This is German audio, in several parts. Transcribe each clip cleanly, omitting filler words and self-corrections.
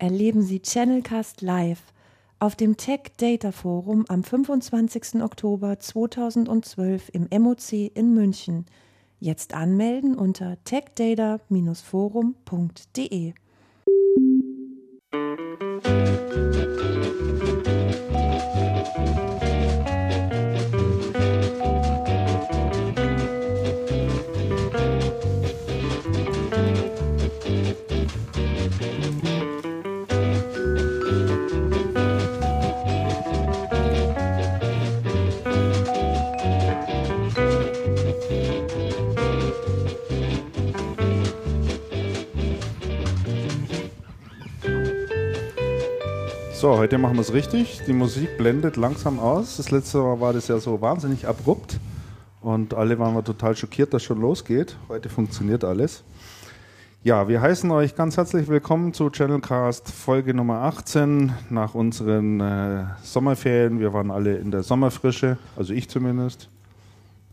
erleben Sie Channelcast live auf dem Tech Data Forum am 25. Oktober 2012 im MOC in München. Jetzt anmelden unter techdata-forum.de. So, heute machen wir es richtig. Die Musik blendet langsam aus. Das letzte Mal war das ja so wahnsinnig abrupt und alle waren wir total schockiert, dass schon losgeht. Heute funktioniert alles. Ja, wir heißen euch ganz herzlich willkommen zu Channelcast Folge Nummer 18 nach unseren Sommerferien. Wir waren alle in der Sommerfrische, also ich zumindest.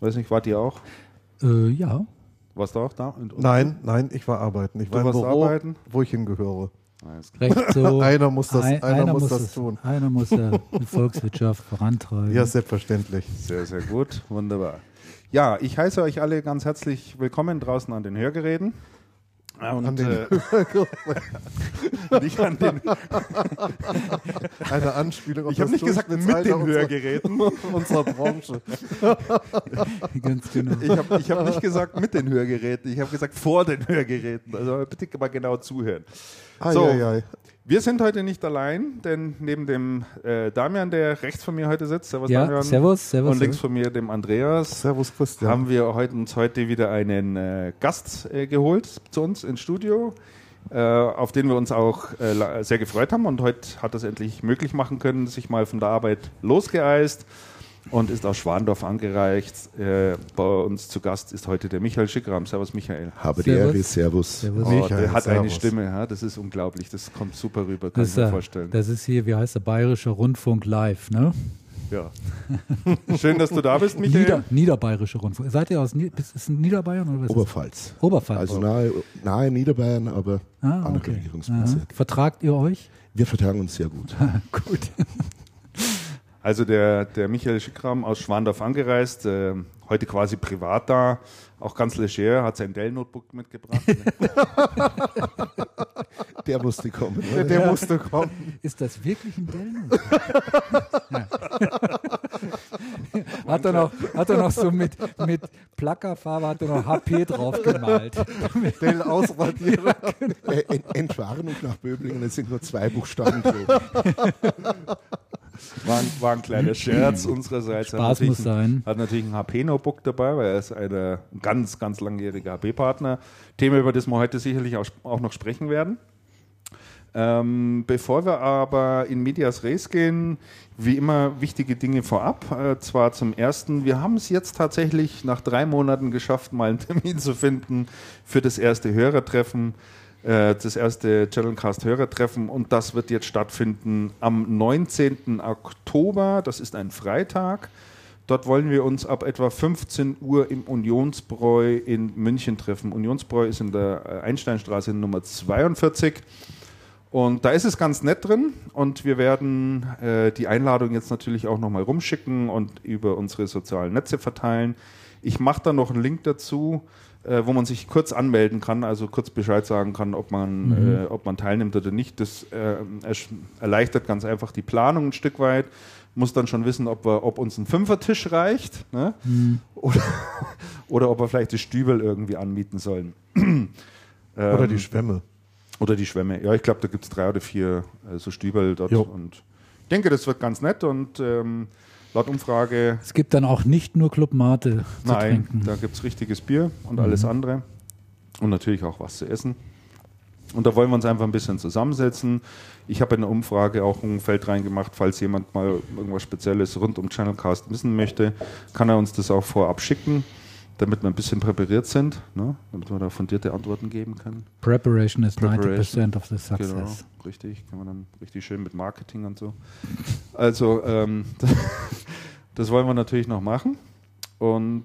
Weiß nicht, wart ihr auch? Ja. Warst du auch da? Nein, ich war arbeiten. Ich war im Büro, wo ich hingehöre. Recht so. Einer muss das tun. Einer muss ja die Volkswirtschaft vorantreiben. Ja, selbstverständlich. Sehr, sehr gut. Wunderbar. Ja, ich heiße euch alle ganz herzlich willkommen draußen an den Hörgeräten. Und an den nicht an den eine Anspielung auf ich habe nicht gesagt mit den Hörgeräten unserer Branche. Ganz genau. Ich hab nicht gesagt mit den Hörgeräten, ich habe gesagt vor den Hörgeräten. Also bitte mal genau zuhören. So, wir sind heute nicht allein, denn neben dem Damian, der rechts von mir heute sitzt, servus Damian, servus, und links von mir dem Andreas, servus Christian, haben wir uns heute wieder einen Gast geholt zu uns ins Studio, auf den wir uns auch sehr gefreut haben, und heute hat das endlich möglich machen können, sich mal von der Arbeit losgeeist und ist aus Schwandorf angereist. Bei uns zu Gast ist heute der Michael Schickram. Servus Michael. Habe die Ehre, servus. Oh, der hat eine Stimme, ja? Das ist unglaublich, das kommt super rüber, kann ich mir vorstellen. Das ist hier, wie heißt der, Bayerische Rundfunk live, ne? Ja. Schön, dass du da bist, Michael. Niederbayerische Rundfunk. Seid ihr aus Niederbayern? Oder was Oberpfalz. Oberpfalz. Also nahe Niederbayern, aber an der Regierungsbezirk. Vertragt ihr euch? Wir vertragen uns sehr gut. Gut. Also der Michael Schickram aus Schwandorf angereist, heute quasi privat da, auch ganz leger, hat sein Dell-Notebook mitgebracht. Der musste kommen. Der musste kommen. Ist das wirklich ein Dell-Notebook? Hat er noch so mit Plackerfarbe, hat er noch HP drauf gemalt. Dell ausradieren. Entwarnung und nach Böblingen, es sind nur 2 Buchstaben drin. War ein kleiner Scherz unsererseits. Spaß muss sein. Hat natürlich ein HP-Notebook dabei, weil er ist ein ganz, ganz langjähriger HP-Partner. Thema, über das wir heute sicherlich auch noch sprechen werden. Bevor wir aber in Medias Res gehen, wie immer wichtige Dinge vorab. Zwar zum Ersten, wir haben es jetzt tatsächlich nach 3 Monaten geschafft, mal einen Termin zu finden für das erste Hörertreffen. Das erste Channelcast-Hörertreffen, und das wird jetzt stattfinden am 19. Oktober, das ist ein Freitag. Dort wollen wir uns ab etwa 15 Uhr im Unionsbräu in München treffen. Unionsbräu ist in der Einsteinstraße Nummer 42, und da ist es ganz nett drin, und wir werden die Einladung jetzt natürlich auch nochmal rumschicken und über unsere sozialen Netze verteilen. Ich mache da noch einen Link dazu, wo man sich kurz anmelden kann, also kurz Bescheid sagen kann, ob man teilnimmt oder nicht. Das erleichtert ganz einfach die Planung ein Stück weit. Muss dann schon wissen, ob uns ein 5er-Tisch reicht, ne? Oder ob wir vielleicht das Stübel irgendwie anmieten sollen. Oder die Schwämme. Ja, ich glaube, da gibt es 3 oder 4 so Stübel dort. Jo. Und ich denke, das wird ganz nett, und laut Umfrage. Es gibt dann auch nicht nur Club Mate zu trinken. Da gibt es richtiges Bier und alles andere. Und natürlich auch was zu essen. Und da wollen wir uns einfach ein bisschen zusammensetzen. Ich habe in der Umfrage auch ein Feld reingemacht, falls jemand mal irgendwas Spezielles rund um Channelcast wissen möchte, kann er uns das auch vorab schicken, damit wir ein bisschen präpariert sind, ne? Damit wir da fundierte Antworten geben können. Preparation is 90% of the success. Genau, richtig. Kann man dann richtig schön mit Marketing und so. Also, das wollen wir natürlich noch machen. Und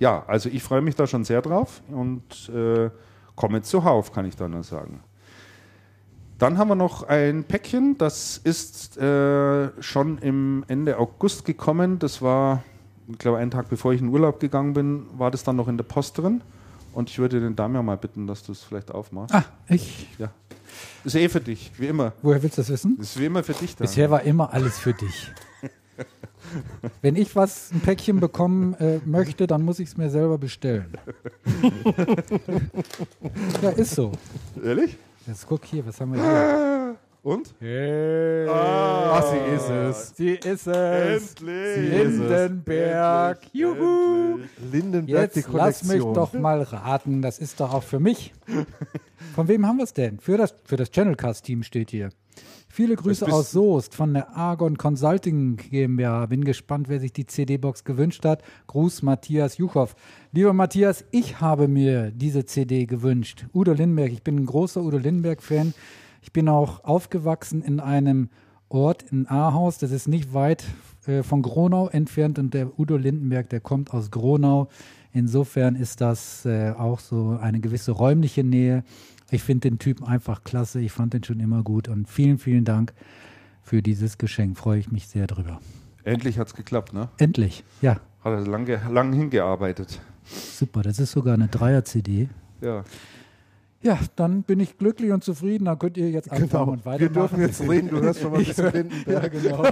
ja, also ich freue mich da schon sehr drauf und komme zuhauf, kann ich da nur sagen. Dann haben wir noch ein Päckchen, das ist schon im Ende August gekommen. Das war, ich glaube, einen Tag bevor ich in Urlaub gegangen bin, war das dann noch in der Post drin. Und ich würde den Damian mal bitten, dass du es vielleicht aufmachst. Ah, ich? Ja. Ist eh für dich, wie immer. Woher willst du das wissen? Das ist wie immer für dich da. Bisher war immer alles für dich. Wenn ich ein Päckchen bekommen möchte, dann muss ich es mir selber bestellen. Ja, ist so. Ehrlich? Jetzt guck hier, was haben wir hier? Und? Hey. Ah, sie ist es. Sie ist es. Endlich. Lindenberg. Endlich. Juhu. Lindenberg, die Kollektion. Lass mich doch mal raten. Das ist doch auch für mich. Von wem haben wir es denn? Für das Channelcast-Team steht hier. Viele Grüße aus Soest von der Argon Consulting GmbH. Bin gespannt, wer sich die CD-Box gewünscht hat. Gruß, Matthias Juchow. Lieber Matthias, ich habe mir diese CD gewünscht. Udo Lindenberg, ich bin ein großer Udo Lindenberg-Fan. Ich bin auch aufgewachsen in einem Ort in Ahaus. Das ist nicht weit von Gronau entfernt. Und der Udo Lindenberg, der kommt aus Gronau. Insofern ist das auch so eine gewisse räumliche Nähe. Ich finde den Typen einfach klasse. Ich fand den schon immer gut. Und vielen, vielen Dank für dieses Geschenk. Freue ich mich sehr drüber. Endlich hat es geklappt, ne? Endlich, ja. Hat er lang hingearbeitet. Super, das ist sogar eine Dreier-CD. Ja. Ja, dann bin ich glücklich und zufrieden. Dann könnt ihr jetzt anfangen und weitermachen. Wir dürfen jetzt reden. Du hörst schon was zu finden. Ja, genau.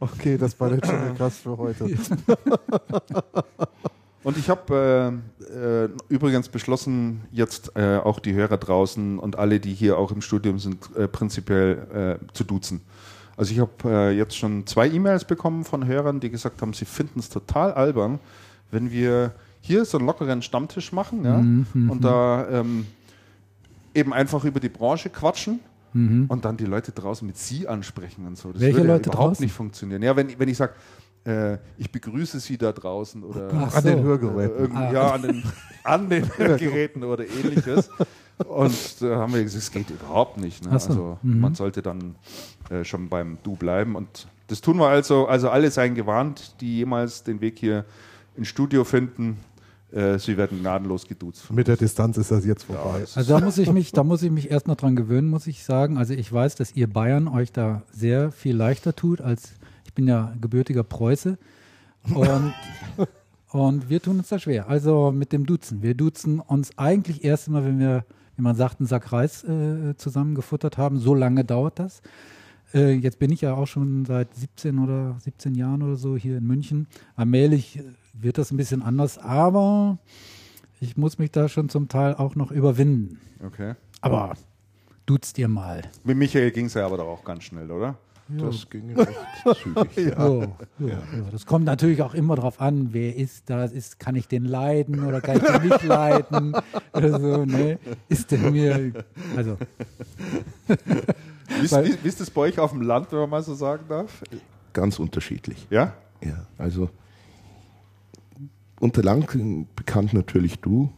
Okay, das war jetzt schon der Gast für heute. Und ich habe übrigens beschlossen, jetzt auch die Hörer draußen und alle, die hier auch im Studium sind, prinzipiell zu duzen. Also ich habe jetzt schon 2 E-Mails bekommen von Hörern, die gesagt haben, sie finden es total albern, wenn wir hier so einen lockeren Stammtisch machen, ja? Und da eben einfach über die Branche quatschen und dann die Leute draußen mit Sie ansprechen und so. Das Welche würde Leute ja überhaupt draußen? Nicht funktionieren. Ja, wenn ich sage, ich begrüße Sie da draußen oder an den Hörgeräten. Ja, an den Hörgeräten oder ähnliches. Und da haben wir gesagt, es geht überhaupt nicht. Ne? So. Also man sollte dann schon beim Du bleiben. Und das tun wir also. Also alle seien gewarnt, die jemals den Weg hier ins Studio finden. Sie werden gnadenlos geduzt. Mit der Distanz ist das jetzt vorbei. Ja, also da muss ich mich erst noch dran gewöhnen, muss ich sagen. Also ich weiß, dass ihr Bayern euch da sehr viel leichter tut als ich bin ja gebürtiger Preuße und wir tun uns da schwer. Also mit dem Duzen. Wir duzen uns eigentlich erst immer, wenn wir, wie man sagt, einen Sack Reis zusammengefuttert haben. So lange dauert das. Jetzt bin ich ja auch schon seit 17 Jahren oder so hier in München. Allmählich wird das ein bisschen anders, aber ich muss mich da schon zum Teil auch noch überwinden. Okay. Aber duzt dir mal. Mit Michael ging es ja aber doch auch ganz schnell, oder? Ja. Das ging recht zügig. Ja. Ja. Das kommt natürlich auch immer darauf an, wer ist da, kann ich den leiden oder kann ich den nicht leiden? Oder so, ne? Ist der mir. Also. Wie ist das bei euch auf dem Land, wenn man mal so sagen darf? Ganz unterschiedlich. Ja? Ja. Also unter Lang bekannt natürlich du,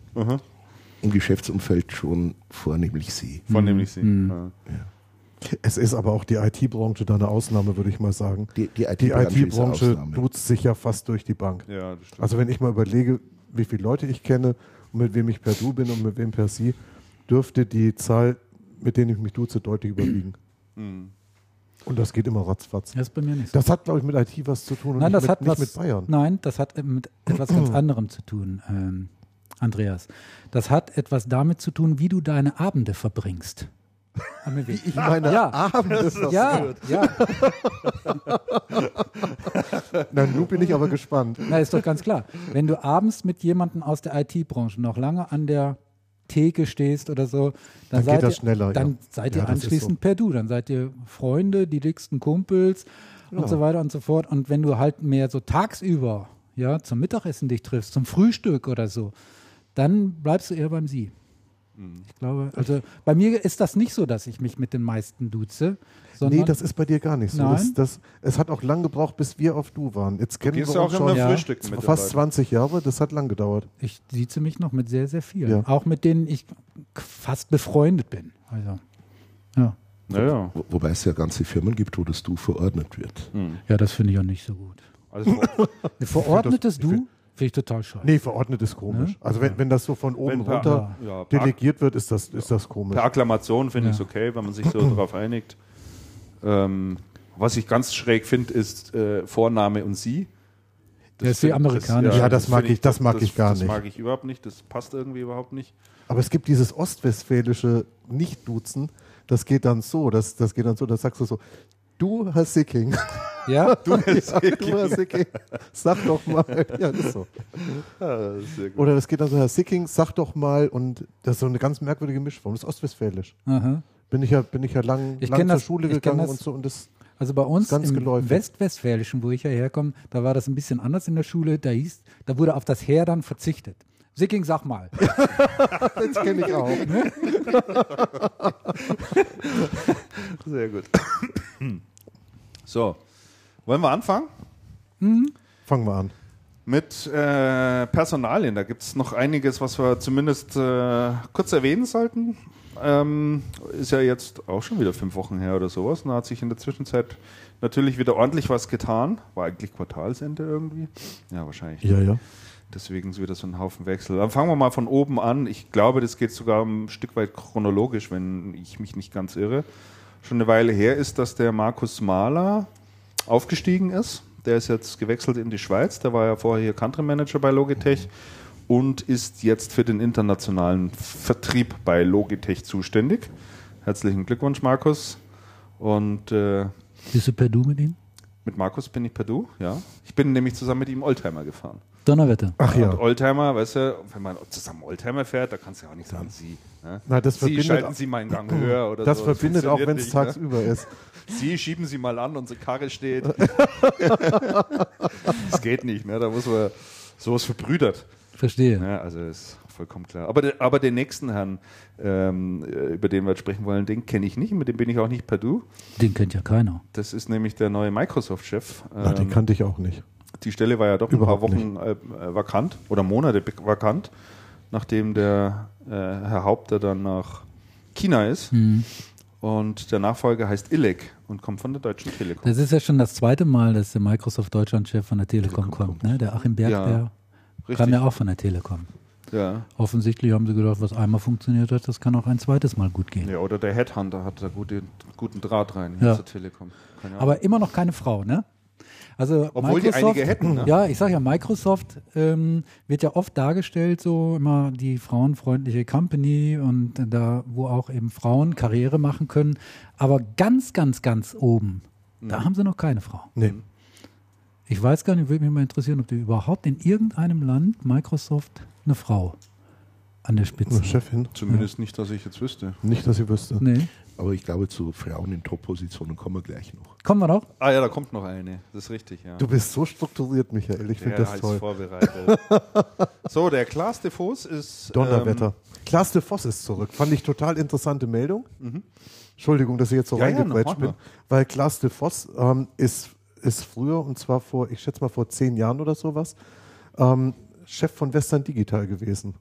im Geschäftsumfeld schon vornehmlich sie. Vornehmlich sie. Mhm. Ja. Es ist aber auch die IT-Branche da eine Ausnahme, würde ich mal sagen. Die IT-Branche duzt sich ja fast durch die Bank. Ja, das stimmt. Also wenn ich mal überlege, wie viele Leute ich kenne und mit wem ich per Du bin und mit wem per Sie, dürfte die Zahl, mit denen ich mich duze, deutlich überwiegen. Und das geht immer ratzfatz. Das ist bei mir nicht so. Das hat, glaube ich, mit IT was zu tun und nein, nicht mit Bayern. Nein, das hat mit etwas ganz anderem zu tun, Andreas. Das hat etwas damit zu tun, wie du deine Abende verbringst. Wie ich meine Abende ist ja. Na, nun bin ich aber gespannt. Na, ist doch ganz klar. Wenn du abends mit jemandem aus der IT-Branche noch lange an der Theke stehst oder so, dann seid ihr schneller. Dann seid ihr anschließend per Du. Dann seid ihr Freunde, die dicksten Kumpels und so weiter und so fort. Und wenn du halt mehr so tagsüber zum Mittagessen dich triffst, zum Frühstück oder so, dann bleibst du eher beim Sie. Ich glaube, also bei mir ist das nicht so, dass ich mich mit den meisten duze. Nee, das ist bei dir gar nicht so. Es hat auch lang gebraucht, bis wir auf Du waren. Jetzt kennen wir uns schon fast 20 Jahre, das hat lang gedauert. Ich duze mich noch mit sehr, sehr vielen. Ja. Auch mit denen ich fast befreundet bin. Also, ja. Naja. Wobei es ja ganze Firmen gibt, wo das Du verordnet wird. Ja, das finde ich auch nicht so gut. Also, verordnetes Du? Finde ich total scheiße. Nee, verordnet ist komisch. Ja? Also wenn das so von oben runter delegiert wird, ist das komisch. Per Akklamation finde ich es okay, wenn man sich so darauf einigt. Was ich ganz schräg finde, ist Vorname und Sie. Das ist die amerikanische. Das mag ich gar nicht. Das mag ich überhaupt nicht. Das passt irgendwie überhaupt nicht. Aber es gibt dieses ostwestfälische Nicht-Duzen. Das geht dann so. Das sagst du so. Du, Herr Sicking. Ja? Du, Herr Sicking. Sag doch mal. Ja, das ist so. Ja, das ist sehr gut. Oder das geht dann so, Herr Sicking, sag doch mal. Und das ist so eine ganz merkwürdige Mischform. Das ist ostwestfälisch. Aha. Bin ich ja lang zur Schule gegangen und so. Und das, also bei uns ganz im geläufig. Westwestfälischen, wo ich ja herkomme, da war das ein bisschen anders in der Schule. Da wurde auf das Her dann verzichtet. Sicking, sag mal. Das kenne ich auch. Ne? Sehr gut. So, wollen wir anfangen? Mhm. Fangen wir an. Mit Personalien, da gibt es noch einiges, was wir zumindest kurz erwähnen sollten. Ist ja jetzt auch schon wieder 5 Wochen her oder sowas. Da hat sich in der Zwischenzeit natürlich wieder ordentlich was getan. War eigentlich Quartalsende irgendwie? Ja, wahrscheinlich. Ja. Deswegen ist wieder so ein Haufen Wechsel. Dann fangen wir mal von oben an. Ich glaube, das geht sogar ein Stück weit chronologisch, wenn ich mich nicht ganz irre. Schon eine Weile her ist, dass der Markus Mahler aufgestiegen ist. Der ist jetzt gewechselt in die Schweiz. Der war ja vorher hier Country Manager bei Logitech und ist jetzt für den internationalen Vertrieb bei Logitech zuständig. Herzlichen Glückwunsch, Markus. Und bist du per Du mit ihm? Mit Markus bin ich per Du, ja. Ich bin nämlich zusammen mit ihm Oldtimer gefahren. Donnerwetter. Ach ja. Und Oldtimer, weißt du, wenn man zusammen Oldtimer fährt, da kannst du ja auch nicht sagen, Sie. Ne? Na, das Sie, schalten Sie mal einen Gang höher oder das so. Das verbindet auch, wenn es tagsüber ist. Sie, schieben Sie mal an, unsere Karre steht. Das geht nicht, ne? Da muss man sowas verbrüdert. Verstehe. Ja, also ist vollkommen klar. Aber den nächsten Herrn, über den wir jetzt sprechen wollen, den kenne ich nicht, mit dem bin ich auch nicht per Du. Den kennt ja keiner. Das ist nämlich der neue Microsoft-Chef. Den kannte ich auch nicht. Die Stelle war ja doch ein paar Wochen vakant oder Monate vakant, nachdem der Herr Haupter dann nach China ist. Mhm. Und der Nachfolger heißt Ilek und kommt von der Deutschen Telekom. Das ist ja schon das zweite Mal, dass der Microsoft-Deutschland-Chef von der Telekom kommt. Ne? Der Achim Berg, der kam ja auch von der Telekom. Ja. Offensichtlich haben sie gedacht, was einmal funktioniert hat, das kann auch ein zweites Mal gut gehen. Ja, oder der Headhunter hat da guten Draht rein zur Telekom. Aber immer noch keine Frau, ne? Also obwohl Microsoft, die einige hätten. Ne? Ja, ich sage ja, Microsoft wird ja oft dargestellt, so immer die frauenfreundliche Company und da, wo auch eben Frauen Karriere machen können. Aber ganz, ganz, ganz oben, da haben sie noch keine Frau. Nee. Ich weiß gar nicht, würde mich mal interessieren, ob die überhaupt in irgendeinem Land Microsoft eine Frau an der Spitze hat. Chefin. Zumindest nicht, dass ich jetzt wüsste. Nicht, dass ich wüsste. Nee. Aber ich glaube, zu Frauen in Top-Positionen kommen wir gleich noch. Kommen wir noch? Ah ja, da kommt noch eine. Das ist richtig, ja. Du bist so strukturiert, Michael. Ich finde das toll. Ja, vorbereitet. So, der Klaas de Voss ist... Donnerwetter. Klaas de Voss ist zurück. Fand ich total interessante Meldung. Mhm. Entschuldigung, dass ich jetzt so reingequetscht bin. Weil Klaas de Voss ist früher, und zwar vor 10 Jahren oder sowas, Chef von Western Digital gewesen.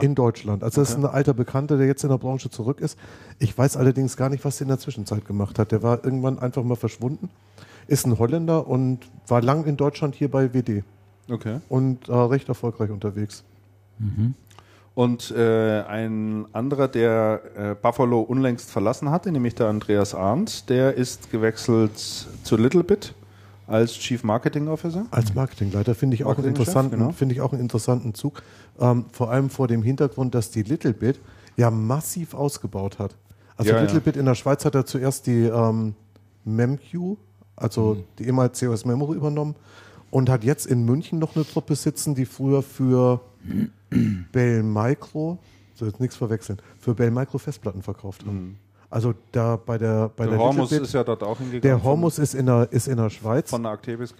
In Deutschland. Also das ist ein alter Bekannter, der jetzt in der Branche zurück ist. Ich weiß allerdings gar nicht, was der in der Zwischenzeit gemacht hat. Der war irgendwann einfach mal verschwunden, ist ein Holländer und war lang in Deutschland hier bei WD. Okay. Und recht erfolgreich unterwegs. Mhm. Und ein anderer, der Buffalo unlängst verlassen hatte, nämlich der Andreas Arndt, der ist gewechselt zu Littlebit als Chief Marketing Officer? Als Marketingleiter finde ich auch einen interessanten Zug. Vor allem vor dem Hintergrund, dass die Littlebit ja massiv ausgebaut hat. Also Littlebit in der Schweiz hat er zuerst die MemQ, also die ehemals COS Memory übernommen und hat jetzt in München noch eine Truppe sitzen, die früher für Bell Micro, so jetzt nichts verwechseln, für Bell Micro Festplatten verkauft haben. Mhm. Also da bei der Hormus ist ja dort auch hingegangen. Der Hormus ist in der Schweiz. Von der Aktevis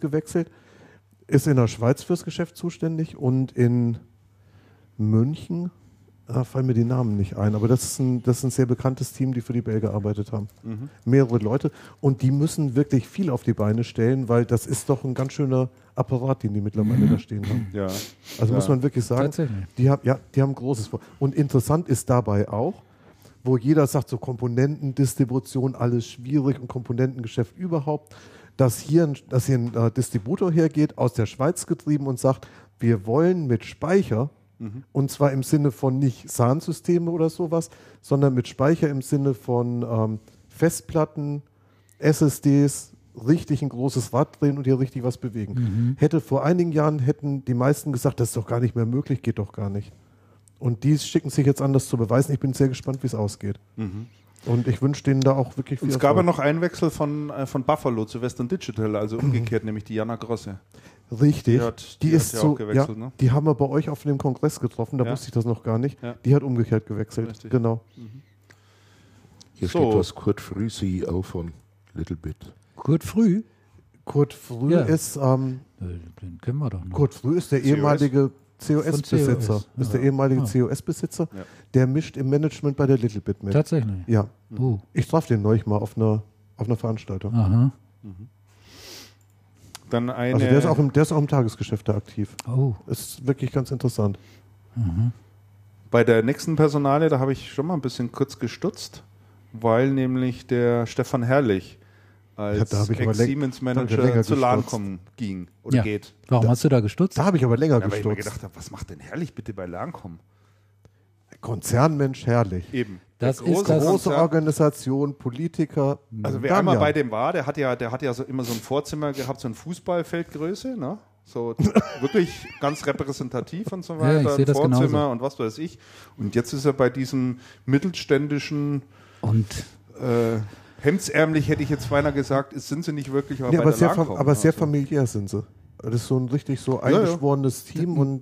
gewechselt. Ist in der Schweiz fürs Geschäft zuständig und in München fallen mir die Namen nicht ein. Aber das ist ein sehr bekanntes Team, die für die Bell gearbeitet haben. Mhm. Mehrere Leute. Und die müssen wirklich viel auf die Beine stellen, weil das ist doch ein ganz schöner Apparat, den die mittlerweile da stehen haben. Ja. Also muss man wirklich sagen, die haben Großes vor. Und interessant ist dabei auch, wo jeder sagt, so Komponentendistribution, alles schwierig und Komponentengeschäft überhaupt. dass hier ein Distributor hergeht, aus der Schweiz getrieben, und sagt, wir wollen mit Speicher, und zwar im Sinne von nicht SAN-Systeme oder sowas, sondern mit Speicher im Sinne von Festplatten, SSDs, richtig ein großes Rad drehen und hier richtig was bewegen. Hätte vor einigen Jahren, hätten die meisten gesagt, das ist doch gar nicht mehr möglich, geht doch gar nicht. Und die schicken sich jetzt an, das zu beweisen. Ich bin sehr gespannt, wie es ausgeht. Und ich wünsche denen da auch wirklich viel Erfolg. Es gab ja noch einen Wechsel von Buffalo zu Western Digital, also umgekehrt, nämlich die Jana Grosse. Richtig. Die ist ja so, auch gewechselt, ja, ne? Die haben wir bei euch auf dem Kongress getroffen, da wusste ich das noch gar nicht. Die hat umgekehrt gewechselt. Richtig. Genau. Hier steht was, Kurt Früh, CEO von Little Bit. Kurt Früh? Kurt Früh ist... den kennen wir doch noch. Kurt Früh ist der ehemalige... COS-Besitzer, ist der ehemalige COS-Besitzer, der mischt im Management bei der Littlebit mit. Tatsächlich? Ja. Ich traf den neulich mal auf einer Veranstaltung. Dann eine, also der ist auch im Tagesgeschäft da aktiv. Ist wirklich ganz interessant. Bei der nächsten Personalie, da habe ich schon mal ein bisschen kurz gestutzt, weil nämlich der Stefan Herrlich als Ex-Siemens-Manager zu Lancom ging oder geht. Warum hast du da gestutzt? Da habe ich aber länger gestutzt. Weil ich mir gedacht habe, was macht denn Herrlich bitte bei Lancom? Konzernmensch Herrlich. Eben. Das ist eine große Organisation, Politiker. Also wer einmal bei dem war, der hat ja so immer so ein Vorzimmer gehabt, so ein Fußballfeldgröße, ne? So wirklich ganz repräsentativ und so weiter. Ja, ich sehe das Vorzimmer genauso. Und was weiß ich. Und jetzt ist er bei diesem mittelständischen hemdsärmlich, hätte ich jetzt beinahe gesagt, sind sie nicht wirklich, aber sehr, sehr familiär sind sie. Das ist so ein richtig so eingeschworenes Team.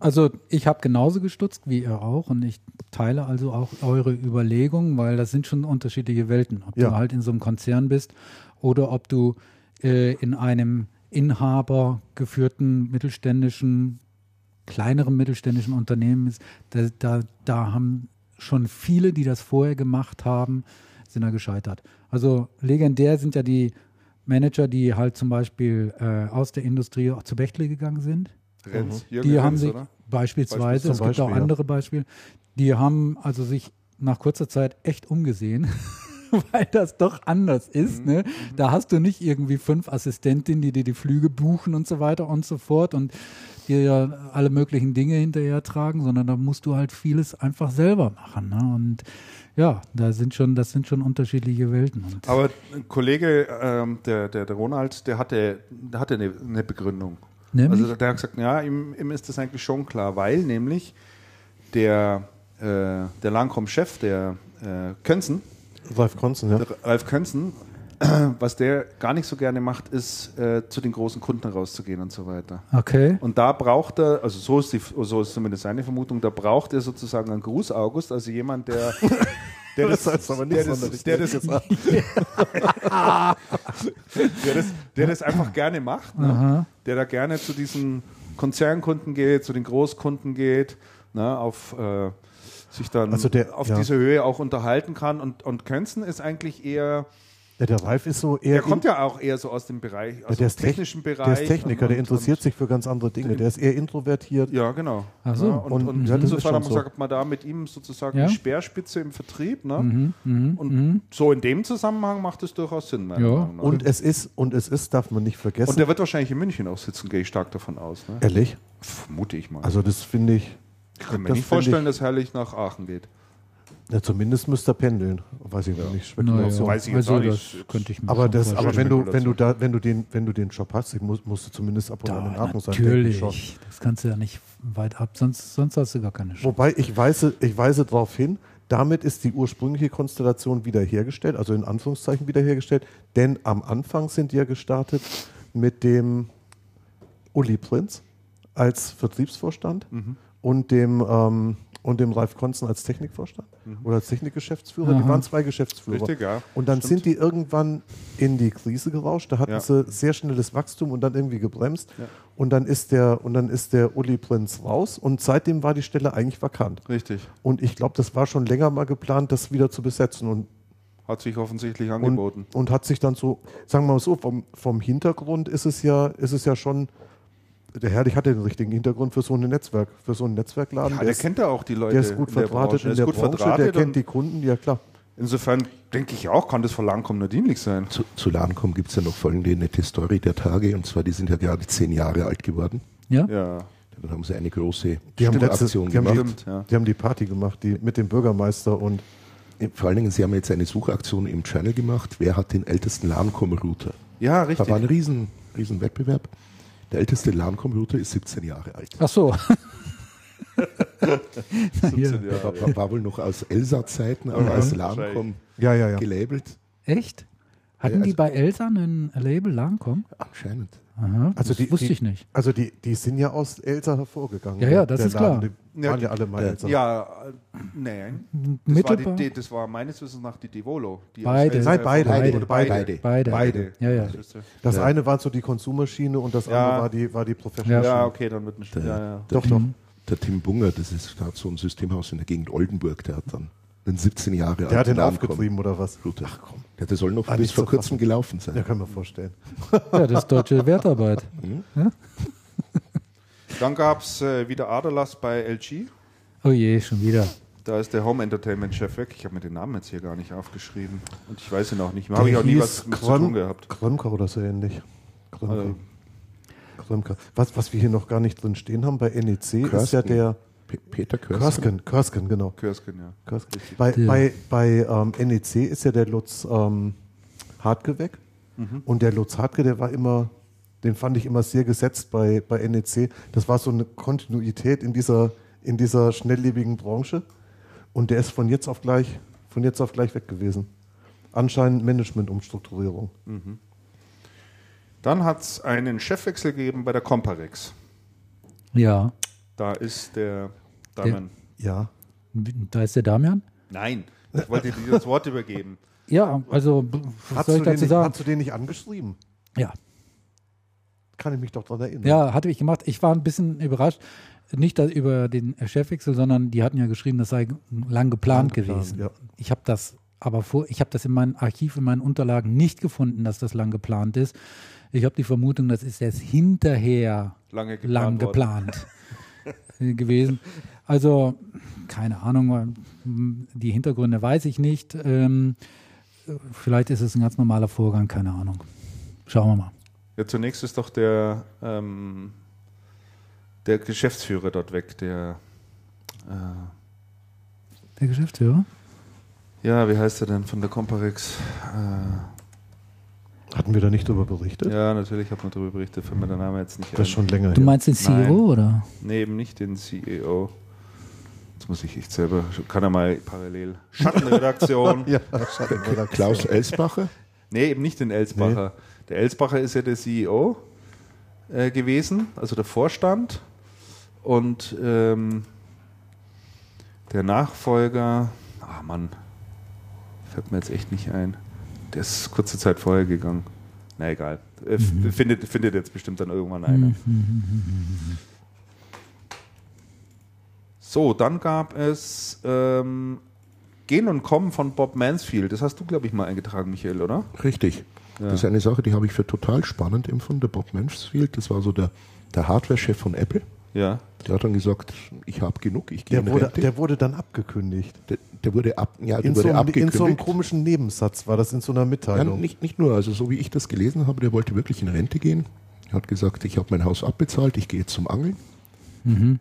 Also ich habe genauso gestutzt wie ihr auch, und ich teile also auch eure Überlegungen, weil das sind schon unterschiedliche Welten. Ob du halt in so einem Konzern bist oder ob du in einem inhabergeführten mittelständischen, kleineren mittelständischen Unternehmen bist. Da haben schon viele, die das vorher gemacht haben, sind da gescheitert. Also legendär sind ja die Manager, die halt zum Beispiel aus der Industrie auch zu Bechtle gegangen sind. Renz, die Jürgen haben Renz, sich oder? Beispielsweise, es gibt auch andere Beispiele, die haben also sich nach kurzer Zeit echt umgesehen, weil das doch anders ist. Ne? Da hast du nicht irgendwie 5 Assistentinnen, die dir die Flüge buchen und so weiter und so fort und dir ja alle möglichen Dinge hinterher tragen, sondern da musst du halt vieles einfach selber machen. Ne? Und ja, das sind schon unterschiedliche Welten. Und aber ein Kollege, der Ronald, der hatte eine Begründung. Nämlich? Also der hat gesagt, ja, ihm ist das eigentlich schon klar, weil nämlich der Lancom-Chef, der Könzen, Ralf Könzen, was der gar nicht so gerne macht, ist, zu den großen Kunden rauszugehen und so weiter. Okay. Und da braucht er, also so ist zumindest seine Vermutung, da braucht er sozusagen einen Gruß August, also jemand, der das einfach gerne macht, ne? Der da gerne zu diesen Konzernkunden geht, zu den Großkunden geht, ne? Sich dann auf diese Höhe auch unterhalten kann. Und Könzen ist eigentlich eher... Ja, der Ralf ist so eher... Der kommt ja auch eher so aus dem Bereich, aus dem technischen Bereich. Der ist Techniker, der interessiert sich für ganz andere Dinge. Der ist eher introvertiert. Ja, genau. Also, ja, und insofern haben wir gesagt, man da mit ihm sozusagen die Speerspitze im Vertrieb. Ne? So in dem Zusammenhang macht es durchaus Sinn. Und es ist, darf man nicht vergessen... Und der wird wahrscheinlich in München auch sitzen, gehe ich stark davon aus. Ne? Ehrlich? Vermute ich mal. Also das finde ich... Ich kann mir nicht vorstellen, dass Herrlich nach Aachen geht. Ja, zumindest müsste er pendeln. Weiß ich nicht. Spekulation. Weiß ich jetzt auch nicht. Könnte ich mir aber wenn du den Job hast, musst du zumindest ab und an in Atmung sein. Natürlich. Das kannst du ja nicht weit ab, sonst hast du gar keine Chance. Wobei, ich weise darauf hin, damit ist die ursprüngliche Konstellation wiederhergestellt, also in Anführungszeichen wiederhergestellt, denn am Anfang sind die ja gestartet mit dem Uli Prinz als Vertriebsvorstand und dem Ralf Konzen als Technikvorstand oder als Technikgeschäftsführer. Die waren 2 Geschäftsführer. Richtig, ja. Und dann sind die irgendwann in die Krise gerauscht. Da hatten sie sehr schnelles Wachstum und dann irgendwie gebremst. Ja. Und dann ist der Uli Prinz raus. Und seitdem war die Stelle eigentlich vakant. Richtig. Und ich glaube, das war schon länger mal geplant, das wieder zu besetzen. Und hat sich offensichtlich angeboten. Und hat sich dann so, sagen wir mal so, vom Hintergrund ist es ja schon... Der Herrlich hatte den richtigen Hintergrund für so ein Netzwerk, für so einen Netzwerkladen. Ja, der kennt ja auch die Leute. Der ist gut verdrahtet in der Branche, der kennt die Kunden, ja klar. Insofern denke ich auch, kann das Verlangen kommen nur dienlich sein. Zu Lancom gibt es ja noch folgende nette Story der Tage, und zwar, die sind ja gerade 10 Jahre alt geworden. Ja. Dann haben sie eine große Aktion gemacht. Die haben die Party gemacht, die mit dem Bürgermeister und... Vor allen Dingen, sie haben jetzt eine Suchaktion im Channel gemacht, wer hat den ältesten Lancom-Router? Ja, richtig. Da war ein riesen Wettbewerb. Der älteste Lancom-Router ist 17 Jahre alt. Ach so. 17 Jahre. War wohl noch aus Elsa-Zeiten, aber als Lancom gelabelt. Echt? Hatten die bei Elsa ein Label Lancom? Anscheinend. Aha, also das wusste ich nicht. Also die sind ja aus Elsa hervorgegangen. Ja, das ist klar. Die waren ja alle mal Elsa. Ja, nein. Das war meines Wissens nach die Devolo. Beide. Ja. Das eine war so die Konsummaschine und das andere war die Professional. Ja, okay, dann wird nicht. Doch. Der Tim Bunger, das ist gerade so ein Systemhaus in der Gegend Oldenburg, der hat dann einen 17 Jahre alten. Der hat den aufgetrieben oder was? Ach komm. Der soll noch bis vor kurzem gelaufen sein. Ja, kann man vorstellen. Ja, das ist deutsche Wertarbeit. Ja? Dann gab es wieder Aderlass bei LG. Oh je, schon wieder. Da ist der Home Entertainment Chef weg. Ich habe mir den Namen jetzt hier gar nicht aufgeschrieben. Und ich weiß ihn auch nicht mehr. Habe ich auch nie was mit zu tun gehabt. Krömker oder so ähnlich. Was wir hier noch gar nicht drin stehen haben bei NEC, ist ja der Peter Körsken. Körsken, genau. Körsken, ja. Körsken. Bei NEC ist ja der Lutz Hartke weg. Mhm. Und der Lutz Hartke, den fand ich immer sehr gesetzt bei NEC. Das war so eine Kontinuität in dieser schnelllebigen Branche. Und der ist von jetzt auf gleich weg gewesen. Anscheinend Management-Umstrukturierung. Mhm. Dann hat es einen Chefwechsel gegeben bei der Comparex. Ja. Da ist der Damian. Da ist der Damian? Nein, ich wollte dir das Wort übergeben. Ja, also, was soll ich dazu sagen? Hast du den nicht angeschrieben? Ja. Kann ich mich doch daran erinnern. Ja, hatte ich gemacht. Ich war ein bisschen überrascht. Nicht über den Chefwechsel, sondern die hatten ja geschrieben, das sei lang geplant gewesen. Ja. Ich habe das in meinem Archiv, in meinen Unterlagen nicht gefunden, dass das lang geplant ist. Ich habe die Vermutung, das ist erst hinterher lang geplant gewesen. Also, keine Ahnung, die Hintergründe weiß ich nicht. Vielleicht ist es ein ganz normaler Vorgang, keine Ahnung. Schauen wir mal. Ja, zunächst ist doch der Geschäftsführer dort weg. Der Geschäftsführer? Ja, wie heißt er denn von der Comparex? Hatten wir da nicht darüber berichtet? Ja, natürlich hat man darüber berichtet, fällt mir der Name jetzt nicht ein. Das ist schon länger her. Du meinst den CEO, oder? Nee, eben nicht den CEO. Jetzt muss ich echt selber, kann er mal parallel. Schattenredaktion. Schattenredaktion. Klaus Elsbacher? Nee, eben nicht den Elsbacher. Nee. Der Elsbacher ist ja der CEO gewesen, also der Vorstand. Und der Nachfolger, fällt mir jetzt echt nicht ein. Der ist kurze Zeit vorher gegangen. Na egal. Findet jetzt bestimmt dann irgendwann einer. So, dann gab es Gehen und Kommen von Bob Mansfield. Das hast du, glaube ich, mal eingetragen, Michael, oder? Richtig. Ja. Das ist eine Sache, die habe ich für total spannend empfunden. Der Bob Mansfield, das war so der Hardware-Chef von Apple. Ja. Der hat dann gesagt, ich habe genug, ich gehe in Rente. Der wurde dann abgekündigt. Der wurde abgekündigt. In so einem komischen Nebensatz war das in so einer Mitteilung. Ja, nicht nur, also so wie ich das gelesen habe, der wollte wirklich in Rente gehen. Er hat gesagt, ich habe mein Haus abbezahlt, ich gehe jetzt zum Angeln. Mhm.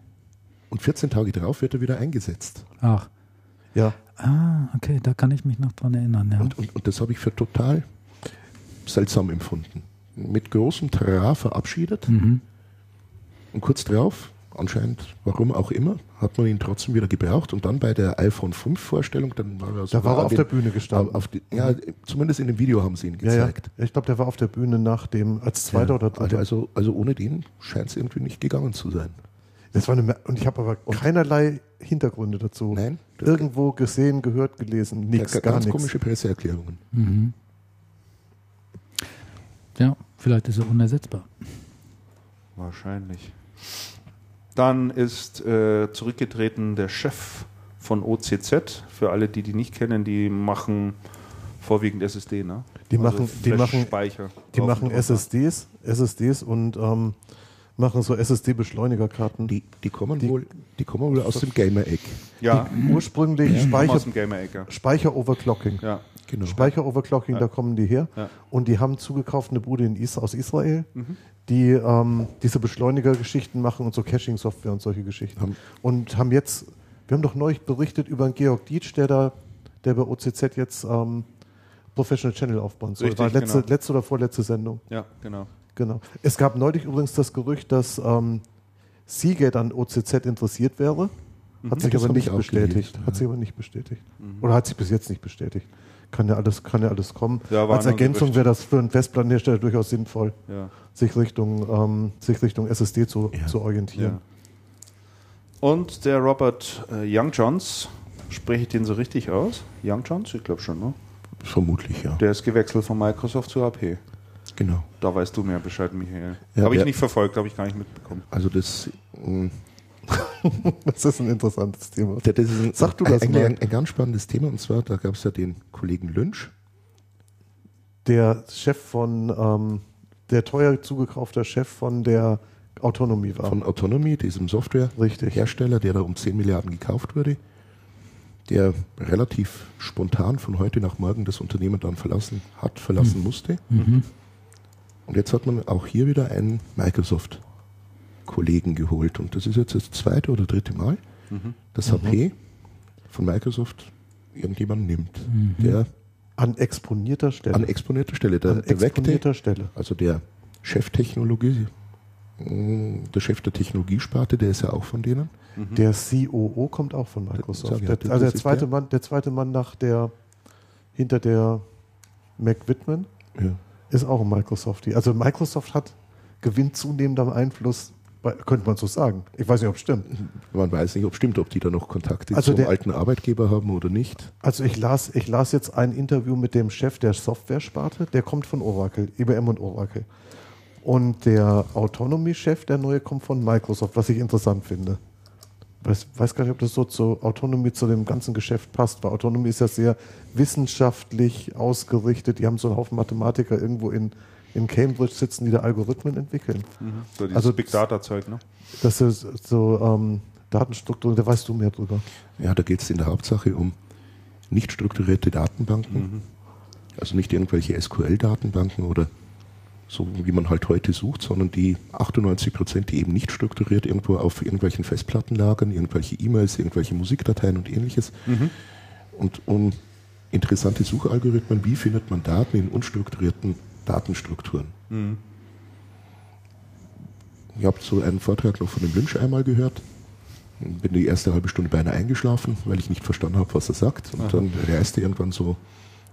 Und 14 Tage drauf wird er wieder eingesetzt. Ach. Ja. Ah, okay, da kann ich mich noch dran erinnern. Ja. Und das habe ich für total seltsam empfunden. Mit großem Trara verabschiedet. Mhm. Und kurz drauf, anscheinend, warum auch immer, hat man ihn trotzdem wieder gebraucht. Und dann bei der iPhone 5-Vorstellung, dann war er so. Da war er auf der Bühne gestanden. Zumindest in dem Video haben sie ihn gezeigt. Ja. Ich glaube, der war auf der Bühne als Zweiter oder Dritter. Also ohne den scheint es irgendwie nicht gegangen zu sein. Das war und ich habe aber keinerlei Hintergründe dazu. Nein. Irgendwo gesehen, gehört, gelesen, nichts, gar nichts. Ganz komische Presseerklärungen. Mhm. Ja, vielleicht ist er unersetzbar. Wahrscheinlich. Dann ist zurückgetreten der Chef von OCZ. Für alle, die nicht kennen, die machen vorwiegend SSD, ne? Die machen SSDs und machen so SSD-Beschleunigerkarten. Die kommen wohl aus dem Gamer-Eck. Ja. Ursprünglich Speicher-Overclocking. Ja. Genau. Speicher-Overclocking, ja. Da kommen die her. Ja. Und die haben zugekauft eine Bude aus Israel, die diese Beschleuniger-Geschichten machen und so Caching-Software und solche Geschichten. Und haben jetzt, wir haben doch neulich berichtet über einen Georg Dietsch, der bei OCZ jetzt Professional Channel aufbauen soll. Richtig, letzte oder vorletzte Sendung. Ja, genau. Genau. Es gab neulich übrigens das Gerücht, dass Seagate an OCZ interessiert wäre. Hat sich aber nicht bestätigt. Oder hat sich bis jetzt nicht bestätigt. Kann ja alles kommen. Ja, als Ergänzung wäre das für einen Festplattenhersteller durchaus sinnvoll, ja, sich Richtung SSD zu orientieren. Ja. Und der Robert Young-Johns, spreche ich den so richtig aus? Young-Johns? Ich glaube schon, ne? Vermutlich, ja. Der ist gewechselt von Microsoft zu HP. Genau. Da weißt du mehr Bescheid, Michael. Ja, habe ich nicht verfolgt, habe ich gar nicht mitbekommen. Also das... Das ist ein interessantes Thema. Sag du das mal. Ein ganz spannendes Thema, und zwar, da gab es ja den Kollegen Lynch. Der Chef von, der teuer zugekaufte Chef von der Autonomy war. Von Autonomy, diesem Softwarehersteller, der da um 10 Milliarden gekauft wurde, der relativ spontan von heute nach morgen das Unternehmen dann verlassen musste. Mhm. Und jetzt hat man auch hier wieder einen Microsoft-Kollegen geholt. Und das ist jetzt das zweite oder dritte Mal, dass HP von Microsoft irgendjemanden nimmt. Mhm. Der An exponierter Stelle. Also der Chef der Technologiesparte, der ist ja auch von denen. Mhm. Der COO kommt auch von Microsoft. Der zweite Mann hinter der Mac Whitman, ja, ist auch ein Microsoft. Also Microsoft gewinnt zunehmend am Einfluss, könnte man so sagen. Ich weiß nicht, ob es stimmt. Man weiß nicht, ob es stimmt, ob die da noch Kontakte zum alten Arbeitgeber haben oder nicht. Also ich las jetzt ein Interview mit dem Chef der Software-Sparte, der kommt von Oracle, IBM und Oracle. Und der Autonomy-Chef, der neue, kommt von Microsoft, was ich interessant finde. Ich weiß gar nicht, ob das so zu Autonomy, zu dem ganzen Geschäft passt, weil Autonomy ist ja sehr wissenschaftlich ausgerichtet. Die haben so einen Haufen Mathematiker irgendwo in Cambridge sitzen, die da Algorithmen entwickeln. Mhm. So dieses Big Data-Zeug, ne? Das ist so Datenstruktur, da weißt du mehr drüber. Ja, da geht es in der Hauptsache um nicht strukturierte Datenbanken, also nicht irgendwelche SQL-Datenbanken oder so, wie man halt heute sucht, sondern die 98%, die eben nicht strukturiert irgendwo auf irgendwelchen Festplatten lagern, irgendwelche E-Mails, irgendwelche Musikdateien und ähnliches. Mhm. Und um interessante Suchalgorithmen, wie findet man Daten in unstrukturierten Datenstrukturen? Mhm. Ich habe so einen Vortrag noch von dem Lynch einmal gehört. Bin die erste halbe Stunde beinahe eingeschlafen, weil ich nicht verstanden habe, was er sagt. Und dann reißt er irgendwann so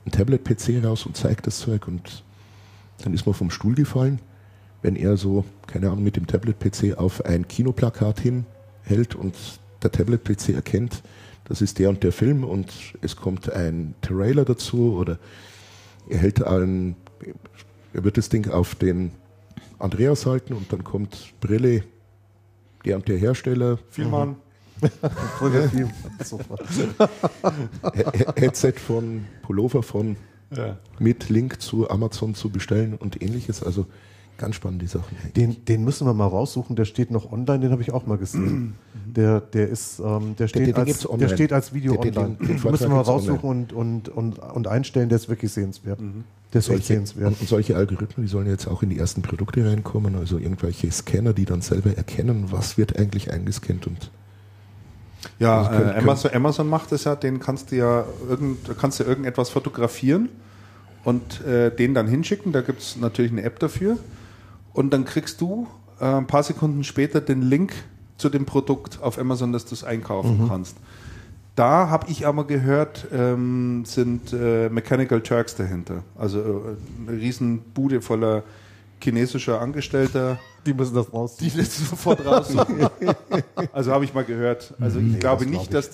ein Tablet-PC raus und zeigt das Zeug, und dann ist man vom Stuhl gefallen, wenn er so, keine Ahnung, mit dem Tablet-PC auf ein Kinoplakat hinhält und der Tablet-PC erkennt, das ist der und der Film, und es kommt ein Trailer dazu, oder er wird das Ding auf den Andreas halten und dann kommt Brille, der und der Hersteller. Filmmann. Headset von, Pullover von. Ja. Mit Link zu Amazon zu bestellen und ähnliches. Also ganz spannende Sachen. Den müssen wir mal raussuchen. Der steht noch online. Den habe ich auch mal gesehen. Der steht als Video online. Den müssen wir mal raussuchen und einstellen. Der ist wirklich sehenswert. Mhm. Und solche Algorithmen, die sollen jetzt auch in die ersten Produkte reinkommen. Also irgendwelche Scanner, die dann selber erkennen, was wird eigentlich eingescannt und ja, Amazon macht das ja, den kannst du irgendetwas fotografieren und den dann hinschicken, da gibt es natürlich eine App dafür, und dann kriegst du ein paar Sekunden später den Link zu dem Produkt auf Amazon, dass du es einkaufen kannst. Da habe ich aber gehört, sind Mechanical Turks dahinter, also eine riesen Bude voller chinesischer Angestellter. Die müssen das rausziehen. Die müssen sofort rausziehen. Also habe ich mal gehört. Also ich glaube nicht, dass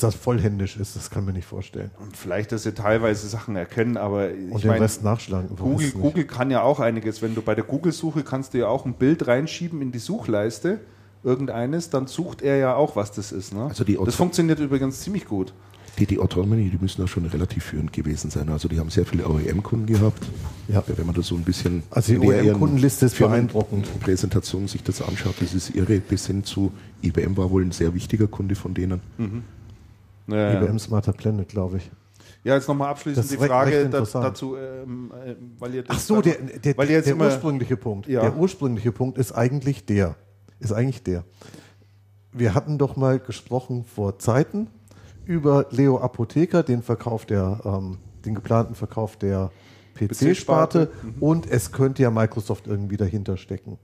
das vollhändisch ist. Das kann man nicht vorstellen. Und vielleicht, dass sie teilweise Sachen erkennen, aber den Rest nachschlagen. Google kann ja auch einiges. Wenn du bei der Google-Suche kannst du ja auch ein Bild reinschieben in die Suchleiste, irgendeines, dann sucht er ja auch, was das ist. Ne? Also das funktioniert übrigens ziemlich gut. Die Autonomy, die müssen auch schon relativ führend gewesen sein. Also die haben sehr viele OEM-Kunden gehabt. Ja. Wenn man das so ein bisschen... Also die OEM-Kundenliste ist beeindruckend. Präsentation sich das anschaut, das ist irre. Bis hin zu IBM war wohl ein sehr wichtiger Kunde von denen. Mhm. Ja, IBM Smarter Planet, glaube ich. Ja, jetzt nochmal abschließend die Frage dazu, weil ihr das... Ach so, der ursprüngliche Punkt. Ja. Der ursprüngliche Punkt ist eigentlich der. Wir hatten doch mal gesprochen vor Zeiten über Leo Apotheker, den geplanten Verkauf der PC-Sparte und es könnte ja Microsoft irgendwie dahinter stecken.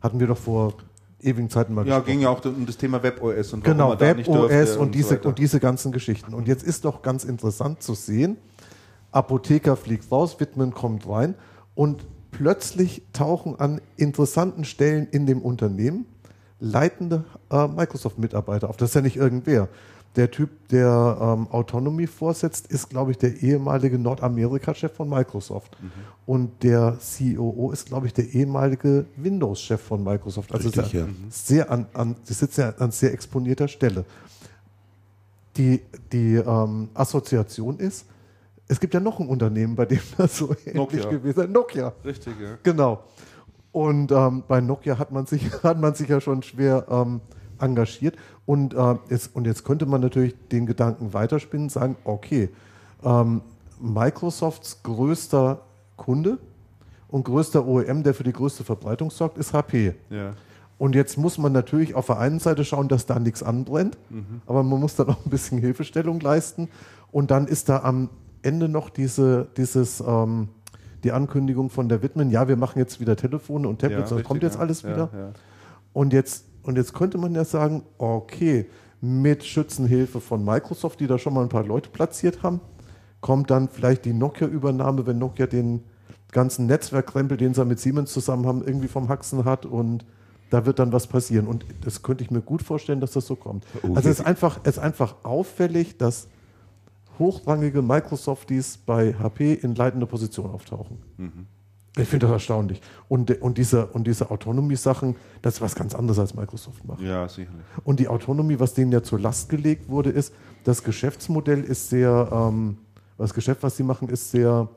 Hatten wir doch vor ewigen Zeiten mal gesprochen. Ja, ging ja auch um das Thema WebOS und genau, WebOS und diese ganzen Geschichten. Und jetzt ist doch ganz interessant zu sehen, Apotheker fliegt raus, Widmann kommt rein und plötzlich tauchen an interessanten Stellen in dem Unternehmen leitende Microsoft-Mitarbeiter auf. Das ist ja nicht irgendwer. Der Typ, der Autonomy vorsitzt, ist, glaube ich, der ehemalige Nordamerika-Chef von Microsoft. Mhm. Und der COO ist, glaube ich, der ehemalige Windows-Chef von Microsoft. Also richtig, die sitzen ja an sehr exponierter Stelle. Die Assoziation ist, es gibt ja noch ein Unternehmen, bei dem das so ähnlich gewesen ist. Nokia. Richtig, ja. Genau. Und bei Nokia hat man sich ja schon schwer engagiert. Und jetzt könnte man natürlich den Gedanken weiterspinnen, sagen, okay, Microsofts größter Kunde und größter OEM, der für die größte Verbreitung sorgt, ist HP. Ja. Und jetzt muss man natürlich auf der einen Seite schauen, dass da nichts anbrennt, aber man muss dann auch ein bisschen Hilfestellung leisten. Und dann ist da am Ende noch die Ankündigung von der Widmann, ja, wir machen jetzt wieder Telefone und Tablets, das kommt jetzt alles wieder. Ja. Und jetzt könnte man ja sagen, okay, mit Schützenhilfe von Microsoft, die da schon mal ein paar Leute platziert haben, kommt dann vielleicht die Nokia-Übernahme, wenn Nokia den ganzen Netzwerkkrempel, den sie mit Siemens zusammen haben, irgendwie vom Haxen hat und da wird dann was passieren. Und das könnte ich mir gut vorstellen, dass das so kommt. Okay. Also es ist einfach auffällig, dass hochrangige Microsofties bei HP in leitender Position auftauchen. Mhm. Ich finde das erstaunlich. Und diese Autonomy-Sachen, das ist was ganz anderes, als Microsoft macht. Ja, sicherlich. Und die Autonomy, was denen ja zur Last gelegt wurde, ist, das Geschäftsmodell ist sehr, das Geschäft, was sie machen, ist sehr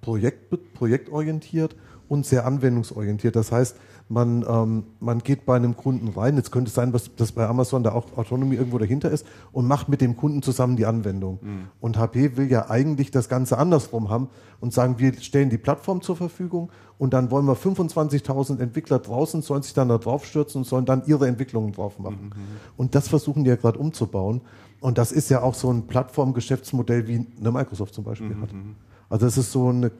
projektorientiert und sehr anwendungsorientiert. Das heißt, man geht bei einem Kunden rein, jetzt könnte es sein, dass bei Amazon da auch Autonomy irgendwo dahinter ist und macht mit dem Kunden zusammen die Anwendung. Mhm. Und HP will ja eigentlich das Ganze andersrum haben und sagen, wir stellen die Plattform zur Verfügung und dann wollen wir 25.000 Entwickler draußen, sollen sich dann da drauf stürzen und sollen dann ihre Entwicklungen drauf machen. Mhm. Und das versuchen die ja gerade umzubauen. Und das ist ja auch so ein Plattform-Geschäftsmodell, wie eine Microsoft zum Beispiel hat. Also das ist so eine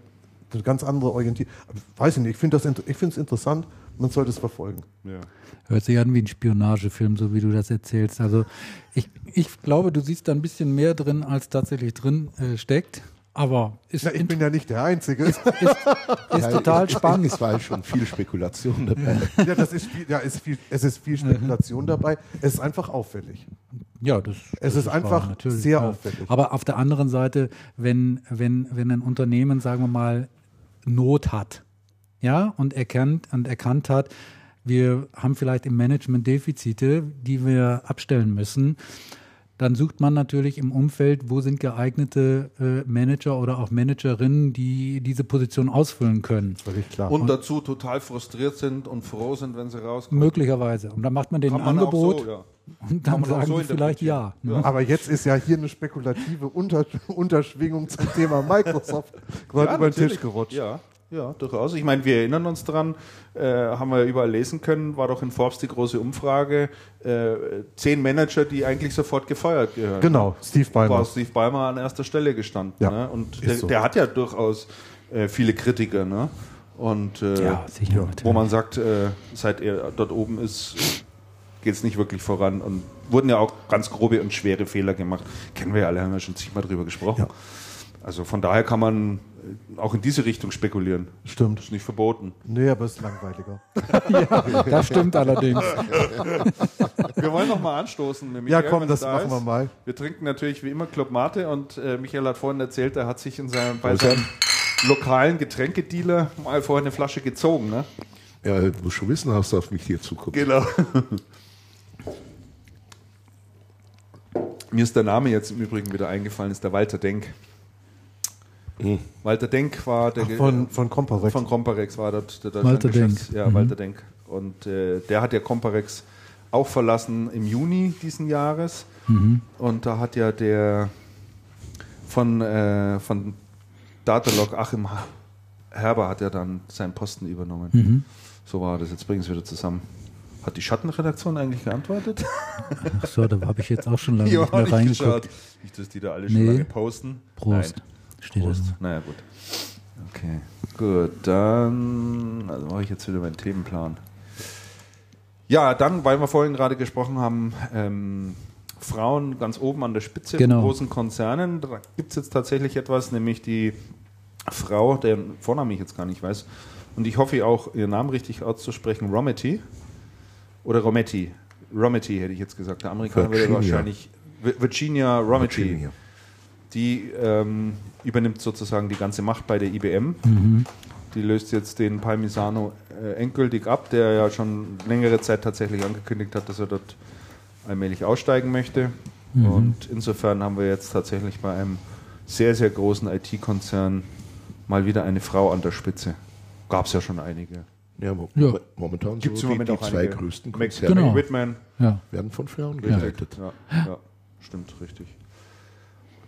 ganz andere Orientierung. Weiß ich nicht, ich finde es interessant. Man sollte es verfolgen. Ja. Hört sich an wie ein Spionagefilm, so wie du das erzählst. Also ich glaube, du siehst da ein bisschen mehr drin, als tatsächlich drin steckt. Aber ich bin ja nicht der Einzige. Ist total spannend. Es war schon viel Spekulation dabei. Ja, es ist viel Spekulation dabei. Es ist einfach auffällig. Ja, das ist einfach natürlich sehr auffällig. Aber auf der anderen Seite, wenn ein Unternehmen, sagen wir mal, Not hat, ja, und erkannt hat, wir haben vielleicht im Management Defizite, die wir abstellen müssen, dann sucht man natürlich im Umfeld, wo sind geeignete Manager oder auch Managerinnen, die diese Position ausfüllen können. Völlig klar. Und dazu total frustriert sind und froh sind, wenn sie rauskommen. Möglicherweise. Und dann macht man denen ein Angebot. So, ja. Und dann sagen so die vielleicht ja, ne? Aber jetzt ist ja hier eine spekulative Unterschwingung zum Thema Microsoft gerade über den Tisch gerutscht. Ja. Ja, durchaus. Ich meine, wir erinnern uns dran, haben wir überall lesen können, war doch in Forbes die große Umfrage, 10 Manager, die eigentlich sofort gefeuert gehören. Genau, Steve Ballmer. War Steve Ballmer an erster Stelle gestanden. Ja, ne? Und der hat ja durchaus viele Kritiker, ne? Und sicher, wo man sagt, seit er dort oben ist, geht es nicht wirklich voran. Und wurden ja auch ganz grobe und schwere Fehler gemacht. Kennen wir ja alle, haben wir schon zigmal drüber gesprochen. Ja. Also von daher kann man auch in diese Richtung spekulieren. Stimmt. Ist nicht verboten. Nee, aber ist langweiliger. Ja, das stimmt allerdings. Wir wollen nochmal anstoßen mit Michael. Ja, komm, das machen wir mal. Wir trinken natürlich wie immer Club Mate und Michael hat vorhin erzählt, er hat sich bei seinem lokalen Getränkedealer mal vorhin eine Flasche gezogen, ne? Ja, du musst schon wissen, hast du auf mich hier zugucken. Genau. Mir ist der Name jetzt im Übrigen wieder eingefallen, ist der Walter Denk. Mhm. Walter Denk war der... Von Comparex. Von Comparex war das. Der Walter Denk. Ja, mhm. Walter Denk. Und der hat ja Comparex auch verlassen im Juni diesen Jahres. Mhm. Und da hat ja der von Datalog Achim Herber hat ja dann seinen Posten übernommen. Mhm. So war das. Jetzt bringen sie wieder zusammen. Hat die Schattenredaktion eigentlich geantwortet? Ach so, da habe ich jetzt auch schon lange nicht mehr reingeschaut. Nicht, dass die da alle schon lange posten. Prost. Nein. Steht Prost. Naja, gut. Okay, gut. Dann also mache ich jetzt wieder meinen Themenplan. Ja, dann, weil wir vorhin gerade gesprochen haben, Frauen ganz oben an der Spitze in großen Konzernen. Da gibt es jetzt tatsächlich etwas, nämlich die Frau, deren Vorname ich jetzt gar nicht weiß, und ich hoffe auch, ihren Namen richtig auszusprechen, Rometty. Oder Rometty. Rometty hätte ich jetzt gesagt. Der Amerikaner würde wahrscheinlich Virginia Rometty. Virginia. Die übernimmt sozusagen die ganze Macht bei der IBM. Mhm. Die löst jetzt den Palmisano endgültig ab, der ja schon längere Zeit tatsächlich angekündigt hat, dass er dort allmählich aussteigen möchte. Mhm. Und insofern haben wir jetzt tatsächlich bei einem sehr, sehr großen IT-Konzern mal wieder eine Frau an der Spitze. Gab es ja schon einige. Ja, momentan gibt's so die zwei größten Konzerne. Mac Whitman werden von Frauen geleitet. Ja, stimmt, richtig.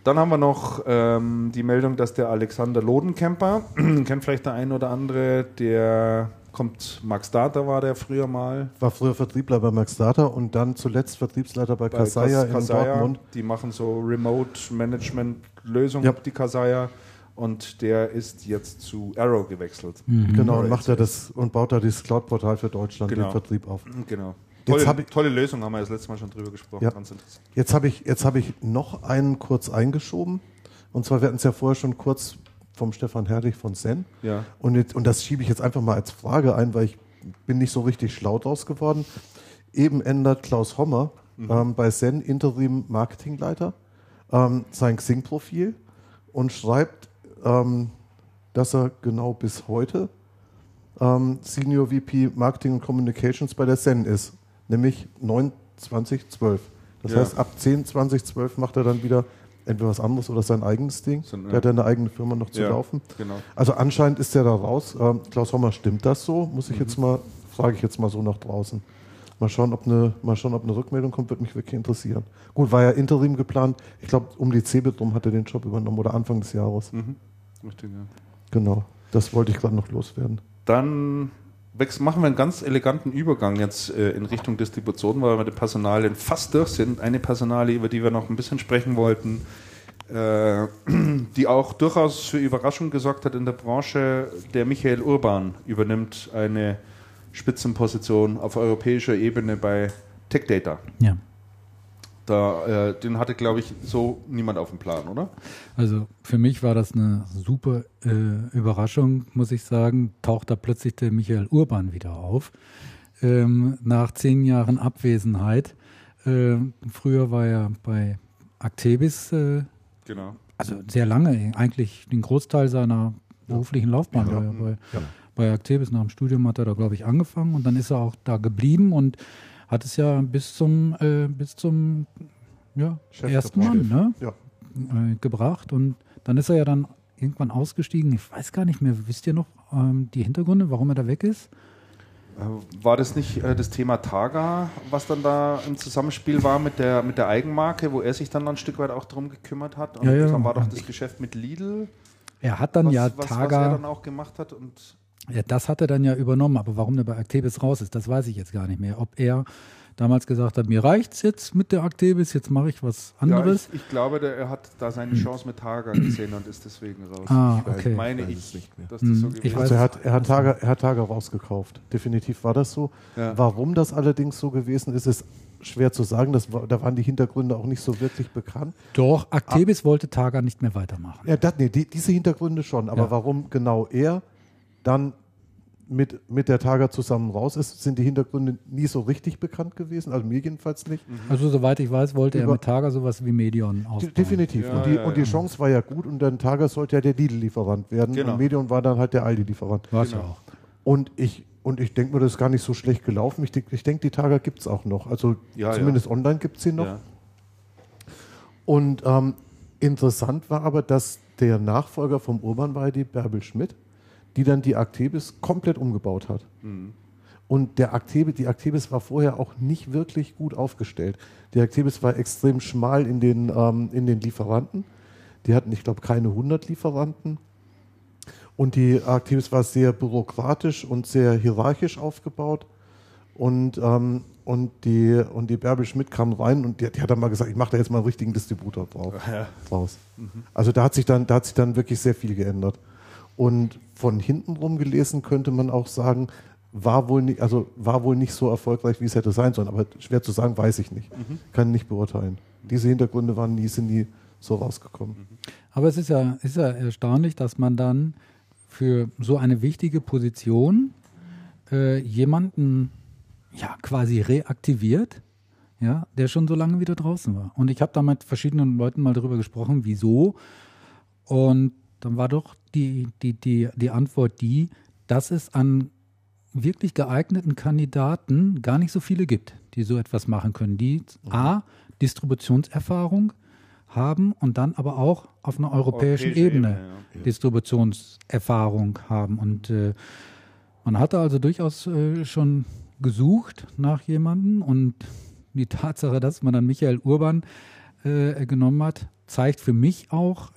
Dann haben wir noch die Meldung, dass der Alexander Lodenkemper, kennt vielleicht der ein oder andere, der kommt, Max Data war der früher mal. War früher Vertriebler bei Max Data und dann zuletzt Vertriebsleiter bei Kaseya in Dortmund. Die machen so Remote-Management-Lösungen, die Kaseya. Und der ist jetzt zu Arrow gewechselt. Mhm. Genau, und macht er das und baut da dieses Cloud-Portal für Deutschland den Vertrieb auf. Genau. Tolle Lösung, haben wir das letzte Mal schon drüber gesprochen. Ja. Ganz interessant. Jetzt hab ich noch einen kurz eingeschoben. Und zwar, wir hatten es ja vorher schon kurz vom Stefan Herrlich von Zen. Ja. Und das schiebe ich jetzt einfach mal als Frage ein, weil ich bin nicht so richtig schlau draus geworden. Eben ändert Klaus Hommer bei Zen Interim-Marketingleiter sein Xing-Profil und schreibt, dass er genau bis heute Senior VP Marketing und Communications bei der Zen ist, nämlich 9/2012. Das heißt, ab 10/2012 macht er dann wieder entweder was anderes oder sein eigenes Ding. Der hat ja eine eigene Firma noch zu laufen. Genau. Also anscheinend ist der da raus. Klaus Hommer, stimmt das so? Frage ich jetzt mal so nach draußen. Mal schauen, ob eine Rückmeldung kommt, würde mich wirklich interessieren. Gut, war ja Interim geplant. Ich glaube, um die CeBIT rum hat er den Job übernommen oder Anfang des Jahres. Mhm. Richtig, ja. Genau, das wollte ich gerade noch loswerden. Dann machen wir einen ganz eleganten Übergang jetzt in Richtung Distribution, weil wir mit den Personalien fast durch sind. Eine Personalie, über die wir noch ein bisschen sprechen wollten, die auch durchaus für Überraschung gesorgt hat in der Branche, der Michael Urban übernimmt eine Spitzenposition auf europäischer Ebene bei Tech Data. Ja. Da, den hatte, glaube ich, so niemand auf dem Plan, oder? Also für mich war das eine super Überraschung, muss ich sagen. Taucht da plötzlich der Michael Urban wieder auf. Nach 10 Jahren Abwesenheit. Früher war er bei Actebis, also sehr lange, eigentlich den Großteil seiner beruflichen Laufbahn bei Actebis. Nach dem Studium hat er da, glaube ich, angefangen und dann ist er auch da geblieben und hat es ja bis zum ersten Mann gebracht und dann ist er ja dann irgendwann ausgestiegen. Ich weiß gar nicht mehr, wisst ihr noch die Hintergründe, warum er da weg ist? War das nicht das Thema Targa, was dann da im Zusammenspiel war mit der Eigenmarke, wo er sich dann ein Stück weit auch drum gekümmert hat? Und dann war doch das Geschäft mit Lidl. Er hat dann Targa... Was er dann auch gemacht hat und... Ja, das hat er dann ja übernommen, aber warum er bei Actebis raus ist, das weiß ich jetzt gar nicht mehr. Ob er damals gesagt hat, mir reicht's jetzt mit der Actebis, jetzt mache ich was anderes. Ja, ich glaube, er hat da seine Chance mit Targa gesehen und ist deswegen raus. Ah, okay. Er hat Targa rausgekauft. Definitiv war das so. Ja. Warum das allerdings so gewesen ist, ist schwer zu sagen. Da waren die Hintergründe auch nicht so wirklich bekannt. Doch, Actebis wollte Targa nicht mehr weitermachen. Ja, diese Hintergründe schon, aber warum genau er dann mit der Targa zusammen raus ist, sind die Hintergründe nie so richtig bekannt gewesen, also mir jedenfalls nicht. Also soweit ich weiß, wollte er mit Targa sowas wie Medion ausbauen. Definitiv. Ja, und die Chance war ja gut und dann Targa sollte ja der Lidl-Lieferant werden und Medion war dann halt der Aldi-Lieferant. War es ja auch. Und ich denke mir, das ist gar nicht so schlecht gelaufen. Ich denke, die Targa gibt es auch noch. Also zumindest online gibt es sie noch. Ja. Und interessant war aber, dass der Nachfolger vom Urban war die Bärbel Schmidt, die dann die Aktebis komplett umgebaut hat. Mhm. Und der Aktebis, die Aktebis war vorher auch nicht wirklich gut aufgestellt. Die Aktebis war extrem schmal in den Lieferanten. Die hatten, ich glaube, keine 100 Lieferanten. Und die Aktebis war sehr bürokratisch und sehr hierarchisch aufgebaut. Und die Bärbel Schmidt kam rein und die hat dann mal gesagt, ich mache da jetzt mal einen richtigen Distributor draus. Mhm. Also da hat sich dann wirklich sehr viel geändert. Und von hinten rum gelesen könnte man auch sagen, war wohl nicht so erfolgreich, wie es hätte sein sollen. Aber schwer zu sagen, weiß ich nicht. Mhm. Kann nicht beurteilen. Diese Hintergründe sind nie so rausgekommen. Mhm. Aber es ist ja erstaunlich, dass man dann für so eine wichtige Position jemanden quasi reaktiviert, ja, der schon so lange wieder draußen war. Und ich habe da mit verschiedenen Leuten mal darüber gesprochen, wieso. Und dann war doch die Antwort die, dass es an wirklich geeigneten Kandidaten gar nicht so viele gibt, die so etwas machen können, die A, Distributionserfahrung haben und dann aber auch auf einer europäischen Ebene ja. Distributionserfahrung haben. Und man hatte also durchaus schon gesucht nach jemandem, und die Tatsache, dass man dann Michael Urban genommen hat, zeigt für mich auch,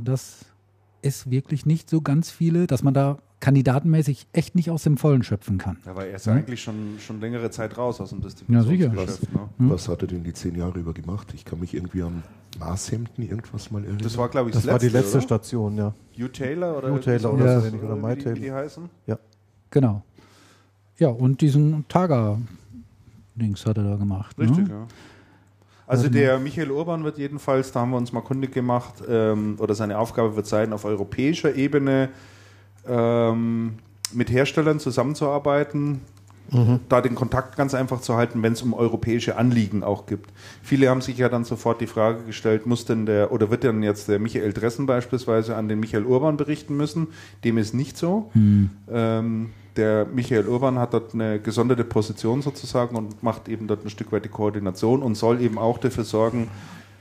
dass es wirklich nicht so ganz viele, dass man da kandidatenmäßig echt nicht aus dem Vollen schöpfen kann. Ja, weil er ist ja eigentlich schon längere Zeit raus aus dem Distributionsgeschäft. Ja, sicher. Was hat er denn die 10 Jahre über gemacht? Ich kann mich irgendwie an Maßhemden irgendwas mal erinnern. Das war, glaube ich, die letzte Station, ja. U-Taylor oder MyTaylor. Wie die heißen? Ja. Genau. Ja, und diesen Targa-Dings hat er da gemacht. Richtig, ne? Ja. Also der Michael Urban wird jedenfalls, da haben wir uns mal kundig gemacht, oder seine Aufgabe wird sein, auf europäischer Ebene mit Herstellern zusammenzuarbeiten, da den Kontakt ganz einfach zu halten, wenn es um europäische Anliegen auch gibt. Viele haben sich ja dann sofort die Frage gestellt, wird denn jetzt der Michael Dressen beispielsweise an den Michael Urban berichten müssen? Dem ist nicht so. Mhm. Der Michael Urban hat dort eine gesonderte Position sozusagen und macht eben dort ein Stück weit die Koordination und soll eben auch dafür sorgen,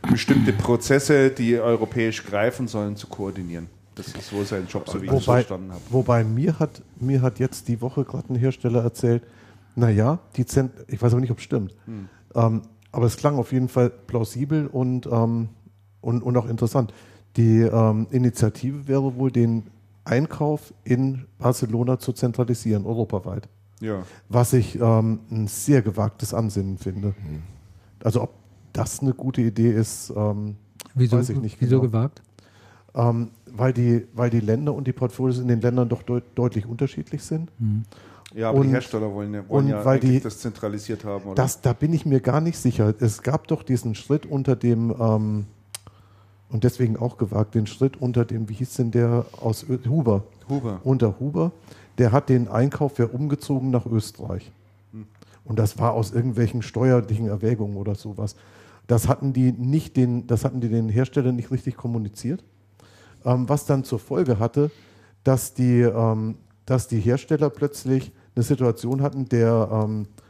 bestimmte Prozesse, die europäisch greifen sollen, zu koordinieren. Das ist wohl sein Job, so wie ich es verstanden habe. Wobei mir hat jetzt die Woche gerade ein Hersteller erzählt, ich weiß aber nicht, ob es stimmt, aber es klang auf jeden Fall plausibel und auch interessant. Die Initiative wäre wohl, den Einkauf in Barcelona zu zentralisieren, europaweit. Ja. Was ich ein sehr gewagtes Ansinnen finde. Mhm. Also ob das eine gute Idee ist, weiß ich nicht genau. Wieso gewagt? Weil die Länder und die Portfolios in den Ländern doch deutlich unterschiedlich sind. Mhm. Ja, aber die Hersteller wollen das zentralisiert haben. Oder? Da bin ich mir gar nicht sicher. Es gab doch diesen Schritt unter dem, und deswegen auch gewagt, den Schritt unter dem, wie hieß denn der aus Huber? Huber. Unter Huber. Der hat den Einkauf umgezogen nach Österreich. Mhm. Und das war aus irgendwelchen steuerlichen Erwägungen oder sowas. Das hatten die den Herstellern nicht richtig kommuniziert. Was dann zur Folge hatte, dass die Hersteller plötzlich eine Situation hatten, der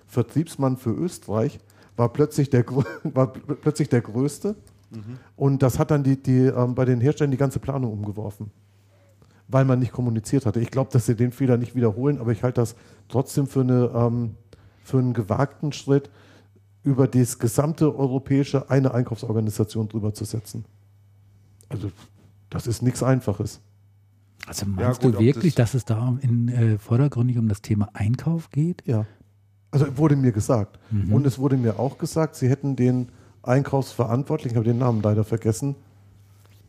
Vertriebsmann für Österreich war plötzlich der Größte. Mhm. Und das hat dann bei den Herstellern die ganze Planung umgeworfen, weil man nicht kommuniziert hatte. Ich glaube, dass sie den Fehler nicht wiederholen, aber ich halte das trotzdem für einen gewagten Schritt, über das gesamte europäische eine Einkaufsorganisation drüber zu setzen. Also das ist nichts Einfaches. Also meinst du wirklich, dass es da vordergründig um das Thema Einkauf geht? Ja, also wurde mir gesagt. Mhm. Und es wurde mir auch gesagt, sie hätten den Einkaufsverantwortlichen, ich habe den Namen leider vergessen,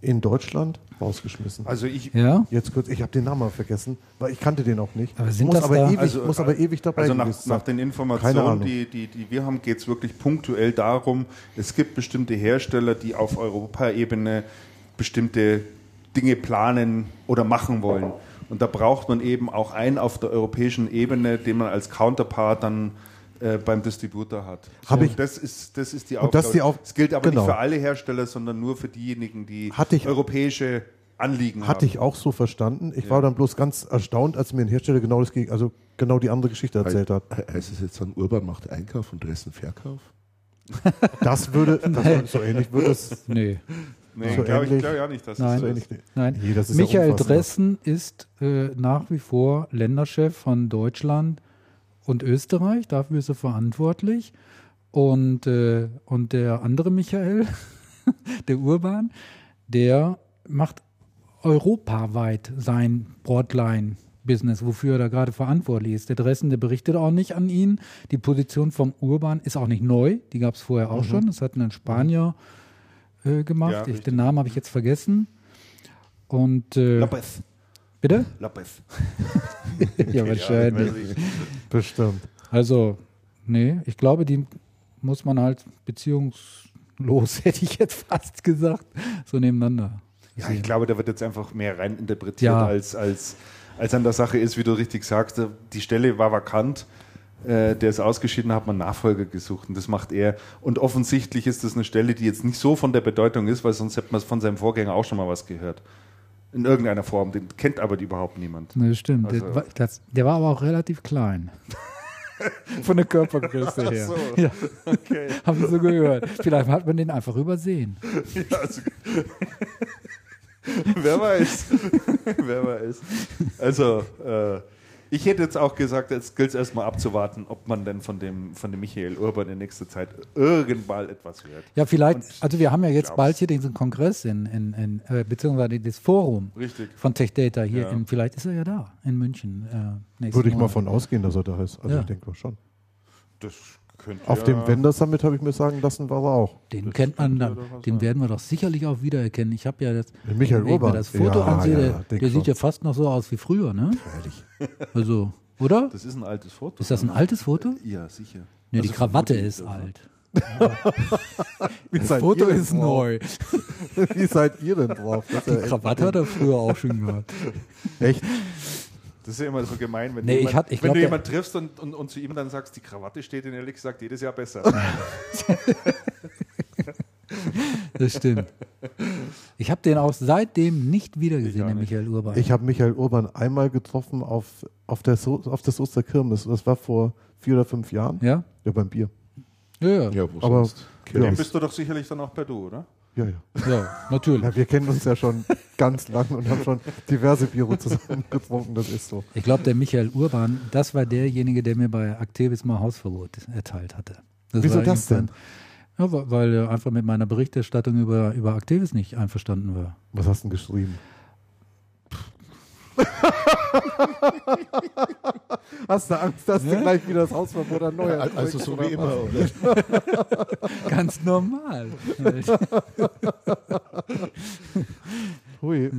in Deutschland rausgeschmissen. Also ich habe den Namen mal vergessen, weil ich kannte den auch nicht. Aber muss aber ewig dabei sein. Also nach den Informationen, die wir haben, geht es wirklich punktuell darum, es gibt bestimmte Hersteller, die auf Europaebene bestimmte Dinge planen oder machen wollen. Und da braucht man eben auch einen auf der europäischen Ebene, den man als Counterpart dann beim Distributor hat. Das ist die Aufgabe. Es gilt aber nicht für alle Hersteller, sondern nur für diejenigen, die europäische Anliegen haben. Hatte ich auch so verstanden. Ich war dann bloß ganz erstaunt, als mir ein Hersteller genau die andere Geschichte erzählt hat. Heißt es jetzt dann, Urban macht Einkauf und Dressen Verkauf? Das würde so ähnlich würde es. Nee. Nee, so glaube ich auch nicht, dass es so ähnlich ist. Nein. Nee, das ist Michael ja Dressen ist nach wie vor Länderchef von Deutschland und Österreich. Dafür ist er verantwortlich. Und der andere Michael, der Urban, der macht europaweit sein Broadline-Business, wofür er da gerade verantwortlich ist. Der Dressen, der berichtet auch nicht an ihn. Die Position vom Urban ist auch nicht neu. Die gab es vorher auch schon. Das hatten ein Spanier gemacht. Ja, den Namen habe ich jetzt vergessen. Und López. Bitte? López. Ja, wahrscheinlich. Ja, bestimmt. Also, nee, ich glaube, die muss man halt beziehungslos, hätte ich jetzt fast gesagt, so nebeneinander. Ja, ich glaube, da wird jetzt einfach mehr rein interpretiert, als an der Sache ist, wie du richtig sagst. Die Stelle war vakant, der ist ausgeschieden, hat man Nachfolger gesucht und das macht er. Und offensichtlich ist das eine Stelle, die jetzt nicht so von der Bedeutung ist, weil sonst hätte man von seinem Vorgänger auch schon mal was gehört. In irgendeiner Form, den kennt aber überhaupt niemand. Ne, stimmt, also der war aber auch relativ klein. Von der Körpergröße her. Ach so. Ja. Okay. Haben wir so gehört. Vielleicht hat man den einfach übersehen. Ja, also wer weiß. Wer weiß. Also, ich hätte jetzt auch gesagt, jetzt gilt es erstmal abzuwarten, ob man denn von dem Michael Urban in nächster Zeit irgendwann etwas hört. Ja, vielleicht, also wir haben ja jetzt bald hier diesen Kongress in beziehungsweise das Forum von Tech Data hier. Ja. Vielleicht ist er ja da in München. Würde ich mal von ausgehen, dass er da ist. Also ich denke mal schon. Das könnte auf dem Vendor Summit habe ich mir sagen lassen, war er auch. Den das kennt man dann, den werden wir doch sicherlich auch wiedererkennen. Ich habe ja jetzt, Michael Urban, das Foto ansehe, der sieht ja fast noch so aus wie früher, ne? Ehrlich. Also, oder? Das ist ein altes Foto. Ist das ein altes Foto? Ja, sicher. Ne, also die Krawatte ist alt. Das Foto ist neu. Wie seid ihr denn drauf? Das die Krawatte hat er früher auch schon gehabt. Echt? Das ist ja immer so gemein, wenn du jemanden triffst und zu ihm dann sagst, die Krawatte steht in ehrlich gesagt jedes Jahr besser. Das stimmt. Ich habe den auch seitdem nicht wiedergesehen, den Michael Urban. Ich habe Michael Urban einmal getroffen auf der Osterkirmes. Das war vor 4 oder 5 Jahren. Ja? Ja, beim Bier. Ja. Aber den bist du doch sicherlich dann auch per Du, oder? Ja, natürlich. Ja, wir kennen uns ja schon ganz lang und haben schon diverse Biere zusammen getrunken, das ist so. Ich glaube, der Michael Urban, das war derjenige, der mir bei Actebis mal Hausverbot erteilt hatte. Wieso das denn? Ja, weil er einfach mit meiner Berichterstattung über Actebis nicht einverstanden war. Was hast du denn geschrieben? Hast du Angst, dass du gleich wieder das Hausverbot erneuert? Also so wie immer, oder? Ganz normal. Hui.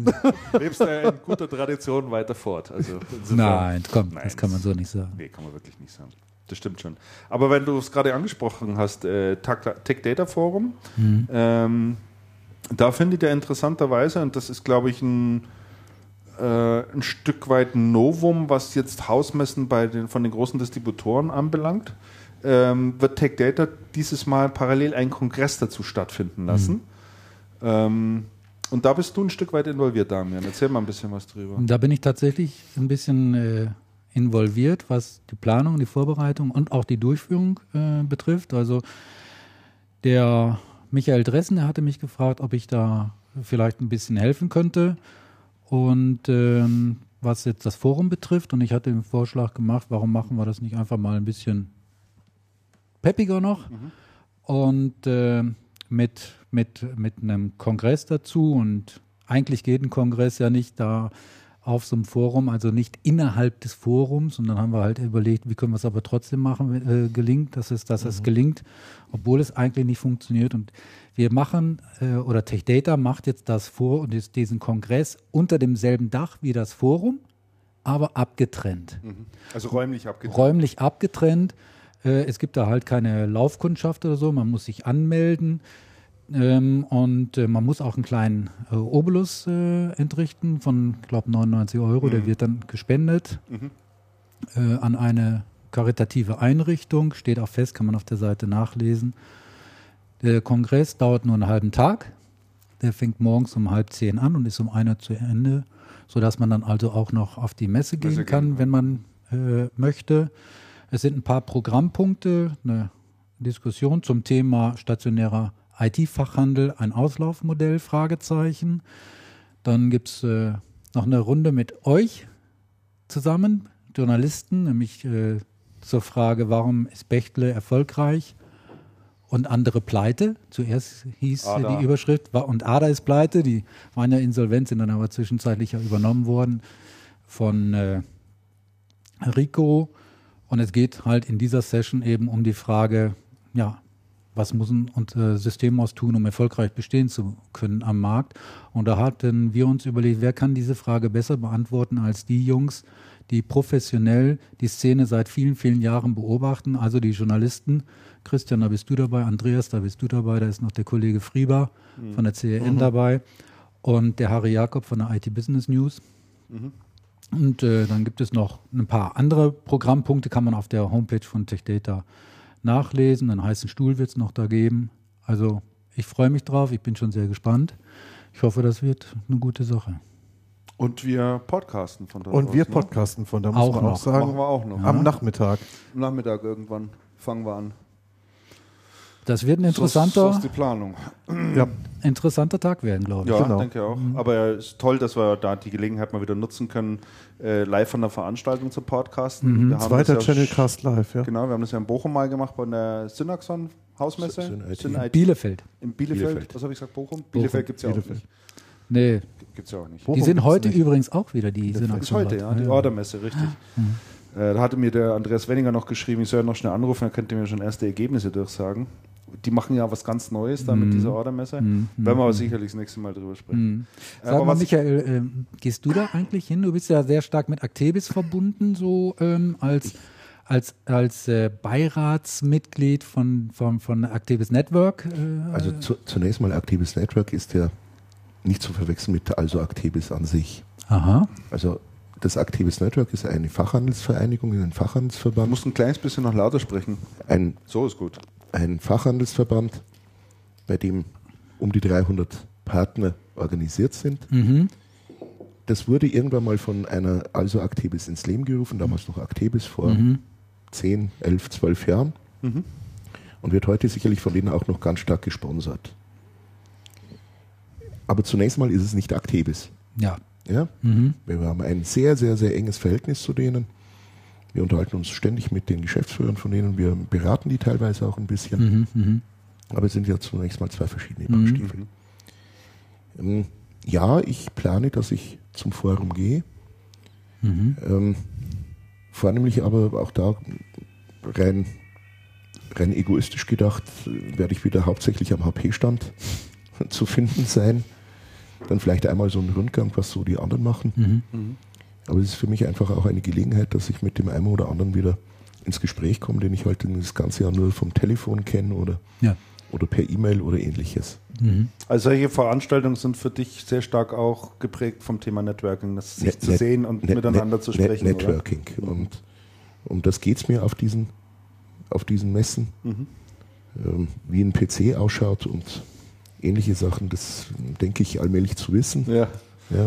Lebst du in guter Tradition weiter fort. Also nein, komm, das kann man so nicht sagen. Nee, kann man wirklich nicht sagen. Das stimmt schon. Aber wenn du es gerade angesprochen hast, Tech Data Forum, da findet er interessanterweise, und das ist, glaube ich, ein Stück weit ein Novum, was jetzt Hausmessen von den großen Distributoren anbelangt, wird Tech Data dieses Mal parallel einen Kongress dazu stattfinden lassen. Und da bist du ein Stück weit involviert, Damian. Erzähl mal ein bisschen was drüber. Da bin ich tatsächlich ein bisschen involviert, was die Planung, die Vorbereitung und auch die Durchführung betrifft. Also der Michael Dressen, der hatte mich gefragt, ob ich da vielleicht ein bisschen helfen könnte. Und was jetzt das Forum betrifft, und ich hatte den Vorschlag gemacht, warum machen wir das nicht einfach mal ein bisschen peppiger noch und mit einem Kongress dazu, und eigentlich geht ein Kongress ja nicht da auf so einem Forum, also nicht innerhalb des Forums, und dann haben wir halt überlegt, wie können wir es aber trotzdem machen, gelingt, dass es gelingt, obwohl es eigentlich nicht funktioniert, und wir machen, oder Tech Data macht jetzt das vor und ist diesen Kongress unter demselben Dach wie das Forum, aber abgetrennt. Also räumlich abgetrennt. Räumlich abgetrennt. Es gibt da halt keine Laufkundschaft oder so, man muss sich anmelden. Und man muss auch einen kleinen Obolus entrichten von, ich glaube, 99 €. Der wird dann gespendet an eine karitative Einrichtung. Steht auch fest, kann man auf der Seite nachlesen. Der Kongress dauert nur einen halben Tag. Der fängt morgens um 9:30 an und ist um 1 Uhr zu Ende, sodass man dann also auch noch auf die Messe gehen kann, wenn man möchte. Es sind ein paar Programmpunkte, eine Diskussion zum Thema stationärer IT-Fachhandel ein Auslaufmodell? Fragezeichen. Dann gibt es noch eine Runde mit euch zusammen, Journalisten, nämlich zur Frage, warum ist Bechtle erfolgreich und andere pleite? Zuerst hieß ADA. Die Überschrift, und ADA ist pleite, die waren ja insolvent, sind dann aber zwischenzeitlich ja übernommen worden von Rico. Und es geht halt in dieser Session eben um die Frage, ja, was muss ein Systemhaus tun, um erfolgreich bestehen zu können am Markt? Und da hatten wir uns überlegt, wer kann diese Frage besser beantworten als die Jungs, die professionell die Szene seit vielen, vielen Jahren beobachten, also die Journalisten. Christian, da bist du dabei, Andreas, da bist du dabei, da ist noch der Kollege Frieber von der CRN dabei und der Harry Jakob von der IT Business News. Und dann gibt es noch ein paar andere Programmpunkte, kann man auf der Homepage von TechData nachlesen. Einen heißen Stuhl wird es noch da geben. Also ich freue mich drauf, ich bin schon sehr gespannt. Ich hoffe, das wird eine gute Sache. Und wir podcasten von da. Und wir podcasten von da, muss man auch sagen. Machen wir auch noch. Am Nachmittag. Am Nachmittag irgendwann fangen wir an. Das wird ein interessanter, so ist die Planung. Ja. Interessanter Tag werden, glaube ich. Ja, genau. Denke ich auch. Aber es ist toll, dass wir da die Gelegenheit mal wieder nutzen können, live von der Veranstaltung zu podcasten. Zweiter Channelcast live, ja. Genau, wir haben das ja in Bochum mal gemacht bei der Synaxon Hausmesse. In Bielefeld. In Bielefeld. Was habe ich gesagt? Bochum? Bielefeld gibt es ja auch nicht. Nee. Gibt's ja auch nicht. Die sind heute übrigens auch wieder, die Synaxon. Ist heute, ja, die Ordermesse, richtig. Da hatte mir der Andreas Wenninger noch geschrieben, ich soll noch schnell anrufen, dann könnt ihr mir schon erste Ergebnisse durchsagen. Die machen ja was ganz Neues da mit dieser Ordermesse. Werden wir aber sicherlich das nächste Mal drüber sprechen. Sag mal, Michael, gehst du da eigentlich hin? Du bist ja sehr stark mit Actebis verbunden, so als Beiratsmitglied von Actebis Network. Also zunächst mal, Actebis Network ist ja nicht zu verwechseln mit also Actebis an sich. Aha. Also das Actebis Network ist eine Fachhandelsvereinigung, ein Fachhandelsverband. Du musst ein kleines bisschen noch lauter sprechen. So ist gut. Ein Fachhandelsverband, bei dem um die 300 Partner organisiert sind. Das wurde irgendwann mal von einer also Actebis ins Leben gerufen, damals noch Actebis, vor 10, 11, 12 Jahren. Und wird heute sicherlich von denen auch noch ganz stark gesponsert. Aber zunächst mal ist es nicht Actebis. Ja? Wir haben ein sehr, sehr, sehr enges Verhältnis zu denen. Wir unterhalten uns ständig mit den Geschäftsführern von denen. Wir beraten die teilweise auch ein bisschen. Aber es sind ja zunächst mal zwei verschiedene Packstiefel. Ja, ich plane, dass ich zum Forum gehe. Vornehmlich aber auch da rein egoistisch gedacht, werde ich wieder hauptsächlich am HP-Stand zu finden sein. Dann vielleicht einmal so einen Rundgang, was so die anderen machen. Aber es ist für mich einfach auch eine Gelegenheit, dass ich mit dem einen oder anderen wieder ins Gespräch komme, den ich heute das ganze Jahr nur vom Telefon kenne oder per E-Mail oder ähnliches. Also solche Veranstaltungen sind für dich sehr stark auch geprägt vom Thema Networking, das sich zu sehen und miteinander zu sprechen. Networking. Oder? Und um das geht es mir auf diesen Messen. Wie ein PC ausschaut und ähnliche Sachen, das denke ich allmählich zu wissen. Ja,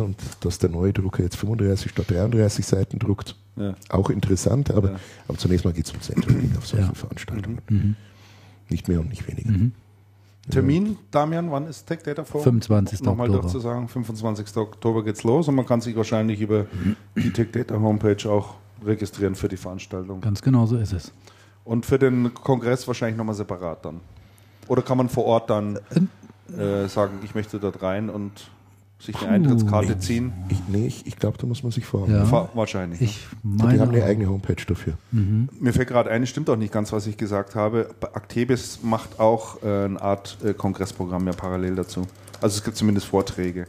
und dass der neue Drucker jetzt 35 statt 33 Seiten druckt, auch interessant, aber zunächst mal geht es ums Networking auf solchen Veranstaltungen. Nicht mehr und nicht weniger. Termin, Damian, wann ist TechData Forum? 25. Oktober. Nochmal durchzusagen, 25. Oktober geht's los und man kann sich wahrscheinlich über die TechData Homepage auch registrieren für die Veranstaltung. Ganz genau so ist es. Und für den Kongress wahrscheinlich nochmal separat dann. Oder kann man vor Ort dann sagen, ich möchte dort rein und sich eine Eintrittskarte ziehen? Ich glaube, da muss man sich voranmelden. Ja. Wahrscheinlich. Die haben eine eigene Homepage dafür. Mir fällt gerade ein, es stimmt auch nicht ganz, was ich gesagt habe. Actebis macht auch eine Art Kongressprogramm ja parallel dazu. Also es gibt zumindest Vorträge.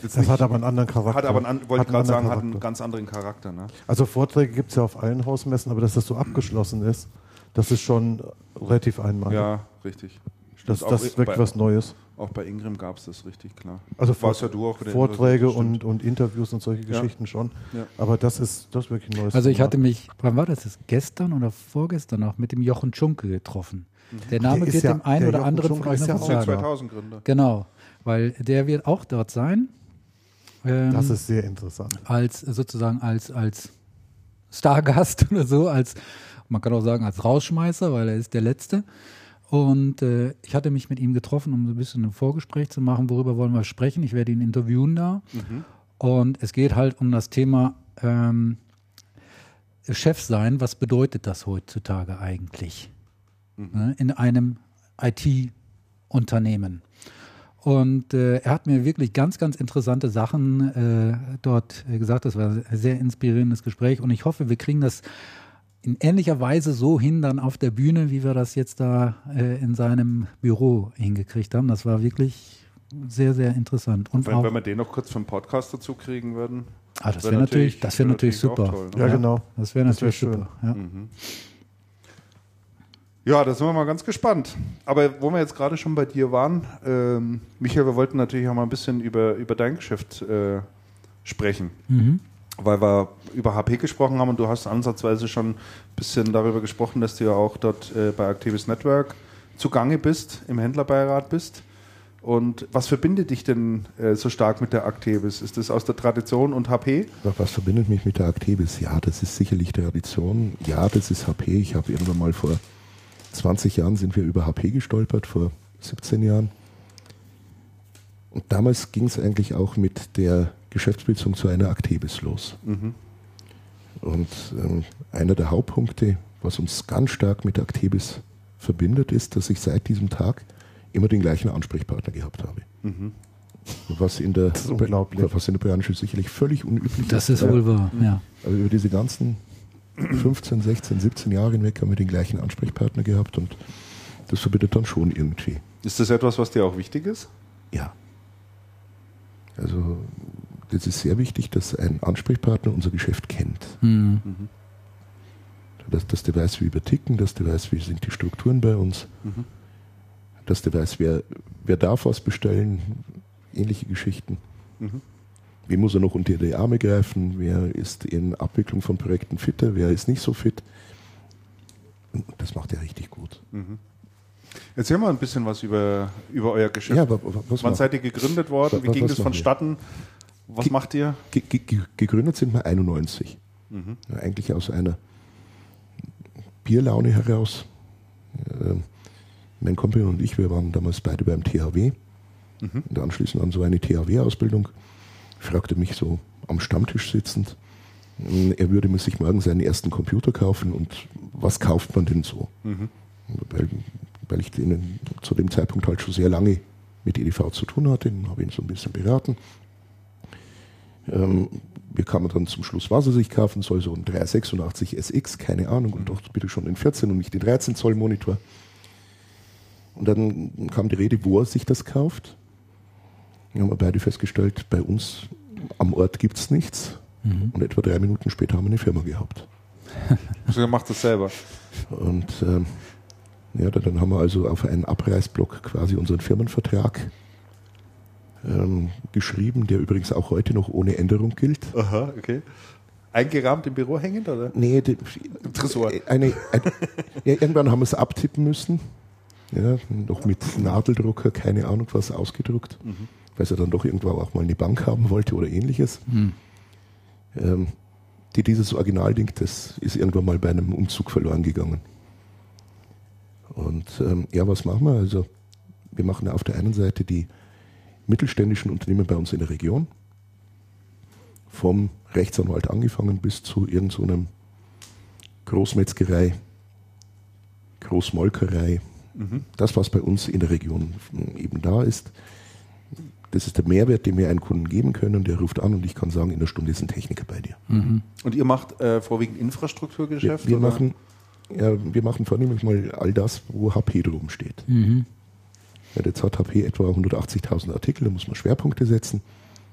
Das hat aber einen anderen Charakter. Hat einen ganz anderen Charakter. Ne? Also Vorträge gibt es ja auf allen Hausmessen, aber dass das so abgeschlossen ist, das ist schon relativ einmalig. Ja, richtig. Das ist wirklich was Neues. Auch bei Ingram gab es das, richtig klar. Also Vorträge und Interviews und solche Geschichten schon. Ja. Aber das ist wirklich ein neues. Also ich hatte mich, wann war das? Gestern oder vorgestern noch mit dem Jochen Tschunke getroffen. Der Name wird dem einen oder anderen von euch noch sagen. 2000 Gründer. Genau, weil der wird auch dort sein. Das ist sehr interessant. Als Stargast oder so, als Man kann auch sagen, als Rausschmeißer, weil er ist der Letzte. Und ich hatte mich mit ihm getroffen, um so ein bisschen ein Vorgespräch zu machen, worüber wollen wir sprechen. Ich werde ihn interviewen da. Mhm. Und es geht halt um das Thema Chef sein. Was bedeutet das heutzutage eigentlich, mhm, ne, in einem IT-Unternehmen? Und er hat mir wirklich ganz, ganz interessante Sachen dort gesagt. Das war ein sehr inspirierendes Gespräch. Und ich hoffe, wir kriegen das in ähnlicher Weise so hin dann auf der Bühne, wie wir das jetzt da in seinem Büro hingekriegt haben. Das war wirklich sehr, sehr interessant. Und wenn wir den noch kurz für einen Podcast dazu kriegen würden? Ah, das wäre natürlich, super. Toll, ne? Ja, genau. Das wäre natürlich super. Ja. Mhm. Ja, da sind wir mal ganz gespannt. Aber wo wir jetzt gerade schon bei dir waren, Michael, wir wollten natürlich auch mal ein bisschen über dein Geschäft sprechen, mhm, weil wir über HP gesprochen haben und du hast ansatzweise schon ein bisschen darüber gesprochen, dass du ja auch dort bei Aktives Network zugange bist, im Händlerbeirat bist. Und was verbindet dich denn so stark mit der Aktivis? Ist das aus der Tradition und HP? Was verbindet mich mit der Aktivis? Ja, das ist sicherlich Tradition. Ja, das ist HP. Ich habe irgendwann mal vor 20 Jahren sind wir über HP gestolpert, vor 17 Jahren. Und damals ging es eigentlich auch mit der Geschäftsbeziehung zu einer Aktivis los. Mhm. Und einer der Hauptpunkte, was uns ganz stark mit der Aktivis verbindet, ist, dass ich seit diesem Tag immer den gleichen Ansprechpartner gehabt habe. Mhm. Was in der Branche sicherlich völlig unüblich ist. Das ist wohl wahr, ja. Aber über diese ganzen 15, 16, 17 Jahre hinweg haben wir den gleichen Ansprechpartner gehabt und das verbindet dann schon irgendwie. Ist das etwas, was dir auch wichtig ist? Ja. Also das ist sehr wichtig, dass ein Ansprechpartner unser Geschäft kennt. Mhm. Dass der weiß, wie wir ticken, dass der weiß, wie sind die Strukturen bei uns, mhm, dass der weiß, wer darf was bestellen, ähnliche Geschichten. Mhm. Wie muss er noch unter die Arme greifen? Wer ist in Abwicklung von Projekten fitter? Wer ist nicht so fit? Das macht er richtig gut. Mhm. Erzähl mal ein bisschen was über euer Geschäft. Ja, wann seid ihr gegründet worden? Wie ging das vonstatten? Was macht ihr? Gegründet sind wir 91. Mhm. Ja, eigentlich aus einer Bierlaune heraus. Mein Kumpel und ich, wir waren damals beide beim THW. Mhm. Und anschließend an so eine THW-Ausbildung. Fragte mich so am Stammtisch sitzend, er würde sich morgen seinen ersten Computer kaufen und was kauft man denn so? Mhm. Weil ich denen zu dem Zeitpunkt halt schon sehr lange mit EDV zu tun hatte, habe ihn so ein bisschen beraten. Wir kamen dann zum Schluss, was er sich kaufen soll, so ein 386 SX, keine Ahnung, und doch bitte schon den 14 und nicht den 13 Zoll Monitor. Und dann kam die Rede, wo er sich das kauft. Wir haben beide festgestellt, bei uns am Ort gibt es nichts. Mhm. Und etwa 3 Minuten später haben wir eine Firma gehabt. Also er macht das selber. Und dann haben wir also auf einen Abreißblock quasi unseren Firmenvertrag geschrieben, der übrigens auch heute noch ohne Änderung gilt. Aha, okay. Eingerahmt im Büro hängend, oder? Nee, im Tresor. Irgendwann haben wir es abtippen müssen. Ja, noch mit Nadeldrucker, keine Ahnung was, ausgedruckt. Mhm. Weil er dann doch irgendwann auch mal eine Bank haben wollte oder ähnliches. Mhm. Dieses Originalding, das ist irgendwann mal bei einem Umzug verloren gegangen. Und was machen wir? Also wir machen auf der einen Seite die mittelständischen Unternehmen bei uns in der Region. Vom Rechtsanwalt angefangen bis zu irgendeinem Großmetzgerei, Großmolkerei. Mhm. Das, was bei uns in der Region eben da ist. Das ist der Mehrwert, den wir einem Kunden geben können. Der ruft an und ich kann sagen, in der Stunde ist ein Techniker bei dir. Mhm. Und ihr macht vorwiegend Infrastrukturgeschäft? Wir machen vornehmlich mal all das, wo HP drüben steht. Mhm. Ja, jetzt hat HP etwa 180.000 Artikel, da muss man Schwerpunkte setzen.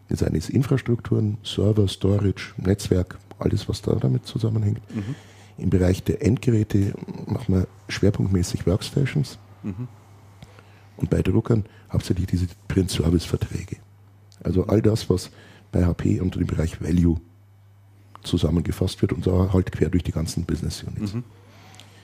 Das eine ist Infrastrukturen, Server, Storage, Netzwerk, alles, was da damit zusammenhängt. Mhm. Im Bereich der Endgeräte machen wir schwerpunktmäßig Workstations. Mhm. Und bei Druckern hauptsächlich diese Print-Service-Verträge. Also all das, was bei HP unter dem Bereich Value zusammengefasst wird und da halt quer durch die ganzen Business Units. Mhm.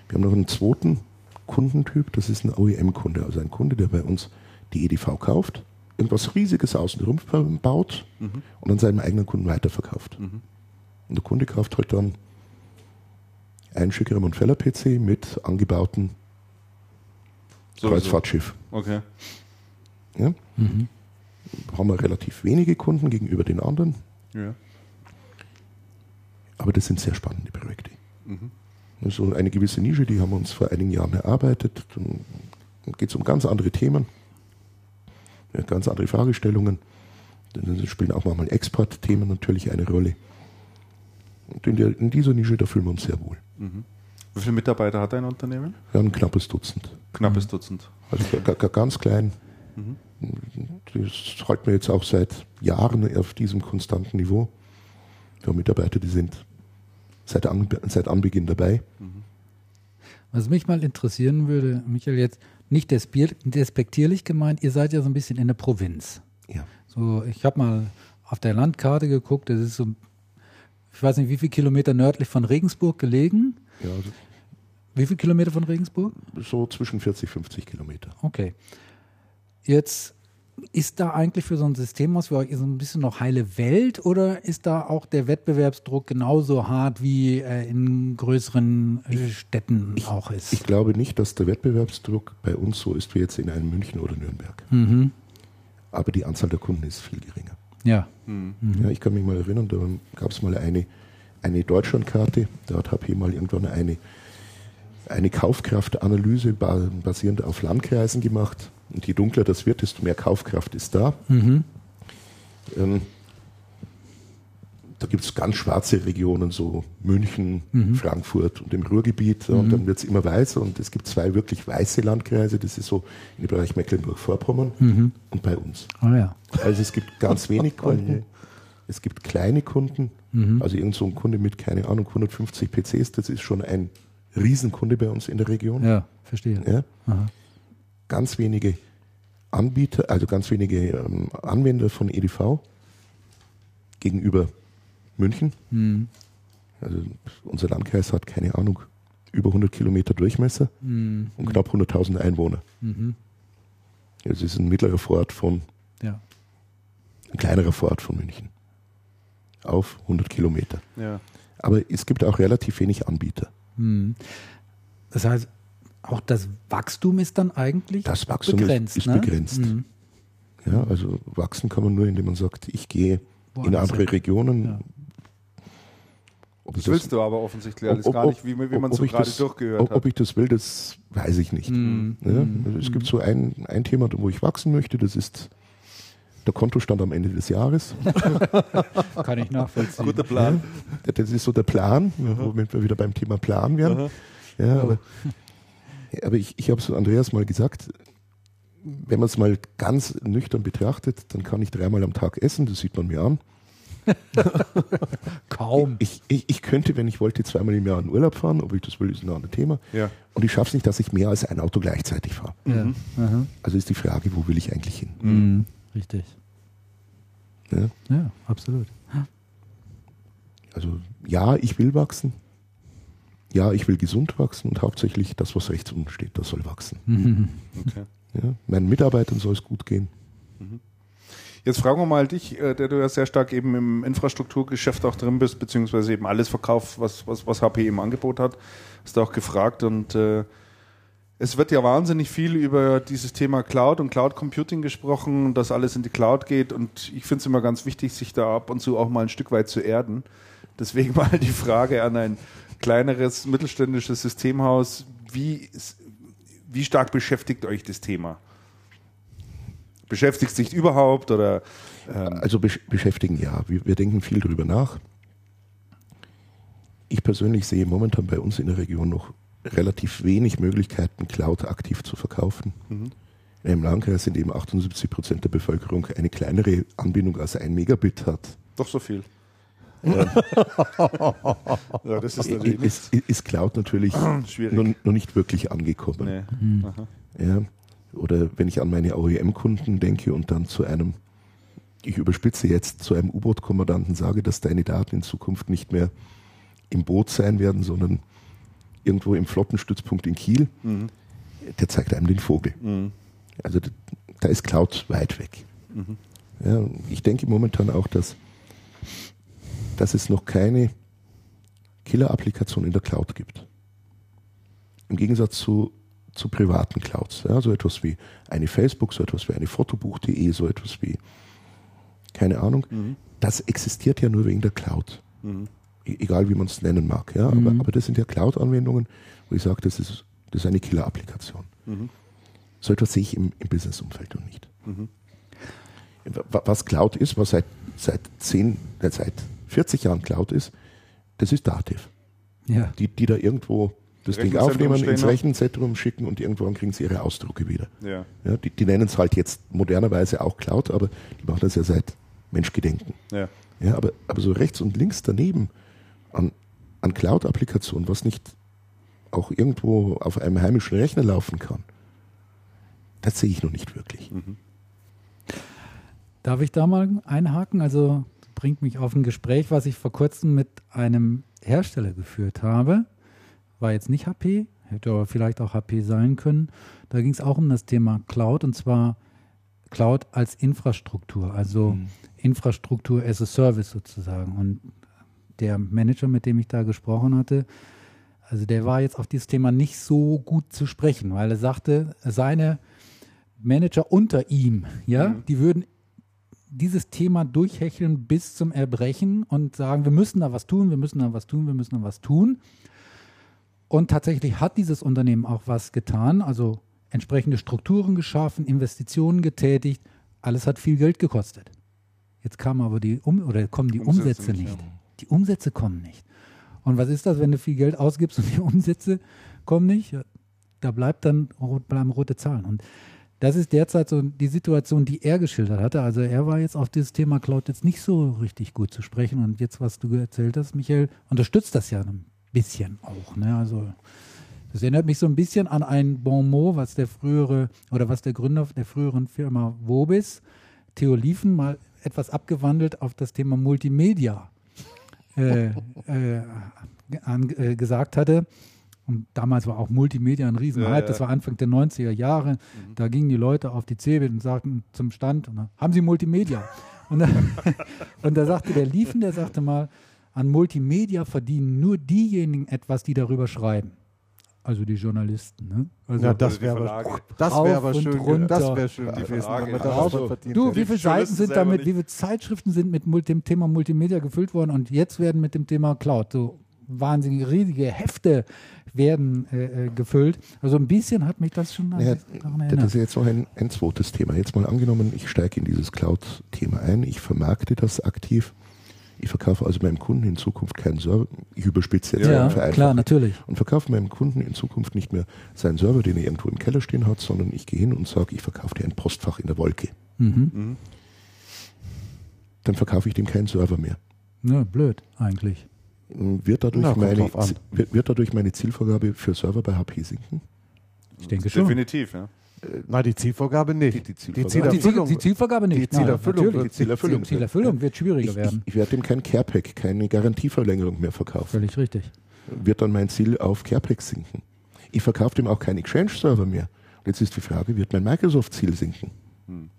Wir haben noch einen zweiten Kundentyp, das ist ein OEM-Kunde, also ein Kunde, der bei uns die EDV kauft, irgendwas Riesiges außenrum baut, mhm, und dann seinem eigenen Kunden weiterverkauft. Mhm. Und der Kunde kauft halt dann ein Schickerer Monfella-PC mit angebautem Kreuzfahrtschiff. Okay. Ja? Mhm. Haben wir relativ wenige Kunden gegenüber den anderen. Ja. Aber das sind sehr spannende Projekte. Mhm. Also eine gewisse Nische, die haben wir uns vor einigen Jahren erarbeitet. Dann geht es um ganz andere Themen, ganz andere Fragestellungen. Dann spielen auch manchmal Exportthemen natürlich eine Rolle. Und in dieser Nische, da fühlen wir uns sehr wohl. Mhm. Wie viele Mitarbeiter hat ein Unternehmen? Ja, ein knappes Dutzend. Knappes Dutzend. Also ganz klein. Mhm. Das halten wir jetzt auch seit Jahren auf diesem konstanten Niveau. Wir haben Mitarbeiter, die sind seit Anbeginn dabei. Mhm. Was mich mal interessieren würde, Michael, jetzt nicht despektierlich gemeint, ihr seid ja so ein bisschen in der Provinz. Ja. So, ich habe mal auf der Landkarte geguckt, das ist so, ich weiß nicht, wie viele Kilometer nördlich von Regensburg gelegen. Ja, also wie viele Kilometer von Regensburg? So zwischen 40 und 50 Kilometer. Okay. Jetzt ist da eigentlich für so ein System aus wie euch so ein bisschen noch heile Welt oder ist da auch der Wettbewerbsdruck genauso hart wie in größeren Städten auch ist? Ich glaube nicht, dass der Wettbewerbsdruck bei uns so ist wie jetzt in einem München oder Nürnberg. Mhm. Aber die Anzahl der Kunden ist viel geringer. Ja. Mhm. Ja, ich kann mich mal erinnern, da gab es mal eine Deutschlandkarte, da hat HP mal irgendwann eine Kaufkraftanalyse basierend auf Landkreisen gemacht. Und je dunkler das wird, desto mehr Kaufkraft ist da. Mhm. Da gibt es ganz schwarze Regionen, so München, Frankfurt und im Ruhrgebiet. Und dann wird es immer weißer. Und es gibt zwei wirklich weiße Landkreise. Das ist so im Bereich Mecklenburg-Vorpommern und bei uns. Oh ja. Also es gibt ganz wenig Kunden. Es gibt kleine Kunden. Mhm. Also irgend so ein Kunde mit, keine Ahnung, 150 PCs. Das ist schon ein Riesenkunde bei uns in der Region. Ja, verstehe. Ja? Aha. Ganz wenige Anbieter, also ganz wenige Anwender von EDV gegenüber München. Mhm. Also unser Landkreis hat, keine Ahnung, über 100 Kilometer Durchmesser und knapp 100.000 Einwohner. Mhm. Es ist ein mittlerer Vorort von, ein kleinerer Vorort von München auf 100 Kilometer. Ja. Aber es gibt auch relativ wenig Anbieter. Mhm. Das heißt, auch das Wachstum ist dann eigentlich begrenzt. Das Wachstum ist begrenzt. Mhm. Ja, also wachsen kann man nur, indem man sagt, ich gehe in andere Regionen. Ja. Das willst du aber offensichtlich alles gar nicht, wie man so gerade durchgehört hat. Ob ich das will, das weiß ich nicht. Mhm. Ja, also es gibt so ein Thema, wo ich wachsen möchte, das ist der Kontostand am Ende des Jahres. Kann ich nachvollziehen. Guter Plan. Ja, das ist so der Plan, womit wir wieder beim Thema Plan werden. Ja, aber ich habe es Andreas mal gesagt, wenn man es mal ganz nüchtern betrachtet, dann kann ich 3-mal am Tag essen, das sieht man mir an. Kaum. Ich könnte, wenn ich wollte, 2-mal im Jahr in Urlaub fahren, ob ich das will, ist ein anderes Thema. Ja. Und ich schaffe es nicht, dass ich mehr als ein Auto gleichzeitig fahre. Mhm. Mhm. Also ist die Frage, wo will ich eigentlich hin? Mhm. Richtig. Ja? Ja, absolut. Also ja, ich will wachsen. Ja, ich will gesund wachsen und hauptsächlich das, was rechts unten steht, das soll wachsen. Mhm. Okay. Ja, meinen Mitarbeitern soll es gut gehen. Mhm. Jetzt fragen wir mal dich, der du ja sehr stark eben im Infrastrukturgeschäft auch drin bist, beziehungsweise eben alles verkaufst, was HP im Angebot hat. Hast du auch gefragt und es wird ja wahnsinnig viel über dieses Thema Cloud und Cloud Computing gesprochen, dass alles in die Cloud geht und ich finde es immer ganz wichtig, sich da ab und zu auch mal ein Stück weit zu erden. Deswegen mal die Frage an ein kleineres mittelständisches Systemhaus. Wie stark beschäftigt euch das Thema? Beschäftigt es sich überhaupt? Oder, Also beschäftigen ja. Wir denken viel darüber nach. Ich persönlich sehe momentan bei uns in der Region noch relativ wenig Möglichkeiten, Cloud aktiv zu verkaufen. Mhm. In einem Landkreis sind eben 78% der Bevölkerung eine kleinere Anbindung als 1 Megabit hat. Doch so viel. Ja, das ist natürlich ist Cloud natürlich noch nicht wirklich angekommen. Nee. Mhm. Ja. Oder wenn ich an meine OEM-Kunden denke und dann ich überspitze jetzt, zu einem U-Boot-Kommandanten sage, dass deine Daten in Zukunft nicht mehr im Boot sein werden, sondern irgendwo im Flottenstützpunkt in Kiel, der zeigt einem den Vogel. Mhm. Also da ist Cloud weit weg. Mhm. Ja, ich denke momentan auch, dass es noch keine Killer-Applikation in der Cloud gibt. Im Gegensatz zu privaten Clouds. Ja, so etwas wie eine Facebook, so etwas wie eine Fotobuch.de, so etwas wie, keine Ahnung. Mhm. Das existiert ja nur wegen der Cloud. Mhm. Egal wie man es nennen mag. Ja, mhm. aber das sind ja Cloud-Anwendungen, wo ich sage, das ist eine Killer-Applikation. Mhm. So etwas sehe ich im Business-Umfeld noch nicht. Mhm. Was Cloud ist, was seit 40 Jahren Cloud ist, das ist Dativ. Ja. Die da irgendwo das Ding aufnehmen, ins Rechenzentrum schicken und irgendwann kriegen sie ihre Ausdrucke wieder. Ja. Ja, die nennen es halt jetzt modernerweise auch Cloud, aber die machen das ja seit Menschgedenken. Ja. Ja, aber so rechts und links daneben an Cloud-Applikationen, was nicht auch irgendwo auf einem heimischen Rechner laufen kann, das sehe ich noch nicht wirklich. Mhm. Darf ich da mal einhaken? Also bringt mich auf ein Gespräch, was ich vor kurzem mit einem Hersteller geführt habe. War jetzt nicht HP, hätte aber vielleicht auch HP sein können. Da ging es auch um das Thema Cloud, und zwar Cloud als Infrastruktur, also Infrastruktur as a Service sozusagen. Und der Manager, mit dem ich da gesprochen hatte, also der war jetzt auf dieses Thema nicht so gut zu sprechen, weil er sagte, seine Manager unter ihm, ja, die würden dieses Thema durchhecheln bis zum Erbrechen und sagen, wir müssen da was tun, wir müssen da was tun, wir müssen da was tun. Und tatsächlich hat dieses Unternehmen auch was getan, also entsprechende Strukturen geschaffen, Investitionen getätigt, alles hat viel Geld gekostet. Jetzt kamen aber kommen die Umsätze nicht. Die Umsätze kommen nicht. Und was ist das, wenn du viel Geld ausgibst und die Umsätze kommen nicht? Da bleiben rote Zahlen. Und das ist derzeit so die Situation, die er geschildert hatte. Also er war jetzt auf dieses Thema Cloud jetzt nicht so richtig gut zu sprechen. Und jetzt, was du erzählt hast, Michael, unterstützt das ja ein bisschen auch. Ne? Also das erinnert mich so ein bisschen an ein Bonmot, was der Gründer der früheren Firma Vobis, Theo Lieven, mal etwas abgewandelt auf das Thema Multimedia gesagt hatte. Und damals war auch Multimedia ein Riesenhype, das war Anfang der 90er Jahre. Mhm. Da gingen die Leute auf die Zebel und sagten zum Stand, haben Sie Multimedia? und da sagte der Lieven, der sagte mal, an Multimedia verdienen nur diejenigen etwas, die darüber schreiben. Also die Journalisten. Ne? Also ja, das wäre aber schön. Das wäre schön, die Verlage. Du, wie viele Seiten sind damit, wie viele Zeitschriften sind mit dem Thema Multimedia gefüllt worden, und jetzt werden mit dem Thema Cloud so wahnsinnige, riesige Hefte werden gefüllt. Also ein bisschen hat mich das schon daran erinnert. Das ist jetzt noch ein zweites Thema. Jetzt mal angenommen, ich steige in dieses Cloud-Thema ein, ich vermarkte das aktiv, ich verkaufe also meinem Kunden in Zukunft keinen Server, ich überspitze jetzt vereinfacht. Klar, natürlich. Und verkaufe meinem Kunden in Zukunft nicht mehr seinen Server, den er irgendwo im Keller stehen hat, sondern ich gehe hin und sage, ich verkaufe dir ein Postfach in der Wolke. Mhm. Mhm. Dann verkaufe ich dem keinen Server mehr. Na, blöd eigentlich. Wird dadurch meine Zielvorgabe für Server bei HP sinken? Ich denke schon. Definitiv, ja. Nein, die Zielvorgabe nicht. Die Zielerfüllung nicht. Die Zielerfüllung wird schwieriger werden. Ich werde dem kein Carepack, keine Garantieverlängerung mehr verkaufen. Völlig richtig. Wird dann mein Ziel auf Carepack sinken? Ich verkaufe dem auch keinen Exchange-Server mehr. Und jetzt ist die Frage, wird mein Microsoft-Ziel sinken?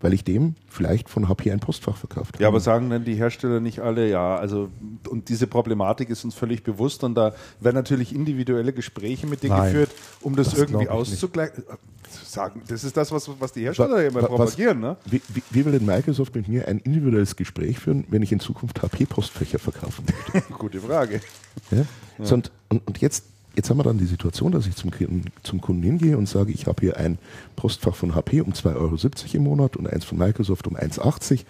Weil ich dem vielleicht von HP ein Postfach verkauft habe. Ja, aber sagen dann die Hersteller nicht alle, ja, also und diese Problematik ist uns völlig bewusst, und da werden natürlich individuelle Gespräche mit denen geführt, um das irgendwie auszugleichen. Das ist das, was die Hersteller immer propagieren. Ne? Wie will denn Microsoft mit mir ein individuelles Gespräch führen, wenn ich in Zukunft HP-Postfächer verkaufen möchte? Gute Frage. Ja? Ja. Und jetzt haben wir dann die Situation, dass ich zum Kunden hingehe und sage, ich habe hier ein Postfach von HP um 2,70 € im Monat und eins von Microsoft um 1,80 €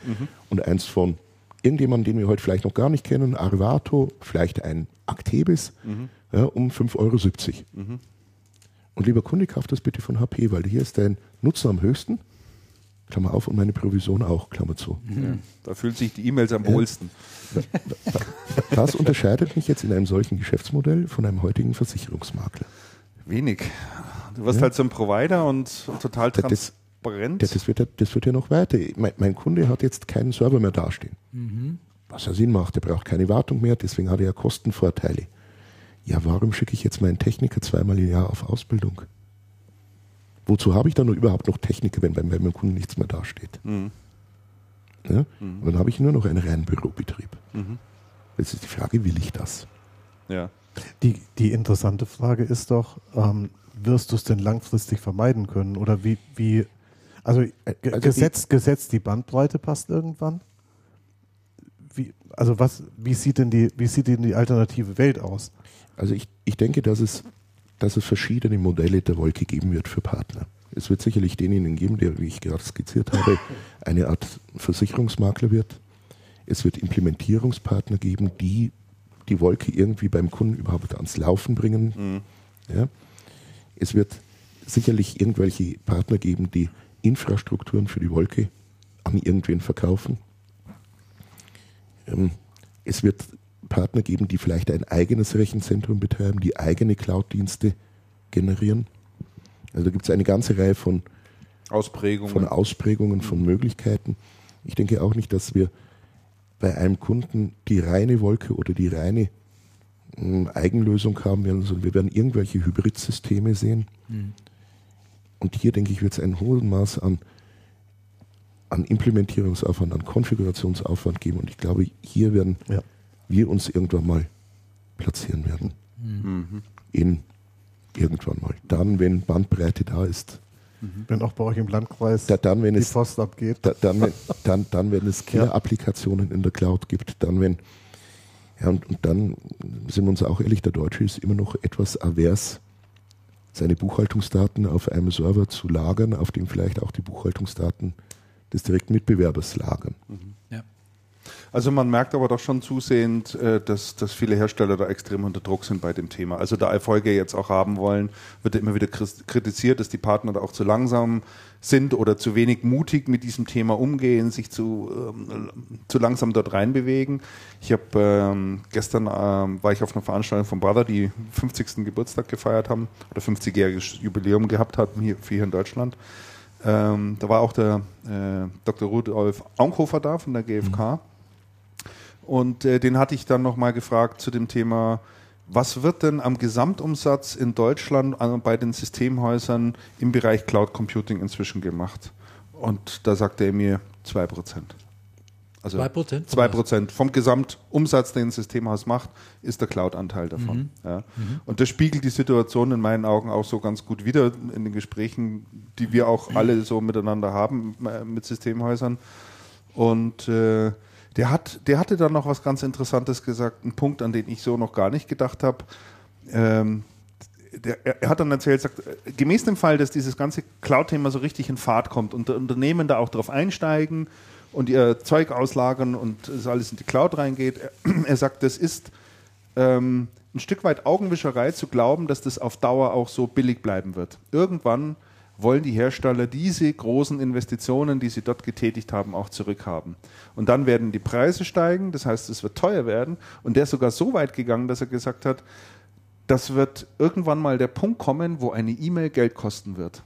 und eins von irgendjemandem, den wir heute vielleicht noch gar nicht kennen, Arvato, vielleicht ein Actebis, um 5,70 €. Mhm. Und lieber Kunde, kauf das bitte von HP, weil hier ist dein Nutzen am höchsten, Klammer auf, und meine Provision auch, Klammer zu. Ja, da fühlen sich die E-Mails am wohlsten. Was unterscheidet mich jetzt in einem solchen Geschäftsmodell von einem heutigen Versicherungsmakler? Wenig. Du wirst halt so ein Provider und total transparent. Das wird ja noch weiter. Mein Kunde hat jetzt keinen Server mehr dastehen. Mhm. Was ja Sinn macht, der braucht keine Wartung mehr, deswegen hat er ja Kostenvorteile. Ja, warum schicke ich jetzt meinen Techniker zweimal im Jahr auf Ausbildung? Wozu habe ich dann überhaupt noch Techniker, wenn bei meinem Kunden nichts mehr dasteht? Mhm. Ja? Mhm. Dann habe ich nur noch einen reinen Bürobetrieb. Mhm. Jetzt ist die Frage, will ich das? Ja. Die interessante Frage ist doch, wirst du es denn langfristig vermeiden können? Oder wie gesetzt die Bandbreite passt irgendwann? Wie sieht denn die alternative Welt aus? Also ich denke, dass es verschiedene Modelle der Wolke geben wird für Partner. Es wird sicherlich denjenigen geben, der, wie ich gerade skizziert habe, eine Art Versicherungsmakler wird. Es wird Implementierungspartner geben, die die Wolke irgendwie beim Kunden überhaupt ans Laufen bringen. Mhm. Ja. Es wird sicherlich irgendwelche Partner geben, die Infrastrukturen für die Wolke an irgendwen verkaufen. Es wird Partner geben, die vielleicht ein eigenes Rechenzentrum betreiben, die eigene Cloud-Dienste generieren. Also da gibt es eine ganze Reihe von Ausprägungen, von Möglichkeiten. Ich denke auch nicht, dass wir bei einem Kunden die reine Wolke oder die reine Eigenlösung haben werden, sondern wir werden irgendwelche Hybridsysteme sehen. Mhm. Und hier, denke ich, wird es ein hohes Maß an Implementierungsaufwand, an Konfigurationsaufwand geben. Und ich glaube, hier werden wir uns irgendwann mal platzieren werden. Mhm. Irgendwann mal. Dann, wenn Bandbreite da ist. Wenn auch bei euch im Landkreis die Post abgeht. Wenn es Killer-Applikationen in der Cloud gibt. Dann, sind wir uns auch ehrlich, der Deutsche ist immer noch etwas avers, seine Buchhaltungsdaten auf einem Server zu lagern, auf dem vielleicht auch die Buchhaltungsdaten des direkten Mitbewerbers lagern. Mhm. Ja. Also man merkt aber doch schon zusehends, dass viele Hersteller da extrem unter Druck sind bei dem Thema. Also da Erfolge jetzt auch haben wollen, wird immer wieder kritisiert, dass die Partner da auch zu langsam sind oder zu wenig mutig mit diesem Thema umgehen, sich zu langsam dort reinbewegen. Ich habe gestern war ich auf einer Veranstaltung von Brother, die 50. Geburtstag gefeiert haben oder 50-jähriges Jubiläum gehabt hatten hier in Deutschland. Da war auch der Dr. Rudolf Aunkofer da von der GfK. Mhm. Und den hatte ich dann nochmal gefragt zu dem Thema, was wird denn am Gesamtumsatz in Deutschland bei den Systemhäusern im Bereich Cloud Computing inzwischen gemacht? Und da sagte er mir 2%. Also 2% vom Gesamtumsatz, den ein Systemhaus macht, ist der Cloud-Anteil davon. Mhm. Ja. Mhm. Und das spiegelt die Situation in meinen Augen auch so ganz gut wider in den Gesprächen, die wir auch alle so miteinander haben mit Systemhäusern. Und der hatte dann noch was ganz Interessantes gesagt, einen Punkt, an den ich so noch gar nicht gedacht habe. Er hat dann erzählt, sagt, gemäß dem Fall, dass dieses ganze Cloud-Thema so richtig in Fahrt kommt und Unternehmen da auch drauf einsteigen und ihr Zeug auslagern und es alles in die Cloud reingeht, er sagt, das ist ein Stück weit Augenwischerei zu glauben, dass das auf Dauer auch so billig bleiben wird. Irgendwann wollen die Hersteller diese großen Investitionen, die sie dort getätigt haben, auch zurückhaben. Und dann werden die Preise steigen, das heißt, es wird teuer werden. Und der ist sogar so weit gegangen, dass er gesagt hat, das wird irgendwann mal der Punkt kommen, wo eine E-Mail Geld kosten wird.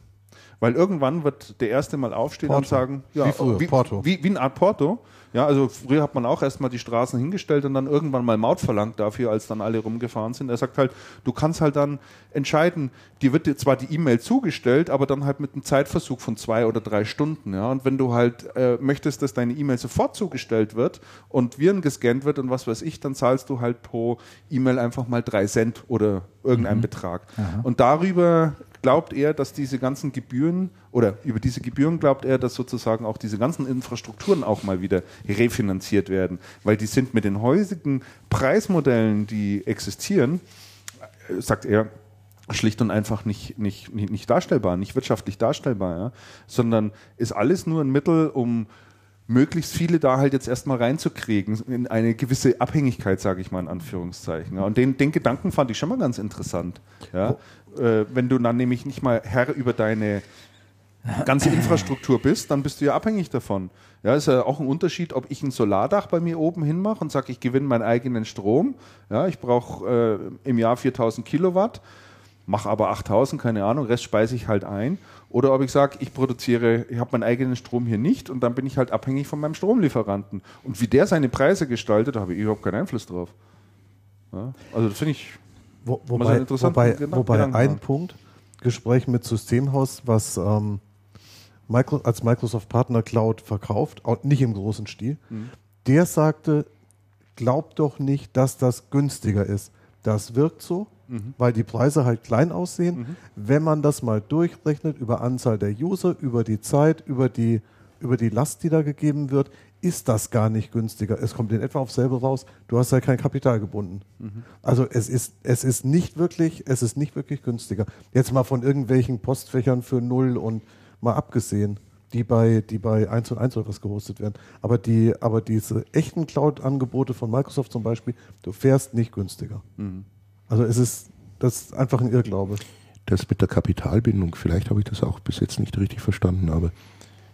Weil irgendwann wird der Erste mal aufstehen und sagen, wie eine Art Porto. Ja, also früher hat man auch erstmal die Straßen hingestellt und dann irgendwann mal Maut verlangt dafür, als dann alle rumgefahren sind. Er sagt halt, du kannst halt dann entscheiden, dir wird dir zwar die E-Mail zugestellt, aber dann halt mit einem Zeitverzug von 2 oder 3 Stunden. Ja, und wenn du halt möchtest, dass deine E-Mail sofort zugestellt wird und Viren gescannt wird und was weiß ich, dann zahlst du halt pro E-Mail einfach mal 3 Cent oder irgendeinen Betrag. Aha. Und darüber glaubt er, dass diese ganzen Gebühren oder über diese Gebühren glaubt er, dass sozusagen auch diese ganzen Infrastrukturen auch mal wieder refinanziert werden, weil die sind mit den heutigen Preismodellen, die existieren, sagt er, schlicht und einfach nicht darstellbar, nicht wirtschaftlich darstellbar, ja? Sondern ist alles nur ein Mittel, um möglichst viele da halt jetzt erstmal reinzukriegen, in eine gewisse Abhängigkeit, sage ich mal in Anführungszeichen. Ja? Und den Gedanken fand ich schon mal ganz interessant. Ja? Wenn du dann nämlich nicht mal Herr über deine ganze Infrastruktur bist, dann bist du ja abhängig davon. Ja, ist ja auch ein Unterschied, ob ich ein Solardach bei mir oben hinmache und sage, ich gewinne meinen eigenen Strom. Ja, ich brauche im Jahr 4.000 Kilowatt, mache aber 8.000, keine Ahnung, Rest speise ich halt ein. Oder ob ich sage, ich habe meinen eigenen Strom hier nicht und dann bin ich halt abhängig von meinem Stromlieferanten. Und wie der seine Preise gestaltet, da habe ich überhaupt keinen Einfluss drauf. Ja, also das finde ich wobei ein Punkt, Gespräch mit Systemhaus, was als Microsoft Partner Cloud verkauft, auch nicht im großen Stil, der sagte, glaubt doch nicht, dass das günstiger ist. Das wirkt so, weil die Preise halt klein aussehen. Wenn man das mal durchrechnet über Anzahl der User, über die Zeit, über die Last, die da gegeben wird, ist das gar nicht günstiger. Es kommt in etwa auf selbe raus. Du hast ja kein Kapital gebunden. Also es ist nicht wirklich günstiger. Jetzt mal von irgendwelchen Postfächern für 0 und mal abgesehen, die bei 1&1 oder was gehostet werden. Aber diese echten Cloud-Angebote von Microsoft zum Beispiel, du fährst nicht günstiger. Also das ist einfach ein Irrglaube. Das mit der Kapitalbindung, vielleicht habe ich das auch bis jetzt nicht richtig verstanden, aber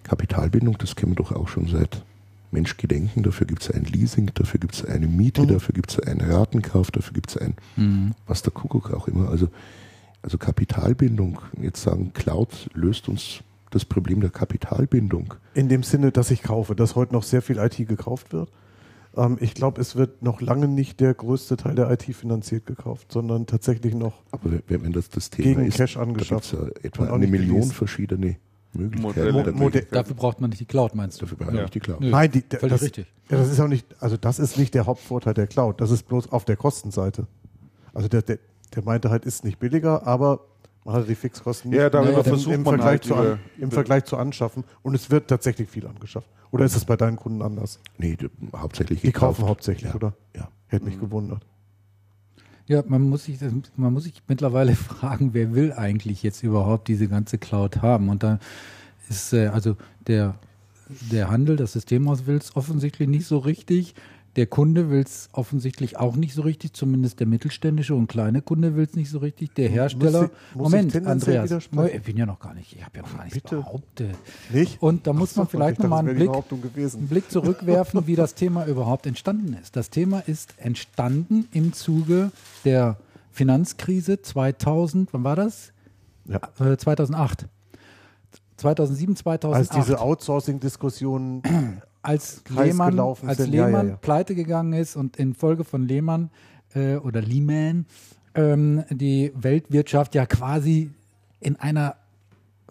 Kapitalbindung, das kennen wir doch auch schon seit Menschgedenken. Dafür gibt es ein Leasing, dafür gibt es eine Miete, dafür gibt es einen Ratenkauf, dafür gibt es ein was der Kuckuck auch immer. Also Kapitalbindung, jetzt sagen, Cloud löst uns das Problem der Kapitalbindung. In dem Sinne, dass ich kaufe, dass heute noch sehr viel IT gekauft wird. Ich glaube, es wird noch lange nicht der größte Teil der IT finanziert gekauft, sondern tatsächlich noch aber wenn das Thema gegen ist, Cash angeschafft. Da gibt es ja etwa eine Million verschiedene Möglichkeiten. Dafür braucht man nicht die Cloud, meinst du? Dafür braucht man nicht die Cloud. Nö, nein, völlig richtig. Ja, das ist auch nicht, also das ist nicht der Hauptvorteil der Cloud, das ist bloß auf der Kostenseite. Also der meinte halt, ist nicht billiger, aber man hatte die Fixkosten nicht. Ja, darüber versucht im man Vergleich halt im Vergleich zu anschaffen. Und es wird tatsächlich viel angeschafft. Oder ist es bei deinen Kunden anders? Nee, hauptsächlich gekauft. Die kaufen hauptsächlich, ja. Oder? Ja. Hätte mich gewundert. Ja, man muss sich mittlerweile fragen, wer will eigentlich jetzt überhaupt diese ganze Cloud haben? Und da ist also der Handel, das Systemhaus will es offensichtlich nicht so richtig. Der Kunde will es offensichtlich auch nicht so richtig, zumindest der mittelständische und kleine Kunde will es nicht so richtig. Der Hersteller. Moment, Andreas. Ich bin ja noch gar nicht, ich habe ja noch gar nichts behauptet. Nicht? Und da muss man vielleicht nochmal einen Blick zurückwerfen, wie das Thema überhaupt entstanden ist. Das Thema ist entstanden im Zuge der Finanzkrise 2000, wann war das? Ja. 2008. 2007, 2008. Als diese Outsourcing-Diskussionen als Lehman pleite gegangen ist und infolge von Lehman oder Lehman die Weltwirtschaft ja quasi in einer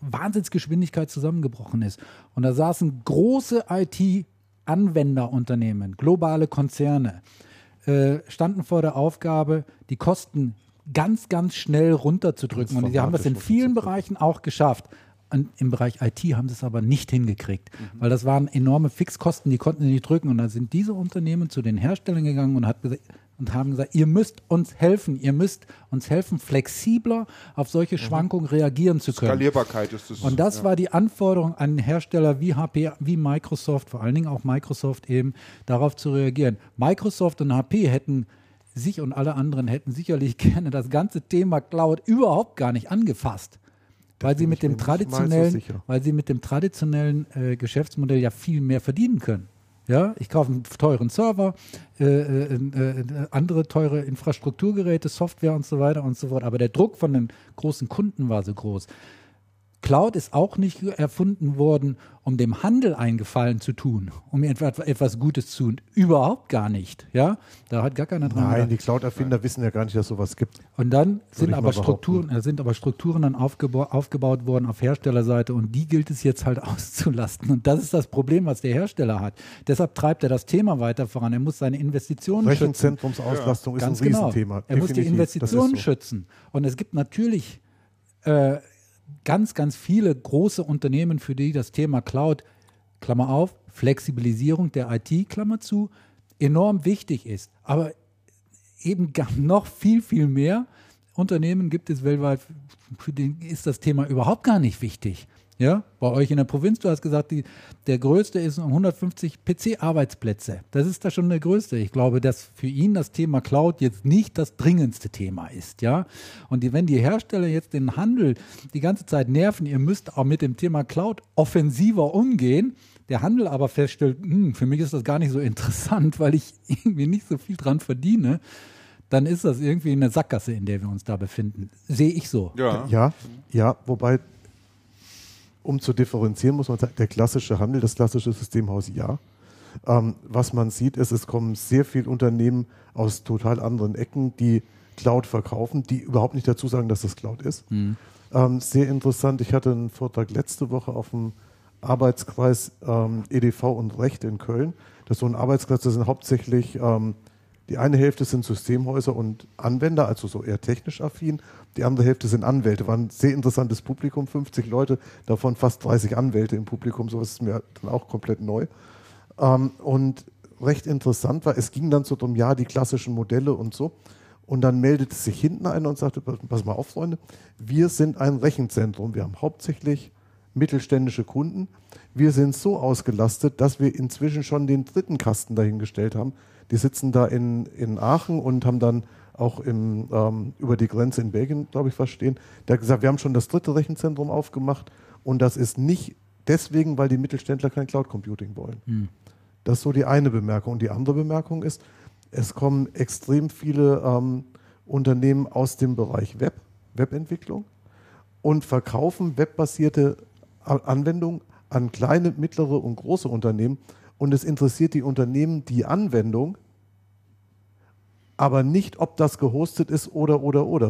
Wahnsinnsgeschwindigkeit zusammengebrochen ist. Und da saßen große IT-Anwenderunternehmen, globale Konzerne, standen vor der Aufgabe, die Kosten ganz, ganz schnell runterzudrücken. Und die haben das in vielen Bereichen auch geschafft. Und im Bereich IT haben sie es aber nicht hingekriegt, weil das waren enorme Fixkosten, die konnten sie nicht drücken. Und dann sind diese Unternehmen zu den Herstellern gegangen und haben gesagt, ihr müsst uns helfen, flexibler auf solche Schwankungen reagieren zu können. Skalierbarkeit ist das. Und das war die Anforderung an Hersteller wie HP, wie Microsoft, vor allen Dingen auch Microsoft eben, darauf zu reagieren. Microsoft und HP hätten sicherlich gerne das ganze Thema Cloud überhaupt gar nicht angefasst. Weil sie mit dem traditionellen Geschäftsmodell ja viel mehr verdienen können. Ja, ich kaufe einen teuren Server, andere teure Infrastrukturgeräte, Software und so weiter und so fort. Aber der Druck von den großen Kunden war so groß. Cloud ist auch nicht erfunden worden, um dem Handel einen Gefallen zu tun, um etwas Gutes zu tun. Überhaupt gar nicht. Ja? Da hat gar keiner dran gedacht. Nein, die Cloud-Erfinder wissen ja gar nicht, dass sowas gibt. Und dann sind aber Strukturen dann aufgebaut worden auf Herstellerseite und die gilt es jetzt halt auszulasten. Und das ist das Problem, was der Hersteller hat. Deshalb treibt er das Thema weiter voran. Er muss seine Investitionen schützen. Rechenzentrumsauslastung ist ganz ein Riesenthema. Genau. Er muss die Investitionen schützen. Und es gibt natürlich ganz, ganz viele große Unternehmen, für die das Thema Cloud, Klammer auf, Flexibilisierung der IT, Klammer zu, enorm wichtig ist. Aber eben noch viel, viel mehr Unternehmen gibt es weltweit, für die ist das Thema überhaupt gar nicht wichtig. Ja? Bei euch in der Provinz, du hast gesagt, der größte ist 150 PC-Arbeitsplätze. Das ist da schon der größte. Ich glaube, dass für ihn das Thema Cloud jetzt nicht das dringendste Thema ist. Ja? Und wenn die Hersteller jetzt den Handel die ganze Zeit nerven, ihr müsst auch mit dem Thema Cloud offensiver umgehen, der Handel aber feststellt, für mich ist das gar nicht so interessant, weil ich irgendwie nicht so viel dran verdiene, dann ist das irgendwie eine Sackgasse, in der wir uns da befinden. Sehe ich so. Ja, wobei, um zu differenzieren, muss man sagen, der klassische Handel, das klassische Systemhaus, ja. Was man sieht, ist, es kommen sehr viele Unternehmen aus total anderen Ecken, die Cloud verkaufen, die überhaupt nicht dazu sagen, dass das Cloud ist. Sehr interessant, ich hatte einen Vortrag letzte Woche auf dem Arbeitskreis EDV und Recht in Köln. Das ist so ein Arbeitskreis, das sind hauptsächlich Die eine Hälfte sind Systemhäuser und Anwender, also so eher technisch affin. Die andere Hälfte sind Anwälte. War ein sehr interessantes Publikum, 50 Leute, davon fast 30 Anwälte im Publikum. Sowas ist mir dann auch komplett neu. Und recht interessant war, es ging dann so drum, ja, die klassischen Modelle und so. Und dann meldete sich hinten einer und sagte, pass mal auf, Freunde, wir sind ein Rechenzentrum. Wir haben hauptsächlich mittelständische Kunden. Wir sind so ausgelastet, dass wir inzwischen schon den dritten Kasten dahingestellt haben. Die sitzen da in Aachen und haben dann auch über die Grenze in Belgien, glaube ich, was stehen. Der hat gesagt, wir haben schon das dritte Rechenzentrum aufgemacht. Und das ist nicht deswegen, weil die Mittelständler kein Cloud Computing wollen. Hm. Das ist so die eine Bemerkung. Und die andere Bemerkung ist, es kommen extrem viele Unternehmen aus dem Bereich Web, Webentwicklung und verkaufen webbasierte Anwendungen an kleine, mittlere und große Unternehmen. Und es interessiert die Unternehmen die Anwendung, aber nicht, ob das gehostet ist oder,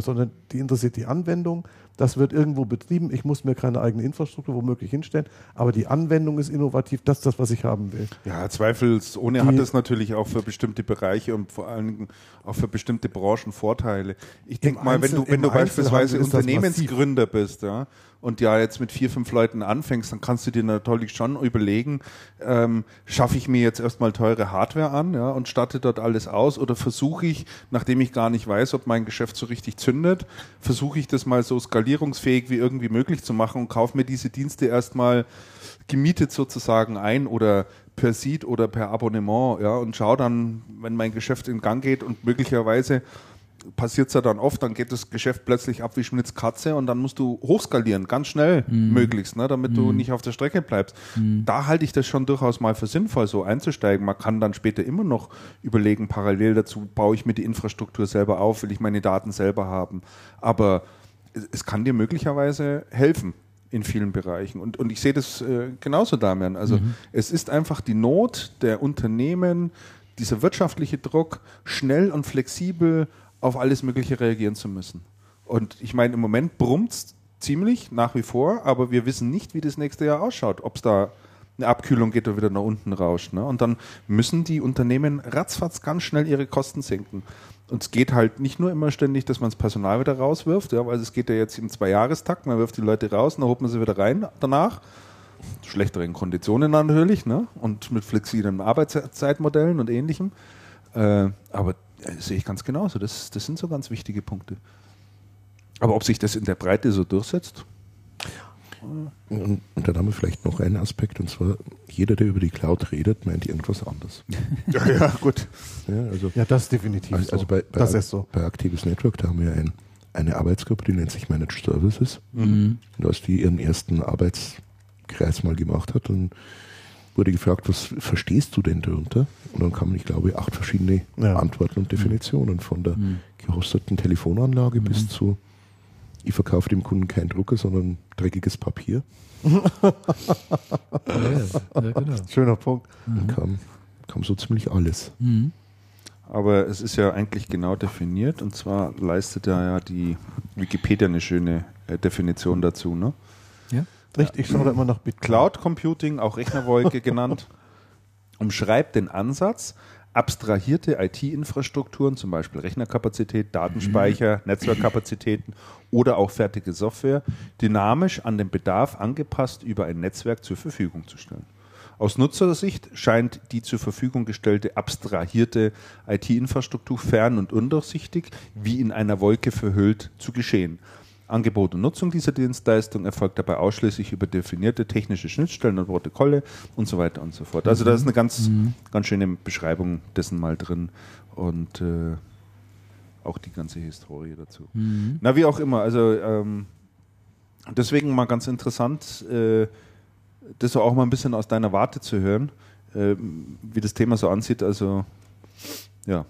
sondern die interessiert die Anwendung. Das wird irgendwo betrieben. Ich muss mir keine eigene Infrastruktur womöglich hinstellen, aber die Anwendung ist innovativ. Das ist das, was ich haben will. Ja, zweifelsohne hat es natürlich auch für bestimmte Bereiche und vor allen Dingen auch für bestimmte Branchen Vorteile. Ich denke mal, wenn du beispielsweise Unternehmensgründer bist, ja, und ja jetzt mit 4, 5 Leuten anfängst, dann kannst du dir natürlich schon überlegen, schaffe ich mir jetzt erstmal teure Hardware an, ja, und starte dort alles aus, oder versuche ich, nachdem ich gar nicht weiß, ob mein Geschäft so richtig zündet, versuche ich das mal so skalierungsfähig wie irgendwie möglich zu machen und kaufe mir diese Dienste erstmal gemietet sozusagen ein oder per Seed oder per Abonnement, ja, und schaue dann, wenn mein Geschäft in Gang geht, und möglicherweise passiert es ja dann oft, dann geht das Geschäft plötzlich ab wie Schmitz Katze und dann musst du hochskalieren, ganz schnell möglichst, ne, damit du nicht auf der Strecke bleibst. Da halte ich das schon durchaus mal für sinnvoll, so einzusteigen. Man kann dann später immer noch überlegen, parallel dazu, baue ich mir die Infrastruktur selber auf, will ich meine Daten selber haben. Aber es kann dir möglicherweise helfen in vielen Bereichen. Und ich sehe das genauso, Damian. Also es ist einfach die Not der Unternehmen, dieser wirtschaftliche Druck, schnell und flexibel auf alles Mögliche reagieren zu müssen. Und ich meine, im Moment brummt es ziemlich nach wie vor, aber wir wissen nicht, wie das nächste Jahr ausschaut, ob es da eine Abkühlung geht oder wieder nach unten rauscht. Ne? Und dann müssen die Unternehmen ratzfatz ganz schnell ihre Kosten senken. Und es geht halt nicht nur immer ständig, dass man das Personal wieder rauswirft, ja, weil es geht ja jetzt im 2-Jahrestakt, man wirft die Leute raus, dann holt man sie wieder rein danach. Schlechteren Konditionen natürlich, ne? Und mit flexiblen Arbeitszeitmodellen und Ähnlichem. Aber das sehe ich ganz genauso. Das sind so ganz wichtige Punkte. Aber ob sich das in der Breite so durchsetzt? Und dann haben wir vielleicht noch einen Aspekt, und zwar, jeder, der über die Cloud redet, meint irgendwas anderes. Ja, gut. Ja, also, ja, das ist definitiv also so. Das ist so. Bei Aktives Network, da haben wir eine Arbeitsgruppe, die nennt sich Managed Services. Und als die ihren ersten Arbeitskreis mal gemacht hat, dann wurde gefragt, was verstehst du denn darunter? Und dann kamen, ich glaube, 8 verschiedene Antworten und Definitionen, von der gehosteten Telefonanlage bis zu, ich verkaufe dem Kunden keinen Drucker, sondern dreckiges Papier. Ja, genau. Schöner Punkt. Dann kam so ziemlich alles. Aber es ist ja eigentlich genau definiert, und zwar leistet ja die Wikipedia eine schöne Definition dazu, ne? Ja. Richtig, ich schaue da immer nach Bitcoin. Cloud Computing, auch Rechnerwolke genannt, umschreibt den Ansatz, abstrahierte IT-Infrastrukturen, zum Beispiel Rechnerkapazität, Datenspeicher, Netzwerkkapazitäten oder auch fertige Software, dynamisch an den Bedarf angepasst über ein Netzwerk zur Verfügung zu stellen. Aus Nutzersicht scheint die zur Verfügung gestellte abstrahierte IT-Infrastruktur fern und undurchsichtig, wie in einer Wolke verhüllt, zu geschehen. Angebot und Nutzung dieser Dienstleistung erfolgt dabei ausschließlich über definierte technische Schnittstellen und Protokolle und so weiter und so fort. Also da ist eine ganz schöne Beschreibung dessen mal drin und auch die ganze Historie dazu. Na, wie auch immer, also deswegen mal ganz interessant, das auch mal ein bisschen aus deiner Warte zu hören, wie das Thema so ansieht, also ja.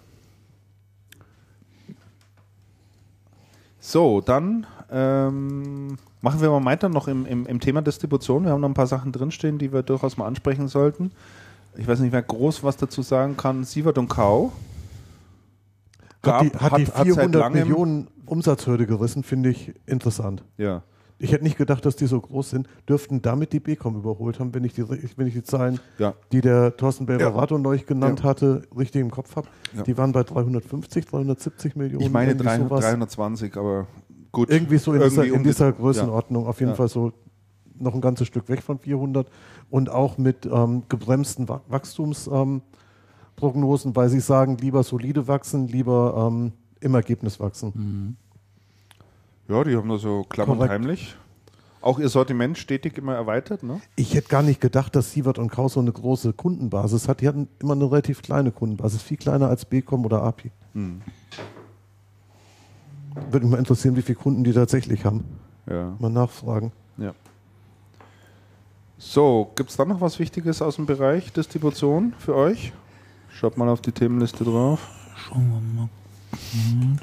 So, dann machen wir mal weiter noch im Thema Distribution. Wir haben noch ein paar Sachen drinstehen, die wir durchaus mal ansprechen sollten. Ich weiß nicht, wer groß was dazu sagen kann. Sievert und Kau hat die 400 Millionen Umsatzhürde gerissen, finde ich interessant. Ja. Ich hätte nicht gedacht, dass die so groß sind, dürften damit die BEKOM überholt haben, wenn ich die Zahlen, ja, die der Thorsten Belberato neulich genannt hatte, richtig im Kopf habe. Ja. Die waren bei 350, 370 Millionen. Ich meine 320, aber gut. Irgendwie so in dieser Größenordnung. Ja. Auf jeden Fall so noch ein ganzes Stück weg von 400. Und auch mit gebremsten Wachstumsprognosen, weil sie sagen, lieber solide wachsen, lieber im Ergebnis wachsen. Mhm. Ja, die haben da so klamm und heimlich. Auch ihr Sortiment stetig immer erweitert, ne? Ich hätte gar nicht gedacht, dass Sievert & Kraus so eine große Kundenbasis hat. Die hatten immer eine relativ kleine Kundenbasis, viel kleiner als BEKOM oder API. Hm. Würde mich mal interessieren, wie viele Kunden die tatsächlich haben. Ja. Mal nachfragen. Ja. So, gibt es da noch was Wichtiges aus dem Bereich Distribution für euch? Schaut mal auf die Themenliste drauf. Schauen wir mal. Hm.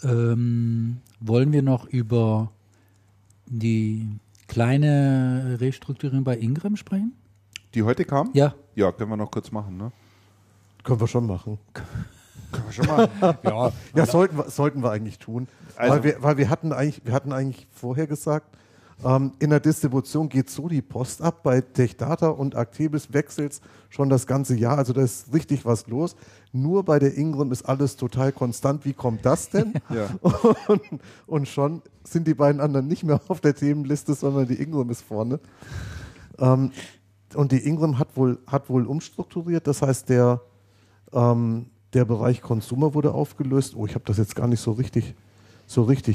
Wollen wir noch über die kleine Restrukturierung bei Ingram sprechen? Die heute kam? Ja. Ja, können wir noch kurz machen, ne? Können wir schon machen. Können wir schon machen. Ja, ja, sollten wir eigentlich tun. Also weil wir hatten eigentlich vorher gesagt, in der Distribution geht so die Post ab, bei TechData und Actebis wechselt es schon das ganze Jahr, also da ist richtig was los. Nur bei der Ingram ist alles total konstant, wie kommt das denn? Ja. Und schon sind die beiden anderen nicht mehr auf der Themenliste, sondern die Ingram ist vorne. Und die Ingram hat wohl umstrukturiert, das heißt der Bereich Consumer wurde aufgelöst. Oh, ich habe das jetzt gar nicht so richtig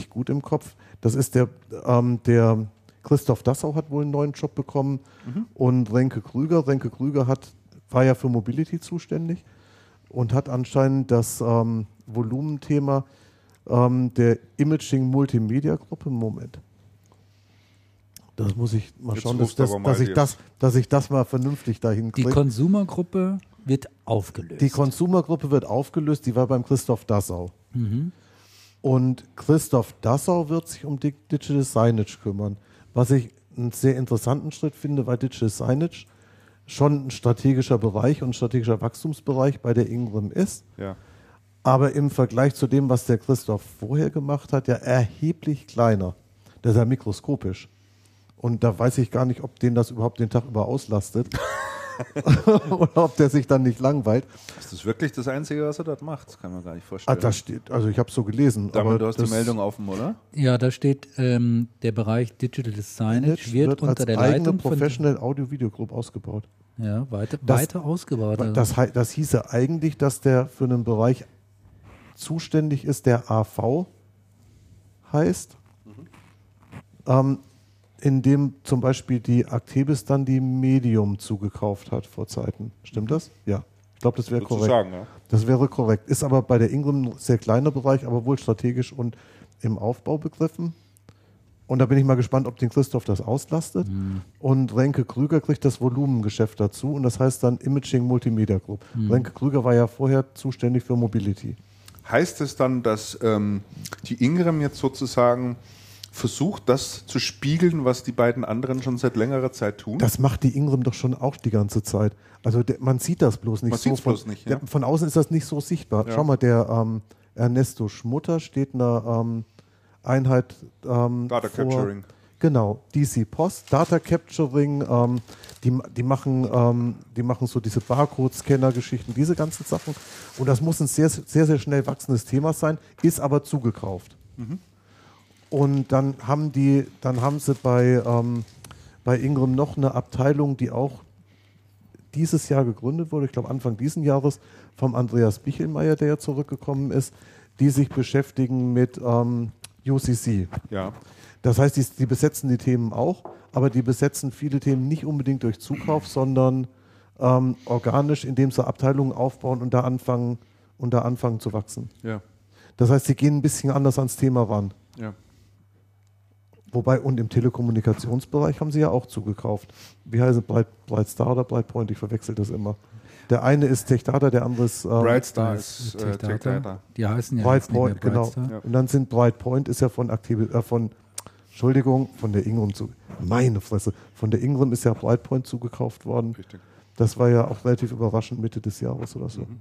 gut im Kopf. Das ist der Christoph Dassau hat wohl einen neuen Job bekommen, und Renke Krüger war ja für Mobility zuständig und hat anscheinend das Volumenthema der Imaging Multimedia Gruppe im Moment. Das muss ich mal schauen, dass ich das mal vernünftig dahin kriege. Die Consumer-Gruppe wird aufgelöst. Die war beim Christoph Dassau. Mhm. Und Christoph Dassau wird sich um Digital Signage kümmern, was ich einen sehr interessanten Schritt finde, weil Digital Signage schon ein strategischer Bereich und strategischer Wachstumsbereich bei der Ingram ist, ja, aber im Vergleich zu dem, was der Christoph vorher gemacht hat, ja erheblich kleiner. Das ist ja mikroskopisch. Und da weiß ich gar nicht, ob den das überhaupt den Tag über auslastet. Oder ob der sich dann nicht langweilt. Ist das wirklich das Einzige, was er dort macht? Das kann man gar nicht vorstellen. Ah, da steht, also ich habe es so gelesen. Damit, aber du hast die Meldung offen, oder? Ja, da steht, der Bereich Digital Signage wird unter der Leitung Professional Audio Video Group ausgebaut. Ja, weiter ausgebaut. Also. Das hieße eigentlich, dass der für einen Bereich zuständig ist, der AV heißt. Mhm. In dem zum Beispiel die Actebis dann die Medium zugekauft hat vor Zeiten. Stimmt das? Ja. Ich glaube, das wäre korrekt. Sagen, ja. Das wäre korrekt. Ist aber bei der Ingram ein sehr kleiner Bereich, aber wohl strategisch und im Aufbau begriffen. Und da bin ich mal gespannt, ob den Christoph das auslastet. Mhm. Und Renke Krüger kriegt das Volumengeschäft dazu und das heißt dann Imaging Multimedia Group. Mhm. Renke Krüger war ja vorher zuständig für Mobility. Heißt es dann, dass die Ingram jetzt sozusagen versucht, das zu spiegeln, was die beiden anderen schon seit längerer Zeit tun? Das macht die Ingram doch schon auch die ganze Zeit. Also man sieht das bloß nicht. Man sieht es bloß nicht. Ja. Von außen ist das nicht so sichtbar. Ja. Schau mal, der Ernesto Schmutter steht einer Einheit Data Capturing. Genau, DC Post, Data Capturing, die machen so diese Barcode-Scanner-Geschichten, diese ganzen Sachen. Und das muss ein sehr, sehr, sehr schnell wachsendes Thema sein, ist aber zugekauft. Mhm. Und dann haben sie bei Ingram noch eine Abteilung, die auch dieses Jahr gegründet wurde, ich glaube Anfang diesen Jahres, vom Andreas Bichelmeier, der ja zurückgekommen ist, die sich beschäftigen mit UCC. Ja. Das heißt, die besetzen die Themen auch, aber die besetzen viele Themen nicht unbedingt durch Zukauf, sondern organisch, indem sie Abteilungen aufbauen und da anfangen zu wachsen. Ja. Das heißt, sie gehen ein bisschen anders ans Thema ran. Ja. Wobei, und im Telekommunikationsbereich haben sie ja auch zugekauft. Wie heißt es? Brightstar oder Brightpoint? Ich verwechsel das immer. Der eine ist TechData, der andere ist Brightstar. Ist TechData. Die heißen ja Brightpoint, genau. Ja. Und dann sind Brightpoint ist ja von der Ingram zugekauft worden. Meine Fresse. Von der Ingram ist ja Brightpoint zugekauft worden. Richtig. Das war ja auch relativ überraschend Mitte des Jahres oder so. Mhm.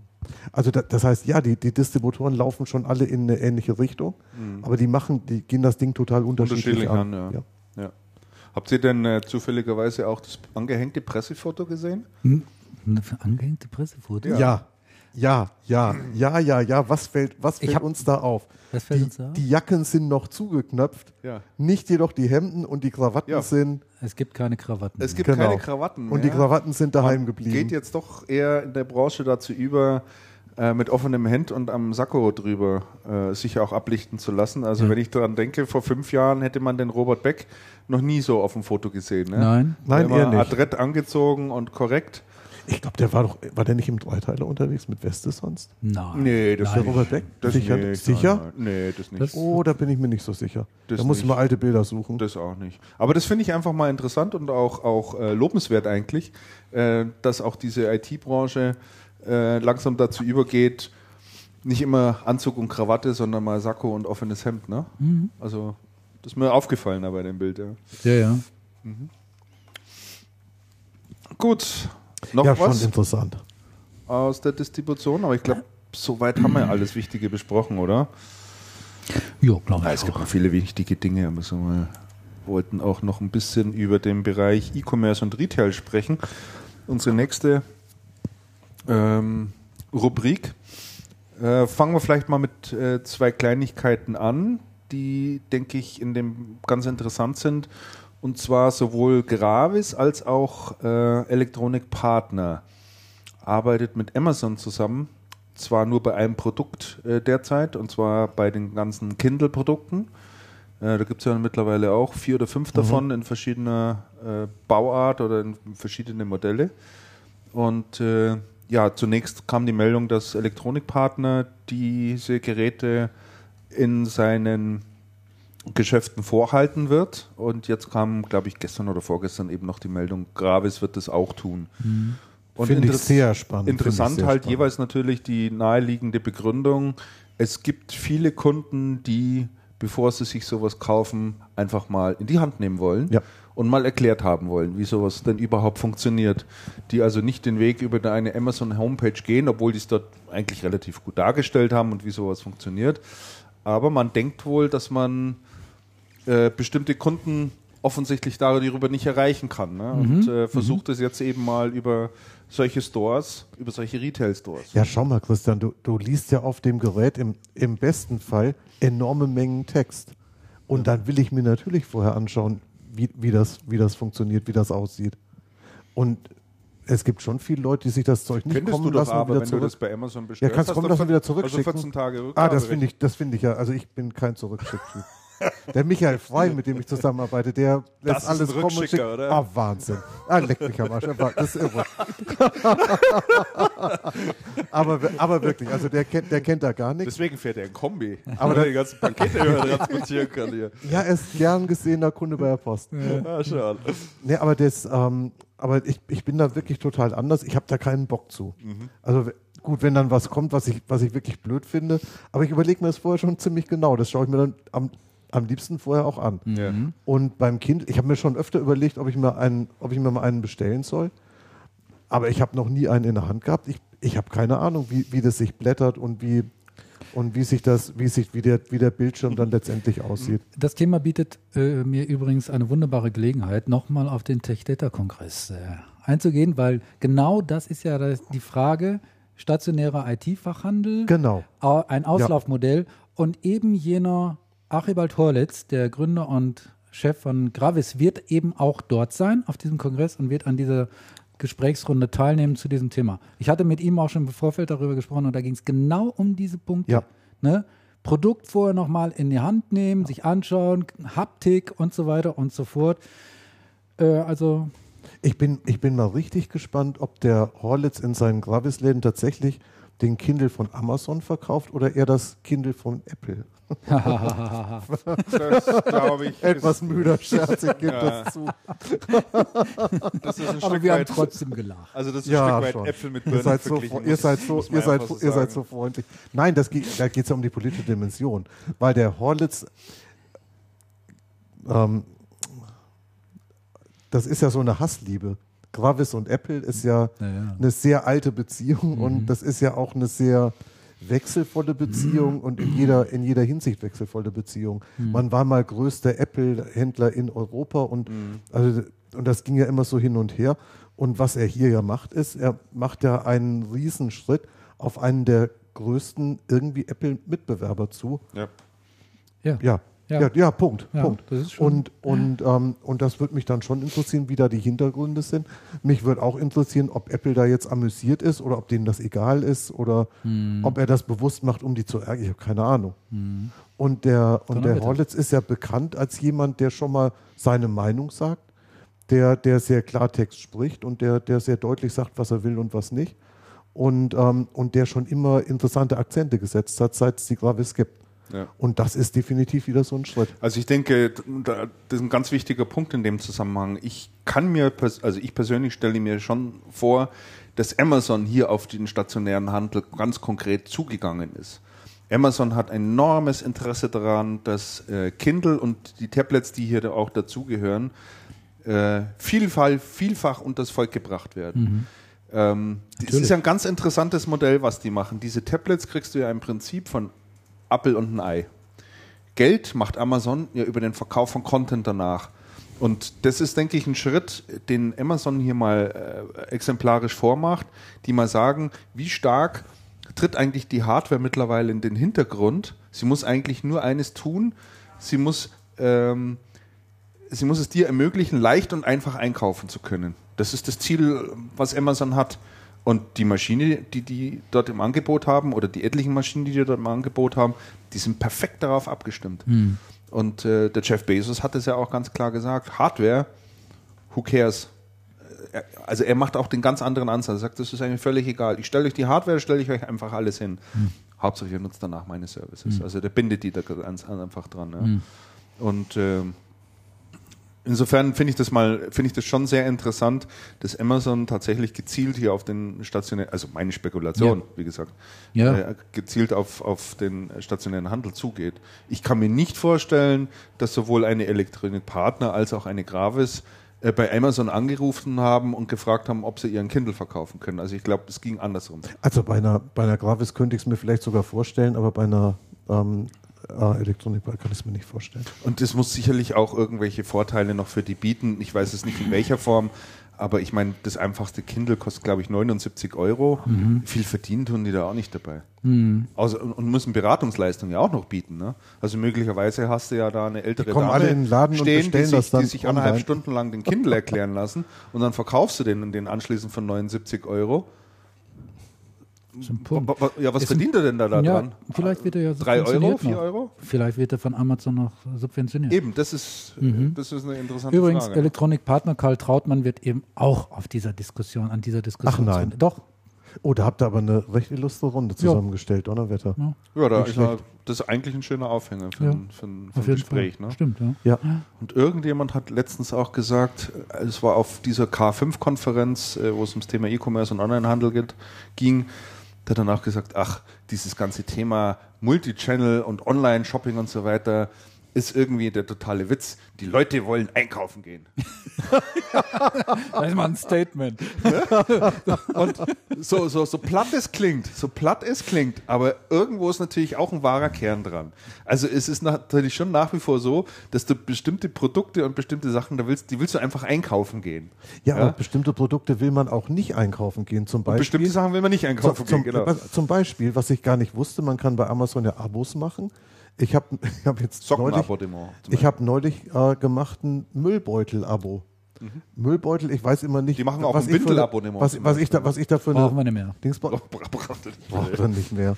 Also das heißt, ja, die Distributoren laufen schon alle in eine ähnliche Richtung, aber die gehen das Ding total unterschiedlich an. Ja. Habt ihr denn zufälligerweise auch das angehängte Pressefoto gesehen? Angehängte Pressefoto? Ja. Was fällt uns da auf? Die Jacken sind noch zugeknöpft, nicht jedoch die Hemden und die Krawatten sind... Es gibt keine Krawatten mehr. Keine Krawatten mehr. Und die Krawatten sind daheim geblieben. Geht jetzt doch eher in der Branche dazu über, mit offenem Hemd und am Sakko drüber sich auch ablichten zu lassen. Also wenn ich daran denke, vor 5 Jahren hätte man den Robert Beck noch nie so auf dem Foto gesehen. Ne? Nein, eher nicht. Adrett angezogen und korrekt. Ich glaube, der war der nicht im Dreiteiler unterwegs mit Weste sonst? Nein. Nee, das ist der Robert Beck. Sicher? Nee, das nicht. Oh, da bin ich mir nicht so sicher. Da muss ich mal alte Bilder suchen. Das auch nicht. Aber das finde ich einfach mal interessant und auch lobenswert eigentlich, dass auch diese IT-Branche langsam dazu übergeht, nicht immer Anzug und Krawatte, sondern mal Sakko und offenes Hemd. Ne? Mhm. Also, das ist mir aufgefallen bei dem Bild. Ja. Mhm. Gut. Noch ja, was? Schon interessant. Aus der Distribution, aber ich glaube, soweit haben wir alles Wichtige besprochen, oder? Ja, glaube ich. Es gibt noch viele wichtige Dinge, aber so, wir wollten auch noch ein bisschen über den Bereich E-Commerce und Retail sprechen. Unsere nächste Rubrik. Fangen wir vielleicht mal mit 2 Kleinigkeiten an, die, denke ich, in dem ganz interessant sind. Und zwar sowohl Gravis als auch Elektronikpartner arbeitet mit Amazon zusammen, zwar nur bei einem Produkt derzeit, und zwar bei den ganzen Kindle-Produkten. Da gibt es ja mittlerweile auch 4 oder 5 davon in verschiedener Bauart oder in verschiedene Modelle. Und zunächst kam die Meldung, dass Elektronikpartner diese Geräte in seinen Geschäften vorhalten wird, und jetzt kam, glaube ich, gestern oder vorgestern eben noch die Meldung, Gravis wird das auch tun. Mhm. Finde ich sehr spannend. Interessant halt jeweils natürlich die naheliegende Begründung, es gibt viele Kunden, die, bevor sie sich sowas kaufen, einfach mal in die Hand nehmen wollen und mal erklärt haben wollen, wie sowas denn überhaupt funktioniert. Die also nicht den Weg über eine Amazon-Homepage gehen, obwohl die es dort eigentlich relativ gut dargestellt haben und wie sowas funktioniert. Aber man denkt wohl, dass man bestimmte Kunden offensichtlich darüber nicht erreichen kann. Ne? Und versucht es jetzt eben mal über solche Stores, über solche Retail-Stores. Ja, schau mal, Christian, du liest ja auf dem Gerät im besten Fall enorme Mengen Text. Und dann will ich mir natürlich vorher anschauen, wie das funktioniert, wie das aussieht. Und es gibt schon viele Leute, die sich das Zeug nicht kommen lassen. Könntest du doch, aber wenn du das bei Amazon bestellst, kannst du kommen lassen und wieder zurückschicken. Also 14 Tage Rückgabe. Das finde ich ja. Also ich bin kein Zurückschick-Typ. Der Michael Frey, mit dem ich zusammenarbeite, der lässt alles kommen und schickt. Oder? Ah, Wahnsinn. Leck mich am Arsch. Das ist irre. aber wirklich, also der kennt da gar nichts. Deswegen fährt er ein Kombi. Aber der die ganzen Pakete transportieren kann hier. Ja, er ist gern gesehener Kunde bei der Post. Ja, schade. Nee, aber das... aber ich bin da wirklich total anders. Ich habe da keinen Bock zu. Mhm. Also gut, wenn dann was kommt, was ich wirklich blöd finde. Aber ich überlege mir das vorher schon ziemlich genau. Das schaue ich mir dann am liebsten vorher auch an. Mhm. Und beim Kind, ich habe mir schon öfter überlegt, ob ich mir mal einen bestellen soll. Aber ich habe noch nie einen in der Hand gehabt. Ich habe keine Ahnung, wie das sich blättert und wie der Bildschirm dann letztendlich aussieht. Das Thema bietet mir übrigens eine wunderbare Gelegenheit, nochmal auf den Tech-Data-Kongress einzugehen, weil genau das ist ja die Frage, stationärer IT-Fachhandel, ein Auslaufmodell und eben jener Archibald Horlitz, der Gründer und Chef von Gravis, wird eben auch dort sein auf diesem Kongress und wird an dieser Gesprächsrunde teilnehmen zu diesem Thema. Ich hatte mit ihm auch schon im Vorfeld darüber gesprochen und da ging es genau um diese Punkte. Ja. Ne? Produkt vorher nochmal in die Hand nehmen, sich anschauen, Haptik und so weiter und so fort. Also ich bin mal richtig gespannt, ob der Horlitz in seinen Gravis-Läden tatsächlich den Kindle von Amazon verkauft oder eher das Kindle von Apple. Das glaube ich. Etwas müder Scherz, ich gebe das zu. Das ist ein Stück aber wir haben trotzdem gelacht. Also das ist ein Stück weit Äpfel mit Birnen verglichen. Ihr seid so freundlich. Nein, da geht es ja um die politische Dimension. Weil der Horlitz, das ist ja so eine Hassliebe. Gravis und Apple ist ja, eine sehr alte Beziehung und das ist ja auch eine sehr wechselvolle Beziehung und in jeder Hinsicht wechselvolle Beziehung. Man war mal größter Apple-Händler in Europa und, also, und das ging ja immer so hin und her. Und was er hier ja macht, ist, er macht ja einen Riesenschritt auf einen der größten irgendwie Apple-Mitbewerber zu. Ja, Punkt. Das ist schon und das würde mich dann schon interessieren, wie da die Hintergründe sind. Mich würde auch interessieren, ob Apple da jetzt amüsiert ist oder ob denen das egal ist oder ob er das bewusst macht, um die zu ärgern. Ich habe keine Ahnung. Und der Horlitz ist ja bekannt als jemand, der schon mal seine Meinung sagt, der sehr Klartext spricht und der sehr deutlich sagt, was er will und was nicht. Und der schon immer interessante Akzente gesetzt hat, seit es die Gravis gibt. Ja. Und das ist definitiv wieder so ein Schritt. Also ich denke, das ist ein ganz wichtiger Punkt in dem Zusammenhang. Ich persönlich stelle mir schon vor, dass Amazon hier auf den stationären Handel ganz konkret zugegangen ist. Amazon hat enormes Interesse daran, dass Kindle und die Tablets, die hier auch dazugehören, vielfach unters Volk gebracht werden. Das ist ja ein ganz interessantes Modell, was die machen. Diese Tablets kriegst du ja im Prinzip von Apple und ein Ei. Geld macht Amazon ja über den Verkauf von Content danach. Und das ist, denke ich, ein Schritt, den Amazon hier mal exemplarisch vormacht, die mal sagen, wie stark tritt eigentlich die Hardware mittlerweile in den Hintergrund. Sie muss eigentlich nur eines tun, sie muss es dir ermöglichen, leicht und einfach einkaufen zu können. Das ist das Ziel, was Amazon hat. Und die Maschine, die dort im Angebot haben, oder die etlichen Maschinen, die dort im Angebot haben, die sind perfekt darauf abgestimmt. Und der Jeff Bezos hat es ja auch ganz klar gesagt, Hardware, who cares? Also er macht auch den ganz anderen Ansatz. Er sagt, das ist eigentlich völlig egal. Ich stelle euch die Hardware, stelle ich euch einfach alles hin. Hauptsache, ihr nutzt danach meine Services. Also der bindet die da ganz einfach dran. Ja. Und insofern finde ich das schon sehr interessant, dass Amazon tatsächlich gezielt hier auf den stationären, also meine Spekulation, wie gesagt, gezielt auf den stationären Handel zugeht. Ich kann mir nicht vorstellen, dass sowohl eine Elektronikpartner als auch eine Gravis bei Amazon angerufen haben und gefragt haben, ob sie ihren Kindle verkaufen können. Also ich glaube, es ging andersrum. Also bei einer Gravis könnte ich es mir vielleicht sogar vorstellen, aber bei einer Elektronik kann ich es mir nicht vorstellen. Und es muss sicherlich auch irgendwelche Vorteile noch für die bieten. Ich weiß es nicht in welcher Form, aber ich meine, das einfachste Kindle kostet, glaube ich, 79 €. Viel verdienen tun die da auch nicht dabei. Also, und müssen Beratungsleistung ja auch noch bieten. Ne? Also möglicherweise hast du ja da eine ältere Dame alle in den Laden stehen, und die sich 1,5 Stunden lang den Kindle erklären lassen und dann verkaufst du den anschließend von 79 €. Ja, was verdient er denn da dran? Vielleicht wird er ja 3 €, 4 €? Vielleicht wird er von Amazon noch subventioniert. Eben, das ist eine interessante Frage. Übrigens, Elektronikpartner Karl Trautmann wird eben auch an dieser Diskussion teilnehmen. Doch. Oh, da habt ihr aber eine recht illustre Runde zusammengestellt, Donnerwetter. Ja, das ist eigentlich ein schöner Aufhänger für ein Gespräch. Ne? Stimmt, ja. Und irgendjemand hat letztens auch gesagt, es war auf dieser K5-Konferenz, wo es ums Thema E-Commerce und Onlinehandel ging, der hat dann auch gesagt, ach, dieses ganze Thema Multichannel und Online-Shopping und so weiter ist irgendwie der totale Witz. Die Leute wollen einkaufen gehen. Das ist mal ein Statement. Ne? Und so platt es klingt, aber irgendwo ist natürlich auch ein wahrer Kern dran. Also es ist natürlich schon nach wie vor so, dass du bestimmte Produkte und bestimmte Sachen, die willst du einfach einkaufen gehen. Ja, aber bestimmte Produkte will man auch nicht einkaufen gehen. Zum Beispiel, und bestimmte Sachen will man nicht einkaufen gehen, genau. Zum Beispiel, was ich gar nicht wusste, man kann bei Amazon ja Abos machen. Ich hab jetzt neulich gemacht ein Müllbeutel-Abo. Müllbeutel, ich weiß immer nicht. Die machen auch ein Windelabonnement. Was ich dafür brauchen wir nicht mehr. Braucht er nicht mehr.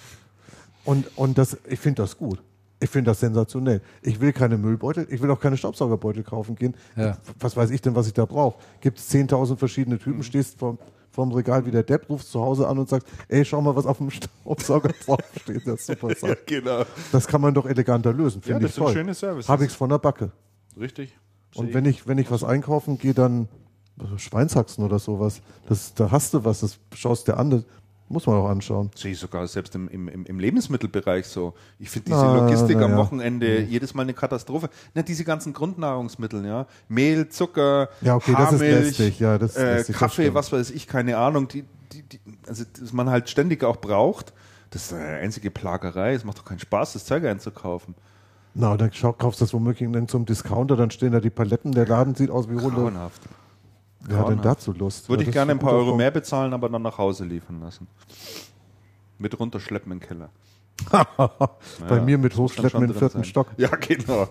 Und das, ich finde das gut. Ich finde das sensationell. Ich will keine Müllbeutel, ich will auch keine Staubsaugerbeutel kaufen gehen. Ja. Was weiß ich denn, was ich da brauche? Gibt es 10.000 verschiedene Typen, stehst vom Regal wie der Depp, rufst zu Hause an und sagst, ey, schau mal, was auf dem Staubsauger draufsteht. Das ist super Sache. Ja, genau. Das kann man doch eleganter lösen, finde ich toll. Ja, das ist ein schönes Service. Habe ich es von der Backe. Richtig. Und wenn ich was einkaufen gehe, dann Schweinshaxen oder sowas, da hast du was, das schaust dir an, Muss man auch anschauen. Sehe ich sogar selbst im Lebensmittelbereich so. Ich finde diese Logistik am Wochenende jedes Mal eine Katastrophe. Na, diese ganzen Grundnahrungsmittel, ja. Mehl, Zucker, Haarmilch, Kaffee, was weiß ich, keine Ahnung. Also das man halt ständig auch braucht. Das ist eine einzige Plagerei. Es macht doch keinen Spaß, das Zeug einzukaufen. Na, dann kaufst du das womöglich dann zum Discounter, dann stehen da die Paletten, der Laden sieht aus wie Hunde. Grauenhaft. Wer hat denn dazu Lust? Würde ich gerne ein paar Euro mehr bezahlen, aber dann nach Hause liefern lassen. Mit runterschleppen im Keller. Bei mir mit hochschleppen im 4. Stock. Ja, genau.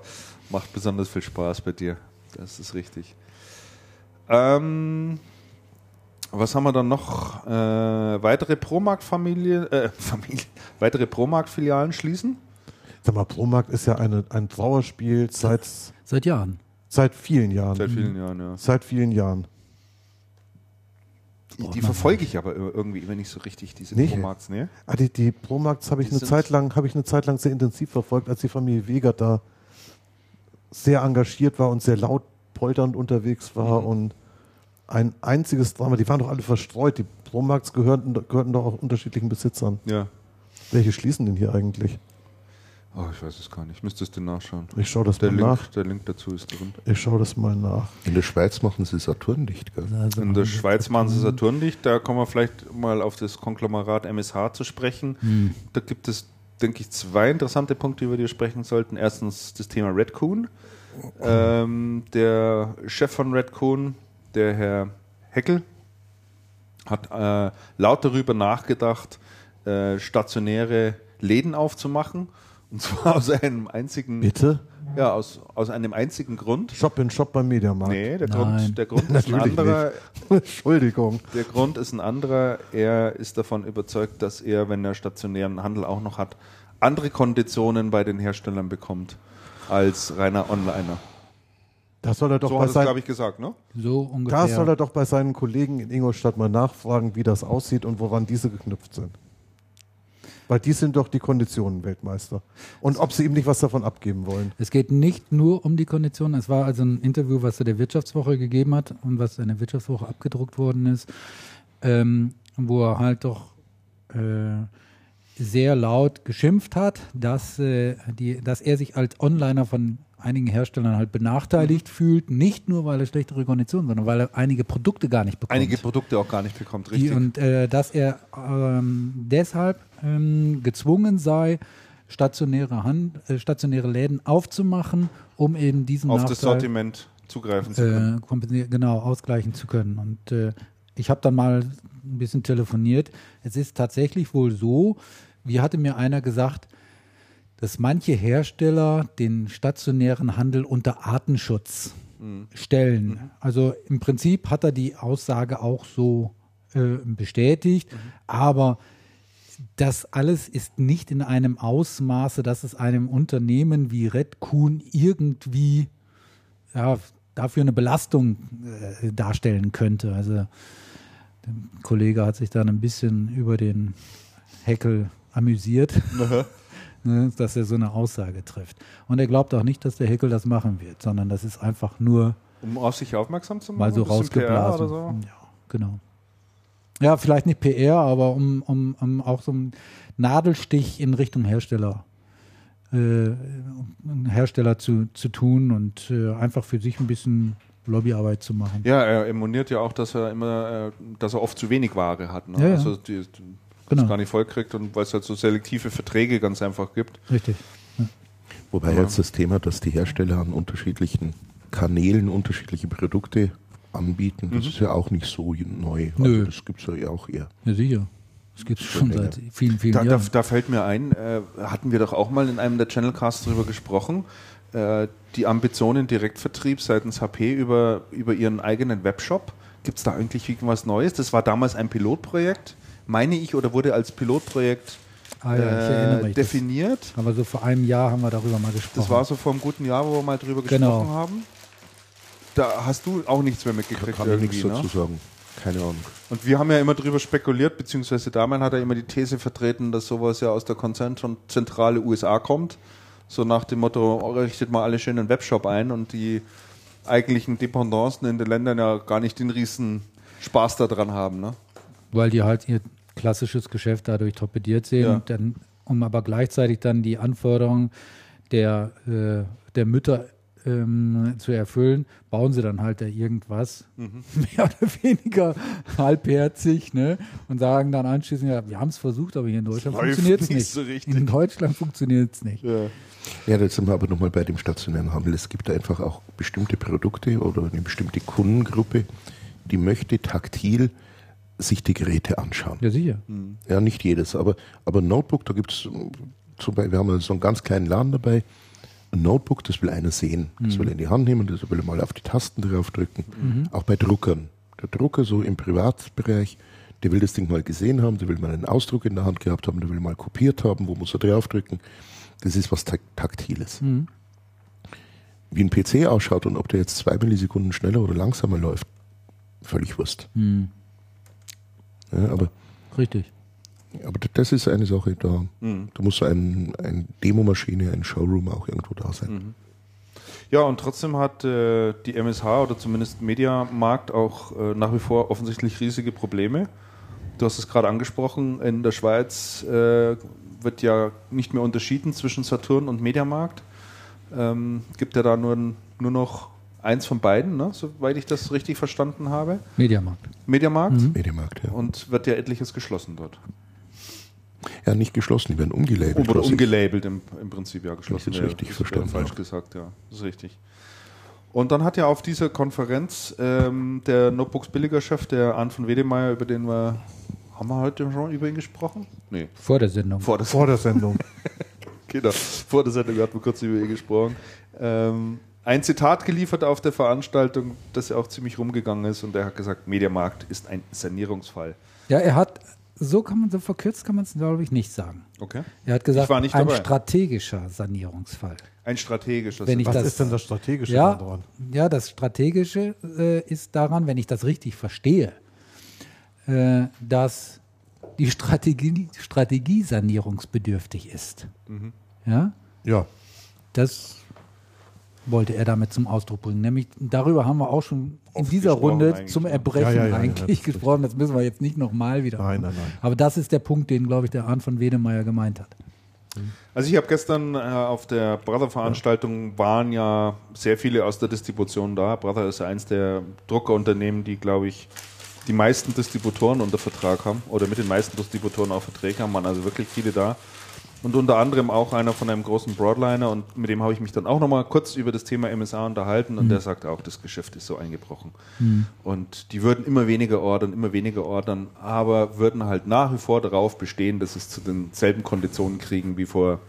Macht besonders viel Spaß bei dir. Das ist richtig. Was haben wir dann noch? Weitere Promarkt-Familie, weitere Promarkt-Filialen schließen? Sag mal, Promarkt ist ja ein Trauerspiel seit Jahren. Seit vielen Jahren. Seit vielen Jahren, ja. Seit vielen Jahren. Die verfolge ich aber irgendwie immer nicht so richtig, diese Promarkts. Ne? Ah, die Promarkts habe ich eine Zeit lang sehr intensiv verfolgt, als die Familie Wegert da sehr engagiert war und sehr laut polternd unterwegs war und ein einziges Drama. Die waren doch alle verstreut. Die Promarkts gehörten doch auch unterschiedlichen Besitzern. Ja. Welche schließen denn hier eigentlich? Oh, ich weiß es gar nicht. Müsstest du nachschauen. Ich schaue das mal nach. Der Link dazu ist drin. Ich schaue das mal nach. In der Schweiz machen sie Saturndicht, gell? Also in der Schweiz machen sie Saturndicht. Da kommen wir vielleicht mal auf das Konglomerat MSH zu sprechen. Da gibt es, denke ich, 2 interessante Punkte, über die wir sprechen sollten. Erstens das Thema Redcoon. Der Chef von Redcoon, der Herr Heckel, hat laut darüber nachgedacht, stationäre Läden aufzumachen. Und zwar aus einem einzigen... Bitte? Ja, aus einem einzigen Grund. Shop in Shop beim Mediamarkt. Nee, der Grund ist ein anderer. Entschuldigung. Der Grund ist ein anderer. Er ist davon überzeugt, dass er, wenn er stationären Handel auch noch hat, andere Konditionen bei den Herstellern bekommt als reiner Onliner. Das soll er doch so hat es, glaube ich, gesagt, ne? So ungefähr. Da soll er doch bei seinen Kollegen in Ingolstadt mal nachfragen, wie das aussieht und woran diese geknüpft sind. Weil die sind doch die Konditionen Weltmeister. Und ob sie ihm nicht was davon abgeben wollen. Es geht nicht nur um die Konditionen. Es war also ein Interview, was er der Wirtschaftswoche gegeben hat und was in der Wirtschaftswoche abgedruckt worden ist, wo er halt doch sehr laut geschimpft hat, dass er sich als Onliner von einigen Herstellern halt benachteiligt fühlt, nicht nur, weil er schlechtere Konditionen, sondern weil er einige Produkte gar nicht bekommt. Einige Produkte auch gar nicht bekommt, richtig. Und dass er deshalb gezwungen sei, stationäre Läden aufzumachen, um eben diesen Nachteil auf das Sortiment zugreifen zu können. Genau, ausgleichen zu können. Und ich habe dann mal ein bisschen telefoniert. Es ist tatsächlich wohl so, wie hatte mir einer gesagt, dass manche Hersteller den stationären Handel unter Artenschutz stellen. Also im Prinzip hat er die Aussage auch so bestätigt, aber das alles ist nicht in einem Ausmaße, dass es einem Unternehmen wie Redcoon irgendwie dafür eine Belastung darstellen könnte. Also der Kollege hat sich dann ein bisschen über den Heckel amüsiert. Dass er so eine Aussage trifft. Und er glaubt auch nicht, dass der Heckel das machen wird, sondern das ist einfach nur... Um auf sich aufmerksam zu machen? Mal so rausgeblasen. PR oder so? Ja, genau. Ja, vielleicht nicht PR, aber um auch so einen Nadelstich in Richtung Hersteller zu tun und einfach für sich ein bisschen Lobbyarbeit zu machen. Ja, er moniert ja auch, dass er oft zu wenig Ware hat. Ne? Ja, ja. Also das gar nicht vollkriegt und weil es halt so selektive Verträge ganz einfach gibt. Richtig. Ja. Wobei jetzt das Thema, dass die Hersteller an unterschiedlichen Kanälen unterschiedliche Produkte anbieten, das ist ja auch nicht so neu. Also das gibt es ja auch eher. Ja, sicher. Das gibt es schon seit vielen, vielen Jahren. Da fällt mir ein, hatten wir doch auch mal in einem der Channelcasts drüber gesprochen, die Ambitionen Direktvertrieb seitens HP über ihren eigenen Webshop. Gibt es da eigentlich irgendwas Neues? Das war damals ein Pilotprojekt. Meine ich, oder wurde als Pilotprojekt definiert. Das. Aber so vor einem Jahr haben wir darüber mal gesprochen. Das war so vor einem guten Jahr, wo wir mal drüber gesprochen haben. Da hast du auch nichts mehr mitgekriegt. Kann irgendwie, nichts dazu sagen. Keine Ahnung. Und wir haben ja immer drüber spekuliert, beziehungsweise damals hat er immer die These vertreten, dass sowas ja aus der Konzernzentrale USA kommt. So nach dem Motto, richtet mal alle schön einen Webshop ein und die eigentlichen Dependancen in den Ländern ja gar nicht den riesen Spaß daran haben, ne? Weil die halt ihr klassisches Geschäft dadurch torpediert sehen, ja. Dann, um aber gleichzeitig dann die Anforderungen der Mütter zu erfüllen, bauen sie dann halt da irgendwas, mehr oder weniger halbherzig, ne? Und sagen dann anschließend, ja, wir haben es versucht, aber hier in Deutschland funktioniert es nicht. So richtig. In Deutschland funktioniert es nicht. Ja. Ja, da sind wir aber nochmal bei dem stationären Handel. Es gibt einfach auch bestimmte Produkte oder eine bestimmte Kundengruppe, die möchte taktil sich die Geräte anschauen. Ja, sicher. Mhm. Ja, nicht jedes, aber Notebook, da gibt es, wir haben so einen ganz kleinen Laden dabei, ein Notebook, das will einer sehen. Das will er in die Hand nehmen, das will er mal auf die Tasten drauf drücken. Mhm. Auch bei Druckern. Der Drucker so im Privatbereich, der will das Ding mal gesehen haben, der will mal einen Ausdruck in der Hand gehabt haben, der will mal kopiert haben, wo muss er drauf drücken. Das ist was Taktiles. Mhm. Wie ein PC ausschaut und ob der jetzt 2 Millisekunden schneller oder langsamer läuft, völlig Wurst. Mhm. Ja, aber richtig. Aber das ist eine Sache, da muss so eine Demomaschine, ein Showroom auch irgendwo da sein. Mhm. Ja, und trotzdem hat die MSH oder zumindest Mediamarkt auch nach wie vor offensichtlich riesige Probleme. Du hast es gerade angesprochen, in der Schweiz wird ja nicht mehr unterschieden zwischen Saturn und Mediamarkt. Gibt ja da nur noch eins von beiden, ne? Soweit ich das richtig verstanden habe. Mediamarkt? Mhm. Mediamarkt, ja. Und wird ja etliches geschlossen dort. Ja, nicht geschlossen, die werden umgelabelt. Oder umgelabelt im Prinzip, ja, geschlossen. Das ist richtig verstanden. Falsch gesagt, ja, das ist richtig. Und dann hat ja auf dieser Konferenz der Notebooks-Billiger-Chef, der Arnd von Wedemeyer, über den wir, haben wir heute schon über ihn gesprochen? Nee. Vor der Sendung. Genau, vor der Sendung hatten wir kurz über ihn gesprochen. Ein Zitat geliefert auf der Veranstaltung, das ja auch ziemlich rumgegangen ist, und er hat gesagt, Mediamarkt ist ein Sanierungsfall. Ja, er hat, so verkürzt kann man es, glaube ich, nicht sagen. Okay. Er hat gesagt, ein strategischer Sanierungsfall. Ein strategischer Sanierungsfall. Was ist denn das Strategische daran? Ja, das Strategische ist daran, wenn ich das richtig verstehe, dass die Strategie sanierungsbedürftig ist. Mhm. Ja? Ja. Das wollte er damit zum Ausdruck bringen. Nämlich, darüber haben wir auch schon in dieser Runde zum Erbrechen eigentlich gesprochen. Das müssen wir jetzt nicht nochmal wieder machen. Nein. Aber das ist der Punkt, den, glaube ich, der Arnd von Wedemeyer gemeint hat. Also ich habe gestern auf der Brother-Veranstaltung waren ja sehr viele aus der Distribution da. Brother ist eins der Druckerunternehmen, die, glaube ich, die meisten Distributoren unter Vertrag haben oder mit den meisten Distributoren auch Verträge haben. Man also wirklich viele da. Und unter anderem auch einer von einem großen Broadliner, und mit dem habe ich mich dann auch nochmal kurz über das Thema MSA unterhalten, und der sagt auch, das Geschäft ist so eingebrochen. Mhm. Und die würden immer weniger ordern, aber würden halt nach wie vor darauf bestehen, dass sie es zu denselben Konditionen kriegen wie vor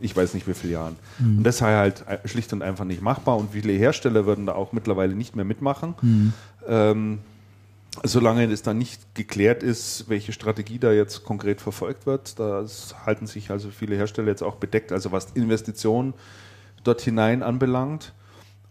ich weiß nicht wie vielen Jahren. Mhm. Und das sei halt schlicht und einfach nicht machbar, und viele Hersteller würden da auch mittlerweile nicht mehr mitmachen. Mhm. Solange es dann nicht geklärt ist, welche Strategie da jetzt konkret verfolgt wird, da halten sich also viele Hersteller jetzt auch bedeckt, also was Investitionen dort hinein anbelangt.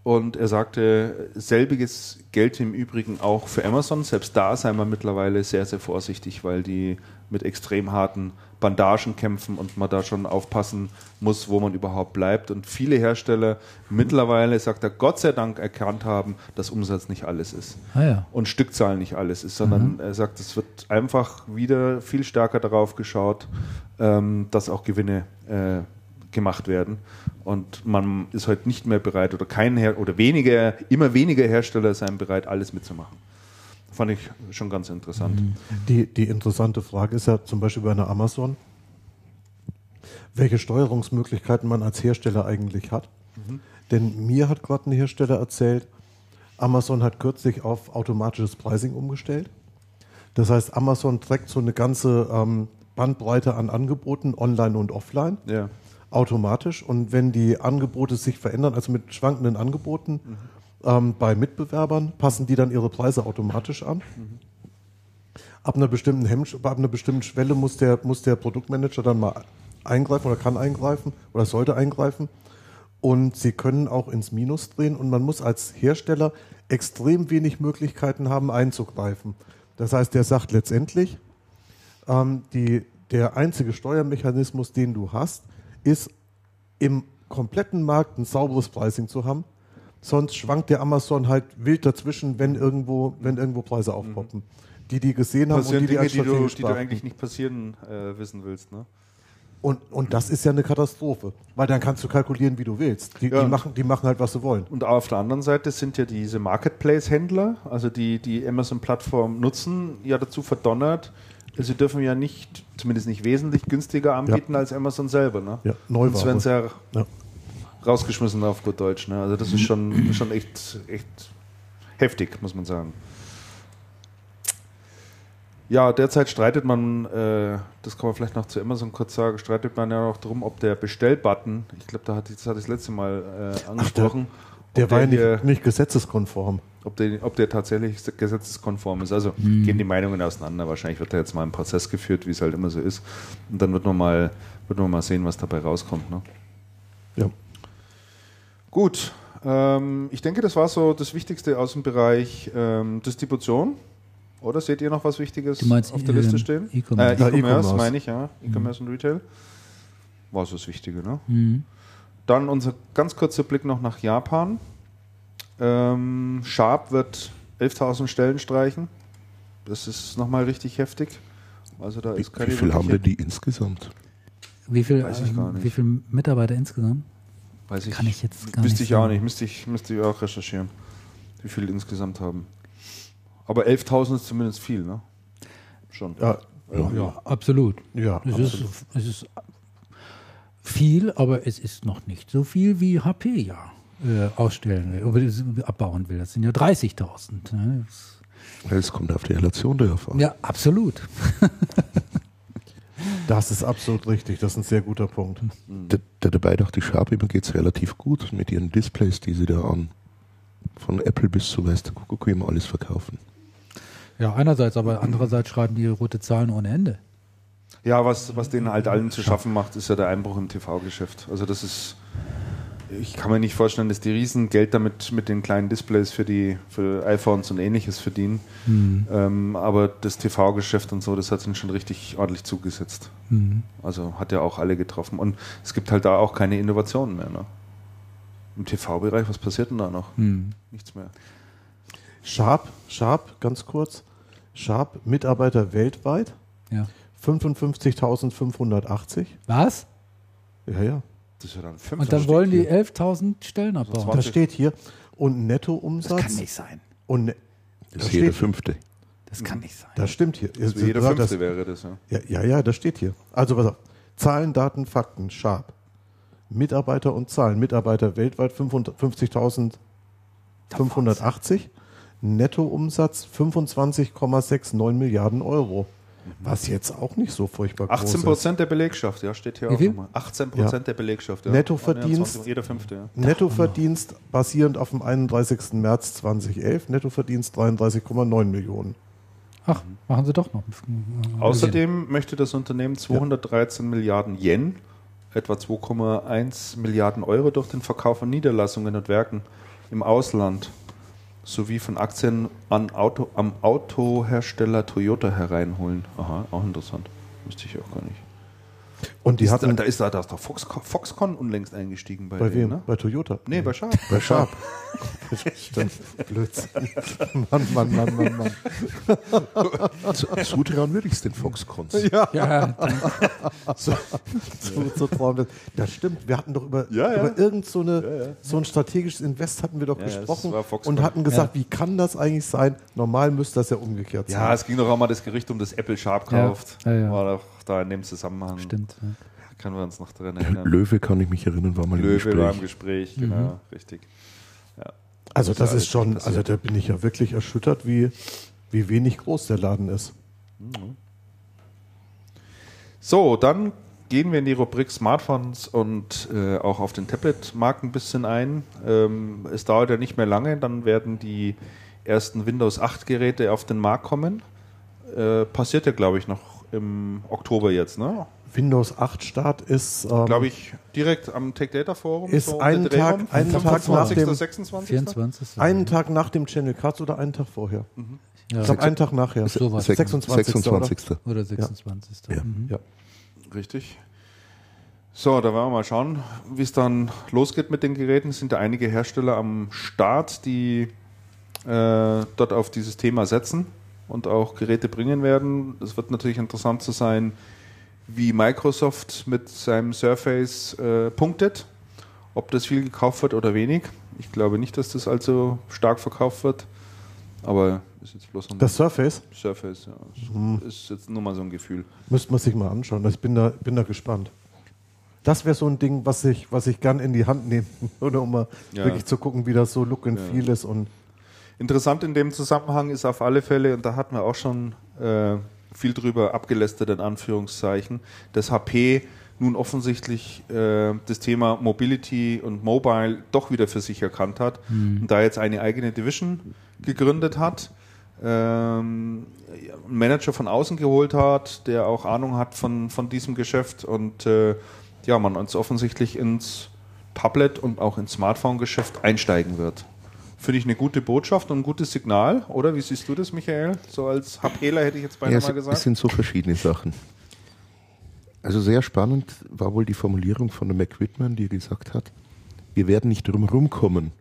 Und er sagte, selbiges gilt im Übrigen auch für Amazon. Selbst da sei man mittlerweile sehr, sehr vorsichtig, weil die mit extrem harten Bandagen kämpfen und man da schon aufpassen muss, wo man überhaupt bleibt. Und viele Hersteller mittlerweile, sagt er, Gott sei Dank erkannt haben, dass Umsatz nicht alles ist. Ah, ja. Und Stückzahl nicht alles ist, sondern er sagt, es wird einfach wieder viel stärker darauf geschaut, dass auch Gewinne gemacht werden, und man ist halt nicht mehr bereit immer weniger Hersteller seien bereit, alles mitzumachen. Fand ich schon ganz interessant. Die interessante Frage ist ja zum Beispiel bei einer Amazon, welche Steuerungsmöglichkeiten man als Hersteller eigentlich hat. Mhm. Denn mir hat gerade ein Hersteller erzählt, Amazon hat kürzlich auf automatisches Pricing umgestellt. Das heißt, Amazon trägt so eine ganze Bandbreite an Angeboten, online und offline. Ja. Automatisch, und wenn die Angebote sich verändern, also mit schwankenden Angeboten bei Mitbewerbern, passen die dann ihre Preise automatisch an. Mhm. Ab einer bestimmten Schwelle muss der Produktmanager dann mal eingreifen oder kann eingreifen oder sollte eingreifen, und sie können auch ins Minus drehen, und man muss als Hersteller extrem wenig Möglichkeiten haben einzugreifen. Das heißt, der sagt letztendlich, der einzige Steuermechanismus, den du hast, ist, im kompletten Markt ein sauberes Pricing zu haben. Sonst schwankt der Amazon halt wild dazwischen, wenn irgendwo Preise aufpoppen. Mhm. die gesehen haben und die schon viel gesprochen. Die du eigentlich nicht passieren wissen willst, ne? Und das ist ja eine Katastrophe, weil dann kannst du kalkulieren, wie du willst. Die machen halt, was sie wollen. Und auf der anderen Seite sind ja diese Marketplace-Händler, also die Amazon-Plattform nutzen, ja dazu verdonnert, sie dürfen ja nicht, zumindest nicht wesentlich günstiger anbieten als Amazon selber. Ne? Ja, Neuware. Sonst werden sie ja rausgeschmissen auf gut Deutsch. Ne? Also das ist schon echt heftig, muss man sagen. Ja, derzeit streitet man, das kann man vielleicht noch zu Amazon kurz sagen, streitet man ja noch darum, ob der Bestellbutton, ich glaube, das hatte ich das letzte Mal angesprochen. Der war ja nicht gesetzeskonform. Ob der tatsächlich gesetzeskonform ist. Also gehen die Meinungen auseinander. Wahrscheinlich wird da jetzt mal ein Prozess geführt, wie es halt immer so ist. Und dann wird man mal sehen, was dabei rauskommt. Ne? Ja. Gut. Ich denke, das war so das Wichtigste aus dem Bereich Distribution. Oder seht ihr noch was Wichtiges auf der Liste stehen? E-Commerce meine ich, ja. E-Commerce und Retail. War so das Wichtige, ne? Mhm. Dann unser ganz kurzer Blick noch nach Japan. Sharp wird 11.000 Stellen streichen. Das ist nochmal richtig heftig. Also da ist keine. Wie viel haben wir die insgesamt? Weiß ich gar nicht. Wie viele Mitarbeiter insgesamt? Weiß ich, kann ich jetzt gar nicht. Wüsste ich auch nicht. Müsste ich auch recherchieren, wie viele insgesamt haben. Aber 11.000 ist zumindest viel, ne? Schon. Ja, absolut. Ja, es ist viel, aber es ist noch nicht so viel, wie HP ausstellen will, abbauen will. Das sind ja 30.000. Ne? Es kommt auf die Relation der Erfahrung. Ja, absolut. Das ist absolut richtig. Das ist ein sehr guter Punkt. Dabei dachte ich, Sharp, immer geht es relativ gut mit ihren Displays, die sie da an. Von Apple bis zu Weiß der Kuckuck immer alles verkaufen. Ja, einerseits, aber andererseits schreiben die rote Zahlen ohne Ende. Ja, was denen halt allen zu schaffen macht, ist ja der Einbruch im TV-Geschäft. Also das ist, ich kann mir nicht vorstellen, dass die Riesengeld damit mit den kleinen Displays für iPhones und Ähnliches verdienen. Mhm. Aber das TV-Geschäft und so, das hat ihnen schon richtig ordentlich zugesetzt. Mhm. Also hat ja auch alle getroffen. Und es gibt halt da auch keine Innovationen mehr, ne? Im TV-Bereich, was passiert denn da noch? Hm. Nichts mehr. Sharp, ganz kurz. Sharp, Mitarbeiter weltweit. Ja. 55.580. Was? Ja. Das ist ja dann 5. Und dann wollen die 11.000 Stellen abbauen. Das steht hier. Und Nettoumsatz. Das kann nicht sein. Und das ist jeder Fünfte. Das kann nicht sein. Das stimmt hier. Also jeder Fünfte wäre das, ja. Ja, das steht hier. Also, pass auf. Zahlen, Daten, Fakten, Sharp. Mitarbeiter und Zahlen. Mitarbeiter weltweit 55.580, Nettoumsatz 25,69 Milliarden Euro. Was jetzt auch nicht so furchtbar groß ist. 18% der Belegschaft, ja, steht hier auch nochmal. 18% der Belegschaft, ja. Nettoverdienst, jeder Fünfte, ja. Nettoverdienst basierend auf dem 31. März 2011, Nettoverdienst 33,9 Millionen. Ach, machen Sie doch noch. Außerdem möchte das Unternehmen 213 Milliarden Yen, etwa 2,1 Milliarden Euro, durch den Verkauf von Niederlassungen und Werken im Ausland sowie von Aktien am Autohersteller Toyota hereinholen. Aha, auch interessant. Wüsste ich auch gar nicht. Und die hatten, da ist doch Foxconn unlängst eingestiegen. Bei wem? Ne? Bei Toyota? Nee, bei Sharp. Bei Sharp. Stimmt. Blödsinn. Mann. Zutrauen würde ich es den Foxconns. Ja. Zutrauen. Das stimmt. Wir hatten doch über irgend so ein strategisches Invest hatten wir doch gesprochen und hatten gesagt, wie kann das eigentlich sein? Normal müsste das ja umgekehrt sein. Ja, es ging doch auch mal das Gerücht um, dass Apple Sharp kauft. Ja. War doch da in dem Zusammenhang. Stimmt. Ja. Können wir uns noch daran erinnern. Löwe, kann ich mich erinnern, war mal im Gespräch. Löwe war im Gespräch, genau, richtig. Ja. Also das ist schon, also da bin ich ja wirklich erschüttert, wie wenig groß der Laden ist. Mhm. So, dann gehen wir in die Rubrik Smartphones und auch auf den Tablet-Markt ein bisschen ein. Es dauert ja nicht mehr lange, dann werden die ersten Windows 8 Geräte auf den Markt kommen. Passiert ja, glaube ich, noch im Oktober jetzt, ne? Windows 8 Start ist, glaube ich, direkt am Tech Data Forum. Ist so einen Tag nach dem 26. 24. Einen Tag nach dem Channel Cards oder einen Tag vorher. Mhm. Ja. Ich glaube, einen Tag nachher. Ist sowas. 26. Oder 26. Ja. Mhm. Ja. Richtig. So, da werden wir mal schauen, wie es dann losgeht mit den Geräten. Es sind da einige Hersteller am Start, die dort auf dieses Thema setzen. und auch Geräte bringen werden. Es wird natürlich interessant zu sein, wie Microsoft mit seinem Surface punktet, ob das viel gekauft wird oder wenig. Ich glaube nicht, dass das allzu stark verkauft wird, aber ist jetzt bloß das Surface? Surface, ja. Mhm. Ist jetzt nur mal so ein Gefühl. Müsste man sich mal anschauen, ich bin da gespannt. Das wäre so ein Ding, was ich gern in die Hand nehme, oder um mal wirklich zu gucken, wie das so Look and Feel ist. Und interessant in dem Zusammenhang ist auf alle Fälle, und da hatten wir auch schon viel drüber abgelästert in Anführungszeichen, dass HP nun offensichtlich das Thema Mobility und Mobile doch wieder für sich erkannt hat und da jetzt eine eigene Division gegründet hat, einen Manager von außen geholt hat, der auch Ahnung hat von diesem Geschäft und man uns offensichtlich ins Tablet und auch ins Smartphone-Geschäft einsteigen wird. Finde ich eine gute Botschaft und ein gutes Signal, oder? Wie siehst du das, Michael? So als HPler hätte ich jetzt beinahe mal gesagt. Das sind so verschiedene Sachen. Also sehr spannend war wohl die Formulierung von der Mac Whitman, die gesagt hat, wir werden nicht drum rumkommen,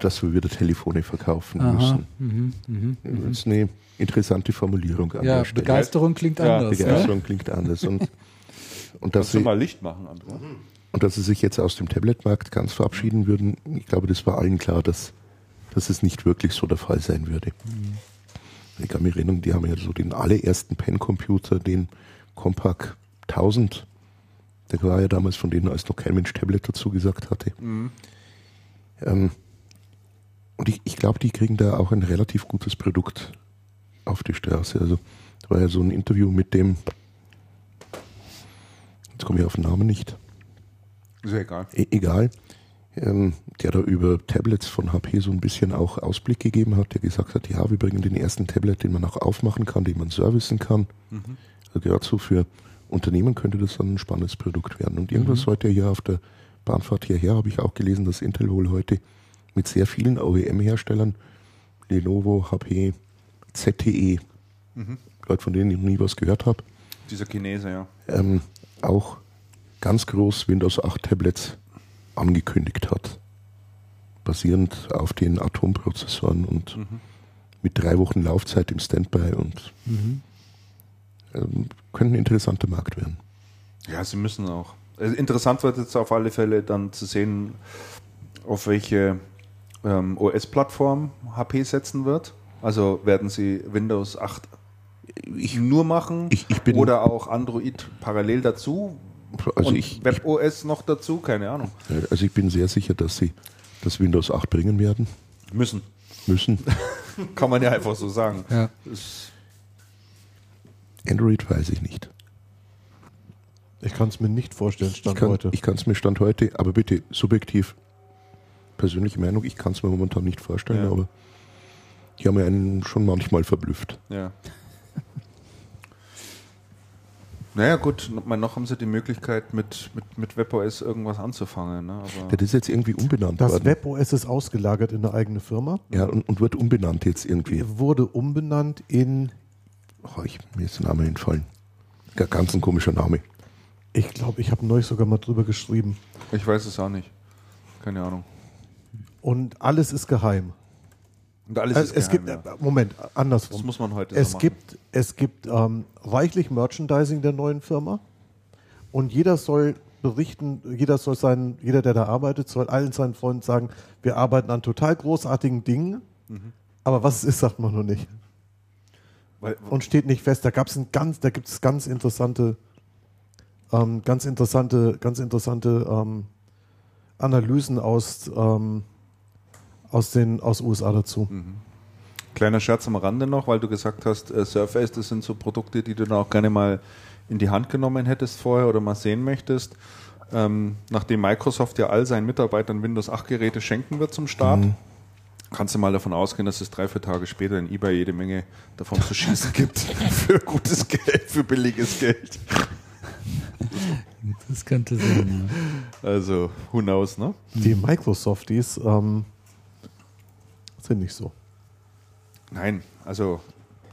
dass wir wieder Telefone verkaufen müssen. Das ist eine interessante Formulierung an der Stelle. Begeisterung klingt anders. Begeisterung klingt anders. Und dass sie mal Licht machen, Andreas. Und dass sie sich jetzt aus dem Tablet-Markt ganz verabschieden würden, ich glaube, das war allen klar, dass es nicht wirklich so der Fall sein würde. Ich kann mich erinnern, die haben ja so den allerersten Pen-Computer, den Compaq 1000, der war ja damals von denen, als noch kein Mensch Tablet dazu gesagt hatte. Und ich glaube, die kriegen da auch ein relativ gutes Produkt auf die Straße. Also da war ja so ein Interview mit dem, jetzt komme ich auf den Namen nicht. Ist ja egal. Egal. Der da über Tablets von HP so ein bisschen auch Ausblick gegeben hat, der gesagt hat, ja, wir bringen den ersten Tablet, den man auch aufmachen kann, den man servicen kann. Also gerade so für Unternehmen könnte das dann ein spannendes Produkt werden. Und irgendwas heute hier auf der Bahnfahrt hierher habe ich auch gelesen, dass Intel wohl heute mit sehr vielen OEM-Herstellern, Lenovo, HP, ZTE, Leute, von denen ich noch nie was gehört habe. Dieser Chinese, auch ganz groß Windows 8 Tablets angekündigt hat, basierend auf den Atomprozessoren und mit 3 Wochen Laufzeit im Standby und können ein interessanter Markt werden. Ja, sie müssen auch. Also interessant wird jetzt auf alle Fälle dann zu sehen, auf welche OS-Plattform HP setzen wird. Also werden sie Windows 8 nur machen oder auch Android parallel dazu? Also und WebOS noch dazu? Keine Ahnung. Also ich bin sehr sicher, dass sie das Windows 8 bringen werden. Müssen. Kann man ja einfach so sagen. Ja. Android weiß ich nicht. Ich kann es mir nicht vorstellen, Stand heute. Ich kann es mir Stand heute, aber bitte subjektiv, persönliche Meinung, ich kann es mir momentan nicht vorstellen, aber die haben ja einen schon manchmal verblüfft. Ja. Naja gut, noch haben sie die Möglichkeit, mit WebOS irgendwas anzufangen. Ne? Aber das ist jetzt irgendwie umbenannt worden. Das WebOS ist ausgelagert in eine eigene Firma. Ja, und wird umbenannt jetzt irgendwie. Wurde umbenannt in... mir ist der Name entfallen. Ganz ein komischer Name. Ich glaube, ich habe neulich sogar mal drüber geschrieben. Ich weiß es auch nicht. Keine Ahnung. Und alles ist geheim. Und alles also ist geheim, gibt, Moment, andersrum. Das muss man heute so machen. Es gibt reichlich Merchandising der neuen Firma und jeder soll berichten, jeder, der da arbeitet, soll allen seinen Freunden sagen, wir arbeiten an total großartigen Dingen, aber was es ist, sagt man noch nicht. Und steht nicht fest. Da gibt es ganz interessante Analysen aus USA dazu. Kleiner Scherz am Rande noch, weil du gesagt hast, Surface, das sind so Produkte, die du dann auch gerne mal in die Hand genommen hättest vorher oder mal sehen möchtest. Nachdem Microsoft ja all seinen Mitarbeitern Windows 8 Geräte schenken wird zum Start, kannst du mal davon ausgehen, dass es 3-4 Tage später in eBay jede Menge davon zu schießen gibt. Für gutes Geld, für billiges Geld. Das könnte sein, ja. Also, who knows, ne? Die Microsofties sind nicht so. Nein, also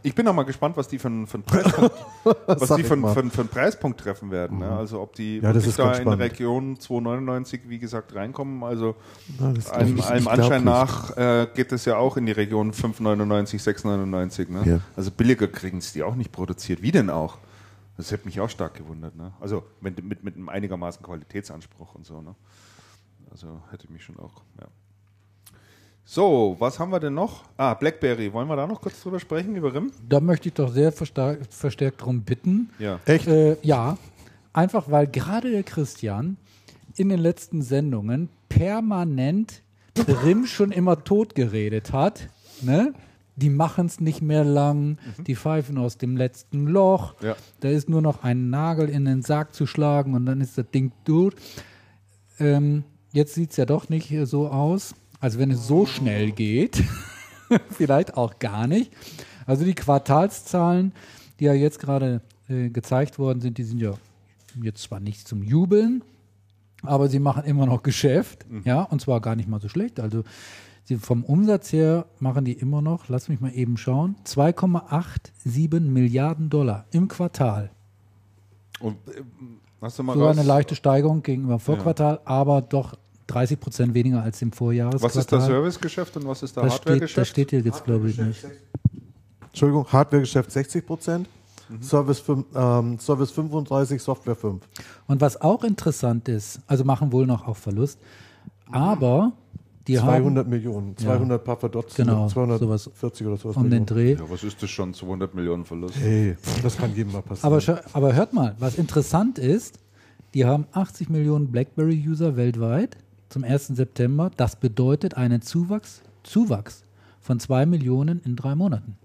Ich bin auch mal gespannt, was die für einen Preispunkt treffen werden. Mhm. Ne? Also ob die da in Region 2,99 wie gesagt reinkommen. Also einem Anschein nach geht es ja auch in die Region 5,99, 6,99. Ne? Ja. Also billiger kriegen es die auch nicht produziert. Wie denn auch? Das hätte mich auch stark gewundert. Ne? Also mit einem einigermaßen Qualitätsanspruch und so. Ne? Also hätte mich schon auch... Ja. So, was haben wir denn noch? Ah, BlackBerry. Wollen wir da noch kurz drüber sprechen, über RIM? Da möchte ich doch sehr verstärkt drum bitten. Ja. Echt? Ja, einfach weil gerade der Christian in den letzten Sendungen permanent RIM schon immer tot geredet hat. Ne? Die machen es nicht mehr lang, die pfeifen aus dem letzten Loch. Ja. Da ist nur noch ein Nagel in den Sarg zu schlagen und dann ist das Ding durch. Jetzt sieht es ja doch nicht so aus. Also wenn es so schnell geht, vielleicht auch gar nicht. Also die Quartalszahlen, die ja jetzt gerade gezeigt worden sind, die sind ja jetzt zwar nicht zum Jubeln, aber sie machen immer noch Geschäft, ja, und zwar gar nicht mal so schlecht. Also sie, vom Umsatz her machen die immer noch, lass mich mal eben schauen, 2,87 Milliarden Dollar im Quartal. Und hast du mal so eine leichte Steigerung gegenüber Vorquartal, aber doch 30% weniger als im Vorjahresquartal. Was ist das Servicegeschäft und was ist das Hardwaregeschäft? Das steht hier jetzt, glaube ich, nicht. Entschuldigung, Hardwaregeschäft 60%, Service 35%, Software 5%. Und was auch interessant ist, also machen wohl noch auch Verlust, aber die 200 haben... Millionen, 200 ja, paar verdotzen, genau, 240 oder sowas. Um den Dreh. Ja, was ist das schon, 200 Millionen Verlust? Hey, das kann jedem mal passieren. Aber hört mal, was interessant ist, die haben 80 Millionen BlackBerry-User weltweit. Zum 1. September, das bedeutet einen Zuwachs von 2 Millionen in 3 Monaten.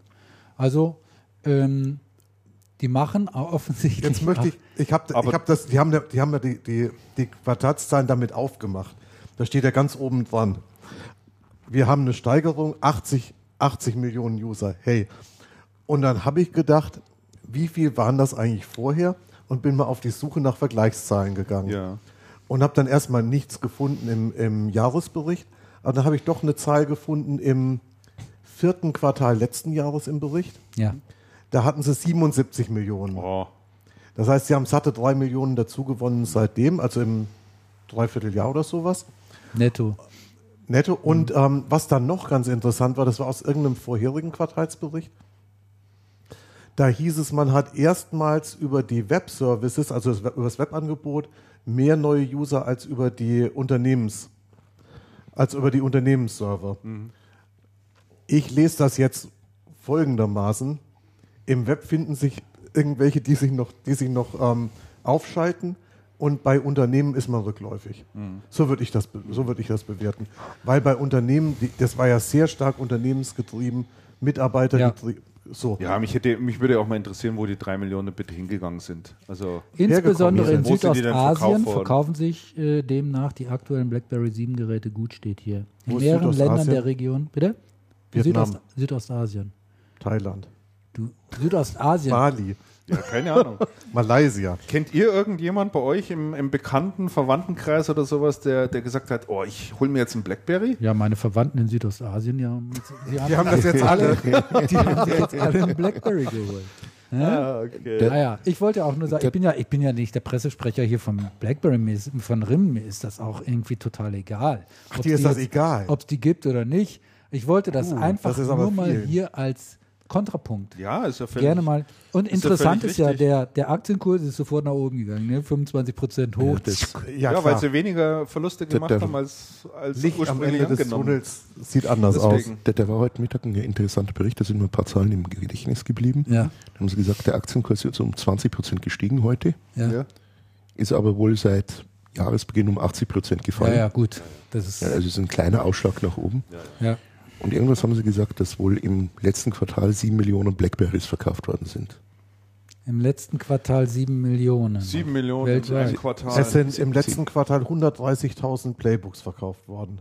Also, die machen offensichtlich... Jetzt möchte die haben die Quartalszahlen damit aufgemacht. Da steht ja ganz oben dran. Wir haben eine Steigerung, 80 Millionen User, hey. Und dann habe ich gedacht, wie viel waren das eigentlich vorher? Und bin mal auf die Suche nach Vergleichszahlen gegangen. Ja. Und habe dann erstmal nichts gefunden im Jahresbericht. Aber dann habe ich doch eine Zahl gefunden im 4. Quartal letzten Jahres im Bericht. Ja. Da hatten sie 77 Millionen. Oh. Das heißt, sie haben satte 3 Millionen dazu gewonnen seitdem, also im Dreivierteljahr oder sowas. Netto. Und was dann noch ganz interessant war, das war aus irgendeinem vorherigen Quartalsbericht. Da hieß es, man hat erstmals über die Web-Services, also über das Webangebot, mehr neue User als über die Unternehmensserver. Mhm. Ich lese das jetzt folgendermaßen. Im Web finden sich irgendwelche, die sich noch aufschalten, und bei Unternehmen ist man rückläufig. Mhm. So würde ich das bewerten. Weil bei Unternehmen, das war ja sehr stark unternehmensgetrieben, Mitarbeitergetrieben. Ja. So. Ja, mich würde auch mal interessieren, wo die 3 Millionen bitte hingegangen sind. Also insbesondere in Südostasien verkaufen sich demnach die aktuellen BlackBerry 7 Geräte gut, steht hier. In mehreren Ländern der Region. Bitte? Vietnam. Südostasien. Thailand. Südostasien. Bali. Ja, keine Ahnung. Malaysia. Kennt ihr irgendjemand bei euch im bekannten Verwandtenkreis oder sowas, der gesagt hat, oh, ich hole mir jetzt einen BlackBerry? Ja, meine Verwandten in Südostasien, die haben das jetzt alle. Die haben sich jetzt alle einen BlackBerry geholt. Ja? Ah, okay. Naja, ich wollte auch nur sagen, ich bin ja nicht der Pressesprecher hier von BlackBerry, von RIM, mir ist das auch irgendwie total egal. Ach, dir ist das egal? Ob es die gibt oder nicht. Ich wollte das einfach das nur mal hier als Kontrapunkt. Ja, ist ja völlig. Gerne mal. Und interessant ist ja, der Aktienkurs ist sofort nach oben gegangen, ne? 25% hoch. Ja, weil sie weniger Verluste gemacht haben als Licht ursprünglich am Ende des Tunnels sieht anders aus. Der war heute Mittag ein interessanter Bericht, da sind nur ein paar Zahlen im Gedächtnis geblieben. Ja. Da haben sie gesagt, der Aktienkurs ist um 20% gestiegen heute, ja. Ist aber wohl seit Jahresbeginn um 80% gefallen. Ja, gut. Das ist also ist ein kleiner Ausschlag nach oben. Ja. Und irgendwas haben sie gesagt, dass wohl im letzten Quartal 7 Millionen BlackBerrys verkauft worden sind. Im letzten Quartal 7 Millionen. 7 Millionen weltweit. Im Quartal. Es sind im letzten Quartal 130.000 Playbooks verkauft worden.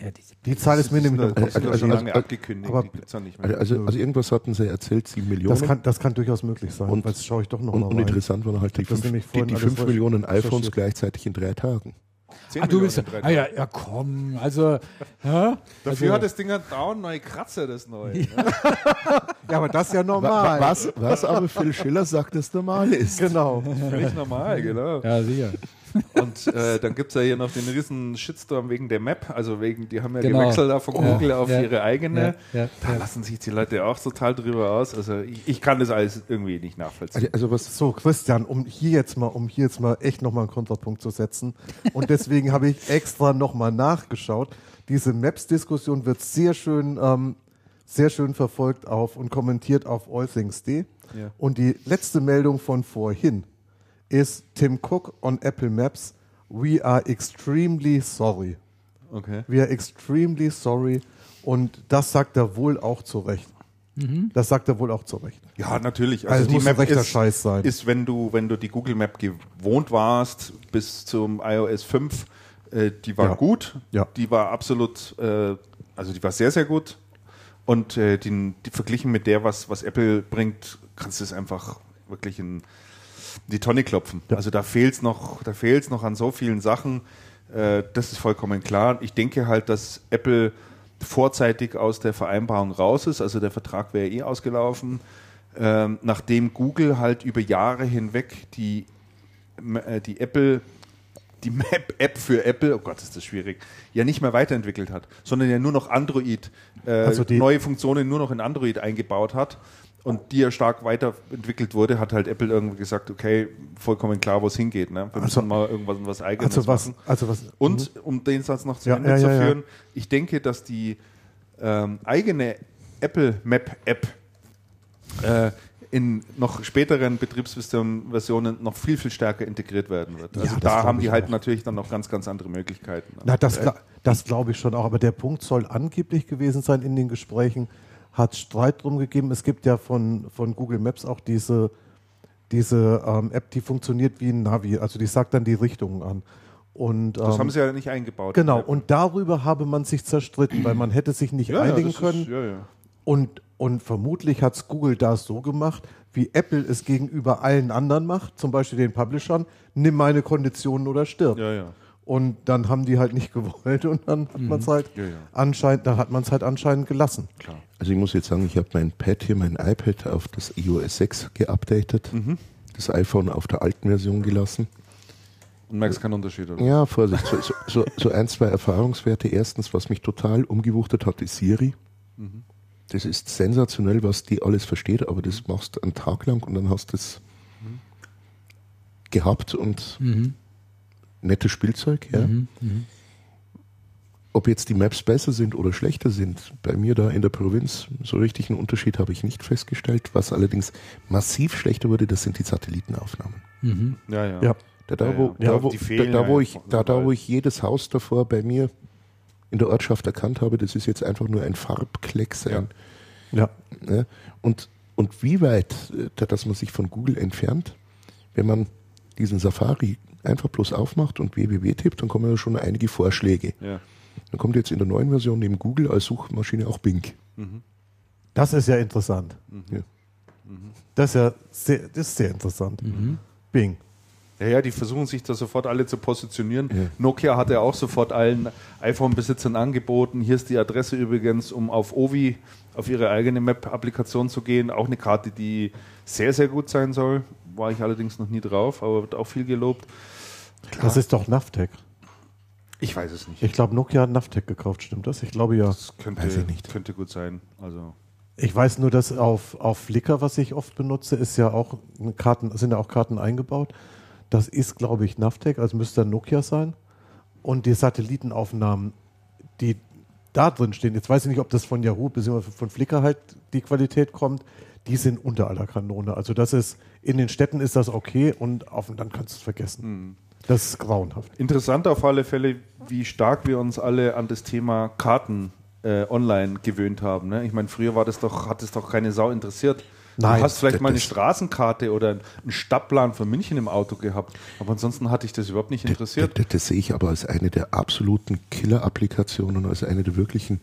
Ja, die Zahl ist mir nämlich noch lange abgekündigt. Aber, die gibt's ja nicht mehr. Also irgendwas hatten sie erzählt, 7 Millionen. Das kann durchaus möglich sein. Und jetzt schaue ich doch noch mal rein. Und interessant waren halt die 5 Millionen iPhones gleichzeitig in 3 Tagen. 10 Millionen, ja, komm, also. Ja, dafür also, hat das Ding halt dauernd neue Kratzer, das neue. Ja. Ne? Ja, aber das ist ja normal. Was aber Phil Schiller sagt, das normal ist. Genau. Völlig normal, genau. Ja, sicher. Und dann gibt es ja hier noch den riesen Shitstorm wegen der Map, also wegen, die haben ja genau. gewechselt da von Google auf ihre eigene. Ja. Da lassen sich die Leute auch total drüber aus. Also ich kann das alles irgendwie nicht nachvollziehen. Also was so, Christian, um hier jetzt mal echt nochmal einen Kontrapunkt zu setzen. Und deswegen habe ich extra nochmal nachgeschaut. Diese Maps-Diskussion wird sehr schön verfolgt auf und kommentiert auf allthings.de. Ja. Und die letzte Meldung von vorhin ist Tim Cook on Apple Maps. We are extremely sorry. Okay. We are extremely sorry. Und das sagt er wohl auch zu Recht. Mhm. Das sagt er wohl auch zu Recht. Ja, natürlich. Also die muss Map rechter Scheiß sein. Ist, wenn du die Google Map gewohnt warst bis zum iOS 5, die war gut. Ja. Die war absolut, also die war sehr, sehr gut. Und die verglichen mit der, was Apple bringt, kannst du es einfach wirklich in die Tonne klopfen. Ja. Also da fehlt's noch an so vielen Sachen. Das ist vollkommen klar. Ich denke halt, dass Apple vorzeitig aus der Vereinbarung raus ist. Also der Vertrag wäre ausgelaufen. Nachdem Google halt über Jahre hinweg die Map-App für Apple, oh Gott, ist das schwierig, ja nicht mehr weiterentwickelt hat, sondern ja nur noch Android, also neue Funktionen nur noch in Android eingebaut hat. Und die ja stark weiterentwickelt wurde, hat halt Apple irgendwie gesagt, okay, vollkommen klar, wo es hingeht. Ne? Wir müssen mal irgendwas Eigenes machen. Und um den Satz noch zu Ende zu führen, ich denke, dass die eigene Apple Map App in noch späteren Betriebssystemversionen noch viel, viel stärker integriert werden wird. Also ja, da haben die halt auch natürlich dann noch ganz, ganz andere Möglichkeiten. Na, das glaube ich schon auch. Aber der Punkt soll angeblich gewesen sein in den Gesprächen, hat Streit drum gegeben. Es gibt ja von Google Maps auch diese App, die funktioniert wie ein Navi. Also die sagt dann die Richtungen an. Und, das haben sie ja nicht eingebaut. Genau. Und darüber habe man sich zerstritten, weil man hätte sich nicht einigen können. Und vermutlich hat es Google da so gemacht, wie Apple es gegenüber allen anderen macht, zum Beispiel den Publishern, nimm meine Konditionen oder stirb. Ja, ja. Und dann haben die halt nicht gewollt und dann hat man es halt anscheinend gelassen. Klar. Also ich muss jetzt sagen, ich habe mein iPad auf das iOS 6 geupdatet, das iPhone auf der alten Version gelassen. Und merkst keinen Unterschied, oder? Ja, Vorsicht. So ein, zwei Erfahrungswerte. Erstens, was mich total umgewuchtet hat, ist Siri. Mhm. Das ist sensationell, was die alles versteht, aber das machst du einen Tag lang und dann hast du es gehabt und nettes Spielzeug, ja. Mhm. Ob jetzt die Maps besser sind oder schlechter sind, bei mir da in der Provinz, so richtig einen Unterschied habe ich nicht festgestellt. Was allerdings massiv schlechter wurde, das sind die Satellitenaufnahmen. Mhm. Ja. Da, wo ich jedes Haus davor bei mir in der Ortschaft erkannt habe, das ist jetzt einfach nur ein Farbklecks. Ja. Und wie weit, dass man sich von Google entfernt, wenn man diesen Safari einfach bloß aufmacht und www tippt, dann kommen ja schon einige Vorschläge. Ja. Dann kommt jetzt in der neuen Version neben Google als Suchmaschine auch Bing. Mhm. Das ist ja interessant. Mhm. Ja. Das ist sehr interessant. Mhm. Bing. Ja, die versuchen sich da sofort alle zu positionieren. Ja. Nokia hat ja auch sofort allen iPhone-Besitzern angeboten. Hier ist die Adresse übrigens, um auf Ovi, auf ihre eigene Map-Applikation zu gehen. Auch eine Karte, die sehr, sehr gut sein soll. War ich allerdings noch nie drauf, aber wird auch viel gelobt. Klar. Das ist doch Navtec. Ich weiß es nicht. Ich glaube, Nokia hat Navtec gekauft, stimmt das? Ich glaube ja. Das könnte gut sein. Also. Ich weiß nur, dass auf Flickr, was ich oft benutze, ist ja auch Karten eingebaut. Das ist, glaube ich, Navtec, also müsste Nokia sein. Und die Satellitenaufnahmen, die da drin stehen, jetzt weiß ich nicht, ob das von Yahoo bzw. von Flickr halt die Qualität kommt, die sind unter aller Kanone. Also das ist, in den Städten ist das okay und auf dem Land kannst du es vergessen. Das ist grauenhaft. Interessant auf alle Fälle, wie stark wir uns alle an das Thema Karten online gewöhnt haben. Ne? Ich meine, früher hat es doch keine Sau interessiert. Nein, du hast vielleicht mal eine Straßenkarte oder einen Stadtplan von München im Auto gehabt, aber ansonsten hatte ich das überhaupt nicht interessiert. Das sehe ich aber als eine der absoluten Killer-Applikationen, als eine der wirklichen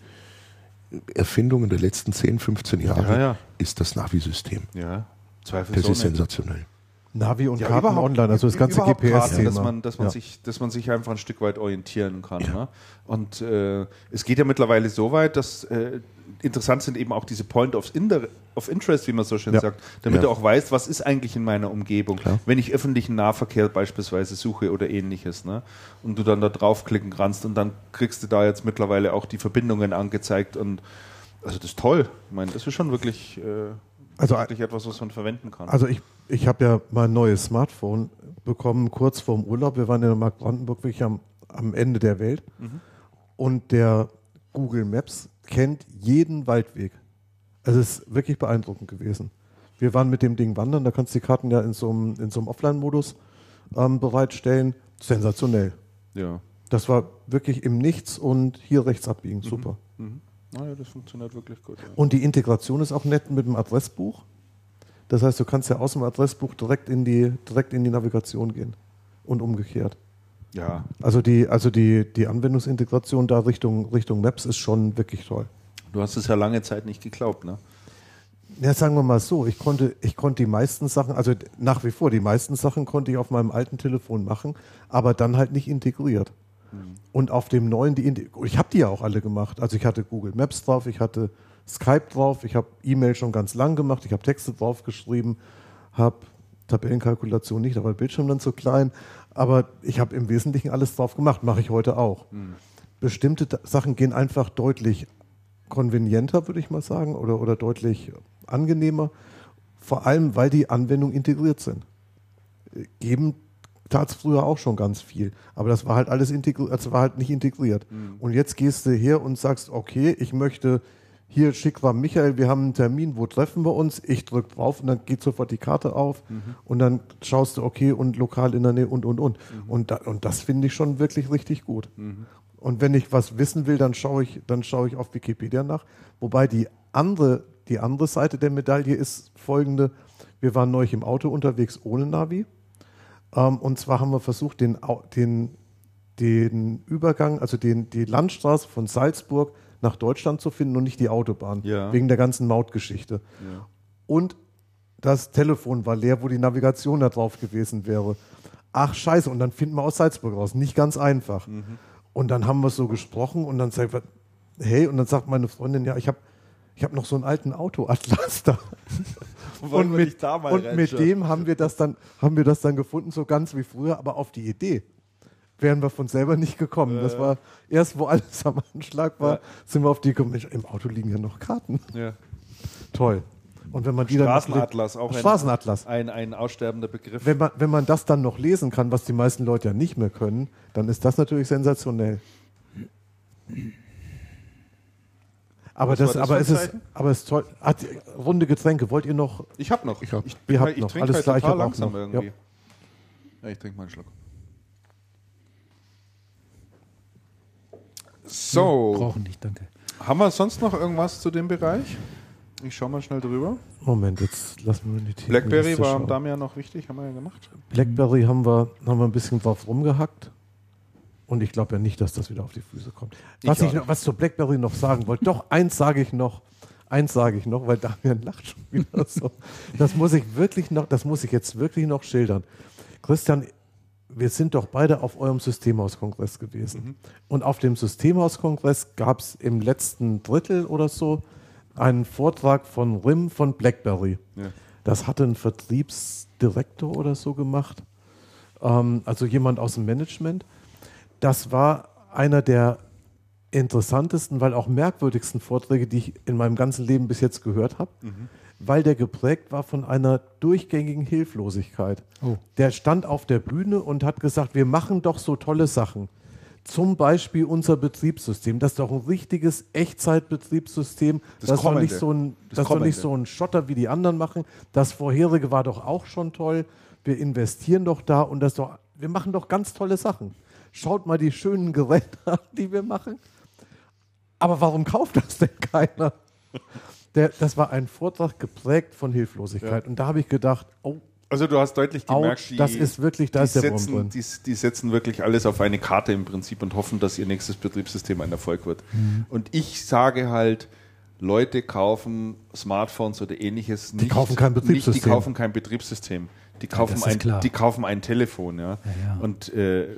Erfindungen der letzten 10, 15 Jahre ist das Navi-System. Ja, das ist sensationell. Navi und ja, Karten online, also das ganze GPS-Thema. Dass man sich einfach ein Stück weit orientieren kann. Ja. Ne? Und es geht ja mittlerweile so weit, dass interessant sind eben auch diese Point of Interest, wie man so schön sagt, damit du auch weißt, was ist eigentlich in meiner Umgebung, wenn ich öffentlichen Nahverkehr beispielsweise suche oder ähnliches. Ne? Und du dann da draufklicken kannst und dann kriegst du da jetzt mittlerweile auch die Verbindungen angezeigt. Und also das ist toll. Ich meine, das ist schon wirklich... Also etwas, was man verwenden kann. Also ich habe ja mein neues Smartphone bekommen, kurz vorm Urlaub. Wir waren in Marktbrandenburg wirklich am Ende der Welt. Mhm. Und der Google Maps kennt jeden Waldweg. Also es ist wirklich beeindruckend gewesen. Wir waren mit dem Ding wandern, da kannst du die Karten ja in so einem Offline-Modus bereitstellen. Sensationell. Ja. Das war wirklich im Nichts und hier rechts abbiegen. Mhm. Super. Mhm. Naja, das funktioniert wirklich gut. Ja. Und die Integration ist auch nett mit dem Adressbuch. Das heißt, du kannst ja aus dem Adressbuch direkt in die Navigation gehen und umgekehrt. Ja. Also die Anwendungsintegration da Richtung Maps ist schon wirklich toll. Du hast es ja lange Zeit nicht geglaubt, ne? Ja, sagen wir mal so, ich konnte die meisten Sachen, also nach wie vor die meisten Sachen konnte ich auf meinem alten Telefon machen, aber dann halt nicht integriert. Und auf dem neuen, ich habe die ja auch alle gemacht. Also ich hatte Google Maps drauf, ich hatte Skype drauf, ich habe E-Mail schon ganz lang gemacht, ich habe Texte drauf geschrieben, habe Tabellenkalkulation nicht, aber der Bildschirm dann zu klein. Aber ich habe im Wesentlichen alles drauf gemacht, mache ich heute auch. Mhm. Bestimmte Sachen gehen einfach deutlich konvenienter, würde ich mal sagen, oder deutlich angenehmer. Vor allem, weil die Anwendungen integriert sind. Geben tat es früher auch schon ganz viel, aber das war halt nicht integriert. Mhm. Und jetzt gehst du her und sagst, okay, ich möchte hier Schickram Michael, wir haben einen Termin, wo treffen wir uns? Ich drücke drauf und dann geht sofort die Karte auf und dann schaust du, okay, und lokal in der Nähe und. Mhm. Und das finde ich schon wirklich richtig gut. Mhm. Und wenn ich was wissen will, dann schaue ich auf Wikipedia nach. Wobei die andere Seite der Medaille ist folgende: Wir waren neulich im Auto unterwegs ohne Navi. Und zwar haben wir versucht, den Übergang, also die Landstraße von Salzburg nach Deutschland zu finden und nicht die Autobahn, wegen der ganzen Mautgeschichte. Ja. Und das Telefon war leer, wo die Navigation da drauf gewesen wäre. Ach scheiße, und dann finden wir aus Salzburg raus. Nicht ganz einfach. Mhm. Und dann haben wir so gesprochen und dann sagt wir, hey, und dann sagt meine Freundin, ja, ich habe noch so einen alten Autoatlas da. Und mit dem haben wir das dann gefunden, so ganz wie früher, aber auf die Idee wären wir von selber nicht gekommen. Das war erst, wo alles am Anschlag war, sind wir auf die gekommen. Mensch, im Auto liegen ja noch Karten. Ja. Toll. Und wenn man die Straßenatlas, dann Straßenatlas. Ein aussterbender Begriff. Wenn man das dann noch lesen kann, was die meisten Leute ja nicht mehr können, dann ist das natürlich sensationell. Aber es ist toll. Runde Getränke, wollt ihr noch? Ich habe noch. Ich trinke alles halt total langsam irgendwie. Ja. Ja, ich trinke mal einen Schluck. So. Brauchen nicht, danke. Haben wir sonst noch irgendwas zu dem Bereich? Ich schaue mal schnell drüber. Moment, jetzt lassen wir die Themen. Blackberry war am Damian noch wichtig, haben wir ja gemacht. Blackberry haben wir ein bisschen drauf rumgehackt. Und ich glaube ja nicht, dass das wieder auf die Füße kommt. Was zu BlackBerry noch sagen wollte, doch, eins sage ich noch, weil Damian lacht schon wieder so. Das muss ich jetzt wirklich noch schildern. Christian, wir sind doch beide auf eurem Systemhauskongress gewesen. Mhm. Und auf dem Systemhauskongress gab es im letzten Drittel oder so einen Vortrag von RIM von BlackBerry. Ja. Das hatte ein Vertriebsdirektor oder so gemacht. Also jemand aus dem Management. Das war einer der interessantesten, weil auch merkwürdigsten Vorträge, die ich in meinem ganzen Leben bis jetzt gehört habe, weil der geprägt war von einer durchgängigen Hilflosigkeit. Oh. Der stand auf der Bühne und hat gesagt, wir machen doch so tolle Sachen. Zum Beispiel unser Betriebssystem. Das ist doch ein richtiges Echtzeitbetriebssystem. Das ist doch nicht so ein Schotter, wie die anderen machen. Das vorherige war doch auch schon toll. Wir investieren doch da und wir machen doch ganz tolle Sachen. Schaut mal die schönen Geräte an, die wir machen. Aber warum kauft das denn keiner? Das war ein Vortrag geprägt von Hilflosigkeit. Ja. Und da habe ich gedacht, oh. Also du hast deutlich gemerkt, die setzen wirklich alles auf eine Karte im Prinzip und hoffen, dass ihr nächstes Betriebssystem ein Erfolg wird. Mhm. Und ich sage halt, Leute kaufen Smartphones oder ähnliches nicht. Die kaufen kein Betriebssystem. Die kaufen, die kaufen ein Telefon, ja. Ja, ja. Und dir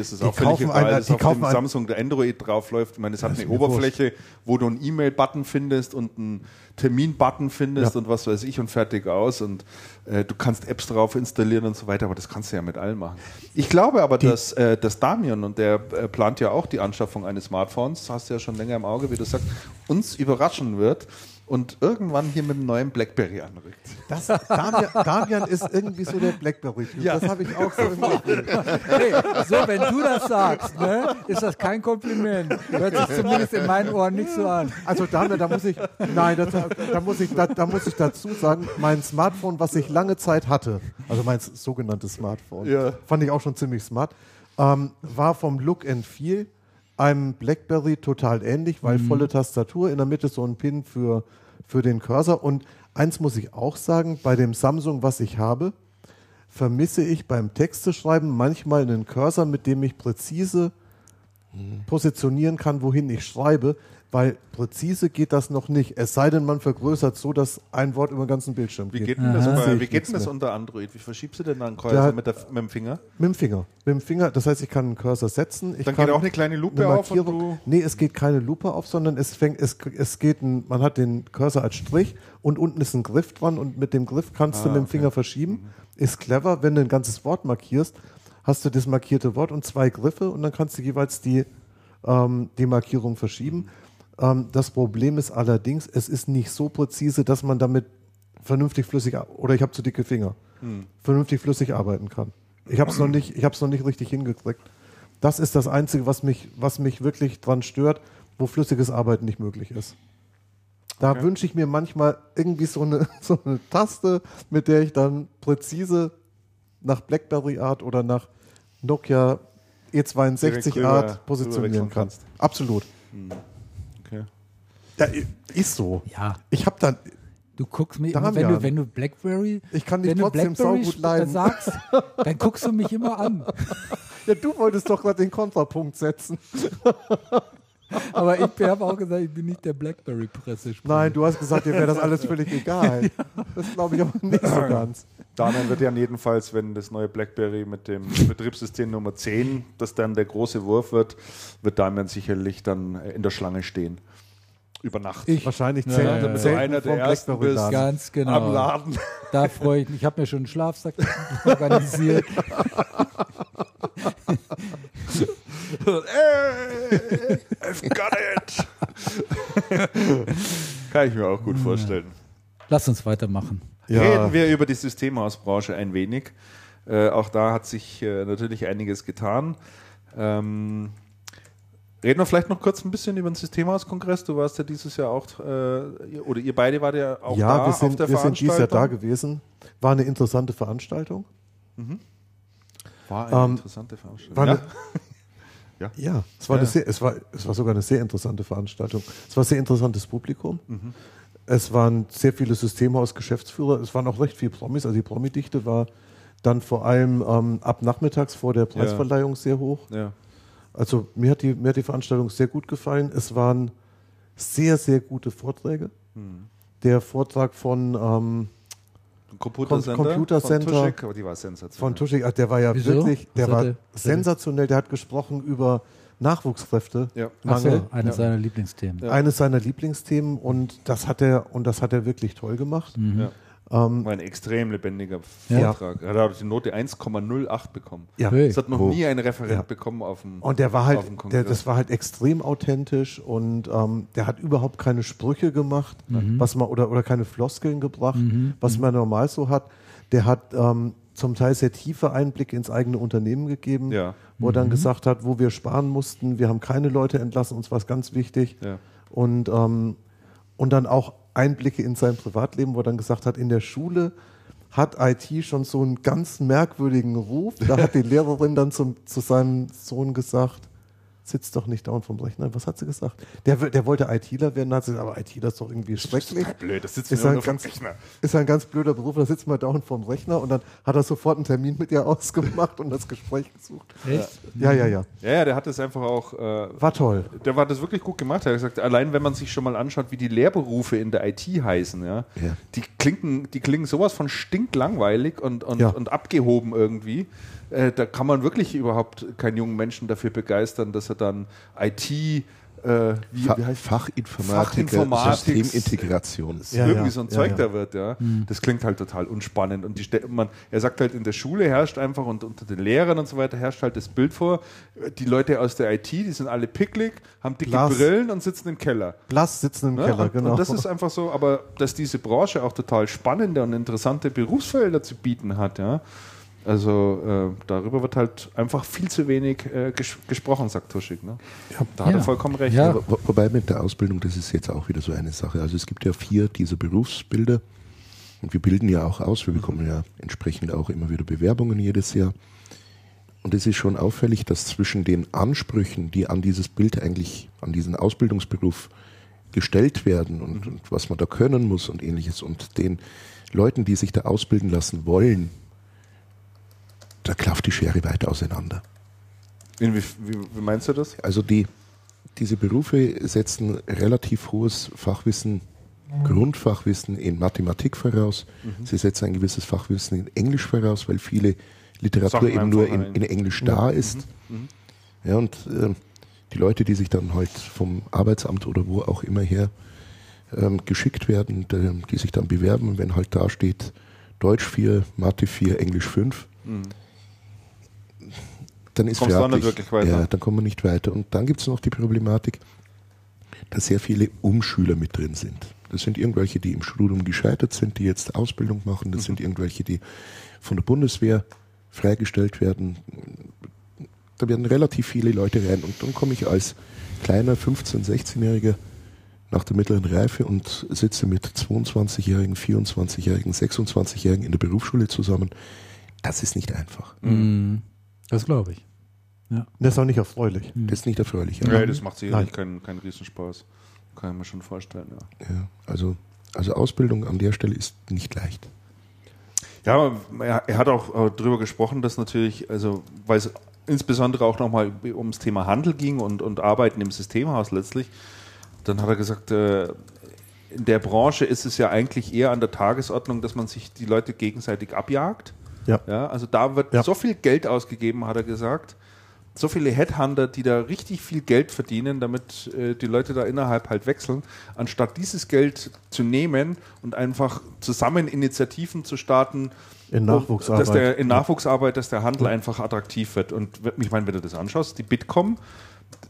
ist es auch völlig egal, dass auf dem Samsung der Android draufläuft. Ich meine, es hat eine Oberfläche, wo du einen E-Mail-Button findest und einen Termin-Button findest und was weiß ich und fertig aus. Und du kannst Apps drauf installieren und so weiter, aber das kannst du ja mit allen machen. Ich glaube aber, dass Damian, und der plant ja auch die Anschaffung eines Smartphones, hast du ja schon länger im Auge, wie du sagst, uns überraschen wird und irgendwann hier mit dem neuen BlackBerry anrückt. Damian ist irgendwie so der BlackBerry-Typ. Ja. Das habe ich auch so im Gefühl. Hey, so, wenn du das sagst, ne, ist das kein Kompliment. Hört sich zumindest in meinen Ohren nicht so an. Also Damian, da muss ich dazu sagen, mein Smartphone, was ich lange Zeit hatte, also mein sogenanntes Smartphone, fand ich auch schon ziemlich smart, war vom Look and Feel einem BlackBerry total ähnlich, weil volle Tastatur, in der Mitte so ein Pin für den Cursor. Und eins muss ich auch sagen, bei dem Samsung, was ich habe, vermisse ich beim Texteschreiben manchmal einen Cursor, mit dem ich präzise positionieren kann, wohin ich schreibe, weil präzise geht das noch nicht. Es sei denn, man vergrößert so, dass ein Wort über den ganzen Bildschirm geht. Wie geht denn das unter Android? Wie verschiebst du denn da einen Cursor mit dem Finger? Mit dem Finger. Das heißt, ich kann einen Cursor setzen. Dann geht auch eine kleine Lupe auf? Nee, es geht keine Lupe auf, sondern man hat den Cursor als Strich und unten ist ein Griff dran und mit dem Griff kannst du mit dem Finger verschieben. Ist clever, wenn du ein ganzes Wort markierst, hast du das markierte Wort und zwei Griffe und dann kannst du jeweils die Markierung verschieben. Das Problem ist allerdings, es ist nicht so präzise, dass man damit vernünftig flüssig, oder ich habe zu dicke Finger, vernünftig flüssig arbeiten kann. Ich habe es noch nicht richtig hingekriegt. Das ist das Einzige, was mich wirklich dran stört, wo flüssiges Arbeiten nicht möglich ist. Da wünsche ich mir manchmal irgendwie so eine Taste, mit der ich dann präzise nach BlackBerry-Art oder nach Nokia E62-Art positionieren kannst. Absolut. Okay. Ja, ist so. Ja. Ich habe dann. Du guckst mich immer, wenn du BlackBerry. Ich kann dich trotzdem saugut leiden. Sagst, dann guckst du mich immer an. Ja, du wolltest doch gerade den Kontrapunkt setzen. Aber ich habe auch gesagt, ich bin nicht der BlackBerry-Pressesprecher. Nein, du hast gesagt, dir wäre das alles völlig egal. Ja. Das glaube ich aber nicht so ganz. Damian wird ja jedenfalls, wenn das neue BlackBerry mit dem Betriebssystem Nummer 10, das dann der große Wurf wird, wird Damian sicherlich dann in der Schlange stehen. Über Nacht. Wahrscheinlich zählen. So einer der ersten bist ganz genau. Am Laden. Da freue ich mich. Ich habe mir schon einen Schlafsack organisiert. Hey, I've got it. Kann ich mir auch gut vorstellen. Lass uns weitermachen. Ja. Reden wir über die Systemhausbranche ein wenig. Auch da hat sich natürlich einiges getan. Reden wir vielleicht noch kurz ein bisschen über den Systemhauskongress. Du warst ja dieses Jahr auch, oder ihr beide wart ja auch da auf der Veranstaltung. Ja, wir sind dieses Jahr da gewesen. War eine interessante Veranstaltung. Mhm. War eine interessante Veranstaltung. Es war sogar eine sehr interessante Veranstaltung. Es war ein sehr interessantes Publikum. Mhm. Es waren sehr viele Systemhaus-Geschäftsführer. Es waren auch recht viele Promis. Also die Promi-Dichte war dann vor allem ab nachmittags vor der Preisverleihung sehr hoch. Ja. Also mir hat die Veranstaltung sehr gut gefallen. Es waren sehr, sehr gute Vorträge. Mhm. Der Vortrag von Computer Center von Tuschek, aber die war sensationell. Von Tuschek, der war ja wirklich, der war sensationell. Der hat gesprochen über Nachwuchskräfte. Ja. Mangel. So, eines seiner Lieblingsthemen. Ja. Eines seiner Lieblingsthemen und das hat er wirklich toll gemacht. Mhm. Ja. War ein extrem lebendiger Vortrag. Er hat auch die Note 1,08 bekommen. Ja. Das hat noch nie ein Referent bekommen auf dem Kongress. Und der war halt, das war halt extrem authentisch und der hat überhaupt keine Sprüche gemacht, oder keine Floskeln gebracht, was man normal so hat. Der hat zum Teil sehr tiefe Einblicke ins eigene Unternehmen gegeben, wo er dann gesagt hat, wo wir sparen mussten, wir haben keine Leute entlassen, uns war es ganz wichtig. Ja. Und dann auch Einblicke in sein Privatleben, wo er dann gesagt hat, in der Schule hat IT schon so einen ganz merkwürdigen Ruf. Da hat die Lehrerin dann zu seinem Sohn gesagt, sitzt doch nicht down vom Rechner. Was hat sie gesagt? Der wollte ITler werden, hat sie gesagt, aber ITler ist doch irgendwie schrecklich. Das ist blöd, das sitzt nur vom Rechner. Ist ein ganz blöder Beruf, da sitzt man down vom Rechner, und dann hat er sofort einen Termin mit ihr ausgemacht und das Gespräch gesucht. Echt? Ja. Ja, der hat das einfach auch... war toll. Der war das wirklich gut gemacht. Er hat gesagt, allein wenn man sich schon mal anschaut, wie die Lehrberufe in der IT heißen, ja. Die klingen sowas von stinklangweilig und abgehoben irgendwie. Da kann man wirklich überhaupt keinen jungen Menschen dafür begeistern, dass er dann IT, Fachinformatiker, Systemintegration, irgendwie so ein Zeug da wird. Ja. Mhm. Das klingt halt total unspannend. Und er sagt halt, in der Schule herrscht einfach und unter den Lehrern und so weiter herrscht halt das Bild vor, die Leute aus der IT, die sind alle picklig, haben dicke Brillen und sitzen im Keller. Genau. Und das ist einfach so, aber dass diese Branche auch total spannende und interessante Berufsfelder zu bieten hat, ja. Also darüber wird halt einfach viel zu wenig gesprochen, sagt Tuschig. Ne? Ja, da hat er vollkommen recht. Ja. Wobei mit der Ausbildung, das ist jetzt auch wieder so eine Sache. Also es gibt ja 4 dieser Berufsbilder und wir bilden ja auch aus. Wir bekommen ja entsprechend auch immer wieder Bewerbungen jedes Jahr. Und es ist schon auffällig, dass zwischen den Ansprüchen, die an dieses Bild eigentlich, an diesen Ausbildungsberuf gestellt werden und was man da können muss und Ähnliches und den Leuten, die sich da ausbilden lassen wollen, da klafft die Schere weit auseinander. Wie meinst du das? Also diese Berufe setzen relativ hohes Fachwissen, Grundfachwissen in Mathematik voraus. Mhm. Sie setzen ein gewisses Fachwissen in Englisch voraus, weil viele Literatur eben nur in Englisch da ist. Mhm. Ja, und die Leute, die sich dann halt vom Arbeitsamt oder wo auch immer her geschickt werden, die sich dann bewerben, und wenn halt da steht Deutsch 4, Mathe 4, Englisch 5, dann ist dann kommen wir nicht weiter. Und dann gibt es noch die Problematik, dass sehr viele Umschüler mit drin sind. Das sind irgendwelche, die im Studium gescheitert sind, die jetzt Ausbildung machen. Das sind irgendwelche, die von der Bundeswehr freigestellt werden. Da werden relativ viele Leute rein. Und dann komme ich als kleiner 15-, 16-Jähriger nach der mittleren Reife und sitze mit 22-Jährigen, 24-Jährigen, 26-Jährigen in der Berufsschule zusammen. Das ist nicht einfach. Mhm. Das glaube ich. Ja. Das ist auch nicht erfreulich. Mhm. Das ist nicht erfreulich. Ja. Nee, das macht sicherlich keinen Riesenspaß. Kann ich mir schon vorstellen. Ja, also Ausbildung an der Stelle ist nicht leicht. Ja, er hat auch darüber gesprochen, dass natürlich, also weil es insbesondere auch nochmal ums Thema Handel ging und Arbeiten im Systemhaus letztlich, dann hat er gesagt, in der Branche ist es ja eigentlich eher an der Tagesordnung, dass man sich die Leute gegenseitig abjagt. Ja, also da wird so viel Geld ausgegeben, hat er gesagt. So viele Headhunter, die da richtig viel Geld verdienen, damit die Leute da innerhalb halt wechseln, anstatt dieses Geld zu nehmen und einfach zusammen Initiativen zu starten, dass der Handel einfach attraktiv wird. Und ich meine, wenn du das anschaust, die Bitkom,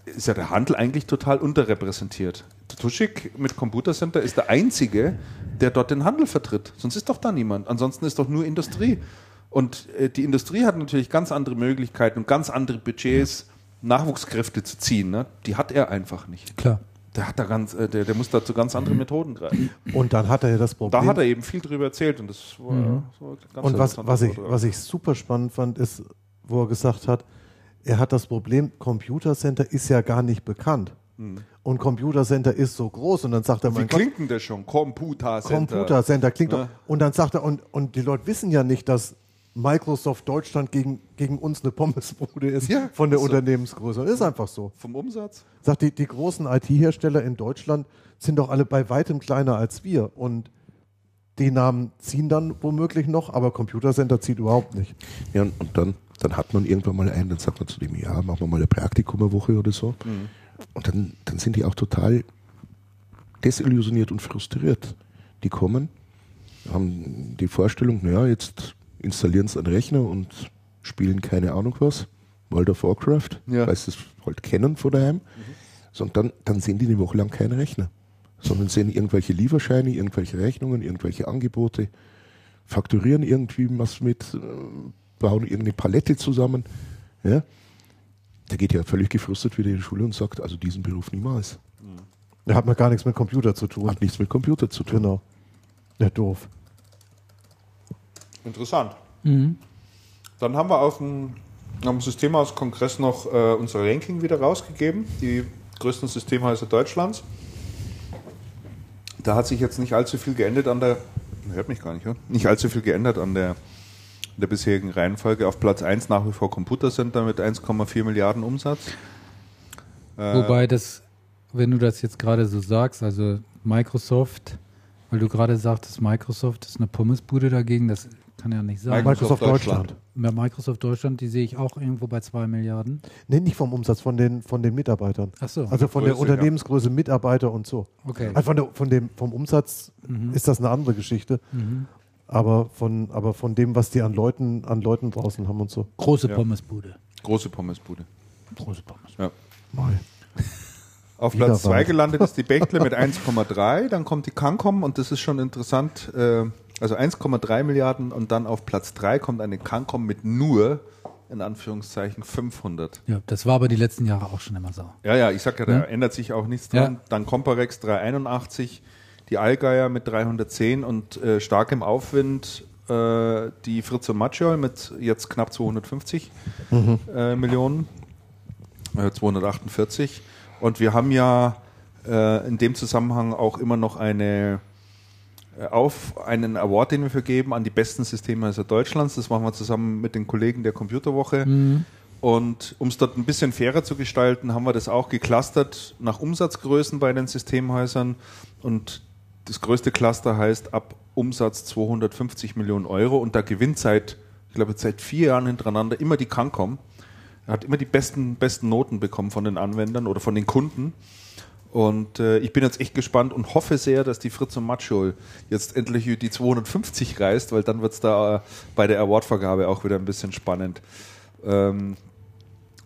ist ja der Handel eigentlich total unterrepräsentiert. Tuschig mit Computer Center ist der Einzige, der dort den Handel vertritt. Sonst ist doch da niemand. Ansonsten ist doch nur Industrie. Und die Industrie hat natürlich ganz andere Möglichkeiten und ganz andere Budgets, Nachwuchskräfte zu ziehen. Ne? Die hat er einfach nicht. Klar. Der muss dazu ganz andere Methoden greifen. Und dann hat er ja das Problem. Da hat er eben viel drüber erzählt. Und das war so ganz und was ich super spannend fand, ist, wo er gesagt hat, er hat das Problem, Computer Center ist ja gar nicht bekannt. Und Computer Center ist so groß und dann sagt er, klingt denn das schon? Computer Center. Computer Center klingt doch. Und dann sagt er, und die Leute wissen ja nicht, dass Microsoft Deutschland gegen uns eine Pommesbude ist, von der Unternehmensgröße. Ist einfach so. Vom Umsatz? Sagt, die großen IT-Hersteller in Deutschland sind doch alle bei weitem kleiner als wir. Und die Namen ziehen dann womöglich noch, aber Computer Center zieht überhaupt nicht. Ja, und dann hat man irgendwann mal einen, dann sagt man zu dem, machen wir mal eine Praktikumwoche oder so. Mhm. Und dann sind die auch total desillusioniert und frustriert. Die kommen, haben die Vorstellung, jetzt installieren sie einen Rechner und spielen keine Ahnung was, World of Warcraft, weil sie es halt kennen von daheim. Mhm. Sondern dann sehen die eine Woche lang keinen Rechner, sondern sehen irgendwelche Lieferscheine, irgendwelche Rechnungen, irgendwelche Angebote, fakturieren irgendwie was mit, bauen irgendeine Palette zusammen. Ja? Der geht ja völlig gefrustet wieder in die Schule und sagt, also diesen Beruf niemals. Da hat man gar nichts mit Computer zu tun. Hat nichts mit Computer zu tun. Genau. Ja, doof. Interessant. Mhm. Dann haben wir auf dem am Systemhauskongress noch unsere Ranking wieder rausgegeben, die größten Systemhäuser Deutschlands. Da hat sich jetzt nicht allzu viel geändert an der, hört mich gar nicht, oder? Nicht allzu viel geändert an der bisherigen Reihenfolge. Auf Platz 1 nach wie vor Computer Center mit 1,4 Milliarden Umsatz. Wobei das, wenn du das jetzt gerade so sagst, also Microsoft, weil du gerade sagtest, Microsoft ist eine Pommesbude dagegen, das kann ja nicht sein. Microsoft Deutschland. Ja, Microsoft Deutschland, die sehe ich auch irgendwo bei 2 Milliarden. Nee, nicht vom Umsatz, von den Mitarbeitern. Ach so. Also von der Unternehmensgröße, ja. Mitarbeiter und so. Okay. Also vom Umsatz ist das eine andere Geschichte. Mhm. Aber von dem, was die an Leuten draußen haben und so. Große Pommesbude. Ja. Mal. Auf Platz 2 gelandet ist die Bechtle mit 1,3, dann kommt die Cancom und das ist schon interessant, also 1,3 Milliarden und dann auf Platz 3 kommt eine Cancom mit nur, in Anführungszeichen, 500. Ja, das war aber die letzten Jahre auch schon immer so. Ja, ich sag ja, da ändert sich auch nichts dran. Ja. Dann Comparex 381, die Allgeier mit 310 und stark im Aufwind die Fritze Matschol mit jetzt knapp 250 Millionen, 248. Und wir haben ja in dem Zusammenhang auch immer noch einen Award, den wir vergeben an die besten Systemhäuser Deutschlands. Das machen wir zusammen mit den Kollegen der Computerwoche. Mhm. Und um es dort ein bisschen fairer zu gestalten, haben wir das auch geclustert nach Umsatzgrößen bei den Systemhäusern. Und das größte Cluster heißt ab Umsatz 250 Millionen Euro. Und da gewinnt seit 4 Jahren hintereinander immer die Cancom. Hat immer die besten Noten bekommen von den Anwendern oder von den Kunden. Und ich bin jetzt echt gespannt und hoffe sehr, dass die Fritz und Matschol jetzt endlich die 250 reißt, weil dann wird es da bei der Awardvergabe auch wieder ein bisschen spannend.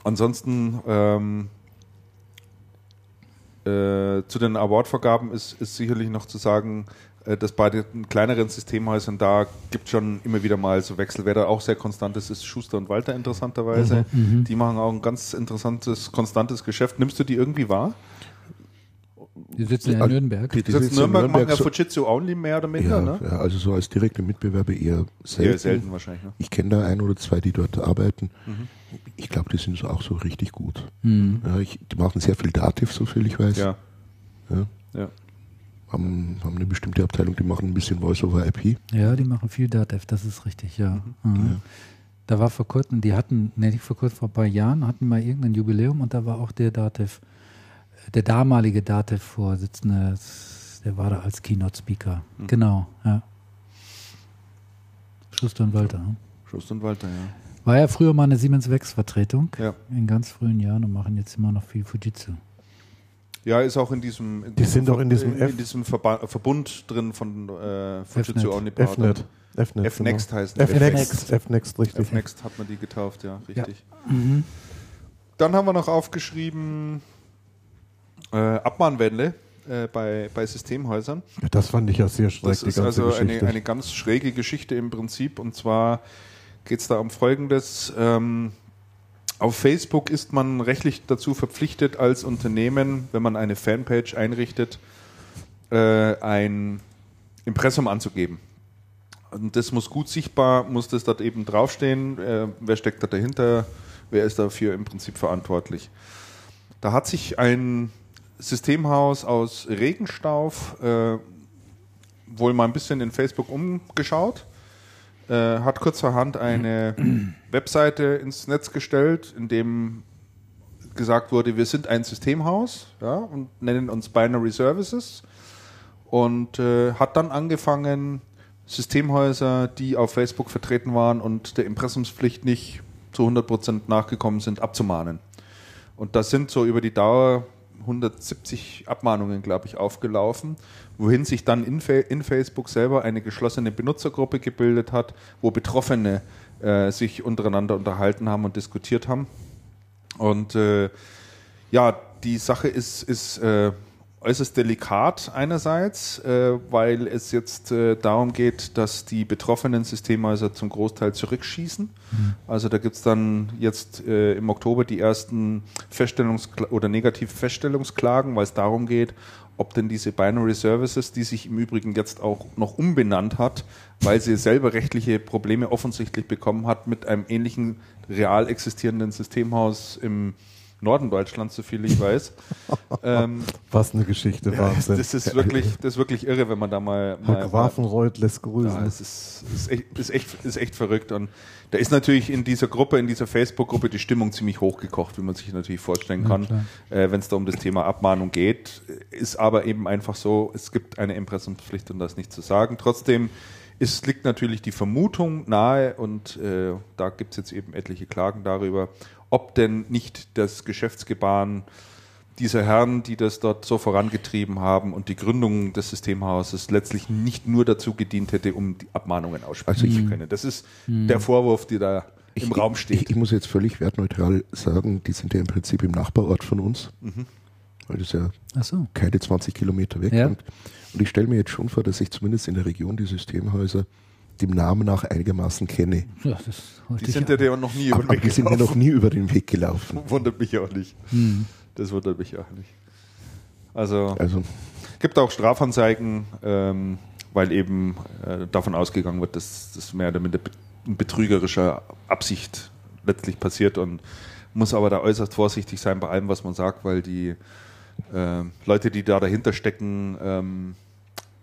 Ansonsten zu den Awardvergaben ist sicherlich noch zu sagen, dass bei den kleineren Systemhäusern da gibt es schon immer wieder mal so Wechsel. Wer da auch sehr konstant ist Schuster und Walter interessanterweise. Mhm, die machen auch ein ganz interessantes, konstantes Geschäft. Nimmst du die irgendwie wahr? Die sitzen ja in Nürnberg. Die sitzen in Nürnberg, machen ja Fujitsu Only mehr oder minder, ja, ne? Ja, also so als direkte Mitbewerber eher selten. Eher selten wahrscheinlich. Ne? Ich kenne da ein oder zwei, die dort arbeiten. Mhm. Ich glaube, die sind auch so richtig gut. Mhm. Ja, die machen sehr viel Dativ, soviel ich weiß. Ja. Haben eine bestimmte Abteilung, die machen ein bisschen Voice-over-IP. Ja, die machen viel Datev, das ist richtig, ja. Mhm. Da war vor kurzem, vor ein paar Jahren hatten mal irgendein Jubiläum und da war auch der Datev, der damalige Datev-Vorsitzende, der war da als Keynote-Speaker. Mhm. Genau, ja. Schuster und Walter, ja. War ja früher mal eine Siemens-Wex-Vertretung, in ganz frühen Jahren und machen jetzt immer noch viel Fujitsu. Ja, ist auch in diesem Verbund drin von Fujitsu OnlyPower. Fnext heißt es. Fnext, richtig. Fnext hat man die getauft, ja, richtig. Ja. Mhm. Dann haben wir noch aufgeschrieben Abmahnwelle bei Systemhäusern. Ja, das fand ich ja sehr schräg. Das ist also eine ganz schräge Geschichte im Prinzip. Und zwar geht es da um Folgendes. Auf Facebook ist man rechtlich dazu verpflichtet, als Unternehmen, wenn man eine Fanpage einrichtet, ein Impressum anzugeben. Und das muss gut sichtbar, muss das dort eben draufstehen. Wer steckt da dahinter? Wer ist dafür im Prinzip verantwortlich? Da hat sich ein Systemhaus aus Regenstauf wohl mal ein bisschen in Facebook umgeschaut. Hat kurzerhand eine Webseite ins Netz gestellt, in dem gesagt wurde, wir sind ein Systemhaus und nennen uns Binary Services und hat dann angefangen, Systemhäuser, die auf Facebook vertreten waren und der Impressumspflicht nicht zu 100% nachgekommen sind, abzumahnen. Und das sind so über die Dauer 170 Abmahnungen, glaube ich, aufgelaufen, wohin sich dann in Facebook selber eine geschlossene Benutzergruppe gebildet hat, wo Betroffene sich untereinander unterhalten haben und diskutiert haben. Und die Sache ist äußerst delikat einerseits, weil es jetzt darum geht, dass die betroffenen Systemhäuser zum Großteil zurückschießen. Mhm. Also da gibt es dann jetzt im Oktober die ersten Negative Feststellungsklagen, weil es darum geht, ob denn diese Binary Services, die sich im Übrigen jetzt auch noch umbenannt hat, weil sie selber rechtliche Probleme offensichtlich bekommen hat mit einem ähnlichen real existierenden Systemhaus im Norden Deutschlands, soviel ich weiß. Was eine Geschichte, ja, Wahnsinn. Das ist wirklich irre, wenn man da mal... Herr Grafenreuth lässt grüßen. Ja, es ist echt verrückt. Und da ist natürlich in dieser Facebook-Gruppe die Stimmung ziemlich hochgekocht, wie man sich natürlich vorstellen kann, wenn es da um das Thema Abmahnung geht. Ist aber eben einfach so, es gibt eine Impressumspflicht und um das nicht zu sagen. Trotzdem liegt natürlich die Vermutung nahe und da gibt es jetzt eben etliche Klagen darüber, ob denn nicht das Geschäftsgebaren dieser Herren, die das dort so vorangetrieben haben und die Gründung des Systemhauses letztlich nicht nur dazu gedient hätte, um die Abmahnungen aussprechen zu können. Das ist der Vorwurf, der da im Raum steht. Ich muss jetzt völlig wertneutral sagen, die sind ja im Prinzip im Nachbarort von uns, weil das ja keine 20 Kilometer weg und ich stelle mir jetzt schon vor, dass ich zumindest in der Region die Systemhäuser dem Namen nach einigermaßen kenne. Ja, die sind ja noch nie über den Weg gelaufen. Die sind ja noch nie über den Weg gelaufen. Wundert mich auch nicht. Das wundert mich auch nicht. Also gibt auch Strafanzeigen, weil eben davon ausgegangen wird, dass das mehr oder minder in betrügerischer Absicht letztlich passiert und muss aber da äußerst vorsichtig sein bei allem, was man sagt, weil die Leute, die da dahinter stecken,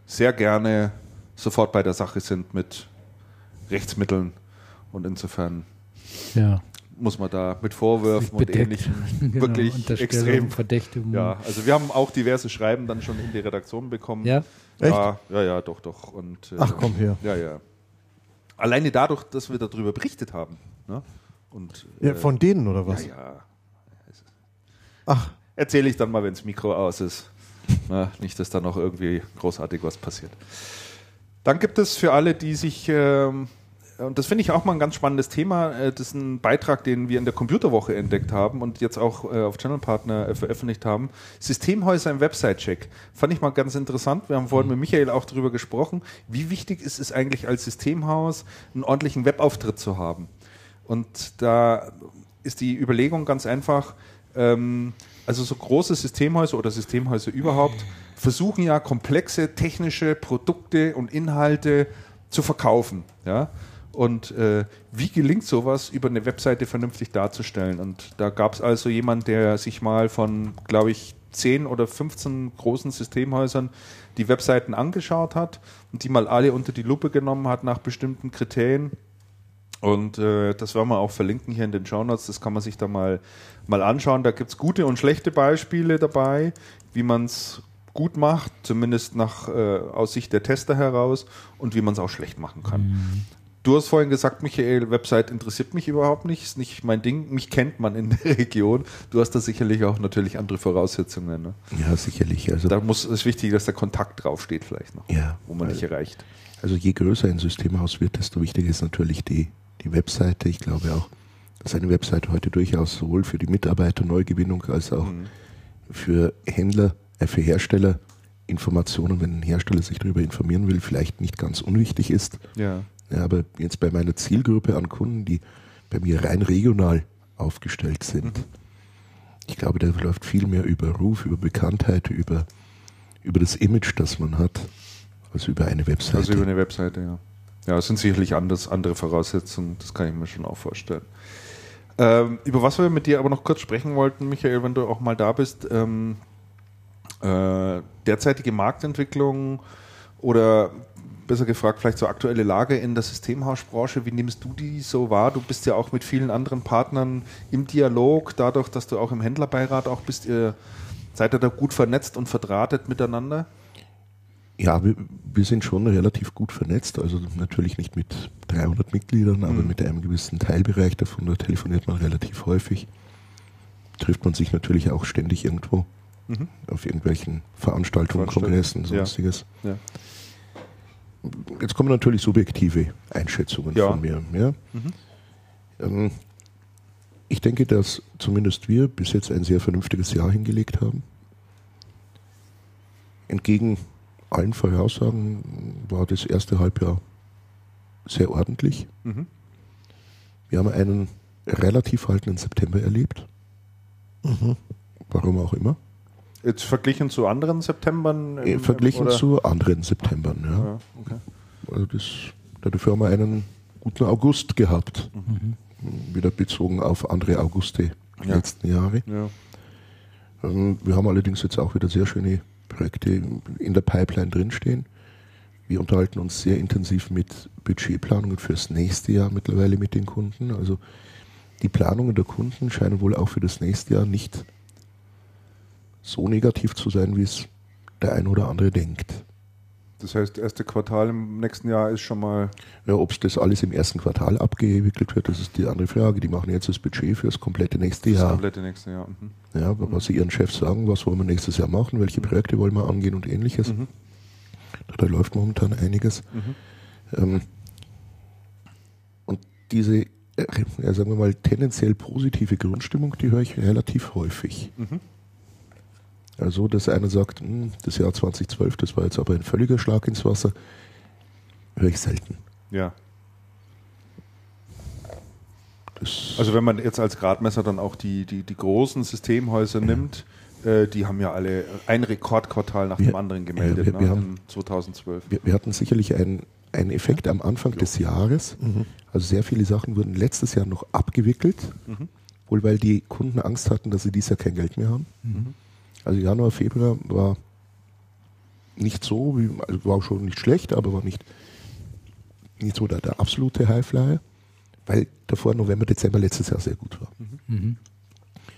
sehr gerne sofort bei der Sache sind mit Rechtsmitteln und insofern muss man da mit Vorwürfen und Ähnlichem wirklich extrem Verdächtigung. Ja, also wir haben auch diverse Schreiben dann schon in die Redaktion bekommen. Ja, doch. Und, ach komm her. Ja. Alleine dadurch, dass wir darüber berichtet haben. Ne? Und, von denen oder was? Ja. Ach, erzähle ich dann mal, wenn das Mikro aus ist. Na, nicht, dass da noch irgendwie großartig was passiert. Dann gibt es für alle, die sich, und das finde ich auch mal ein ganz spannendes Thema, das ist ein Beitrag, den wir in der Computerwoche entdeckt haben und jetzt auch auf Channel Partner veröffentlicht haben, Systemhäuser im Website-Check. Fand ich mal ganz interessant, wir haben vorhin mit Michael auch darüber gesprochen, wie wichtig ist es eigentlich als Systemhaus, einen ordentlichen Webauftritt zu haben. Und da ist die Überlegung ganz einfach, also so große Systemhäuser oder Systemhäuser überhaupt versuchen ja komplexe technische Produkte und Inhalte zu verkaufen. Ja? Und wie gelingt sowas, über eine Webseite vernünftig darzustellen? Und da gab es also jemanden, der sich mal von, glaube ich, 10 oder 15 großen Systemhäusern die Webseiten angeschaut hat und die mal alle unter die Lupe genommen hat nach bestimmten Kriterien. Und das werden wir auch verlinken hier in den Shownotes, das kann man sich da mal anschauen. Da gibt es gute und schlechte Beispiele dabei, wie man es gut macht, zumindest aus Sicht der Tester heraus und wie man es auch schlecht machen kann. Du hast vorhin gesagt, Michael, Website interessiert mich überhaupt nicht, ist nicht mein Ding, mich kennt man in der Region. Du hast da sicherlich auch natürlich andere Voraussetzungen. Ne? Ja, sicherlich. Also da ist wichtig, dass der Kontakt draufsteht vielleicht noch, wo man dich erreicht. Also je größer ein Systemhaus wird, desto wichtiger ist natürlich die Webseite. Ich glaube auch, dass eine Webseite heute durchaus sowohl für die Mitarbeiterneugewinnung als auch für Händler, für Hersteller Informationen, wenn ein Hersteller sich darüber informieren will, vielleicht nicht ganz unwichtig ist. Ja, aber jetzt bei meiner Zielgruppe an Kunden, die bei mir rein regional aufgestellt sind, ich glaube, da läuft viel mehr über Ruf, über Bekanntheit, über das Image, das man hat, als über eine Webseite. Also über eine Webseite, ja. Ja, es sind sicherlich andere Voraussetzungen, das kann ich mir schon auch vorstellen. Über was wir mit dir aber noch kurz sprechen wollten, Michael, wenn du auch mal da bist, derzeitige Marktentwicklung oder besser gefragt vielleicht so aktuelle Lage in der Systemhausbranche, wie nimmst du die so wahr? Du bist ja auch mit vielen anderen Partnern im Dialog, dadurch, dass du auch im Händlerbeirat auch bist, seid ihr da gut vernetzt und verdrahtet miteinander? Ja, wir sind schon relativ gut vernetzt, also natürlich nicht mit 300 Mitgliedern, aber mit einem gewissen Teilbereich davon, da telefoniert man relativ häufig, trifft man sich natürlich auch ständig irgendwo auf irgendwelchen Veranstaltungen, Kongressen und sonstiges. Ja. Jetzt kommen natürlich subjektive Einschätzungen von mir. Ja? Ich denke, dass zumindest wir bis jetzt ein sehr vernünftiges Jahr hingelegt haben. Entgegen allen Vorhersagen war das erste Halbjahr sehr ordentlich. Wir haben einen relativ haltenden September erlebt. Warum auch immer. Jetzt verglichen zu anderen Septembern? Verglichen oder? Zu anderen Septembern, ja. Ja, okay. Also dafür haben wir einen guten August gehabt. Mhm. Wieder bezogen auf andere Auguste im letzten Jahre. Ja. Wir haben allerdings jetzt auch wieder sehr schöne Projekte in der Pipeline drinstehen. Wir unterhalten uns sehr intensiv mit Budgetplanungen fürs nächste Jahr mittlerweile mit den Kunden. Also die Planungen der Kunden scheinen wohl auch für das nächste Jahr nicht so negativ zu sein, wie es der ein oder andere denkt. Das heißt, das erste Quartal im nächsten Jahr ist schon mal... Ja, ob es das alles im ersten Quartal abgewickelt wird, das ist die andere Frage. Die machen jetzt das Budget für das komplette nächste Jahr. Das komplette nächste Jahr. Mhm. Ja, was sie ihren Chefs sagen, was wollen wir nächstes Jahr machen, welche Projekte wollen wir angehen und ähnliches. Mhm. Da läuft momentan einiges. Mhm. Und diese, sagen wir mal, tendenziell positive Grundstimmung, die höre ich relativ häufig. Mhm. Also, dass einer sagt, das Jahr 2012, das war jetzt aber ein völliger Schlag ins Wasser, höre ich selten. Ja. Das also, wenn man jetzt als Gradmesser dann auch die großen Systemhäuser nimmt, die haben ja alle ein Rekordquartal nach dem anderen gemeldet, haben 2012. Wir hatten sicherlich einen Effekt am Anfang des Jahres. Mhm. Also, sehr viele Sachen wurden letztes Jahr noch abgewickelt, wohl weil die Kunden Angst hatten, dass sie dieses Jahr kein Geld mehr haben. Mhm. Also Januar, Februar war nicht so, also war schon nicht schlecht, aber war nicht so der absolute Highflyer, weil davor November, Dezember letztes Jahr sehr gut war. Mhm.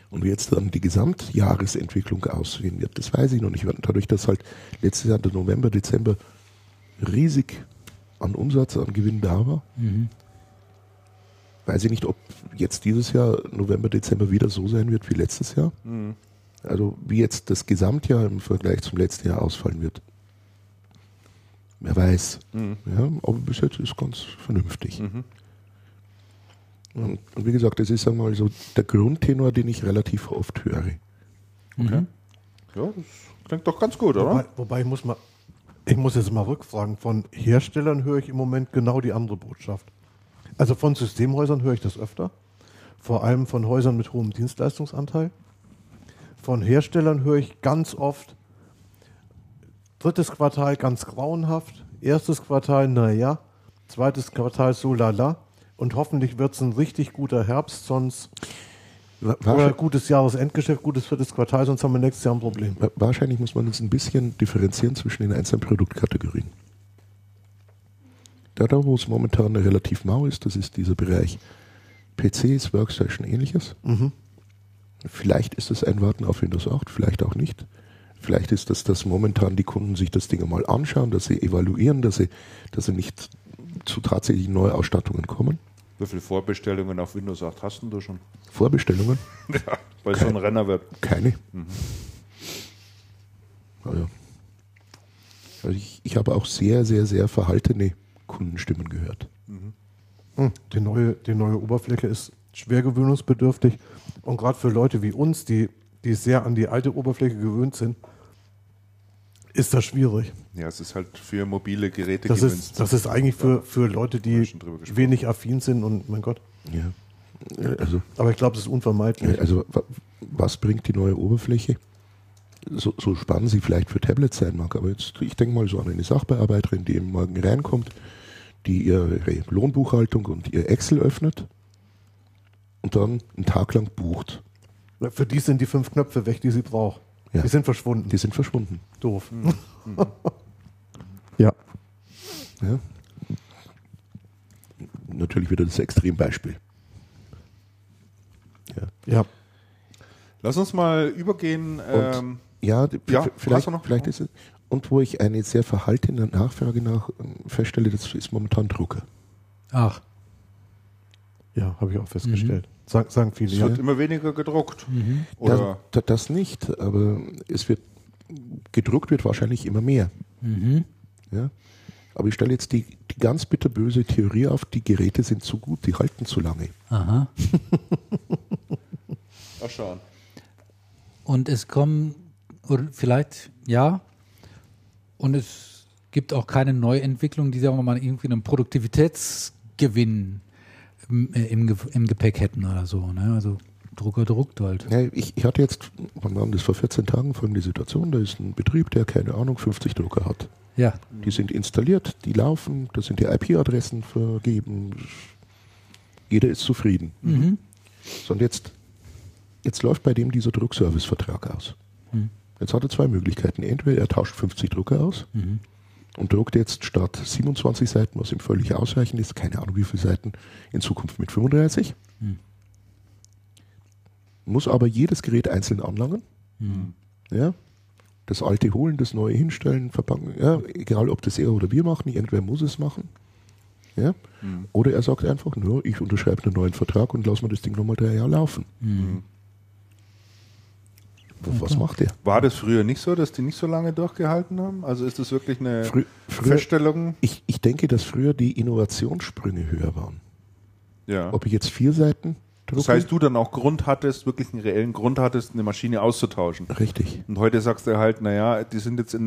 Und wie jetzt dann die Gesamtjahresentwicklung aussehen wird, das weiß ich noch nicht. Dadurch, dass halt letztes Jahr der November, Dezember riesig an Umsatz, an Gewinn da war, weiß ich nicht, ob jetzt dieses Jahr November, Dezember wieder so sein wird wie letztes Jahr. Mhm. Also wie jetzt das Gesamtjahr im Vergleich zum letzten Jahr ausfallen wird. Wer weiß. Mhm. Ja, aber bis jetzt ist ganz vernünftig. Mhm. Und wie gesagt, das ist einmal so der Grundtenor, den ich relativ oft höre. Okay. Ja, das klingt doch ganz gut, oder? Wobei ich muss jetzt mal rückfragen, von Herstellern höre ich im Moment genau die andere Botschaft. Also von Systemhäusern höre ich das öfter. Vor allem von Häusern mit hohem Dienstleistungsanteil. Von Herstellern höre ich ganz oft, drittes Quartal ganz grauenhaft, erstes Quartal naja, zweites Quartal so lala und hoffentlich wird es ein richtig guter Herbst, sonst oder gutes Jahresendgeschäft, gutes viertes Quartal, sonst haben wir nächstes Jahr ein Problem. Wahrscheinlich muss man uns ein bisschen differenzieren zwischen den einzelnen Produktkategorien. Da wo es momentan relativ mau ist, das ist dieser Bereich PCs, Workstation, ähnliches. Mhm. Vielleicht ist es ein Warten auf Windows 8, vielleicht auch nicht. Vielleicht ist es, dass momentan die Kunden sich das Ding mal anschauen, dass sie evaluieren, dass sie nicht zu tatsächlichen Neuausstattungen kommen. Wie viele Vorbestellungen auf Windows 8 hast du schon? Vorbestellungen? Ja, weil es so ein Renner wird. Keine. Mhm. Also ich habe auch sehr, sehr, sehr verhaltene Kundenstimmen gehört. Mhm. Die neue Oberfläche ist schwer gewöhnungsbedürftig. Und gerade für Leute wie uns, die sehr an die alte Oberfläche gewöhnt sind, ist das schwierig. Ja, es ist halt für mobile Geräte gewünscht. Das ist eigentlich für Leute, die wenig affin sind und mein Gott. Ja. Also, aber ich glaube, das ist unvermeidlich. Also was bringt die neue Oberfläche? So spannend sie vielleicht für Tablets sein mag, aber jetzt, ich denke mal so an eine Sachbearbeiterin, die morgen reinkommt, die ihre Lohnbuchhaltung und ihr Excel öffnet. Und dann einen Tag lang bucht. Für die sind die 5 Knöpfe weg, die sie braucht. Ja. Die sind verschwunden. Doof. Mhm. Ja. Natürlich wieder das Extrembeispiel. Ja. Lass uns mal übergehen. Vielleicht ist es. Und wo ich eine sehr verhaltene Nachfrage feststelle, das ist momentan Drucker. Ach. Ja, habe ich auch festgestellt. Sagen viele. Es wird immer weniger gedruckt. Mhm. Oder? Das nicht, aber gedruckt wird wahrscheinlich immer mehr. Mhm. Ja? Aber ich stelle jetzt die ganz bitterböse Theorie auf, die Geräte sind zu gut, die halten zu lange. Aha. Ach, schauen. Und es kommen, oder vielleicht, und es gibt auch keine Neuentwicklung, die, sagen wir mal, irgendwie einen Produktivitätsgewinn im Gepäck hätten oder so. Ne? Also Drucker druckt halt. Ja, ich hatte jetzt, wann war das, vor 14 Tagen folgende Situation, da ist ein Betrieb, der, keine Ahnung, 50 Drucker hat. Ja. Die sind installiert, die laufen, da sind die IP-Adressen vergeben, jeder ist zufrieden. Mhm. So, und jetzt läuft bei dem dieser Druckservice-Vertrag aus. Mhm. Jetzt hat er zwei Möglichkeiten. Entweder er tauscht 50 Drucker aus und druckt jetzt statt 27 Seiten, was ihm völlig ausreichend ist, keine Ahnung wie viele Seiten, in Zukunft mit 35. Mhm. Muss aber jedes Gerät einzeln anlangen. Mhm. Ja? Das alte holen, das neue hinstellen, verpacken. Ja? Egal, ob das er oder wir machen, irgendwer muss es machen. Ja? Mhm. Oder er sagt einfach, nur, ich unterschreibe einen neuen Vertrag und lasse mir das Ding nochmal 3 Jahre laufen. Mhm. Was macht er? War das früher nicht so, dass die nicht so lange durchgehalten haben? Also ist das wirklich eine Feststellung? Ich denke, dass früher die Innovationssprünge höher waren. Ja. Ob ich jetzt 4 Seiten drucke? Das heißt, du dann auch Grund hattest, wirklich einen reellen Grund hattest, eine Maschine auszutauschen. Richtig. Und heute sagst du halt, naja, die sind jetzt die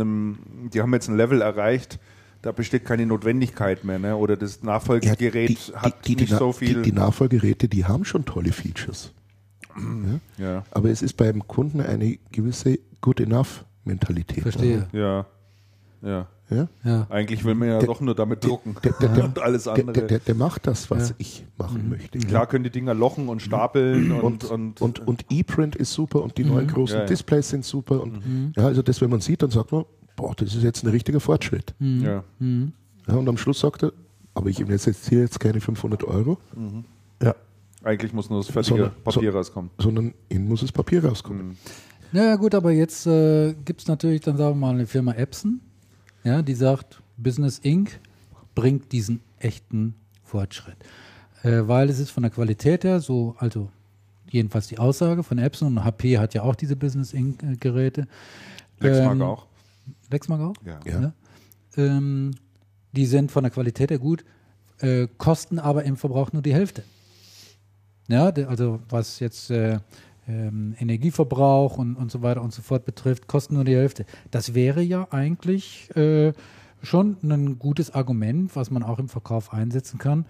haben jetzt ein Level erreicht, da besteht keine Notwendigkeit mehr, ne? Oder das Nachfolgegerät hat nicht so viel... Die Nachfolgegeräte, die haben schon tolle Features. Ja. Ja. Aber es ist beim Kunden eine gewisse Good-Enough-Mentalität. Verstehe. Ja. Ja. Ja? Ja. Eigentlich will man ja doch nur damit drucken. Und alles andere. Der macht das, was ich machen möchte. Klar können die Dinger lochen und stapeln. Und E-Print ist super und die neuen großen Displays sind super. Und ja, also das, wenn man sieht, dann sagt man, boah, das ist jetzt ein richtiger Fortschritt. Mhm. Ja. Mhm. Ja, und am Schluss sagt er, aber ich investiere jetzt keine 500 Euro. Mhm. Ja. Eigentlich muss nur das fertige Papier rauskommen. Sondern ihnen muss das Papier rauskommen. Mhm. Ja gut, aber jetzt gibt es natürlich dann, sagen wir mal, eine Firma Epson, ja, die sagt, Business Inc. bringt diesen echten Fortschritt. Weil es ist von der Qualität her so, also jedenfalls die Aussage von Epson, und HP hat ja auch diese Business Inc. Geräte. Lexmark auch. Lexmark auch? Ja. Ja. Die sind von der Qualität her gut, kosten aber im Verbrauch nur die Hälfte. Ja, also was jetzt Energieverbrauch und so weiter und so fort betrifft, kosten nur die Hälfte. Das wäre ja eigentlich schon ein gutes Argument, was man auch im Verkauf einsetzen kann.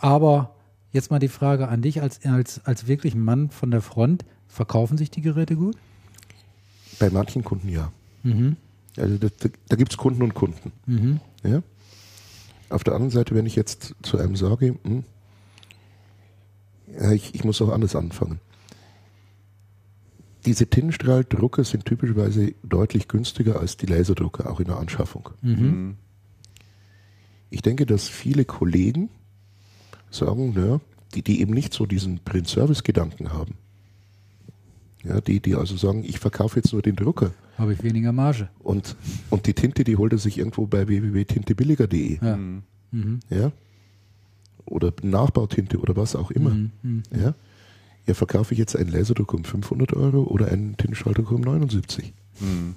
Aber jetzt mal die Frage an dich als wirklich Mann von der Front. Verkaufen sich die Geräte gut? Bei manchen Kunden ja. Mhm. Also da gibt es Kunden und Kunden. Mhm. Ja? Auf der anderen Seite, wenn ich jetzt zu einem sage, ich muss auch anders anfangen. Diese Tintenstrahldrucker sind typischerweise deutlich günstiger als die Laserdrucker, auch in der Anschaffung. Mhm. Ich denke, dass viele Kollegen sagen, ja, die eben nicht so diesen Print-Service-Gedanken haben. Ja, die also sagen, ich verkaufe jetzt nur den Drucker. Habe ich weniger Marge. Und die Tinte, die holt er sich irgendwo bei www.tintebilliger.de. Ja. Mhm. Ja? Oder Nachbautinte oder was auch immer. Mhm. Ja, verkaufe ich jetzt einen Laserdrucker um 500 Euro oder einen Tintenstrahldrucker um 79? Mhm.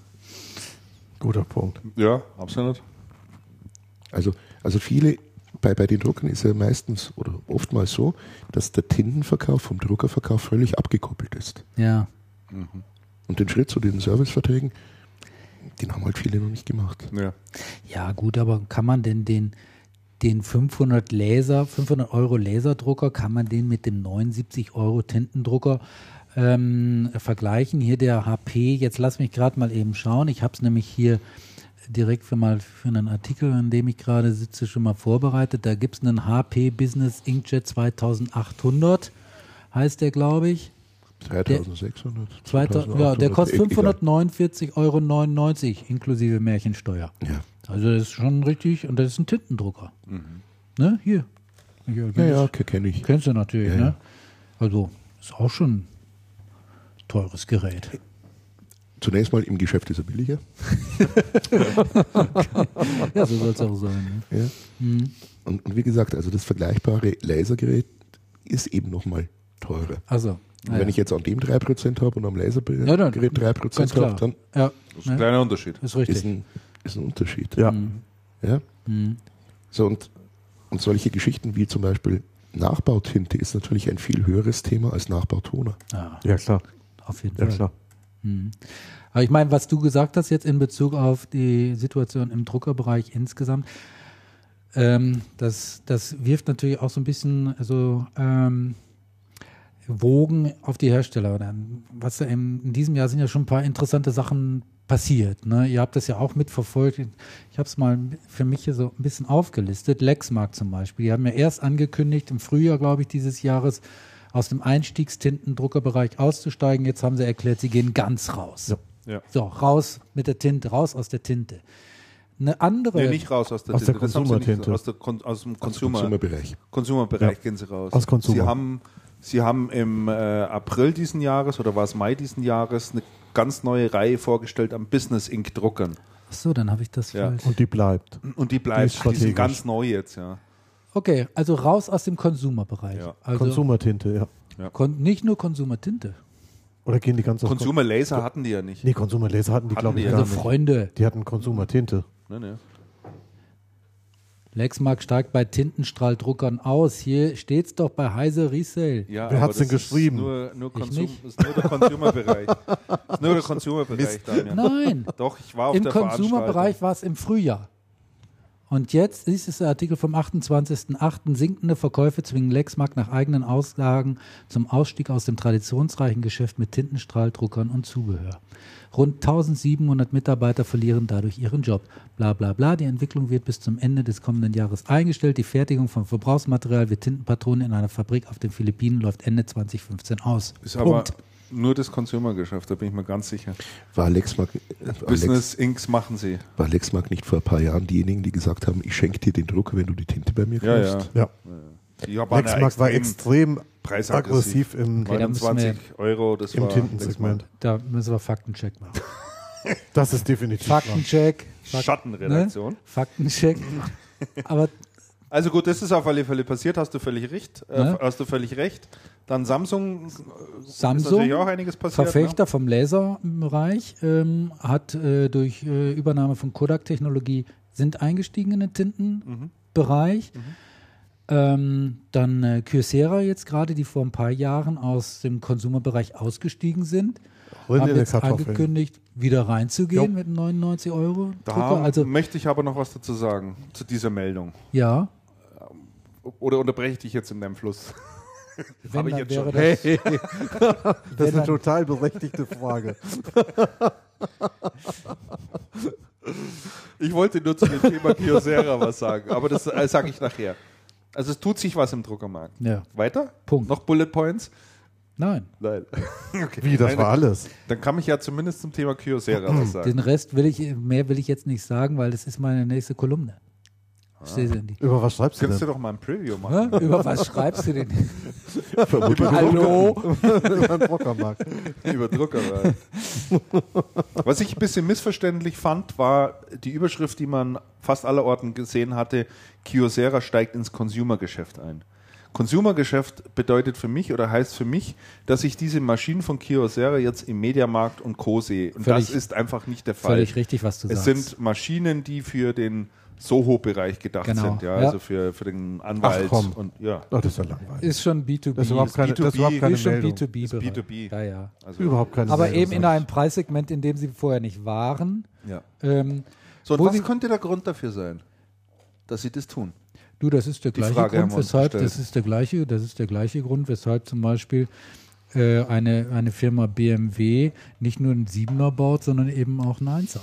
Guter Punkt. Ja, absolut. Also viele, bei den Druckern ist ja meistens oder oftmals so, dass der Tintenverkauf vom Druckerverkauf völlig abgekoppelt ist. Ja. Mhm. Und den Schritt zu den Serviceverträgen, den haben halt viele noch nicht gemacht. Ja gut, aber kann man denn den 500 Euro Laserdrucker, kann man den mit dem 79 Euro Tintendrucker vergleichen? Hier der HP, jetzt lass mich gerade mal eben schauen. Ich habe es nämlich hier direkt für einen Artikel, an dem ich gerade sitze, schon mal vorbereitet. Da gibt es einen HP Business Inkjet 2800, heißt der, glaube ich. 3600. Ja, der kostet 549,99 Euro inklusive Märchensteuer. Ja. Also das ist schon richtig, und das ist ein Tintendrucker. Mhm. Ne? Hier. Ja, kenne ich. Kennst du natürlich, ja, ne? Also ist auch schon ein teures Gerät. Zunächst mal, im Geschäft ist er billiger. Ja, so soll es auch sein. Ne? Ja. Mhm. Und wie gesagt, also das vergleichbare Lasergerät ist eben nochmal teurer. Also. Und wenn ich jetzt an dem 3% habe und am Lasergerät 3% habe, dann ist ein kleiner Unterschied. Ist richtig. Ist ein Unterschied. Ja. Ja? Mhm. So, und solche Geschichten wie zum Beispiel Nachbautinte ist natürlich ein viel höheres Thema als Nachbautoner. Ah. Ja, klar. Auf jeden Fall. Ja, klar. Mhm. Aber ich meine, was du gesagt hast jetzt in Bezug auf die Situation im Druckerbereich insgesamt, das wirft natürlich auch so ein bisschen Wogen auf die Hersteller. Was in diesem Jahr sind ja schon ein paar interessante Sachen passiert. Ne? Ihr habt das ja auch mitverfolgt. Ich habe es mal für mich hier so ein bisschen aufgelistet. Lexmark zum Beispiel. Die haben ja erst angekündigt, im Frühjahr, glaube ich, dieses Jahres, aus dem Einstiegstintendruckerbereich auszusteigen. Jetzt haben sie erklärt, sie gehen ganz raus. So, ja. So raus mit der Tinte, raus aus der Tinte. Eine andere. Nee, nicht raus aus der Tinte. Aus der Consumer-Tinte. Aus dem Consumer-Bereich. Consumer-Bereich, ja. Gehen sie raus. Aus Consumer. Sie haben im April diesen Jahres, oder war es Mai diesen Jahres, eine ganz neue Reihe vorgestellt an Business Ink Druckern. Ach so, dann habe ich das falsch. Ja. Und die bleibt. Die sind ganz neu jetzt, ja. Okay, also raus aus dem Consumer-Bereich. Ja. Also Consumer-Tinte, ja. Nicht nur Consumer-Tinte. Oder gehen die ganz aus Consumer-Laser hatten die ja nicht. Nee, Consumer-Laser hatten die, glaube ich, gar nicht. Also Freunde. Die hatten Consumer-Tinte. Nee. Lexmark steigt bei Tintenstrahldruckern aus. Hier steht es doch bei Heise Resale. Ja, wer hat es denn geschrieben? Das ist nur der Consumer-Bereich. Ist nur der Consumer-Bereich, Damian. Nein. Doch, ich war auf der Veranstaltung. Im Consumer-Bereich war es im Frühjahr. Und jetzt ist es der Artikel vom 28.08. Sinkende Verkäufe zwingen Lexmark nach eigenen Aussagen zum Ausstieg aus dem traditionsreichen Geschäft mit Tintenstrahldruckern und Zubehör. Rund 1700 Mitarbeiter verlieren dadurch ihren Job. Bla bla bla. Die Entwicklung wird bis zum Ende des kommenden Jahres eingestellt. Die Fertigung von Verbrauchsmaterial wie Tintenpatronen in einer Fabrik auf den Philippinen läuft Ende 2015 aus. Ist aber nur das Consumer-Geschäft, da bin ich mir ganz sicher. War Lexmark, Business Inks machen sie. War Lexmark nicht vor ein paar Jahren diejenigen, die gesagt haben, ich schenke dir den Drucker, wenn du die Tinte bei mir kaufst? Ja. Lexmark war extrem aggressiv im 29 € das im Tintensegment. Da müssen wir Faktencheck machen. Das ist definitiv Faktencheck. Schattenredaktion. Ne? Faktencheck. Aber also gut, das ist auf alle Fälle passiert, hast du völlig recht. Ne? Hast du völlig recht. Dann Samsung ist natürlich auch einiges passiert. Verfechter vom Laserbereich, hat durch Übernahme von Kodak-Technologie sind eingestiegen in den Tintenbereich. Dann Kyocera jetzt gerade, die vor ein paar Jahren aus dem Konsumerbereich ausgestiegen sind. Haben jetzt angekündigt, wieder reinzugehen mit einem 99 € Drucker. Also möchte ich aber noch was dazu sagen, zu dieser Meldung. Ja. Oder unterbreche ich dich jetzt in deinem Fluss? Habe ich jetzt schon. Das ist eine total berechtigte Frage. Ich wollte nur zu dem Thema Kyocera was sagen, aber das sage ich nachher. Also es tut sich was im Druckermarkt. Ja. Weiter? Punkt. Noch Bullet Points? Nein. Okay. Wie, das war alles? Dann kann ich ja zumindest zum Thema Kyocera was sagen. Den Rest will ich jetzt nicht sagen, weil das ist meine nächste Kolumne. Über was schreibst du denn? Kannst du doch mal ein Preview machen. Ja? Über was schreibst du denn? Über Hallo? Über den Druckermarkt. Über Druckermarkt. Was ich ein bisschen missverständlich fand, war die Überschrift, die man fast allerorten gesehen hatte, Kyocera steigt ins Consumer-Geschäft ein. Consumer-Geschäft bedeutet für mich oder heißt für mich, dass ich diese Maschinen von Kyocera jetzt im Mediamarkt und Co. sehe. Und völlig, das ist einfach nicht der Fall. Völlig richtig, was du sagst. Es sind Maschinen, die für den Soho-Bereich gedacht sind, ja. Also für den Anwalt. Das ist ja langweilig. Ist schon B2B. Das ist überhaupt keine Meldung. B2B. Ja. Also überhaupt keine Aber Meldung eben in einem Preissegment, in dem sie vorher nicht waren. Ja. Was könnte der Grund dafür sein, dass sie das tun? Du, das ist der gleiche Grund, weshalb zum Beispiel eine Firma BMW nicht nur einen 7er baut, sondern eben auch einen 1er.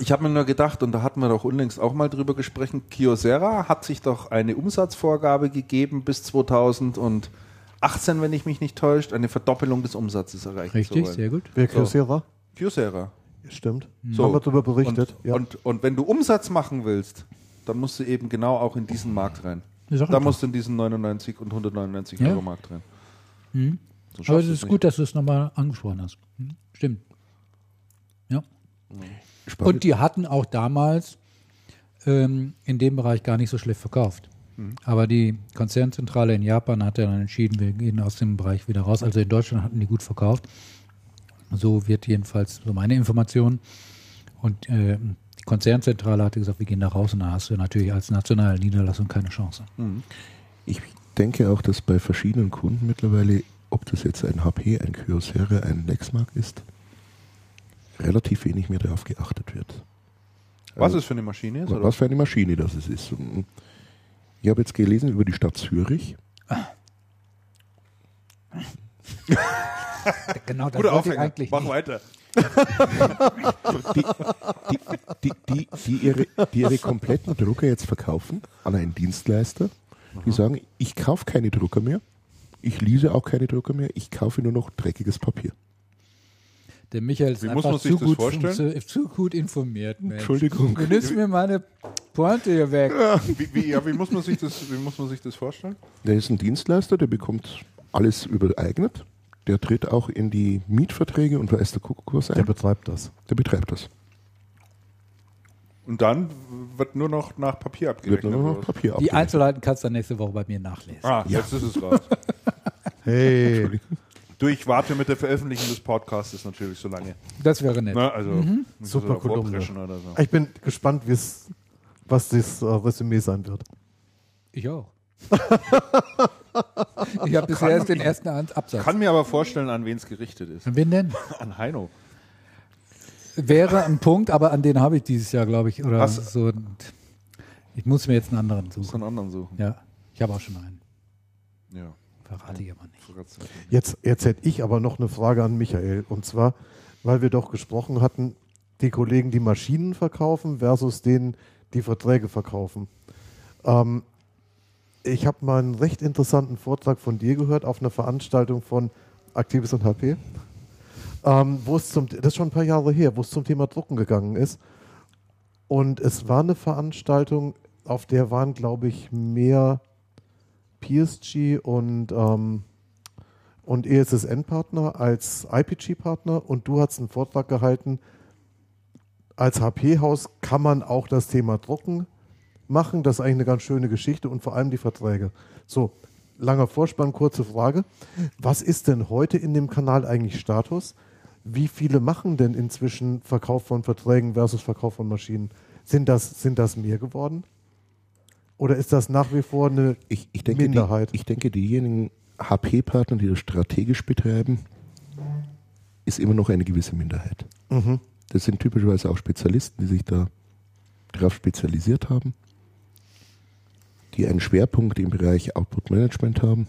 Ich habe mir nur gedacht, und da hatten wir doch unlängst auch mal drüber gesprochen, Kyocera hat sich doch eine Umsatzvorgabe gegeben bis 2018, wenn ich mich nicht täusche, eine Verdoppelung des Umsatzes erreicht. Richtig, sehr gut. Wer Kyocera? Kyocera. Stimmt. So. Haben wir darüber berichtet. Und wenn du Umsatz machen willst, dann musst du eben genau auch in diesen Markt rein. Da musst du in diesen 99 und 199 Euro Markt rein. Mhm. So. Aber es ist gut, dass du es nochmal angesprochen hast. Mhm. Stimmt. Ja. Spannend. Und die hatten auch damals in dem Bereich gar nicht so schlecht verkauft. Mhm. Aber die Konzernzentrale in Japan hat ja dann entschieden, wir gehen aus dem Bereich wieder raus. Also in Deutschland hatten die gut verkauft. So wird jedenfalls so meine Information. Und die Konzernzentrale hatte gesagt, wir gehen da raus. Und da hast du natürlich als nationale Niederlassung keine Chance. Mhm. Ich denke auch, dass bei verschiedenen Kunden mittlerweile, ob das jetzt ein HP, ein Kyocera, ein Lexmark ist, relativ wenig mehr darauf geachtet wird. Was es für eine Maschine ist? Oder? Was für eine Maschine das ist. Ich habe jetzt gelesen über die Stadt Zürich. Genau, das wollte ich eigentlich nicht. Mach weiter. Die ihre kompletten Drucker jetzt verkaufen an einen Dienstleister, die sagen, ich kaufe keine Drucker mehr, ich lease auch keine Drucker mehr, ich kaufe nur noch dreckiges Papier. Der Michael ist einfach zu gut informiert. Mensch. Entschuldigung. Du nimmst mir meine Pointe hier weg. Wie muss man sich das vorstellen? Der ist ein Dienstleister, der bekommt alles übereignet. Der tritt auch in die Mietverträge und weiß der Kuckuck was ein. Der betreibt das. Und dann wird nur noch nach Papier abgerechnet. Die Einzelheiten kannst du nächste Woche bei mir nachlesen. Ah, ja. Jetzt ist es raus. Hey. Du, ich warte mit der Veröffentlichung des Podcasts natürlich so lange. Das wäre nett. Na, also, super cool. So. Ich bin gespannt, was das Resümee sein wird. Ich auch. Ich habe bisher erst den ersten Absatz. Ich kann mir aber vorstellen, an wen es gerichtet ist. An wen denn? An Heino. Wäre ein Punkt, aber an den habe ich dieses Jahr, glaube ich. Oder so. Ich muss mir jetzt einen anderen suchen. Ja, ich habe auch schon einen. Ja. Verrate ich aber nicht. Jetzt hätte ich aber noch eine Frage an Michael. Und zwar, weil wir doch gesprochen hatten, die Kollegen, die Maschinen verkaufen versus denen, die Verträge verkaufen. Ich habe mal einen recht interessanten Vortrag von dir gehört auf einer Veranstaltung von Aktivis und HP, das ist schon ein paar Jahre her, wo es zum Thema Drucken gegangen ist. Und es war eine Veranstaltung, auf der waren, glaube ich, mehr PSG und ESSN-Partner als IPG-Partner. Und du hast einen Vortrag gehalten, als HP-Haus kann man auch das Thema Drucken machen, das ist eigentlich eine ganz schöne Geschichte und vor allem die Verträge. So, langer Vorspann, kurze Frage. Was ist denn heute in dem Kanal eigentlich Status? Wie viele machen denn inzwischen Verkauf von Verträgen versus Verkauf von Maschinen? Sind das mehr geworden? Oder ist das nach wie vor eine Minderheit? Ich denke, diejenigen HP-Partner, die das strategisch betreiben, ist immer noch eine gewisse Minderheit. Mhm. Das sind typischerweise auch Spezialisten, die sich da darauf spezialisiert haben, die einen Schwerpunkt im Bereich Output-Management haben.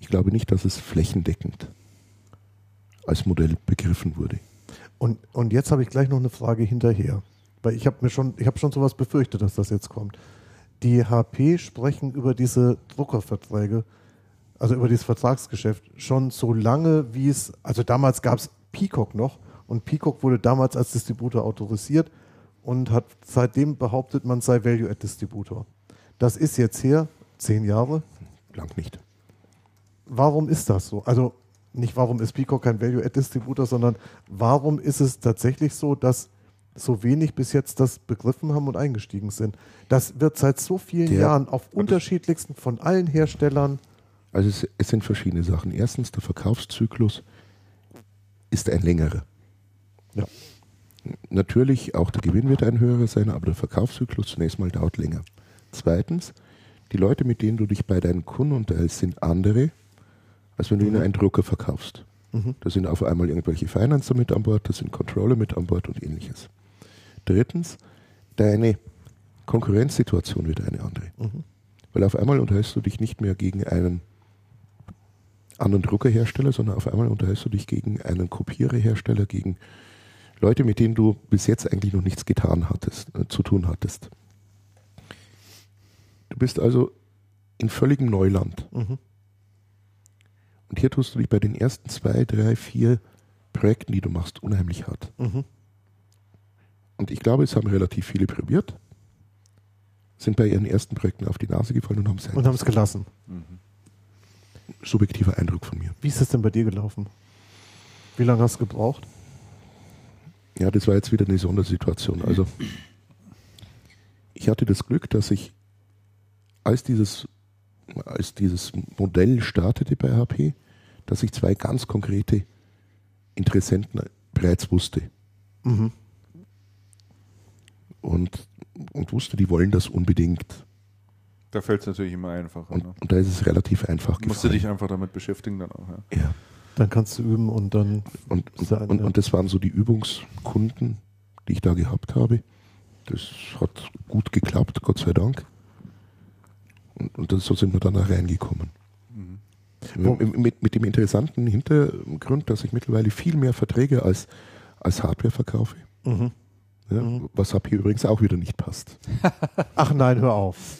Ich glaube nicht, dass es flächendeckend als Modell begriffen wurde. Und jetzt habe ich gleich noch eine Frage hinterher, weil ich habe schon sowas befürchtet, dass das jetzt kommt. Die HP sprechen über diese Druckerverträge, also über dieses Vertragsgeschäft, schon so lange wie es, also damals gab es Peacock noch und Peacock wurde damals als Distributor autorisiert und hat seitdem behauptet, man sei Value-Add-Distributor. Das ist jetzt her, 10 Jahre. Lang nicht. Warum ist das so? Also nicht, warum ist Peacock kein Value-Add-Distributor, sondern warum ist es tatsächlich so, dass so wenig bis jetzt das begriffen haben und eingestiegen sind? Das wird seit so vielen Jahren auf unterschiedlichsten von allen Herstellern. Also es sind verschiedene Sachen. Erstens, der Verkaufszyklus ist ein längerer. Ja. Natürlich, auch der Gewinn wird ein höherer sein, aber der Verkaufszyklus zunächst mal dauert länger. Zweitens, die Leute, mit denen du dich bei deinen Kunden unterhältst, sind andere, als wenn du ihnen einen Drucker verkaufst. Mhm. Da sind auf einmal irgendwelche Financer mit an Bord, da sind Controller mit an Bord und ähnliches. Drittens, deine Konkurrenzsituation wird eine andere. Mhm. Weil auf einmal unterhältst du dich nicht mehr gegen einen anderen Druckerhersteller, sondern auf einmal unterhältst du dich gegen einen Kopiererhersteller, gegen Leute, mit denen du bis jetzt eigentlich noch nichts zu tun hattest. Du bist also in völligem Neuland. Mhm. Und hier tust du dich bei den ersten 2, 3, 4 Projekten, die du machst, unheimlich hart. Mhm. Und ich glaube, es haben relativ viele probiert, sind bei ihren ersten Projekten auf die Nase gefallen und haben es gelassen. Mhm. Subjektiver Eindruck von mir. Wie ist das denn bei dir gelaufen? Wie lange hast du gebraucht? Ja, das war jetzt wieder eine Sondersituation. Also ich hatte das Glück, dass ich als dieses Modell startete bei HP, dass ich 2 ganz konkrete Interessenten bereits wusste. Mhm. Und wusste, die wollen das unbedingt. Da fällt es natürlich immer einfacher. Ne? Und da ist es relativ einfach gefallen. Musst du dich einfach damit beschäftigen dann auch. Ja. Dann kannst du üben und dann... Und das waren so die Übungskunden, die ich da gehabt habe. Das hat gut geklappt, Gott sei Dank. Und so sind wir dann da reingekommen. Mhm. Mit dem interessanten Hintergrund, dass ich mittlerweile viel mehr Verträge als Hardware verkaufe. Mhm. Ja, was habe hier übrigens auch wieder nicht passt. Ach nein, hör auf.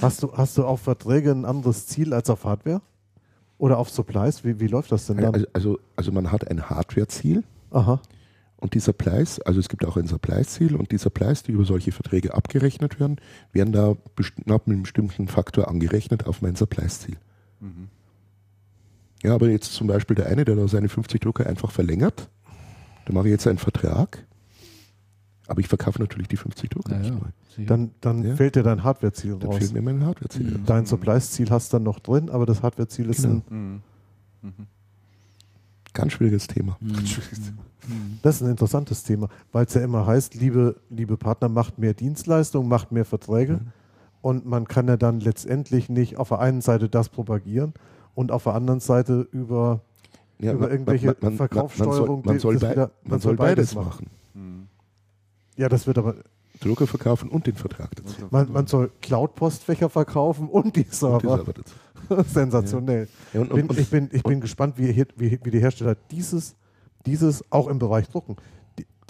Hast du auf Verträge ein anderes Ziel als auf Hardware? Oder auf Supplies? Wie läuft das denn dann? Also man hat ein Hardware-Ziel. Aha. Und die Supplies, also es gibt auch ein Supplies-Ziel, und die Supplies, die über solche Verträge abgerechnet werden, werden da mit einem bestimmten Faktor angerechnet auf mein Supplies-Ziel. Mhm. Ja, aber jetzt zum Beispiel der eine, der da seine 50 Drucker einfach verlängert, da mache ich jetzt einen Vertrag, aber ich verkaufe natürlich die 50 Drucker nicht mal. Dann fehlt dir dein Hardware-Ziel raus. Dann fehlt mir mein Hardware-Ziel raus. Dein Supplies-Ziel hast du dann noch drin, aber das Hardware-Ziel ist ein ganz schwieriges Thema. Ganz schwieriges Thema. Das ist ein interessantes Thema, weil es ja immer heißt, liebe Partner, macht mehr Dienstleistungen, macht mehr Verträge, und man kann ja dann letztendlich nicht auf der einen Seite das propagieren und auf der anderen Seite über irgendwelche Verkaufssteuerung. Man soll beides machen. Ja, das wird aber... Drucker verkaufen und den Vertrag dazu. Man soll Cloud-Postfächer verkaufen und die Server. Und die Server dazu. Sensationell. Ja. Ich bin gespannt, wie die Hersteller dieses auch im Bereich Drucken,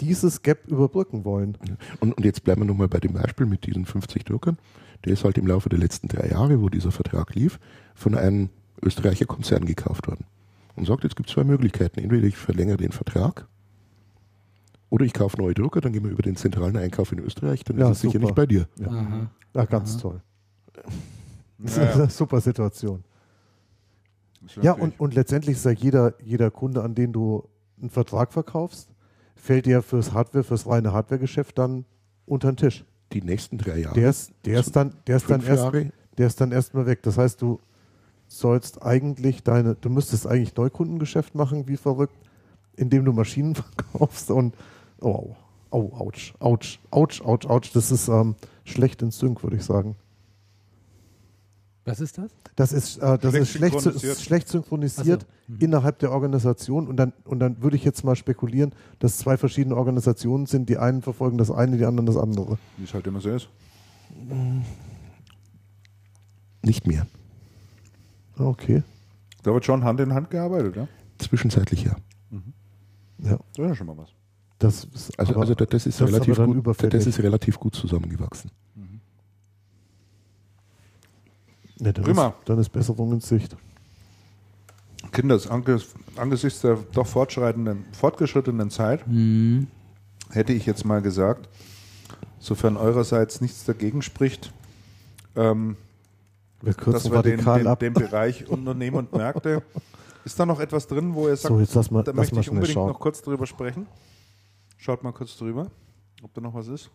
dieses Gap überbrücken wollen. Und jetzt bleiben wir nochmal bei dem Beispiel mit diesen 50 Druckern. Der ist halt im Laufe der letzten 3 Jahre, wo dieser Vertrag lief, von einem Österreicher Konzern gekauft worden. Und sagt, jetzt gibt es 2 Möglichkeiten. Entweder ich verlängere den Vertrag oder ich kaufe neue Drucker, dann gehen wir über den zentralen Einkauf in Österreich, dann ist es sicher nicht bei dir. Ja, ganz toll. Das ist eine super Situation. Ja, und letztendlich ist ja jeder Kunde, an den du einen Vertrag verkaufst, fällt dir fürs reine Hardware-Geschäft dann unter den Tisch. Die nächsten 3 Jahre. Der ist dann erstmal weg. Das heißt, du sollst eigentlich du müsstest eigentlich Neukundengeschäft machen, wie verrückt, indem du Maschinen verkaufst und ouch, das ist schlecht in Sync, würde ich sagen. Was ist das? Das ist schlecht synchronisiert innerhalb der Organisation, und dann würde ich jetzt mal spekulieren, dass 2 verschiedene Organisationen sind, die einen verfolgen das eine, die anderen das andere. Wie es halt immer so ist. Nicht mehr. Okay. Da wird schon Hand in Hand gearbeitet, ja? Zwischenzeitlich ja. Mhm. Ja. Das ist schon mal was. Das ist relativ gut zusammengewachsen. Mhm. Ja, prima. Dann ist Besserung in Sicht. Kinders, angesichts der doch fortgeschrittenen Zeit hätte ich jetzt mal gesagt, sofern eurerseits nichts dagegen spricht, dass wir den Bereich Unternehmen und Märkte... Ist da noch etwas drin, wo ihr sagt, da möchte ich unbedingt noch kurz drüber sprechen? Schaut mal kurz drüber, ob da noch was ist.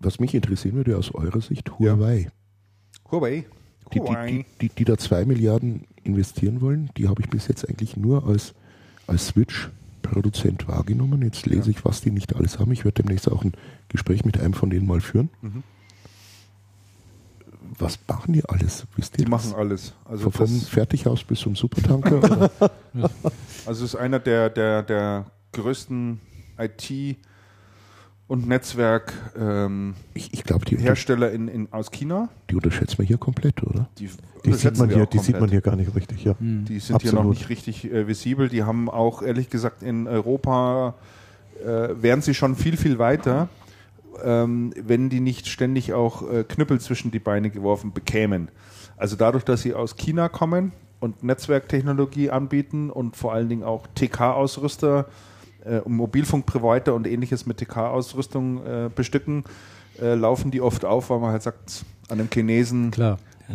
Was mich interessieren würde aus eurer Sicht, Huawei. Huawei. Die da 2 Milliarden investieren wollen, die habe ich bis jetzt eigentlich nur als Switch-Produzent wahrgenommen. Jetzt lese ich, was die nicht alles haben. Ich werde demnächst auch ein Gespräch mit einem von denen mal führen. Mhm. Was machen die alles? Wisst ihr? Die machen alles. Also vom Fertighaus bis zum Supertanker. Also ist einer der größten IT- und Netzwerkhersteller aus China. Die unterschätzt man hier komplett, oder? Die sieht man hier gar nicht richtig. Ja. Die sind hier noch nicht richtig visibel. Die haben auch, ehrlich gesagt, in Europa wären sie schon viel, viel weiter, wenn die nicht ständig auch Knüppel zwischen die Beine geworfen bekämen. Also dadurch, dass sie aus China kommen und Netzwerktechnologie anbieten und vor allen Dingen auch TK-Ausrüster, Mobilfunkprovider und ähnliches mit TK-Ausrüstung bestücken, laufen die oft auf, weil man halt sagt, an einem Chinesen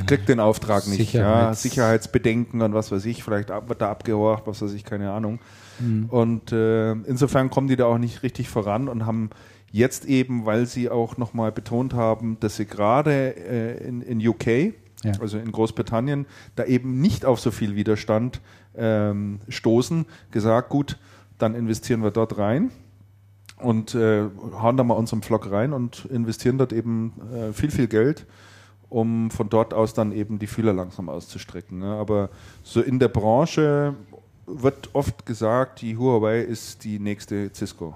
kriegt den Auftrag nicht. Sicherheitsbedenken und was weiß ich, vielleicht wird da abgehorcht, was weiß ich, keine Ahnung. Mhm. Und insofern kommen die da auch nicht richtig voran und haben jetzt eben, weil sie auch nochmal betont haben, dass sie gerade in UK, also in Großbritannien, da eben nicht auf so viel Widerstand stoßen, gesagt, gut, dann investieren wir dort rein und hauen da mal unseren Flock rein und investieren dort eben viel, viel Geld, um von dort aus dann eben die Fühler langsam auszustrecken. Ne? Aber so in der Branche wird oft gesagt, die Huawei ist die nächste Cisco.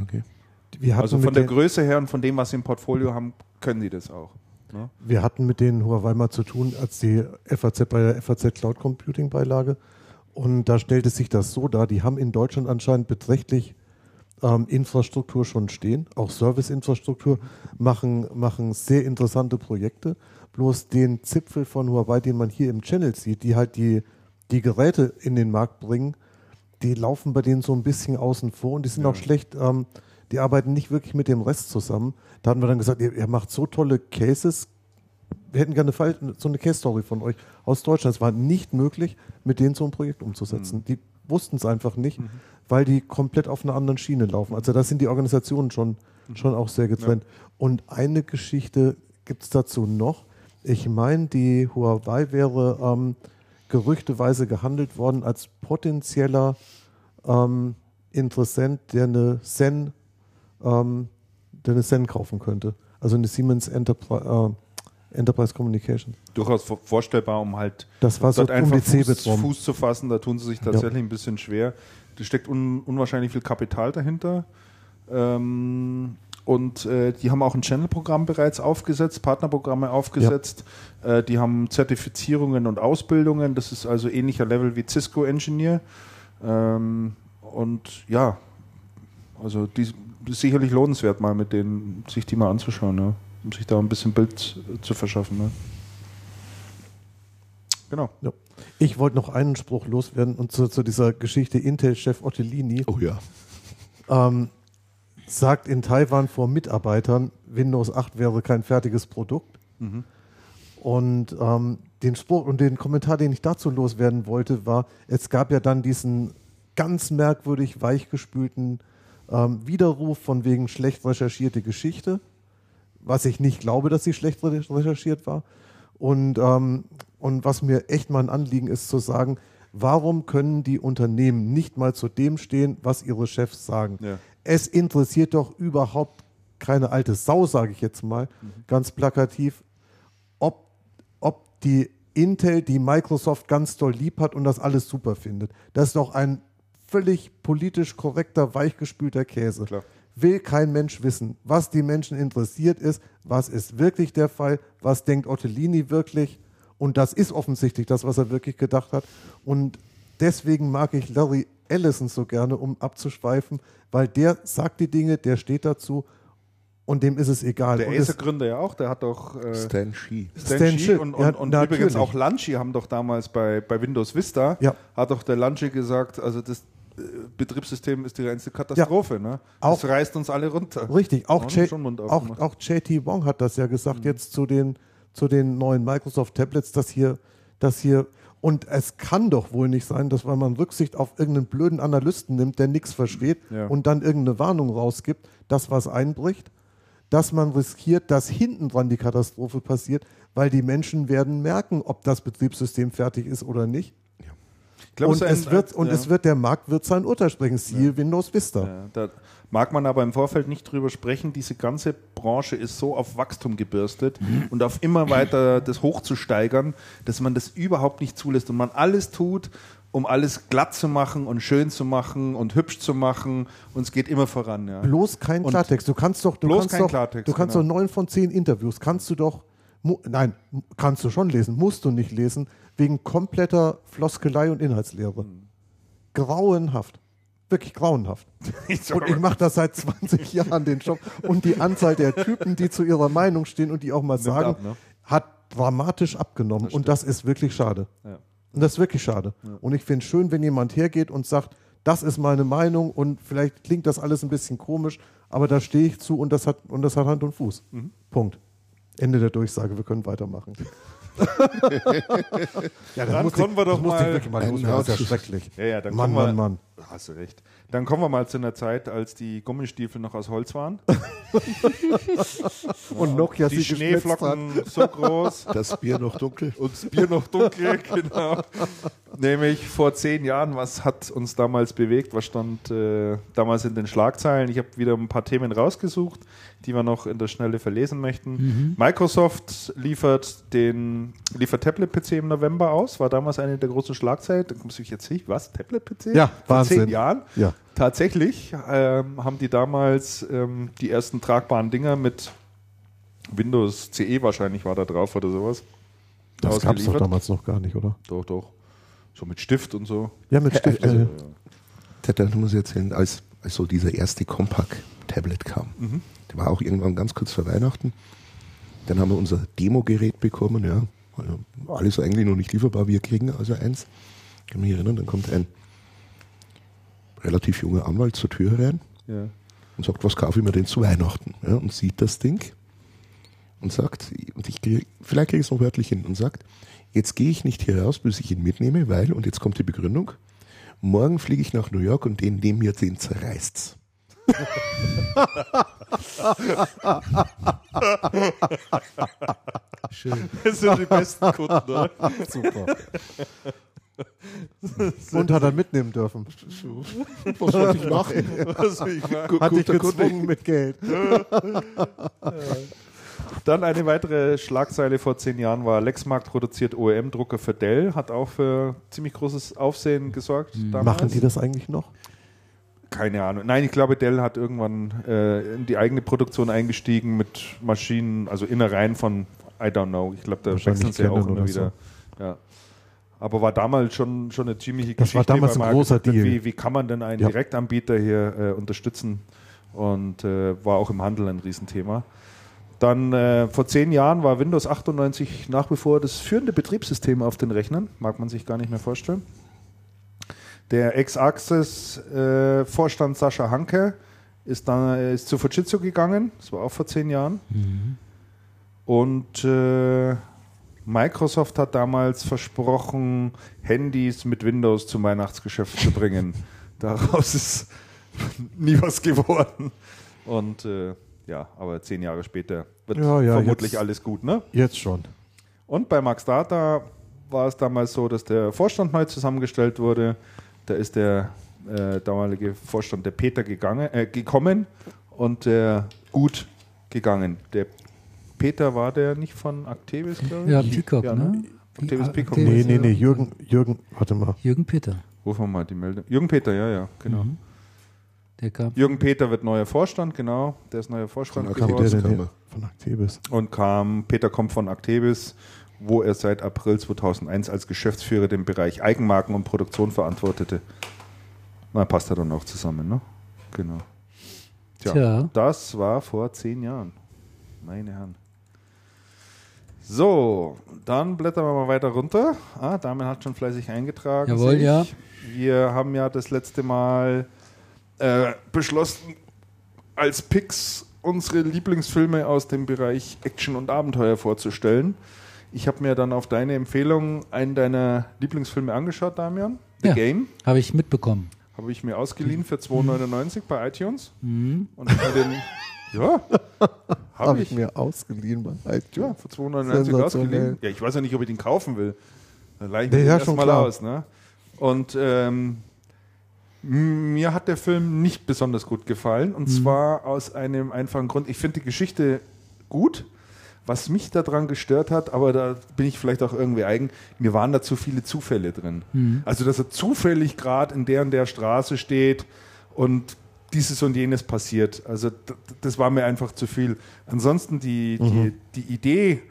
Okay. Also von der Größe her und von dem, was sie im Portfolio haben, können sie das auch. Ne? Wir hatten mit denen Huawei mal zu tun, als die FAZ bei der FAZ Cloud Computing Beilage. Und da stellte sich das so dar, die haben in Deutschland anscheinend beträchtlich Infrastruktur schon stehen, auch Serviceinfrastruktur, machen sehr interessante Projekte. Bloß den Zipfel von Huawei, den man hier im Channel sieht, die halt die Geräte in den Markt bringen, die laufen bei denen so ein bisschen außen vor und die sind auch schlecht, die arbeiten nicht wirklich mit dem Rest zusammen. Da hatten wir dann gesagt, ihr macht so tolle Cases, wir hätten gerne so eine Case-Story von euch aus Deutschland. Es war nicht möglich, mit denen so ein Projekt umzusetzen. Die wussten es einfach nicht, weil die komplett auf einer anderen Schiene laufen. Also da sind die Organisationen schon auch sehr getrennt. Ja. Und eine Geschichte gibt es dazu noch. Ich meine, die Huawei wäre gerüchteweise gehandelt worden als potenzieller Interessent, der eine Zen kaufen könnte. Also eine Siemens Enterprise Communication. Durchaus vorstellbar, um halt das war so dort einfach Fuß zu fassen. Da tun sie sich tatsächlich ein bisschen schwer. Da steckt unwahrscheinlich viel Kapital dahinter. Die haben auch ein Channel-Programm bereits aufgesetzt, Partnerprogramme aufgesetzt. Ja. Die haben Zertifizierungen und Ausbildungen. Das ist also ähnlicher Level wie Cisco Engineer. Also die sicherlich lohnenswert, mal mit denen sich die mal anzuschauen, ja, um sich da ein bisschen Bild zu verschaffen. Ne? Genau. Ja. Ich wollte noch einen Spruch loswerden und zu dieser Geschichte Intel-Chef Ottolini. Oh ja. Sagt in Taiwan vor Mitarbeitern, Windows 8 wäre kein fertiges Produkt. Und den Spruch und den Kommentar, den ich dazu loswerden wollte, war, es gab ja dann diesen ganz merkwürdig weichgespülten Widerruf von wegen schlecht recherchierte Geschichte, was ich nicht glaube, dass sie schlecht recherchiert war. Und was mir echt mal ein Anliegen ist, zu sagen, warum können die Unternehmen nicht mal zu dem stehen, was ihre Chefs sagen? Ja. Es interessiert doch überhaupt keine alte Sau, sage ich jetzt mal, ganz plakativ, ob die Intel, die Microsoft ganz doll lieb hat und das alles super findet. Das ist doch ein völlig politisch korrekter, weichgespülter Käse. Klar. Will kein Mensch wissen. Was die Menschen interessiert ist, was ist wirklich der Fall, was denkt Ottolini wirklich, und das ist offensichtlich das, was er wirklich gedacht hat. Und deswegen mag ich Larry Ellison so gerne, um abzuschweifen, weil der sagt die Dinge, der steht dazu und dem ist es egal. Der Acer-Gründer ja auch, der hat doch Stan Shi und übrigens auch Lanchi haben doch damals bei Windows Vista, hat doch der Lanchi gesagt, also das Betriebssystem ist die reinste Katastrophe. Ja. Ne? Das reißt uns alle runter. Richtig, auch JT Wong hat das ja gesagt, jetzt zu den neuen Microsoft-Tablets, das hier, und es kann doch wohl nicht sein, dass wenn man Rücksicht auf irgendeinen blöden Analysten nimmt, der nichts versteht und dann irgendeine Warnung rausgibt, dass was einbricht, dass man riskiert, dass hinten dran die Katastrophe passiert, weil die Menschen werden merken, ob das Betriebssystem fertig ist oder nicht. Glaub, der Markt wird sein Urteil sprechen, siehe Windows Vista. Ja, da mag man aber im Vorfeld nicht drüber sprechen, diese ganze Branche ist so auf Wachstum gebürstet und auf immer weiter das hochzusteigern, dass man das überhaupt nicht zulässt und man alles tut, um alles glatt zu machen und schön zu machen und hübsch zu machen, und es geht immer voran. Ja. Bloß kein Klartext. Du kannst doch 9 von 10 Interviews, kannst du schon lesen, musst du nicht lesen, wegen kompletter Floskelei und Inhaltslehre. Grauenhaft. Wirklich grauenhaft. Und ich mache das seit 20 Jahren, den Job. Und die Anzahl der Typen, die zu ihrer Meinung stehen und die auch mal sagen, hat dramatisch abgenommen. Und das ist wirklich schade. Ja. Und das ist wirklich schade. Ja. Und ich finde es schön, wenn jemand hergeht und sagt, das ist meine Meinung und vielleicht klingt das alles ein bisschen komisch, aber da stehe ich zu und das hat Hand und Fuß. Punkt. Ende der Durchsage, wir können weitermachen. Dann kommen wir doch mal. Das ist ja schrecklich. Mann. Hast du recht. Dann kommen wir mal zu einer Zeit, als die Gummistiefel noch aus Holz waren. Und Nokia die Schneeflocken so groß. Das Bier noch dunkel. Und das Bier noch dunkel, genau. Nämlich vor 10 Jahren, was hat uns damals bewegt? Was stand damals in den Schlagzeilen? Ich habe wieder ein paar Themen rausgesucht, die wir noch in der Schnelle verlesen möchten. Microsoft liefert Tablet-PC im November aus, war damals eine der großen Schlagzeilen. Da kommst du dich jetzt hin, was? Tablet-PC? Ja, Wahnsinn. Vor 10 Jahren? Ja. Tatsächlich haben die damals die ersten tragbaren Dinger mit Windows CE wahrscheinlich war da drauf oder sowas. Das gab es doch damals noch gar nicht, oder? Doch, doch. So mit Stift und so. Ja, mit Stift. Also, ja. Das muss ich erzählen, als so dieser erste Compaq-Tablet kam. Mhm. Der war auch irgendwann ganz kurz vor Weihnachten. Dann haben wir unser Demo-Gerät bekommen, ja. Also alles eigentlich noch nicht lieferbar, wir kriegen also eins. Ich kann mich erinnern, dann kommt ein relativ junger Anwalt zur Tür rein, ja, und sagt, was kaufe ich mir denn zu Weihnachten? Ja, und sieht das Ding und sagt, und ich kriege, vielleicht kriege ich es noch wörtlich hin, und sagt, jetzt gehe ich nicht hier raus, bis ich ihn mitnehme, weil, und jetzt kommt die Begründung, morgen fliege ich nach New York und den nehmen mir den zerreißt's. Schön. Das sind die besten Kunden, oder? Super. Und hat er mitnehmen dürfen. Was wollte ich machen? Hat dich gezwungen mit Geld. Dann eine weitere Schlagzeile vor 10 Jahren war, Lexmark produziert OEM-Drucker für Dell, hat auch für ziemlich großes Aufsehen gesorgt. Damals. Machen die das eigentlich noch? Keine Ahnung. Nein, ich glaube, Dell hat irgendwann in die eigene Produktion eingestiegen mit Maschinen, also Innereien von, I don't know, ich glaube, da wechseln sie ja auch immer wieder. So. Ja. Aber war damals schon eine ziemliche Geschichte. Das war damals ein großer Deal. Wie kann man denn einen Direktanbieter hier unterstützen? Und war auch im Handel ein Riesenthema. Dann vor 10 Jahren war Windows 98 nach wie vor das führende Betriebssystem auf den Rechnern. Mag man sich gar nicht mehr vorstellen. Der Ex-Access-Vorstand Sascha Hanke ist zu Fujitsu gegangen. Das war auch vor 10 Jahren. Mhm. Und Microsoft hat damals versprochen, Handys mit Windows zum Weihnachtsgeschäft zu bringen. Daraus ist nie was geworden. Und aber 10 Jahre später wird vermutlich jetzt, alles gut, ne? Jetzt schon. Und bei Max Data war es damals so, dass der Vorstand neu zusammengestellt wurde. Da ist der damalige Vorstand, der Peter, gekommen und der Gut gegangen. Der Peter war der nicht von Actevis, glaube ich? Ja, Peacock, ja, ne? Actevis Peacock. Nee, Jürgen, warte mal. Jürgen Peter. Rufen wir mal die Meldung. Jürgen Peter, ja, genau. Mhm. Jürgen Peter wird neuer Vorstand, genau. Der ist neuer Vorstand von Actevis. Und Peter kommt von Actevis, wo er seit April 2001 als Geschäftsführer den Bereich Eigenmarken und Produktion verantwortete. Na, passt ja dann auch zusammen, ne? Genau. Tja. Das war vor 10 Jahren. Meine Herren. So, dann blättern wir mal weiter runter. Damian hat schon fleißig eingetragen. Jawohl, ja. Wir haben ja das letzte Mal beschlossen, als Picks unsere Lieblingsfilme aus dem Bereich Action und Abenteuer vorzustellen. Ich habe mir dann auf deine Empfehlung einen deiner Lieblingsfilme angeschaut, Damian. The Game. Habe ich mitbekommen. Habe ich mir ausgeliehen für 2,99 bei iTunes. Mhm. Und habe ich mir ausgeliehen bei iTunes. Ja, für 2,99 ausgeliehen. Ja, ich weiß ja nicht, ob ich den kaufen will. Dann leih ich mir erst mal aus. Ne? Und mir hat der Film nicht besonders gut gefallen, und zwar aus einem einfachen Grund. Ich finde die Geschichte gut, was mich daran gestört hat, aber da bin ich vielleicht auch irgendwie eigen, mir waren da zu viele Zufälle drin. Mhm. Also, dass er zufällig gerade in der und der Straße steht und dieses und jenes passiert. Also das war mir einfach zu viel. Ansonsten die Idee,